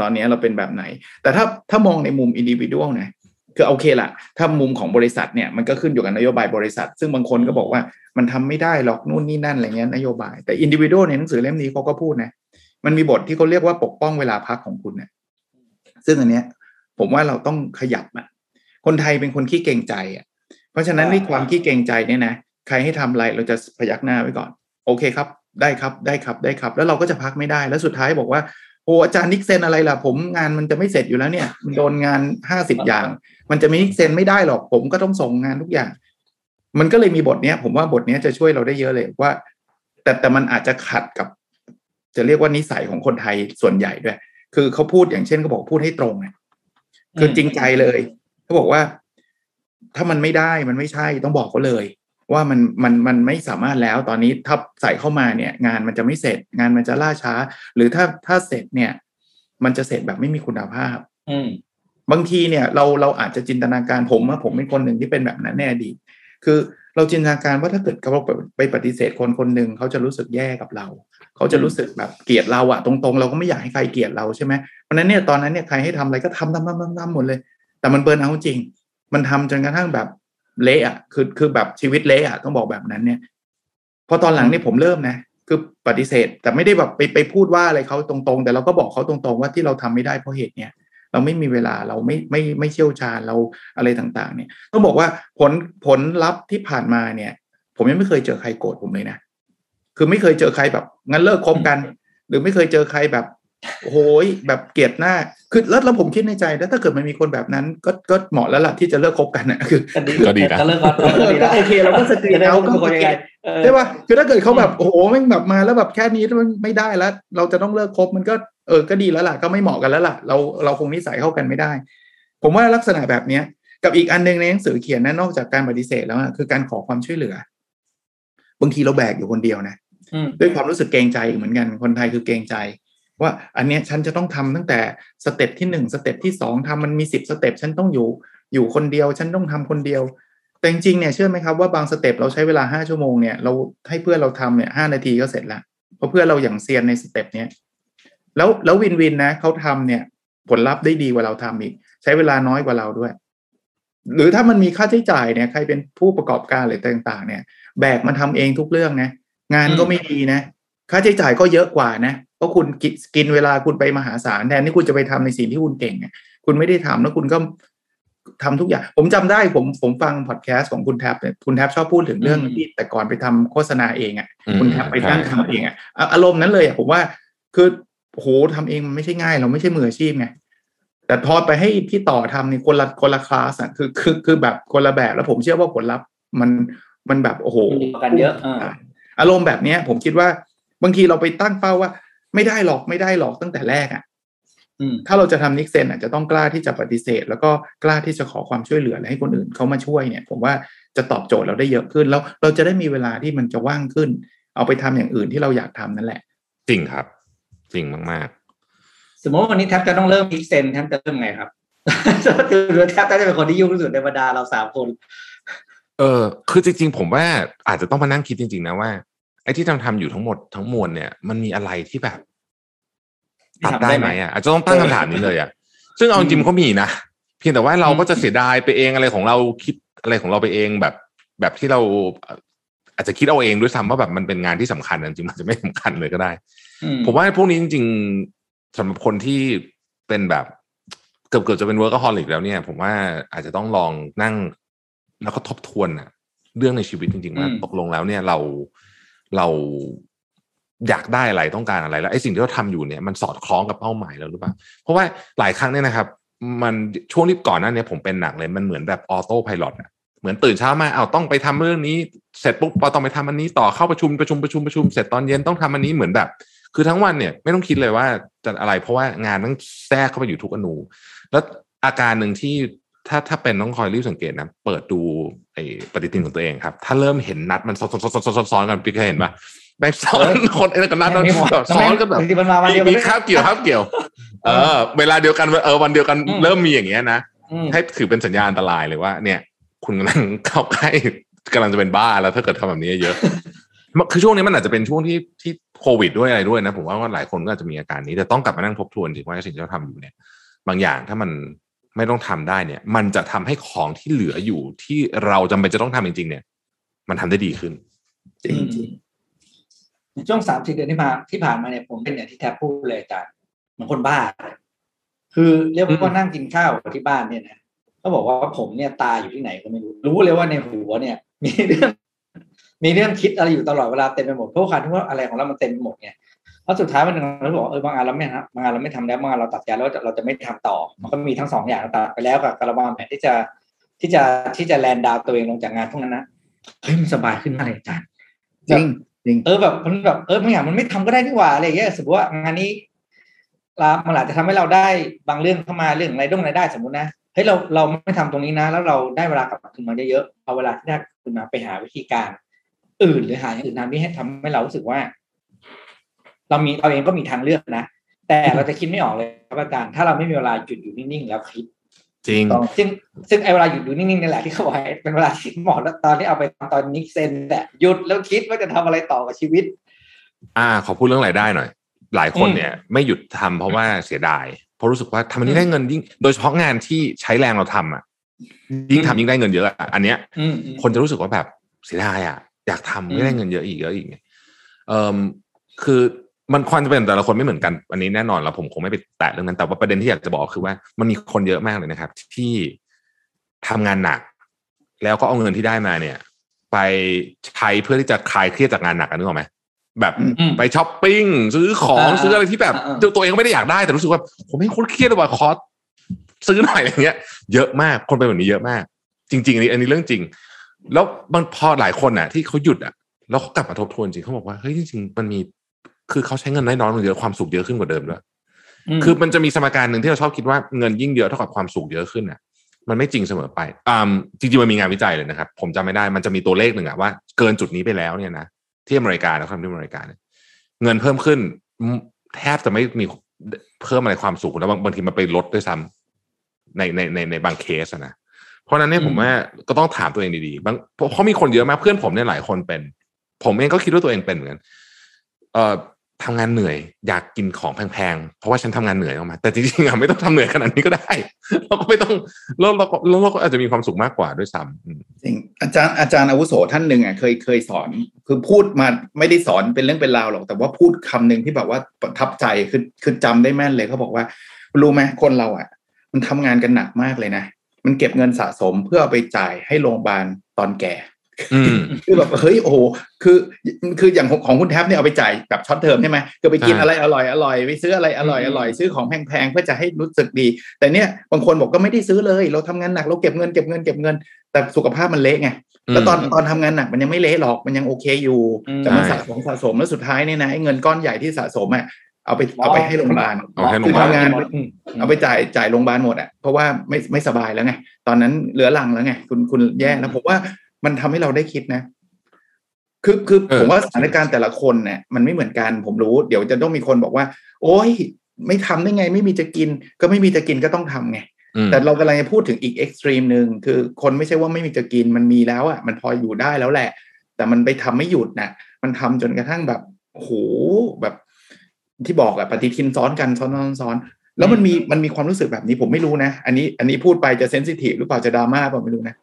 ตอนนี้เราเป็นแบบไหนแต่ถ้ามองในมุม individual นะคือโอเคละถ้ามุมของบริษัทเนี่ยมันก็ขึ้นอยู่กับนโยบายบริษัทซึ่งบางคนก็บอกว่ามันทำไม่ได้หรอกนู่นนี่นั่นอะไรเงี้ยนโยบายแต่ individual ในหนังสือเล่มนี้เขาก็พูดนะมันมีบทที่เขาเรียกว่าปกป้องเวลาพักของคุณเนี่ยซึ่งอันเนี้ยผมว่าเราต้องขยับคนไทยเป็นคนขี้เกรงใจเพราะฉะนั้นในความขี้เกรงใจเนี่ยนะใครให้ทำอะไรเราจะพยักหน้าไว้ก่อนโอเคครับได้ครับได้ครับได้ครับแล้วเราก็จะพักไม่ได้แล้วสุดท้ายบอกว่าโอ้อาจารย์นิกเซนอะไรล่ะผมงานมันจะไม่เสร็จอยู่แล้วเนี่ยมันโดนงาน50อย่างมันจะมีนิกเซนไม่ได้หรอกผมก็ต้องส่งงานทุกอย่างมันก็เลยมีบทเนี้ยผมว่าบทเนี้ยจะช่วยเราได้เยอะเลยว่าแต่มันอาจจะขัดกับจะเรียกว่านิสัยของคนไทยส่วนใหญ่ด้วยคือเขาพูดอย่างเช่นเขาบอกพูดให้ตรงคือจริงใจเลยเขาบอกว่าถ้ามันไม่ได้มันไม่ใช่ต้องบอกเขาเลยว่ามันไม่สามารถแล้วตอนนี้ถ้าใส่เข้ามาเนี่ยงานมันจะไม่เสร็จงานมันจะล่าช้าหรือถ้าเสร็จเนี่ยมันจะเสร็จแบบไม่มีคุณภาพบางทีเนี่ยเราอาจจะจินตนาการผมเป็นคนหนึ่งที่เป็นแบบนั้นแน่ดีคือเราจินตนาการว่าถ้าเกิดเราไปปฏิเสธคนคนหนึ่งเขาจะรู้สึกแย่กับเราเขาจะรู้สึกแบบเกลียดเราตรงๆเราก็ไม่อยากให้ใครเกลียดเราใช่ไหมเพราะนั้นเนี่ยตอนนั้นเนี่ยใครให้ทำอะไรก็ทำหมดเลยแต่มันเบิร์นเอาจริงมันทำจนกระทั่งแบบเละคือแบบชีวิตเละต้องบอกแบบนั้นเนี่ยพอตอนหลังนี่ผมเริ่มนะคือปฏิเสธแต่ไม่ได้แบบไปพูดว่าอะไรเขาตรงๆแต่เราก็บอกเขาตรงๆว่าที่เราทำไม่ได้เพราะเหตุเนี่ยเราไม่มีเวลาเราไม่เชี่ยวชาญเราอะไรต่างๆเนี่ยต้องบอกว่าผลลัพธ์ที่ผ่านมาเนี่ยผมยังไม่เคยเจอใครโกรธผมเลยนะคือไม่เคยเจอใครแบบงั้นเลิกคบกันหรือไม่เคยเจอใครแบบโหยแบบเกลียดหน้าคือแล้วผมคิดในใจถ้าเกิดมันมีคนแบบนั้นก็เหมาะแล้วล่ะที่จะเลิกคบกันนะคือก็ดีนะก็โอเคเราก็สติเราก็โอเคใช่ป่ะคือถ้าเกิดเขาแบบโอ้โหแม่งแบบมาแล้วแบบแค่นี้มันไม่ได้แล้วเราจะต้องเลิกคบมันก็ก็ดีแล้วล่ะก็ไม่เหมาะกันแล้วล่ะเราคงนิสัยเข้ากันไม่ได้ผมว่าลักษณะแบบนี้กับอีกอันนึงในหนังสือเขียนนะนอกจากการปฏิเสธแล้วคือการขอความช่วยเหลือบางทีเราแบกอยู่คนเดียวนะด้วยความรู้สึกเกรงใจเหมือนกันคนไทยคือเกรงใจว่าอันเนี้ยฉันจะต้องทำตั้งแต่สเต็ปที่1สเต็ปที่2ทำมันมี10สเต็ปฉันต้องอยู่คนเดียวฉันต้องทำคนเดียวแต่จริงๆเนี่ยเชื่อไหมครับว่าบางสเต็ปเราใช้เวลา5ชั่วโมงเนี่ยเราให้เพื่อนเราทำเนี่ย5นาทีก็เสร็จละเพราะเพื่อนเราอย่างเซียนในสเต็ปเนี้ยแล้ววินวินนะเขาทำเนี่ยผลลัพธ์ได้ดีกว่าเราทำอีกใช้เวลาน้อยกว่าเราด้วยหรือถ้ามันมีค่าใช้จ่ายเนี่ยใครเป็นผู้ประกอบการหรือต่างๆเนี่ยแบกมาทำเองทุกเรื่องนะงานก็ไม่ดีนะค่าใช้จ่ายก็เยอะกว่านะเพราะคุณกินเวลาคุณไปมหาศาลแทนที่คุณจะไปทำในสิ่งที่คุณเก่งเนี่ยคุณไม่ได้ทำแล้วคุณก็ทำทุกอย่างผมจำได้ผมฟังพอดแคสต์ของคุณแท็บเนี่ยคุณแท็บชอบพูดถึงเรื่องที่แต่ก่อนไปทำโฆษณาเองคุณแท็บไปนั่งทำเองอารมณ์นั้นเลยผมว่าคือโหทำเองมันไม่ใช่ง่ายเราไม่ใช่มืออาชีพไง แต่พอไปให้พี่ต่อทำนี่คนละคลาสอ่ะคือแบบคนละแบบแล้วผมเชื่อว่าผลลัพธ์มันแบบโอ้โหกันเยอะอารมณ์แบบนี้ผมคิดว่าบางทีเราไปตั้งเป้าว่าไม่ได้หรอกตั้งแต่แรกอ่ะถ้าเราจะทำนิกเซนอาจจะต้องกล้าที่จะปฏิเสธแล้วก็กล้าที่จะขอความช่วยเหลือให้คนอื่นเขามาช่วยเนี่ยผมว่าจะตอบโจทย์เราได้เยอะขึ้นแล้วเราจะได้มีเวลาที่มันจะว่างขึ้นเอาไปทำอย่างอื่นที่เราอยากทำนั่นแหละจริงครับจริงมากๆสมมติวันนี้แทบจะต้องเริ่มนิกเซนแทบจะเริ่มไงครับแทบจะเป็นคนที่ยุ่งที่สุดในบรรดาเราสามคนคือจริงๆผมว่าอาจจะต้องมานั่งคิดจริงๆนะว่าไอ้ที่ทำอยู่ทั้งหมดทั้งมวลเนี่ยมันมีอะไรที่แบบตัดได้ไหมอ่ะอาจจะต้องตั้งคำถามนี้เลยอ่ะซึ่งเอาจริงๆก็มีนะเพียงแต่ว่าเราก็จะเสียดายไปเองอะไรของเราคิดอะไรของเราไปเองแบบที่เราอาจจะคิดเอาเองด้วยซ้ำว่าแบบมันเป็นงานที่สำคัญจริงๆมันจะไม่สำคัญเลยก็ได้ผมว่าพวกนี้จริงๆสำหรับคนที่เป็นแบบเกือบจะเป็น workaholic แล้วเนี่ยผมว่าอาจจะต้องลองนั่งแล้วก็ทบทวนอ่ะเรื่องในชีวิตจริงๆว่าตกลงแล้วเนี่ยเราอยากได้อะไรต้องการอะไรแล้วไอ้สิ่งที่เราทำอยู่เนี่ยมันสอดคล้องกับเป้าหมายแล้วหรือเปล่าเพราะว่าหลายครั้งเนี่ยนะครับมันช่วงที่ก่อนหน้านี้ผมเป็นหนักเลยมันเหมือนแบบออโต้ไพลอตอ่ะเหมือนตื่นเช้ามาเอาต้องไปทำเรื่องนี้เสร็จปุ๊บพอต้องไปทำอันนี้ต่อเข้าประชุมเสร็จตอนเย็นต้องทำอันนี้เหมือนแบบคือทั้งวันเนี่ยไม่ต้องคิดเลยว่าจะอะไรเพราะว่างานต้องแทรกเข้าไปอยู่ทุกอนูแล้วอาการหนึ่งที่ถ้าเป็นต้องคอยรีบสังเกตนะเปิดดูไอ้ปฏิทินของตัวเองครับถ้าเริ่มเห็นนัดมันซ้อนกันพี่เคยเห็นปะแบ่งซ้อนคนไอ้กับนัดเราซ้อนกันแบบมีคาบเกี่ยวเวลาเดียวกันวันเดียวกันเริ่มมีอย่างเงี้ยนะให้ถือเป็นสัญญาณอันตรายเลยว่าเนี่ยคุณกำลังเข้าใกล้กำลังจะเป็นบ้าแล้วถ้าเกิดทำแบบนี้เยอะคือช่วงนี้มันอาจจะเป็นช่วงที่โควิดด้วยอะไรด้วยนะผมว่าหลายคนก็อาจจะมีอาการนี้แต่ต้องกลับมานั่งทบทวนถึงว่าสิ่งที่เราทำอยู่เนี่ยบางอย่างถ้ามันไม่ต้องทำได้เนี่ยมันจะทำให้ของที่เหลืออยู่ที่เราจำเป็นจะต้องทำจริงๆเนี่ยมันทำได้ดีขึ้นจริงๆในช่วง 3-4 เดือนที่ผ่านมาเนี่ยผมเป็นอย่างที่แทบพูดเลยอาจารย์เหมือนคนบ้าคือเรียกว่านั่งกินข้าวที่บ้านเนี่ยนะเขาบอกว่าผมเนี่ยตาอยู่ที่ไหนก็ไม่รู้เลยว่าในหัวเนี่ยมีเรื่องคิดอะไรอยู่ตลอดเวลาเต็มไปหมดเพราะขาดที่ว่าอะไรของเรามันเต็มหมดไงเพราะสุดท้ายมันเราบอกบางงานเราไม่ครับบางงานเราไม่ทำแล้วบางงานเราตัดใจแล้วเราจะไม่ทำต่อมันก็มีทั้งสองอย่างตัดไปแล้วกับระวังแผนที่จะแลนดาวตัวเองลงจากงานพวกนั้นนะเฮ้ยมันสบายขึ้นมากเลยอาจารย์จริงแบบมันแบบบางอย่างมันไม่ทำก็ได้นี่หว่าอะไรอย่างเงี้ยสมมติว่างานนี้มันอาจจะทำให้เราได้บางเรื่องเข้ามาเรื่องอะไรต้องอะไรได้สมมตินะเฮ้ยเราไม่ทำตรงนี้นะแล้วเราได้เวลากลับคืนมาเยอะๆเอาเวลาที่ได้คืนมาไปหาวิธีการอื่นหรือหาอย่างอื่นที่ให้ทำให้เรารู้สึกว่าเราเองก็มีทางเลือกนะแต่เราจะคิดไม่ออกเลยครับอาจารย์ถ้าเราไม่มีเวลาหยุดอยู่นิ่งๆแล้วคิดจริงซึ่งไอ้เวลาหยุดอยู่นิ่งๆนี่แหละที่เขาบอกเป็นเวลาที่เหมาะแล้วตอนที่เอาไปตอนนิกเซนแหละหยุดแล้วคิดว่าจะทำอะไรต่อกับชีวิตขอพูดเรื่องรายได้หน่อยหลายคนเนี่ยไม่หยุดทำเพราะว่าเสียดายเพราะรู้สึกว่าทำอันนี้ได้เงินยิ่งโดยเฉพาะงานที่ใช้แรงเราทำอ่ะยิ่งทำยิ่งได้เงินเยอะอันเนี้ยคนจะรู้สึกว่าแบบเสียดายอ่ะอยากทำไม่ได้เงินเยอะอีกคือมันความจะเป็นแต่ละคนไม่เหมือนกันอันนี้แน่นอนแล้วผมคงไม่ไปแตะเรื่องนั้นแต่ว่าประเด็นที่อยากจะบอกคือว่ามันมีคนเยอะมากเลยนะครับที่ทำงานหนักแล้วก็เอาเงินที่ได้มาเนี่ยไปใช้เพื่อที่จะคลายเครียดจากงานหนักนึกออกไหมแบบไปช้อปปิ้งซื้อของซื้ออะไรที่แบบตัวเองก็ไม่ได้อยากได้แต่รู้สึกว่าผมไม่คุ้นเครียดเลยว่าขอซื้อหน่อยอะไรเงี้ยเยอะมากคนเป็นแบบนี้เยอะมากจริงๆอันนี้เรื่องจริงแล้วบางพอหลายคนอ่ะที่เขาหยุดอ่ะแล้วเขากลับมาทบทวนจริงเขาบอกว่าเฮ้ยจริงๆมันมีคือเขาใช้เงินน้อยลงเยอะความสุขเยอะขึ้นกว่าเดิมด้วยคือมันจะมีสมการหนึ่งที่เราชอบคิดว่าเงินยิ่งเยอะเท่ากับความสุขเยอะขึ้นอ่ะมันไม่จริงเสมอไปจริงๆมันมีงานวิจัยเลยนะครับผมจำไม่ได้มันจะมีตัวเลขหนึ่งอ่ะว่าเกินจุดนี้ไปแล้วเนี่ยนะที่อเมริกานะครับที่อเมริกาเนี่ยเงินเพิ่มขึ้นแทบจะไม่มีเพิ่มอะไรความสุขแล้วบางทีมันไปลดด้วยซ้ำในบางเคสนะเพราะนั้นเนี่ยผมว่าก็ต้องถามตัวเองดีๆบางเพราะมีคนเยอะมากเพื่อนผมเนี่ยหลายคนเป็นผมเองก็คิดว่าตัวเองเป็นเหมือนกันทำงานเหนื่อยอยากกินของแพงๆเพราะว่าฉันทำงานเหนื่อยออกมาแต่จริงๆไม่ต้องทำเหนื่อยขนาดนี้ก็ได้เราก็ไม่ต้องเราก็อาจจะมีความสุขมากกว่าด้วยซ้ำจริงอาจารย์อาวุโสท่านหนึ่งเคยสอนคือพูดมาไม่ได้สอนเป็นเรื่องเป็นราวหรอกแต่ว่าพูดคำหนึ่งที่แบบว่าประทับใจคือจำได้แม่นเลยเขาบอกว่ารู้ไหมคนเรามันทำงานกันหนักมากเลยนะมันเก็บเงินสะสมเพื่อไปจ่ายให้โรงพยาบาลตอนแก่ คือแบบเฮ้ยโอ้โหคืออย่างของคุณแท็บเนี่ยเอาไปจ่ายแบบช็อตเทอมใช่ไหมก็ไปกินอะไรอร่อยอร่อยไปซื้ออะไรอร่อยอร่อยซื้อของแพงๆเพื่อจะให้รู้สึกดีแต่เนี่ยบางคนบอกก็ไม่ได้ซื้อเลยเราทำงานหนักเราเก็บเงินแต่สุขภาพมันเละไงแล้วตอนทำงานหนักมันยังไม่เละหรอกมันยังโอเคอยู่แต่มันสะสมแล้วสุดท้ายเนี่ยนะไอ้เงินก้อนใหญ่ที่สะสมอ่ะเอาไปให้โรงพยาบาลคือทำงานเอาไปจ่ายโรงพยาบาลหมดอ่ะเพราะว่าไม่สบายแล้วไงตอนนั้นเหลือรังแล้วไงคุณแย่แล้วผมว่ามันทำให้เราได้คิดนะคือผมว่าสถานการณ์แต่ละคนเนี่ยมันไม่เหมือนกันผมรู้เดี๋ยวจะต้องมีคนบอกว่าโอ๊ยไม่ทำได้ไงไม่มีจะกินก็ไม่มีจะกินก็ต้องทำไงแต่เรากำลังจะพูดถึงอีกเอ็กซ์ตรีมนึงคือคนไม่ใช่ว่าไม่มีจะกินมันมีแล้วอ่ะมันพออยู่ได้แล้วแหละแต่มันไปทำไม่หยุดนะมันทำจนกระทั่งแบบโหแบบที่บอกอะปฏิทินซ้อนกันซ้อนแล้วมันมีความรู้สึกแบบนี้ผมไม่รู้นะอันนี้พูดไปจะเซนซิทีฟหรือเปล่าจะดราม่าเปล่าไม่รู้นะ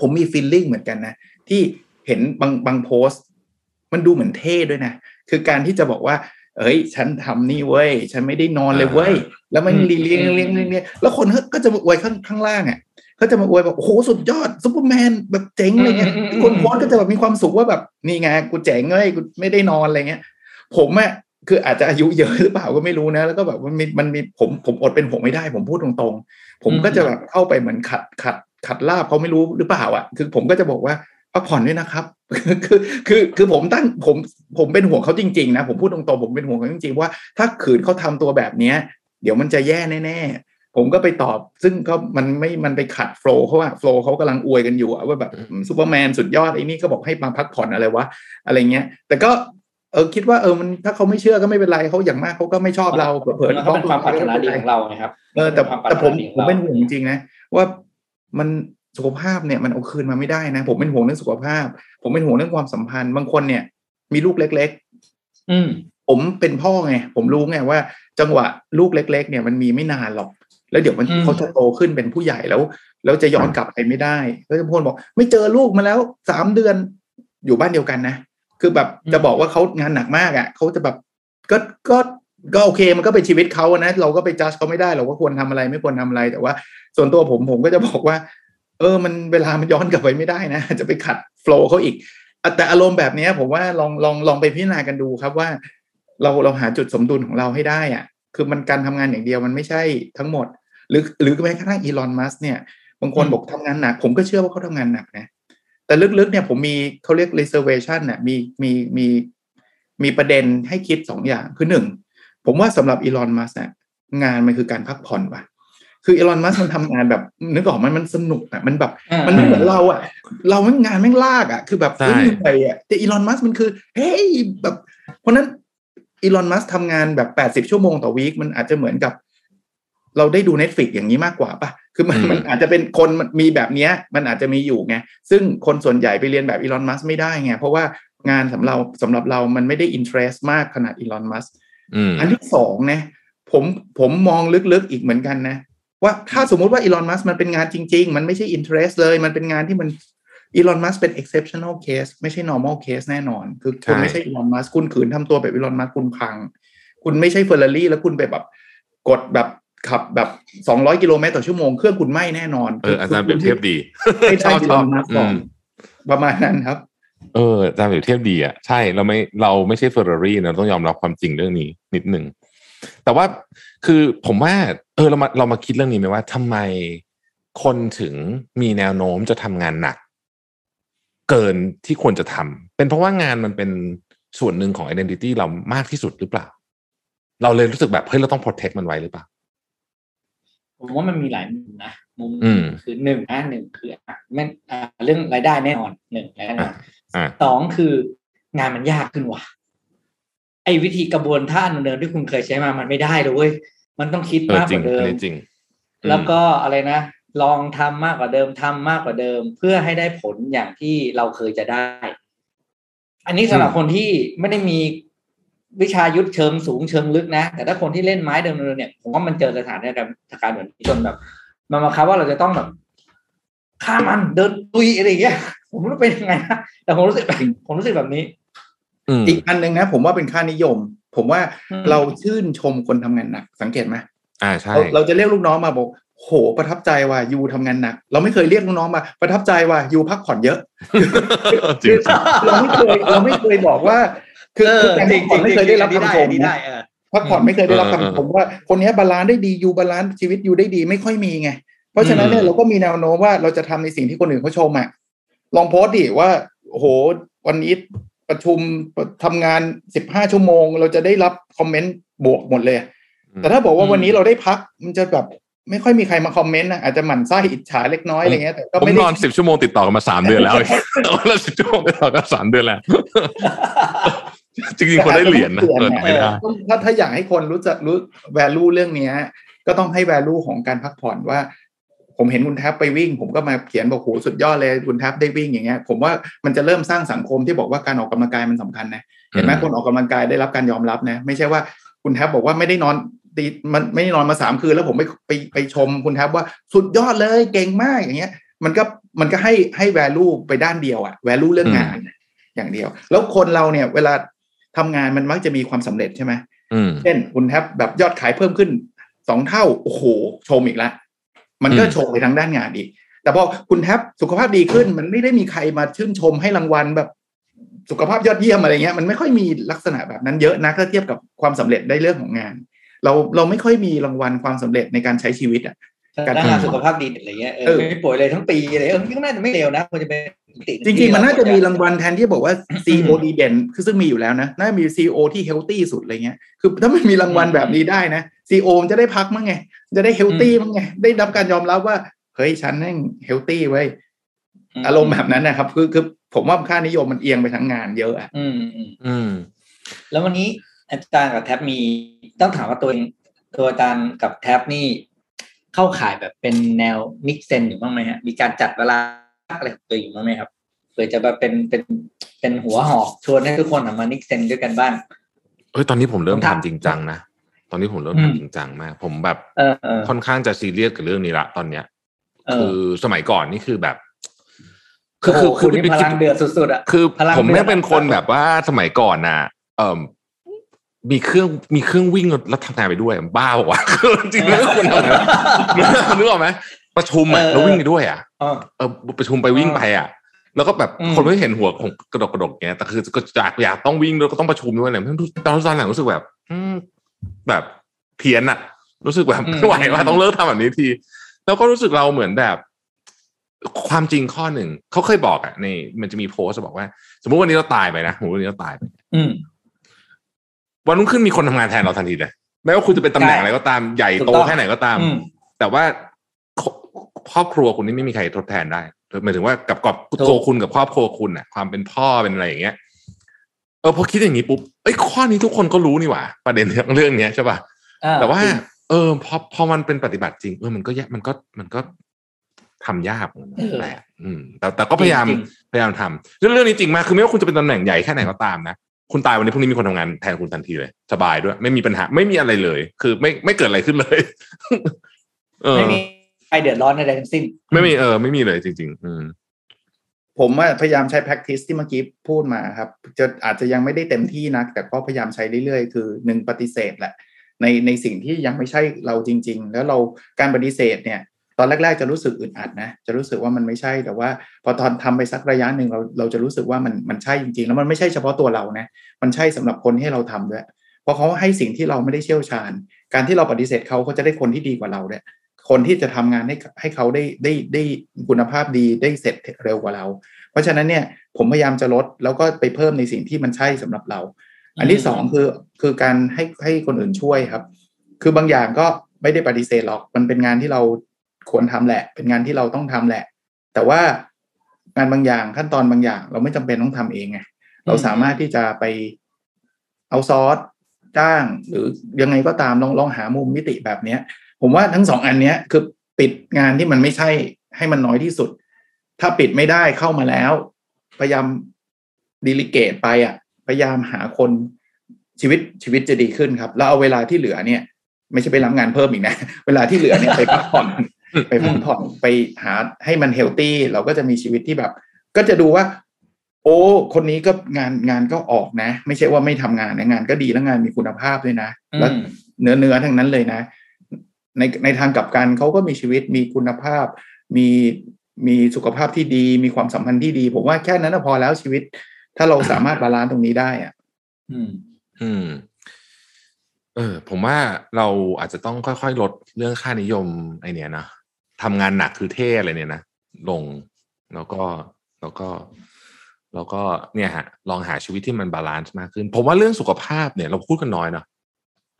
ผมมีฟีลลิ่งเหมือนกันนะที่เห็นบางโพสต์มันดูเหมือนเท่ด้วยนะคือการที่จะบอกว่าเอ้ยฉันทำนี่เว้ยฉันไม่ได้นอนเลยเว้ยแล้วมันเลี้ยงแล้วคนก็จะมาอวยข้างล่างอ่ะเขาจะมาอวยแบบโอ้โหสุดยอดซุปเปอร์แมนแบบเจ๋งอะไรเงี้ยคนโพสต์ก็จะแบบมีความสุขว่าแบบนี่ไงกูเจ๋งเว้ยกูไม่ได้นอนอะไรเงี้ยผมอ่ะคืออาจจะอายุเยอะหรือเปล่าก็ไม่รู้นะแล้วก็แบบมันมีผมอดเป็นผมไม่ได้ผมพูดตรงๆผมก็จะแบบเข้าไปเหมือนขัดลาบเขาไม่รู้หรือเปล่าอ่ะคือผมก็จะบอกว่าพักผ่อนด้วยนะครับคือผมเป็นห่วงเขาจริงๆนะผมพูดตรงๆผมเป็นห่วงเขาจริงๆว่าถ้าขืนเขาทำตัวแบบนี้เดี๋ยวมันจะแย่แน่ๆผมก็ไปตอบซึ่งก็มันไปขัดโฟล์เขาอะโฟล์เขากำลังอวยกันอยู่ว่าแบบซูเปอร์แมนสุดยอดไอ้นี่ก็บอกให้มาพักผ่อนอะไรวะอะไรเงี้ยแต่ก็คิดว่ามันถ้าเขาไม่เชื่อก็ไม่เป็นไรเขาอย่างมากเขาก็ไม่ชอบเราเผลอๆเขาเป็นความปรารถนาดีของเราไงครับแต่ผมเป็นห่วงจริงๆนะว่ามันสุขภาพเนี่ยมันเอาคืนมาไม่ได้นะผมเป็นห่วงเรื่องสุขภาพผมเป็นห่วงเรื่องความสัมพันธ์บางคนเนี่ยมีลูกเล็กๆผมเป็นพ่อไงผมรู้ไงว่าจังหวะลูกเล็กๆเนี่ยมันมีไม่นานหรอกแล้วเดี๋ยวมันเขาจะโตขึ้นเป็นผู้ใหญ่แล้วจะย้อนกลับไปไม่ได้แล้วจะพูดบอกไม่เจอลูกมาแล้ว3เดือนอยู่บ้านเดียวกันนะคือแบบจะบอกว่าเขางานหนักมากอ่ะเขาจะแบบก็โอเคมันก็เป็นชีวิตเขานะเราก็ไปจัดเขาไม่ได้เราก็ควรทำอะไรไม่ควรทำอะไรแต่ว่าส่วนตัวผมก็จะบอกว่ามันเวลามันย้อนกลับไปไม่ได้นะจะไปขัดโฟล์เขาอีกแต่อารมณ์แบบนี้ผมว่าลองไปพิจารณากันดูครับว่าเราหาจุดสมดุลของเราให้ได้อ่ะคือมันการทำงานอย่างเดียวมันไม่ใช่ทั้งหมดหรือแม้กระทั่งอีลอนมัสเนี่ยบางคนบอกทำงานหนักผมก็เชื่อว่าเขาทำงานหนักนะแต่ลึกๆเนี่ยผมมีเขาเรียก reservation เนี่ยมีประเด็นให้คิด2อย่างคือ1ผมว่าสำหรับอีลอนมัสเนี่ยงานมันคือการพักผ่อนป่ะคืออีลอนมัสมันทำงานแบบนึกออกมันสนุกอ่ะมันแบบมันไม่เหมือนเราอ่ะเรามันงานแม่งลากอ่ะคือแบบไม่มีอะไรอ่ะแต่อีลอนมัสมันคือเฮ้ยแบบเพราะนั้นอีลอนมัสทำงานแบบ80ชั่วโมงต่อวีคมันอาจจะเหมือนกับเราได้ดู Netflix อย่างนี้มากกว่าป่ะคือมันอาจจะเป็นคนมีแบบนี้มันอาจจะมีอยู่ไงซึ่งคนส่วนใหญ่ไปเรียนแบบอีลอนมัสไม่ได้ไงเพราะว่างานสำหรับเรามันไม่ได้อินเทรสมากขนาดอีลอนมัสอันที่2นะผมมองลึกๆอีกเหมือนกันนะว่าถ้าสมมุติว่าอีลอนมัสมันเป็นงานจริงๆมันไม่ใช่อินเทรสเลยมันเป็นงานที่มันอีลอนมัสเป็น exceptional case ไม่ใช่ normal case แน่นอนคือคุณไม่ใช่อีลอนมัสคุณขืนทำตัวแบบอีลอนมัสคุณพังคุณไม่ใช่เฟอร์รารี่แล้วคุณไปแบบกดแบบขับแบบ200กิโลเมตรต่อชั่วโมงเครื่องคุณไหม้แน่นอนอาจารย์เปรียบเทียบดีไม่ใช่อีลอนมัสประมาณนั้นครับอาจารย์เปรียบเทียบดีอ่ะใช่เราไม่ใช่เฟอร์รารี่นะต้องยอมรับความจริงเรื่องนี้นิดนึงแต่ว่าคือผมว่าเรามาคิดเรื่องนี้ไหมว่าทำไมคนถึงมีแนวโน้มจะทำงานหนักเกินที่ควรจะทำเป็นเพราะว่างานมันเป็นส่วนหนึ่งของ identity เรามากที่สุดหรือเปล่าเราเลยรู้สึกแบบเฮ้ยเราต้อง protect มันไว้หรือเปล่าผมว่ามันมีหลายมุมนะมุมคือหนึ่งคือเรื่องรายได้แน่นอน1แล้วนะ2คืองานมันยากขึ้นว่ะไอ้วิธีกระบวนท่าเดิมที่คุณเคยใช้มามันไม่ได้เลยเว้ยมันต้องคิดมากกว่าเดิมจริงแล้วก็อะไรนะลองทำมากกว่าเดิมทำมากกว่าเดิมเพื่อให้ได้ผลอย่างที่เราเคยจะได้อันนี้สำหรับคนที่ไม่ได้มีวิชายุทธเชิงสูงเชิงลึกนะแต่ถ้าคนที่เล่นไม้เดิมๆเนี่ยผมว่ามันเจอสถานการณ์เหมือนจนแบบมันมาครับว่าเราจะต้องแบบฆ่ามันเดินตุยอะไรอย่างเงี้ยผมรู้เป็นยังไงนะแต่ผมรู้สึกแบบนี้อีกอันหนึ่งนะผมว่าเป็นค่านิยมผมว่าเราชื่นชมคนทำงานหนักสังเกตไหมใช่เราจะเรียกลูกน้องมาบอก โหประทับใจว่ะยูทำงานหนักเราไม่เคยเรียกน้องๆมาประทับใจว่ะยูพักผ่อนเยอะเราไม่เคยบอกว่าคือจริงๆไม่เคยได้รับคำชมพักผ่อนไม่เคยได้รับคำชมว่าคนนี้บาลานซ์ได้ดียูบาลานซ์ชีวิตยูได้ดีไม่ค่อยมีไงเพราะฉะนั้นเนี่ยเราก็มีแนวโน้มว่าเราจะทำในสิ่งที่คนอื่นเขาชมอ่ะลองโพสต์ดิว่าโอ้โหวันนี้ประชุมทำงาน15ชั่วโมงเราจะได้รับคอมเมนต์บวกหมดเลยแต่ถ้าบอกว่าวันนี้เราได้พักมันจะแบบไม่ค่อยมีใครมาคอมเมนต์นะอาจจะหมั่นไส้อิจฉาเล็กน้อยอะไรเงี้ยแต่ก็ไม่ได้นอน10ชั่วโมงติดต่อกันมา3เดือนแล้วแล้ว10ชั่วโมงติดต่อกัน3เดือนแล้วจริงๆคนได้เหรียญนะถ้าอยากให้คนรู้จักรู้ value เรื่องนี้ก็ต้องให้ value ของการพักผ่อนว่าผมเห็นคุณแทบไปวิ่งผมก็มาเขียนบอกโหสุดยอดเลยคุณแทบได้วิ่งอย่างเงี้ยผมว่ามันจะเริ่มสร้างสังคมที่บอกว่าการออกกำลังกายมันสำคัญนะเห็นไหมคนออกกำลังกายได้รับการยอมรับนะไม่ใช่ว่าคุณแทบบอกว่าไม่ได้นอนมันไม่ได้นอนมา3คืนแล้วผมไปชมคุณแทบว่าสุดยอดเลยเก่งมากอย่างเงี้ยมันก็ให้ value ไปด้านเดียวอะ value เรื่องงานอย่างเดียวแล้วคนเราเนี่ยเวลาทำงานมันมักจะมีความสำเร็จใช่ไหมเช่นคุณแทบแบบยอดขายเพิ่มขึ้น2เท่าโอ้โหชมอีกละมันก็โชว์ไปทางด้านงานอีกแต่พอคุณแทบสุขภาพดีขึ้นมันไม่ได้มีใครมาชื่นชมให้รางวัลแบบสุขภาพยอดเยี่ยมอะไรเงี้ยมันไม่ค่อยมีลักษณะแบบนั้นเยอะนะถ้าเทียบกับความสำเร็จได้เรื่องของงานเราไม่ค่อยมีรางวัลความสำเร็จในการใช้ชีวิตอ่ะการทำงานสุขภาพดีอะไรเงี้ยไม่ป่วยเลยทั้งปีอะไรก็น่าจะไม่เลวนะมันจะเป็นจริงๆมันน่าจะมีรางวัลแทนที่บอกว่า CEO ดีเด่นคือซึ่งมีอยู่แล้วนะน่ามี CEO ที่เฮลตี้สุดอะไรเงี้ยคือถ้ามันมีรางวัลแบบนี้ได้นะ CEO จะได้พักมั้งไงจะได้เฮลตี้มั้งไงได้รับการยอมรับว่าเฮ้ยฉันนั่งเฮลตี้ไว้อารมณ์แบบนั้นนะครับคือผมว่าค่านิยมมันเอียงไปทั้งงานเยอะอ่ะแล้ววันนี้อาจารย์กับแท็บมีต้องถามว่าตัวอาจารย์กับแท็บนี่เข้าขายแบบเป็นแนวนิกเซนอยู่บ้างไหมฮะมีการจัดเวลาอะไรของตัวอยู่บ้างไหมครับเพื่อจะแบบเป็นหัวหอกชวนให้ทุกคนมานิกเซนด้วยกันบ้างเฮ้ยตอนนี้ผมเริ่มทำจริงจังนะตอนนี้ผมเริ่มทำจริงจังมากผมแบบค่อนข้างจะซีเรียสกับเรื่องนี้ละตอนเนี้ยคือสมัยก่อนนี่คือแบบคือพลังเดือดสุดๆอ่ะคือผมเนี่ยเป็นคนแบบว่าสมัยก่อนน่ะมีเครื่องวิ่งแล้วทำงานไปด้วยบ้าบอกว่าจริงๆแล้วคนเรานึกออกไหมประชุมอ่ะเราวิ่งไปด้วยอ่ะประชุมไปวิ่งไปอ่ะแล้วก็แบบคนไม่เห็นหัวของกระดกกระดกเงี้ยแต่คือก็อยากต้องวิ่งด้วยก็ต้องประชุมด้วยเนี่ยตอนหลังรู้สึกแบบเพี้ยนอ่ะรู้สึกแบบไม่ไหวว่าต้องเลิกทำแบบนี้ทีแล้วก็รู้สึกเราเหมือนแบบความจริงข้อหนึ่งเขาเคยบอกอ่ะในมันจะมีโพสต์บอกว่าสมมติวันนี้เราตายไปนะวันนี้เราตายไปวันรุ่งขึ้นมีคนทำงานแทนเราทันทีเลยไม่ว่าคุณจะเป็นตำแหน่งอะไรก็ตามใหญ่โตแค่ไหนก็ตามแต่ว่าครอบครัวคุณนี่ไม่มีใครทดแทนได้หมายถึงว่ากับตัวคุณกับครอบครัวคุณน่ะความเป็นพ่อเป็นอะไรอย่างเงี้ยพอคิดอย่างนี้ปุ๊บไอ้ข้อนี้ทุกคนก็รู้นี่หว่าประเด็นเรื่องเนี้ยใช่ป่ะแต่ว่าพอมันเป็นปฏิบัติจริงมันก็ทำยากแต่ก็พยายามทำเรื่องนี้จริงมากคือไม่ว่าคุณจะเป็นตำแหน่งใหญ่แค่ไหนก็ตามนะคุณตายวันนี้พรุ่งนี้มีคนทำงานแทนคุณทันทีเลยสบายด้วยไม่มีปัญหาไม่มีอะไรเลยคือไม่เกิดอะไรขึ้นเลยไม่มีใครเดือดร้อนอะไรทั้งสิ้นไม่มีไม่มีเลยจริงๆผมพยายามใช้ practice ที่เมื่อกี้พูดมาครับจะอาจจะยังไม่ได้เต็มที่นักแต่ก็พยายามใช้เรื่อยๆคือหนึ่งปฏิเสธแหละในสิ่งที่ยังไม่ใช่เราจริงๆแล้วเราการปฏิเสธเนี่ยตอนแรกๆจะรู้สึกอึดอัดนะจะรู้สึกว่ามันไม่ใช่แต่ว่าพอตอนทำไปสักระยะหนึ่งเราจะรู้สึกว่ามันใช่จริงๆแล้วมันไม่ใช่เฉพาะตัวเรานะมันใช่สำหรับคนให้เราทำด้วยเพราะเขาให้สิ่งที่เราไม่ได้เชี่ยวชาญการที่เราปฏิเสธเขาจะได้คนที่ดีกว่าเราเนี่ยคนที่จะทำงานให้เขาได้คุณภาพดีได้เสร็จเร็วกว่าเราเพราะฉะนั้นเนี่ยผมพยายามจะลดแล้วก็ไปเพิ่มในสิ่งที่มันใช่สำหรับเราอันที่สองคือการให้คนอื่นช่วยครับคือบางอย่างก็ไม่ได้ปฏิเสธหรอกมันเป็นงานที่เราควรทำแหละเป็นงานที่เราต้องทำแหละแต่ว่างานบางอย่างขั้นตอนบางอย่างเราไม่จำเป็นต้องทำเองไงเราสามารถที่จะไปเอาซอสจ้างหรือยังไงก็ตามลองหามุมมิติแบบนี้ผมว่าทั้งสองอันนี้คือปิดงานที่มันไม่ใช่ให้มันน้อยที่สุดถ้าปิดไม่ได้เข้ามาแล้วพยายามดิลิเกตไปอ่ะพยายามหาคนชีวิตจะดีขึ้นครับแล้วเอาเวลาที่เหลือเนี่ยไม่ใช่ไปรับงานเพิ่มอีกนะเวลาที่เหลือเนี่ยไปพักผ่อนไปพักผ่อนไปหาให้มันเฮลตี้เราก็จะมีชีวิตที่แบบก็จะดูว่าโอ้คนนี้ก็งานก็ออกนะไม่ใช่ว่าไม่ทำงานนะงานก็ดีแล้วงานมีคุณภาพด้วยนะแล้วเนื้อทั้งนั้นเลยนะ ในทางกลับกันเขาก็มีชีวิตมีคุณภาพมีสุขภาพที่ดีมีความสัมพันธ์ที่ดีผมว่าแค่นั้นพอแล้วชีวิตถ้าเราสามารถบาลานซ์ตรงนี้ได้อ่ะผมว่าเราอาจจะต้องค่อยๆลดเรื่องค่านิยมไอเนี้ยนะทำงานหนักคือเท่อะไรเนี่ยนะลงแล้วก็เนี่ยฮะลองหาชีวิตที่มันบาลานซ์มากขึ้นผมว่าเรื่องสุขภาพเนี่ยเราพูดกันน้อยเนาะ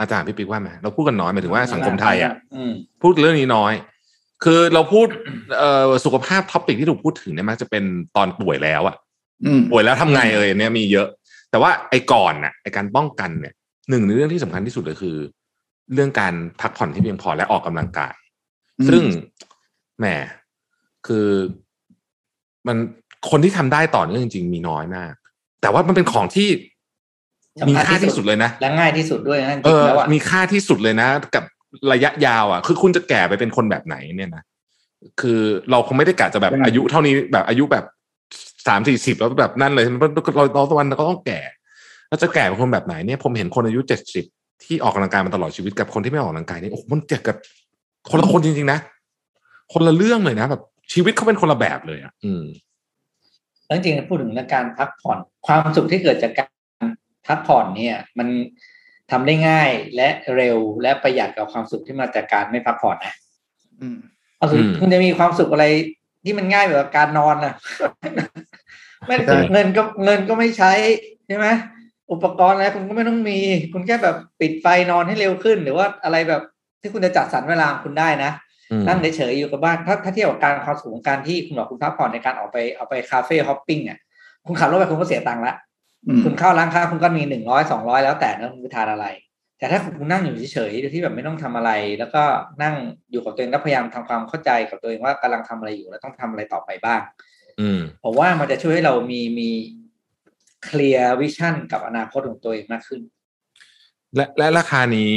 อาจารย์พี่ปิ๊กว่าไหมเราพูดกันน้อยหมายถึงว่าสังคมไทยอ่ะพูดเรื่องนี้น้อยคือเราพูดสุขภาพท็อปิกที่ถูกพูดถึงเนี่ยมักจะเป็นตอนป่วยแล้วอ่ะป่วยแล้วทำไงเนี่ยมีเยอะแต่ว่าไอ้ก่อนน่ะไอ้การป้องกันเนี่ยหนึ่งในเรื่องที่สำคัญที่สุดเลยคือเรื่องการพักผ่อนที่เพียงพอและออกกำลังกายซึ่งแหมคือมันคนที่ทำได้ต่อเนื่องจริงๆมีน้อยมากแต่ว่ามันเป็นของที่มีค่าที่สุดเลยนะและง่ายที่สุดด้วยนะมีค่าที่สุดเลยนะกับระยะยาวอ่ะคือคุณจะแก่ไปเป็นคนแบบไหนเนี่ยนะคือเราคงไม่ได้กะจะแบบอายุเท่านี้แบบอายุแบบ30-40แล้วแบบนั่นเลยเราตอนวันเราก็ต้องแก่แล้วจะแก่เป็นคนแบบไหนเนี่ยผมเห็นคนอายุ70ที่ออกกำลังกายมาตลอดชีวิตกับคนที่ไม่ออกกำลังกายนี่โอ้โหมันเจ็บกับคนละคนจริงๆนะคนละเรื่องเลยนะแบบชีวิตเขาเป็นคนละแบบเลยอ่ะแล้วจริงๆพูดถึงการพักผ่อนความสุขที่เกิดจากการพักผ่อนเนี่ยมันทำได้ง่ายและเร็วและประหยัดกับความสุขที่มาจากการไม่พักผ่อนนะเอาสุดคุณจะมีความสุขอะไรที่มันง่ายแบบการนอนนะไม่เงินก็ไม่ใช้ใช่ไหมอุปกรณ์อะไรคุณก็ไม่ต้องมีคุณแค่แบบปิดไฟนอนให้เร็วขึ้นหรือว่าอะไรแบบที่คุณจะจัดสรรเวลาคุณได้นะนั่งเฉยๆอยู่กับบ้านถ้าเทียบกับการความสุขของการที่คุณบอกคุณพักผ่อนในการออกไปคาเฟ่ฮอปปิ้งอ่ะคุณขับรถไปคุณก็เสียตังค์ละคุณเข้าร้านค้าคุณก็มี100-200แล้วแต่นะคุณทานอะไรแต่ถ้าคุณนั่งอยู่เฉยๆโดยที่แบบไม่ต้องทำอะไรแล้วก็นั่งอยู่กับตัวเองแล้วพยายามทำความเข้าใจกับตัวเองว่ากำลังทำอะไรอยู่และต้องทำอะไรต่อไปบ้างเพราะว่ามันจะช่วยให้เรามีเคลียร์วิชั่นกับอนาคตของตัวเองมากขึ้นและราคานี้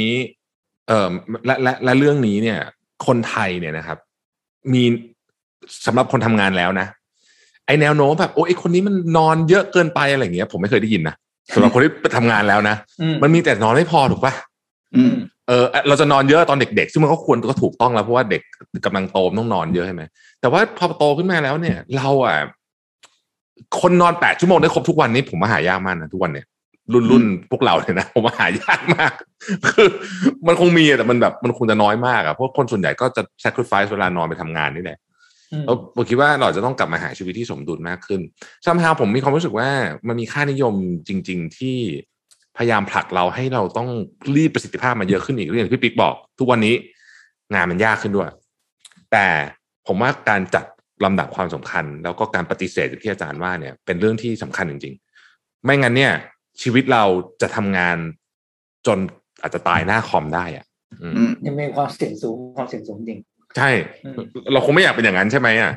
และเรื่องนี้เนี่ยคนไทยเนี่ยนะครับมีสำหรับคนทำงานแล้วนะไอแนวโน้มแบบโอ้ไอคนนี้มันนอนเยอะเกินไปอะไรอย่างเงี้ยผมไม่เคยได้ยินนะสำหรับคนที่ทำงานแล้วนะมันมีแต่นอนไม่พอถูกป่ะเราจะนอนเยอะตอนเด็กๆซึ่งมันก็ควรก็ถูกต้องแล้วเพราะว่าเด็กกำลังโตต้องนอนเยอะใช่ไหมแต่ว่าพอโตขึ้นมาแล้วเนี่ยเราอ่ะคนนอน8ชั่วโมงได้ครบทุกวันนี้ผมว่าหายากมากนะทุกวันเนี่ยรุ่นพวกเราเนี่ยนะผมว่าหายากมากคือมันคงมีแต่มันแบบมันคงจะน้อยมากอ่ะเพราะคนส่วนใหญ่ก็จะ sacrifice เวลานอนไปทำงานนี่แหละแล้วผมคิดว่าเราจะต้องกลับมาหาชีวิตที่สมดุลมากขึ้นsomehowผมมีความรู้สึกว่ามันมีค่านิยมจริงๆที่พยายามผลักเราให้เราต้องรีดประสิทธิภาพมาเยอะขึ้นอีกเรื่องที่พี่ปิ๊กบอกทุกวันนี้งานมันยากขึ้นด้วยแต่ผมว่าการจัดลำดับความสำคัญแล้วก็การปฏิเสธที่อาจารย์ว่าเนี่ยเป็นเรื่องที่สำคัญจริงๆไม่งั้นเนี่ยชีวิตเราจะทำงานจนอาจจะตายหน้าคอมได้อ่ะยังมีความเสี่ยงสูงจริงใช่เราคงไม่อยากเป็นอย่างนั้นใช่ไหมอ่ะ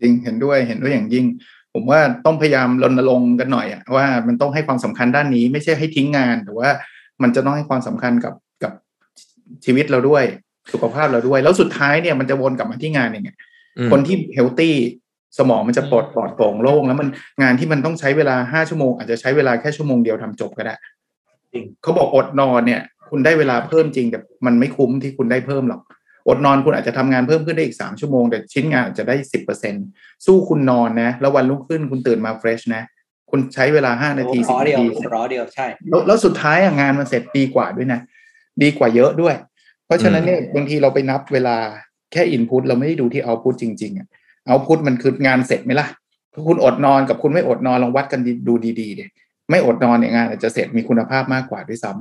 จริงเห็นด้วยอย่างยิ่งผมว่าต้องพยายามรณรงค์กันหน่อยอ่ะว่ามันต้องให้ความสำคัญด้านนี้ไม่ใช่ให้ทิ้งงานแต่ว่ามันจะต้องให้ความสำคัญกับชีวิตเราด้วยสุขภาพเราด้วยแล้วสุดท้ายเนี่ยมันจะวนกลับมาที่งานเองคนที่เฮลตี้สมองมันจะปลอดโปร่งโล่งแล้วมันงานที่มันต้องใช้เวลา5ชั่วโมงอาจจะใช้เวลาแค่ชั่วโมงเดียวทำจบก็ได้จริงเขาบอกอดนอนเนี่ยคุณได้เวลาเพิ่มจริงแต่มันไม่คุ้มที่คุณได้เพิ่มหรอกอดนอนคุณอาจจะทำงานเพิ่มขึ้นได้อีก3ชั่วโมงแต่ชิ้นงานอาจจะได้ 10% สู้คุณนอนนะแล้ววันรุ่งขึ้นคุณตื่นมาเฟรชนะคุณใช้เวลา5นาที10นาทีรอเดียวใช่แล้วสุดท้ายงานมันเสร็จดีกว่าด้วยนะดีกว่าเยอะด้วยเพราะฉะนั้นเนี่ยบางทีเราไปนับเวลาแค่ input เราไม่ได้ดูที่ output จริงๆอ่ะ output มันคืองานเสร็จมั้ยล่ะคุณอดนอนกับคุณไม่อดนอนลองวัดกันดูดีๆดิไม่อดนอนเนี่ยงานอาจจะเสร็จมีคุณภาพมากกว่าด้วยซ้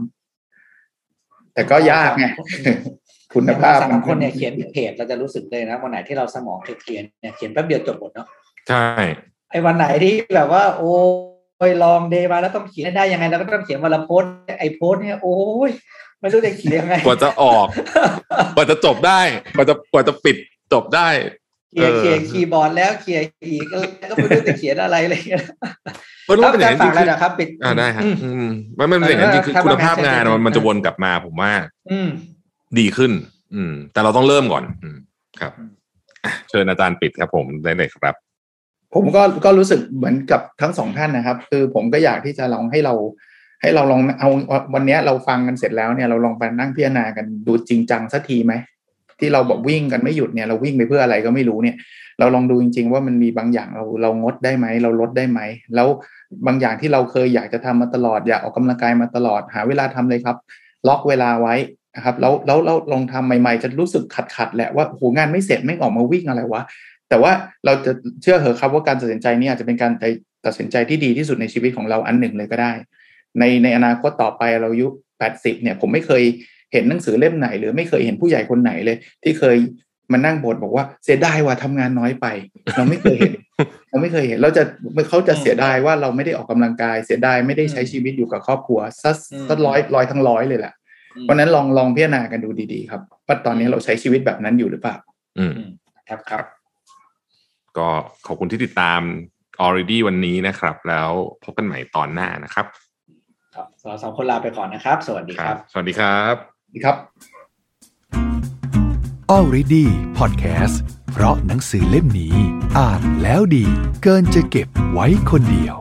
ำแต่ก็ยากไงคุณภาพคนเนี่ยเขียนเพจเราจะรู้สึกเลยนะวันไหนที่เราสมองเคลียร์เนี่ยเขียนแป๊บเดียวจบหมดเนาะใช่ไอ้วันไหนที่แบบว่าโอ้ยลองเดย์มาแล้วต้องเขียนได้ยังไงแล้วก็ต้องเขียนวันละโพสต์ไอ้โพสต์เนี่ยโอ้ยไม่รู้จะเขียนยังไงกว่าจะออกกว่าจะจบได้กว่าจะปิดจบได้เขียนคีย์บอร์ดแล้วเขียนอีกก็ไม่รู้จะเขียนอะไรเลยแล้วการฝากอะไรนะครับปิดได้ครับไม่เป็นอย่างนั้นจริงคือคุณภาพงานมันจะวนกลับมาผมว่าดีขึ้นแต่เราต้องเริ่มก่อนครับเชิญอาจารย์ปิดครับผมได้เลยครับผมก็รู้สึกเหมือนกับทั้งสองท่านนะครับคือผมก็อยากที่จะลองให้เรา ให้เราลองเอาวันนี้เราฟังกันเสร็จแล้วเนี่ยเราลองไปนั่งพิจารณากันดูจริงจังสักทีไหมที่เราบอกวิ่งกันไม่หยุดเนี่ยเราวิ่งไปเพื่ออะไรก็ไม่รู้เนี่ยเราลองดูจริงๆว่ามันมีบางอย่างเรางดได้ไหมเราลดได้ไหมแล้วบางอย่างที่เราเคยอยากจะทำมาตลอดอยากออกกำลังกายมาตลอดหาเวลาทำเลยครับล็อกเวลาไว้นะครับแล้วลองทำใหม่ๆจะรู้สึกขัดๆแหละว่าโหงานไม่เสร็จไม่ออกมาวิ่งอะไรวะแต่ว่าเราจะเชื่อเหรอครับว่าการตัดสินใจนี้อาจจะเป็นการตัดสินใจที่ดีที่สุดในชีวิตของเราอันหนึ่งเลยก็ได้ในอนาคตต่อไปเราอายุ80เนี่ยผมไม่เคยเห็นหนังสือเล่มไหนหรือไม่เคยเห็นผู้ใหญ่คนไหนเลยที่เคยมานั่งบ่นบอกว่าเสียดายว่าทำงานน้อยไปเราไม่เคยเห็นเขาจะเสียดายว่าเราไม่ได้ออกกำลังกายเสียดายไม่ได้ใช้ชีวิตอยู่กับครอบครัวสักร้อยทั้งร้อยเลยแหละวันนั้นลองพิจารณากันดูดีๆครับว่าตอนนี้เราใช้ชีวิตแบบนั้นอยู่หรือเปล่าครับก็ขอบคุณที่ติดตาม already วันนี้นะครับแล้วพบกันใหม่ตอนหน้านะครับสองคนลาไปก่อนนะครับสวัสดีครับสวัสดีครับสวัสดีครับ already podcast เพราะหนังสือเล่มนี้อ่านแล้วดีเกินจะเก็บไว้คนเดียว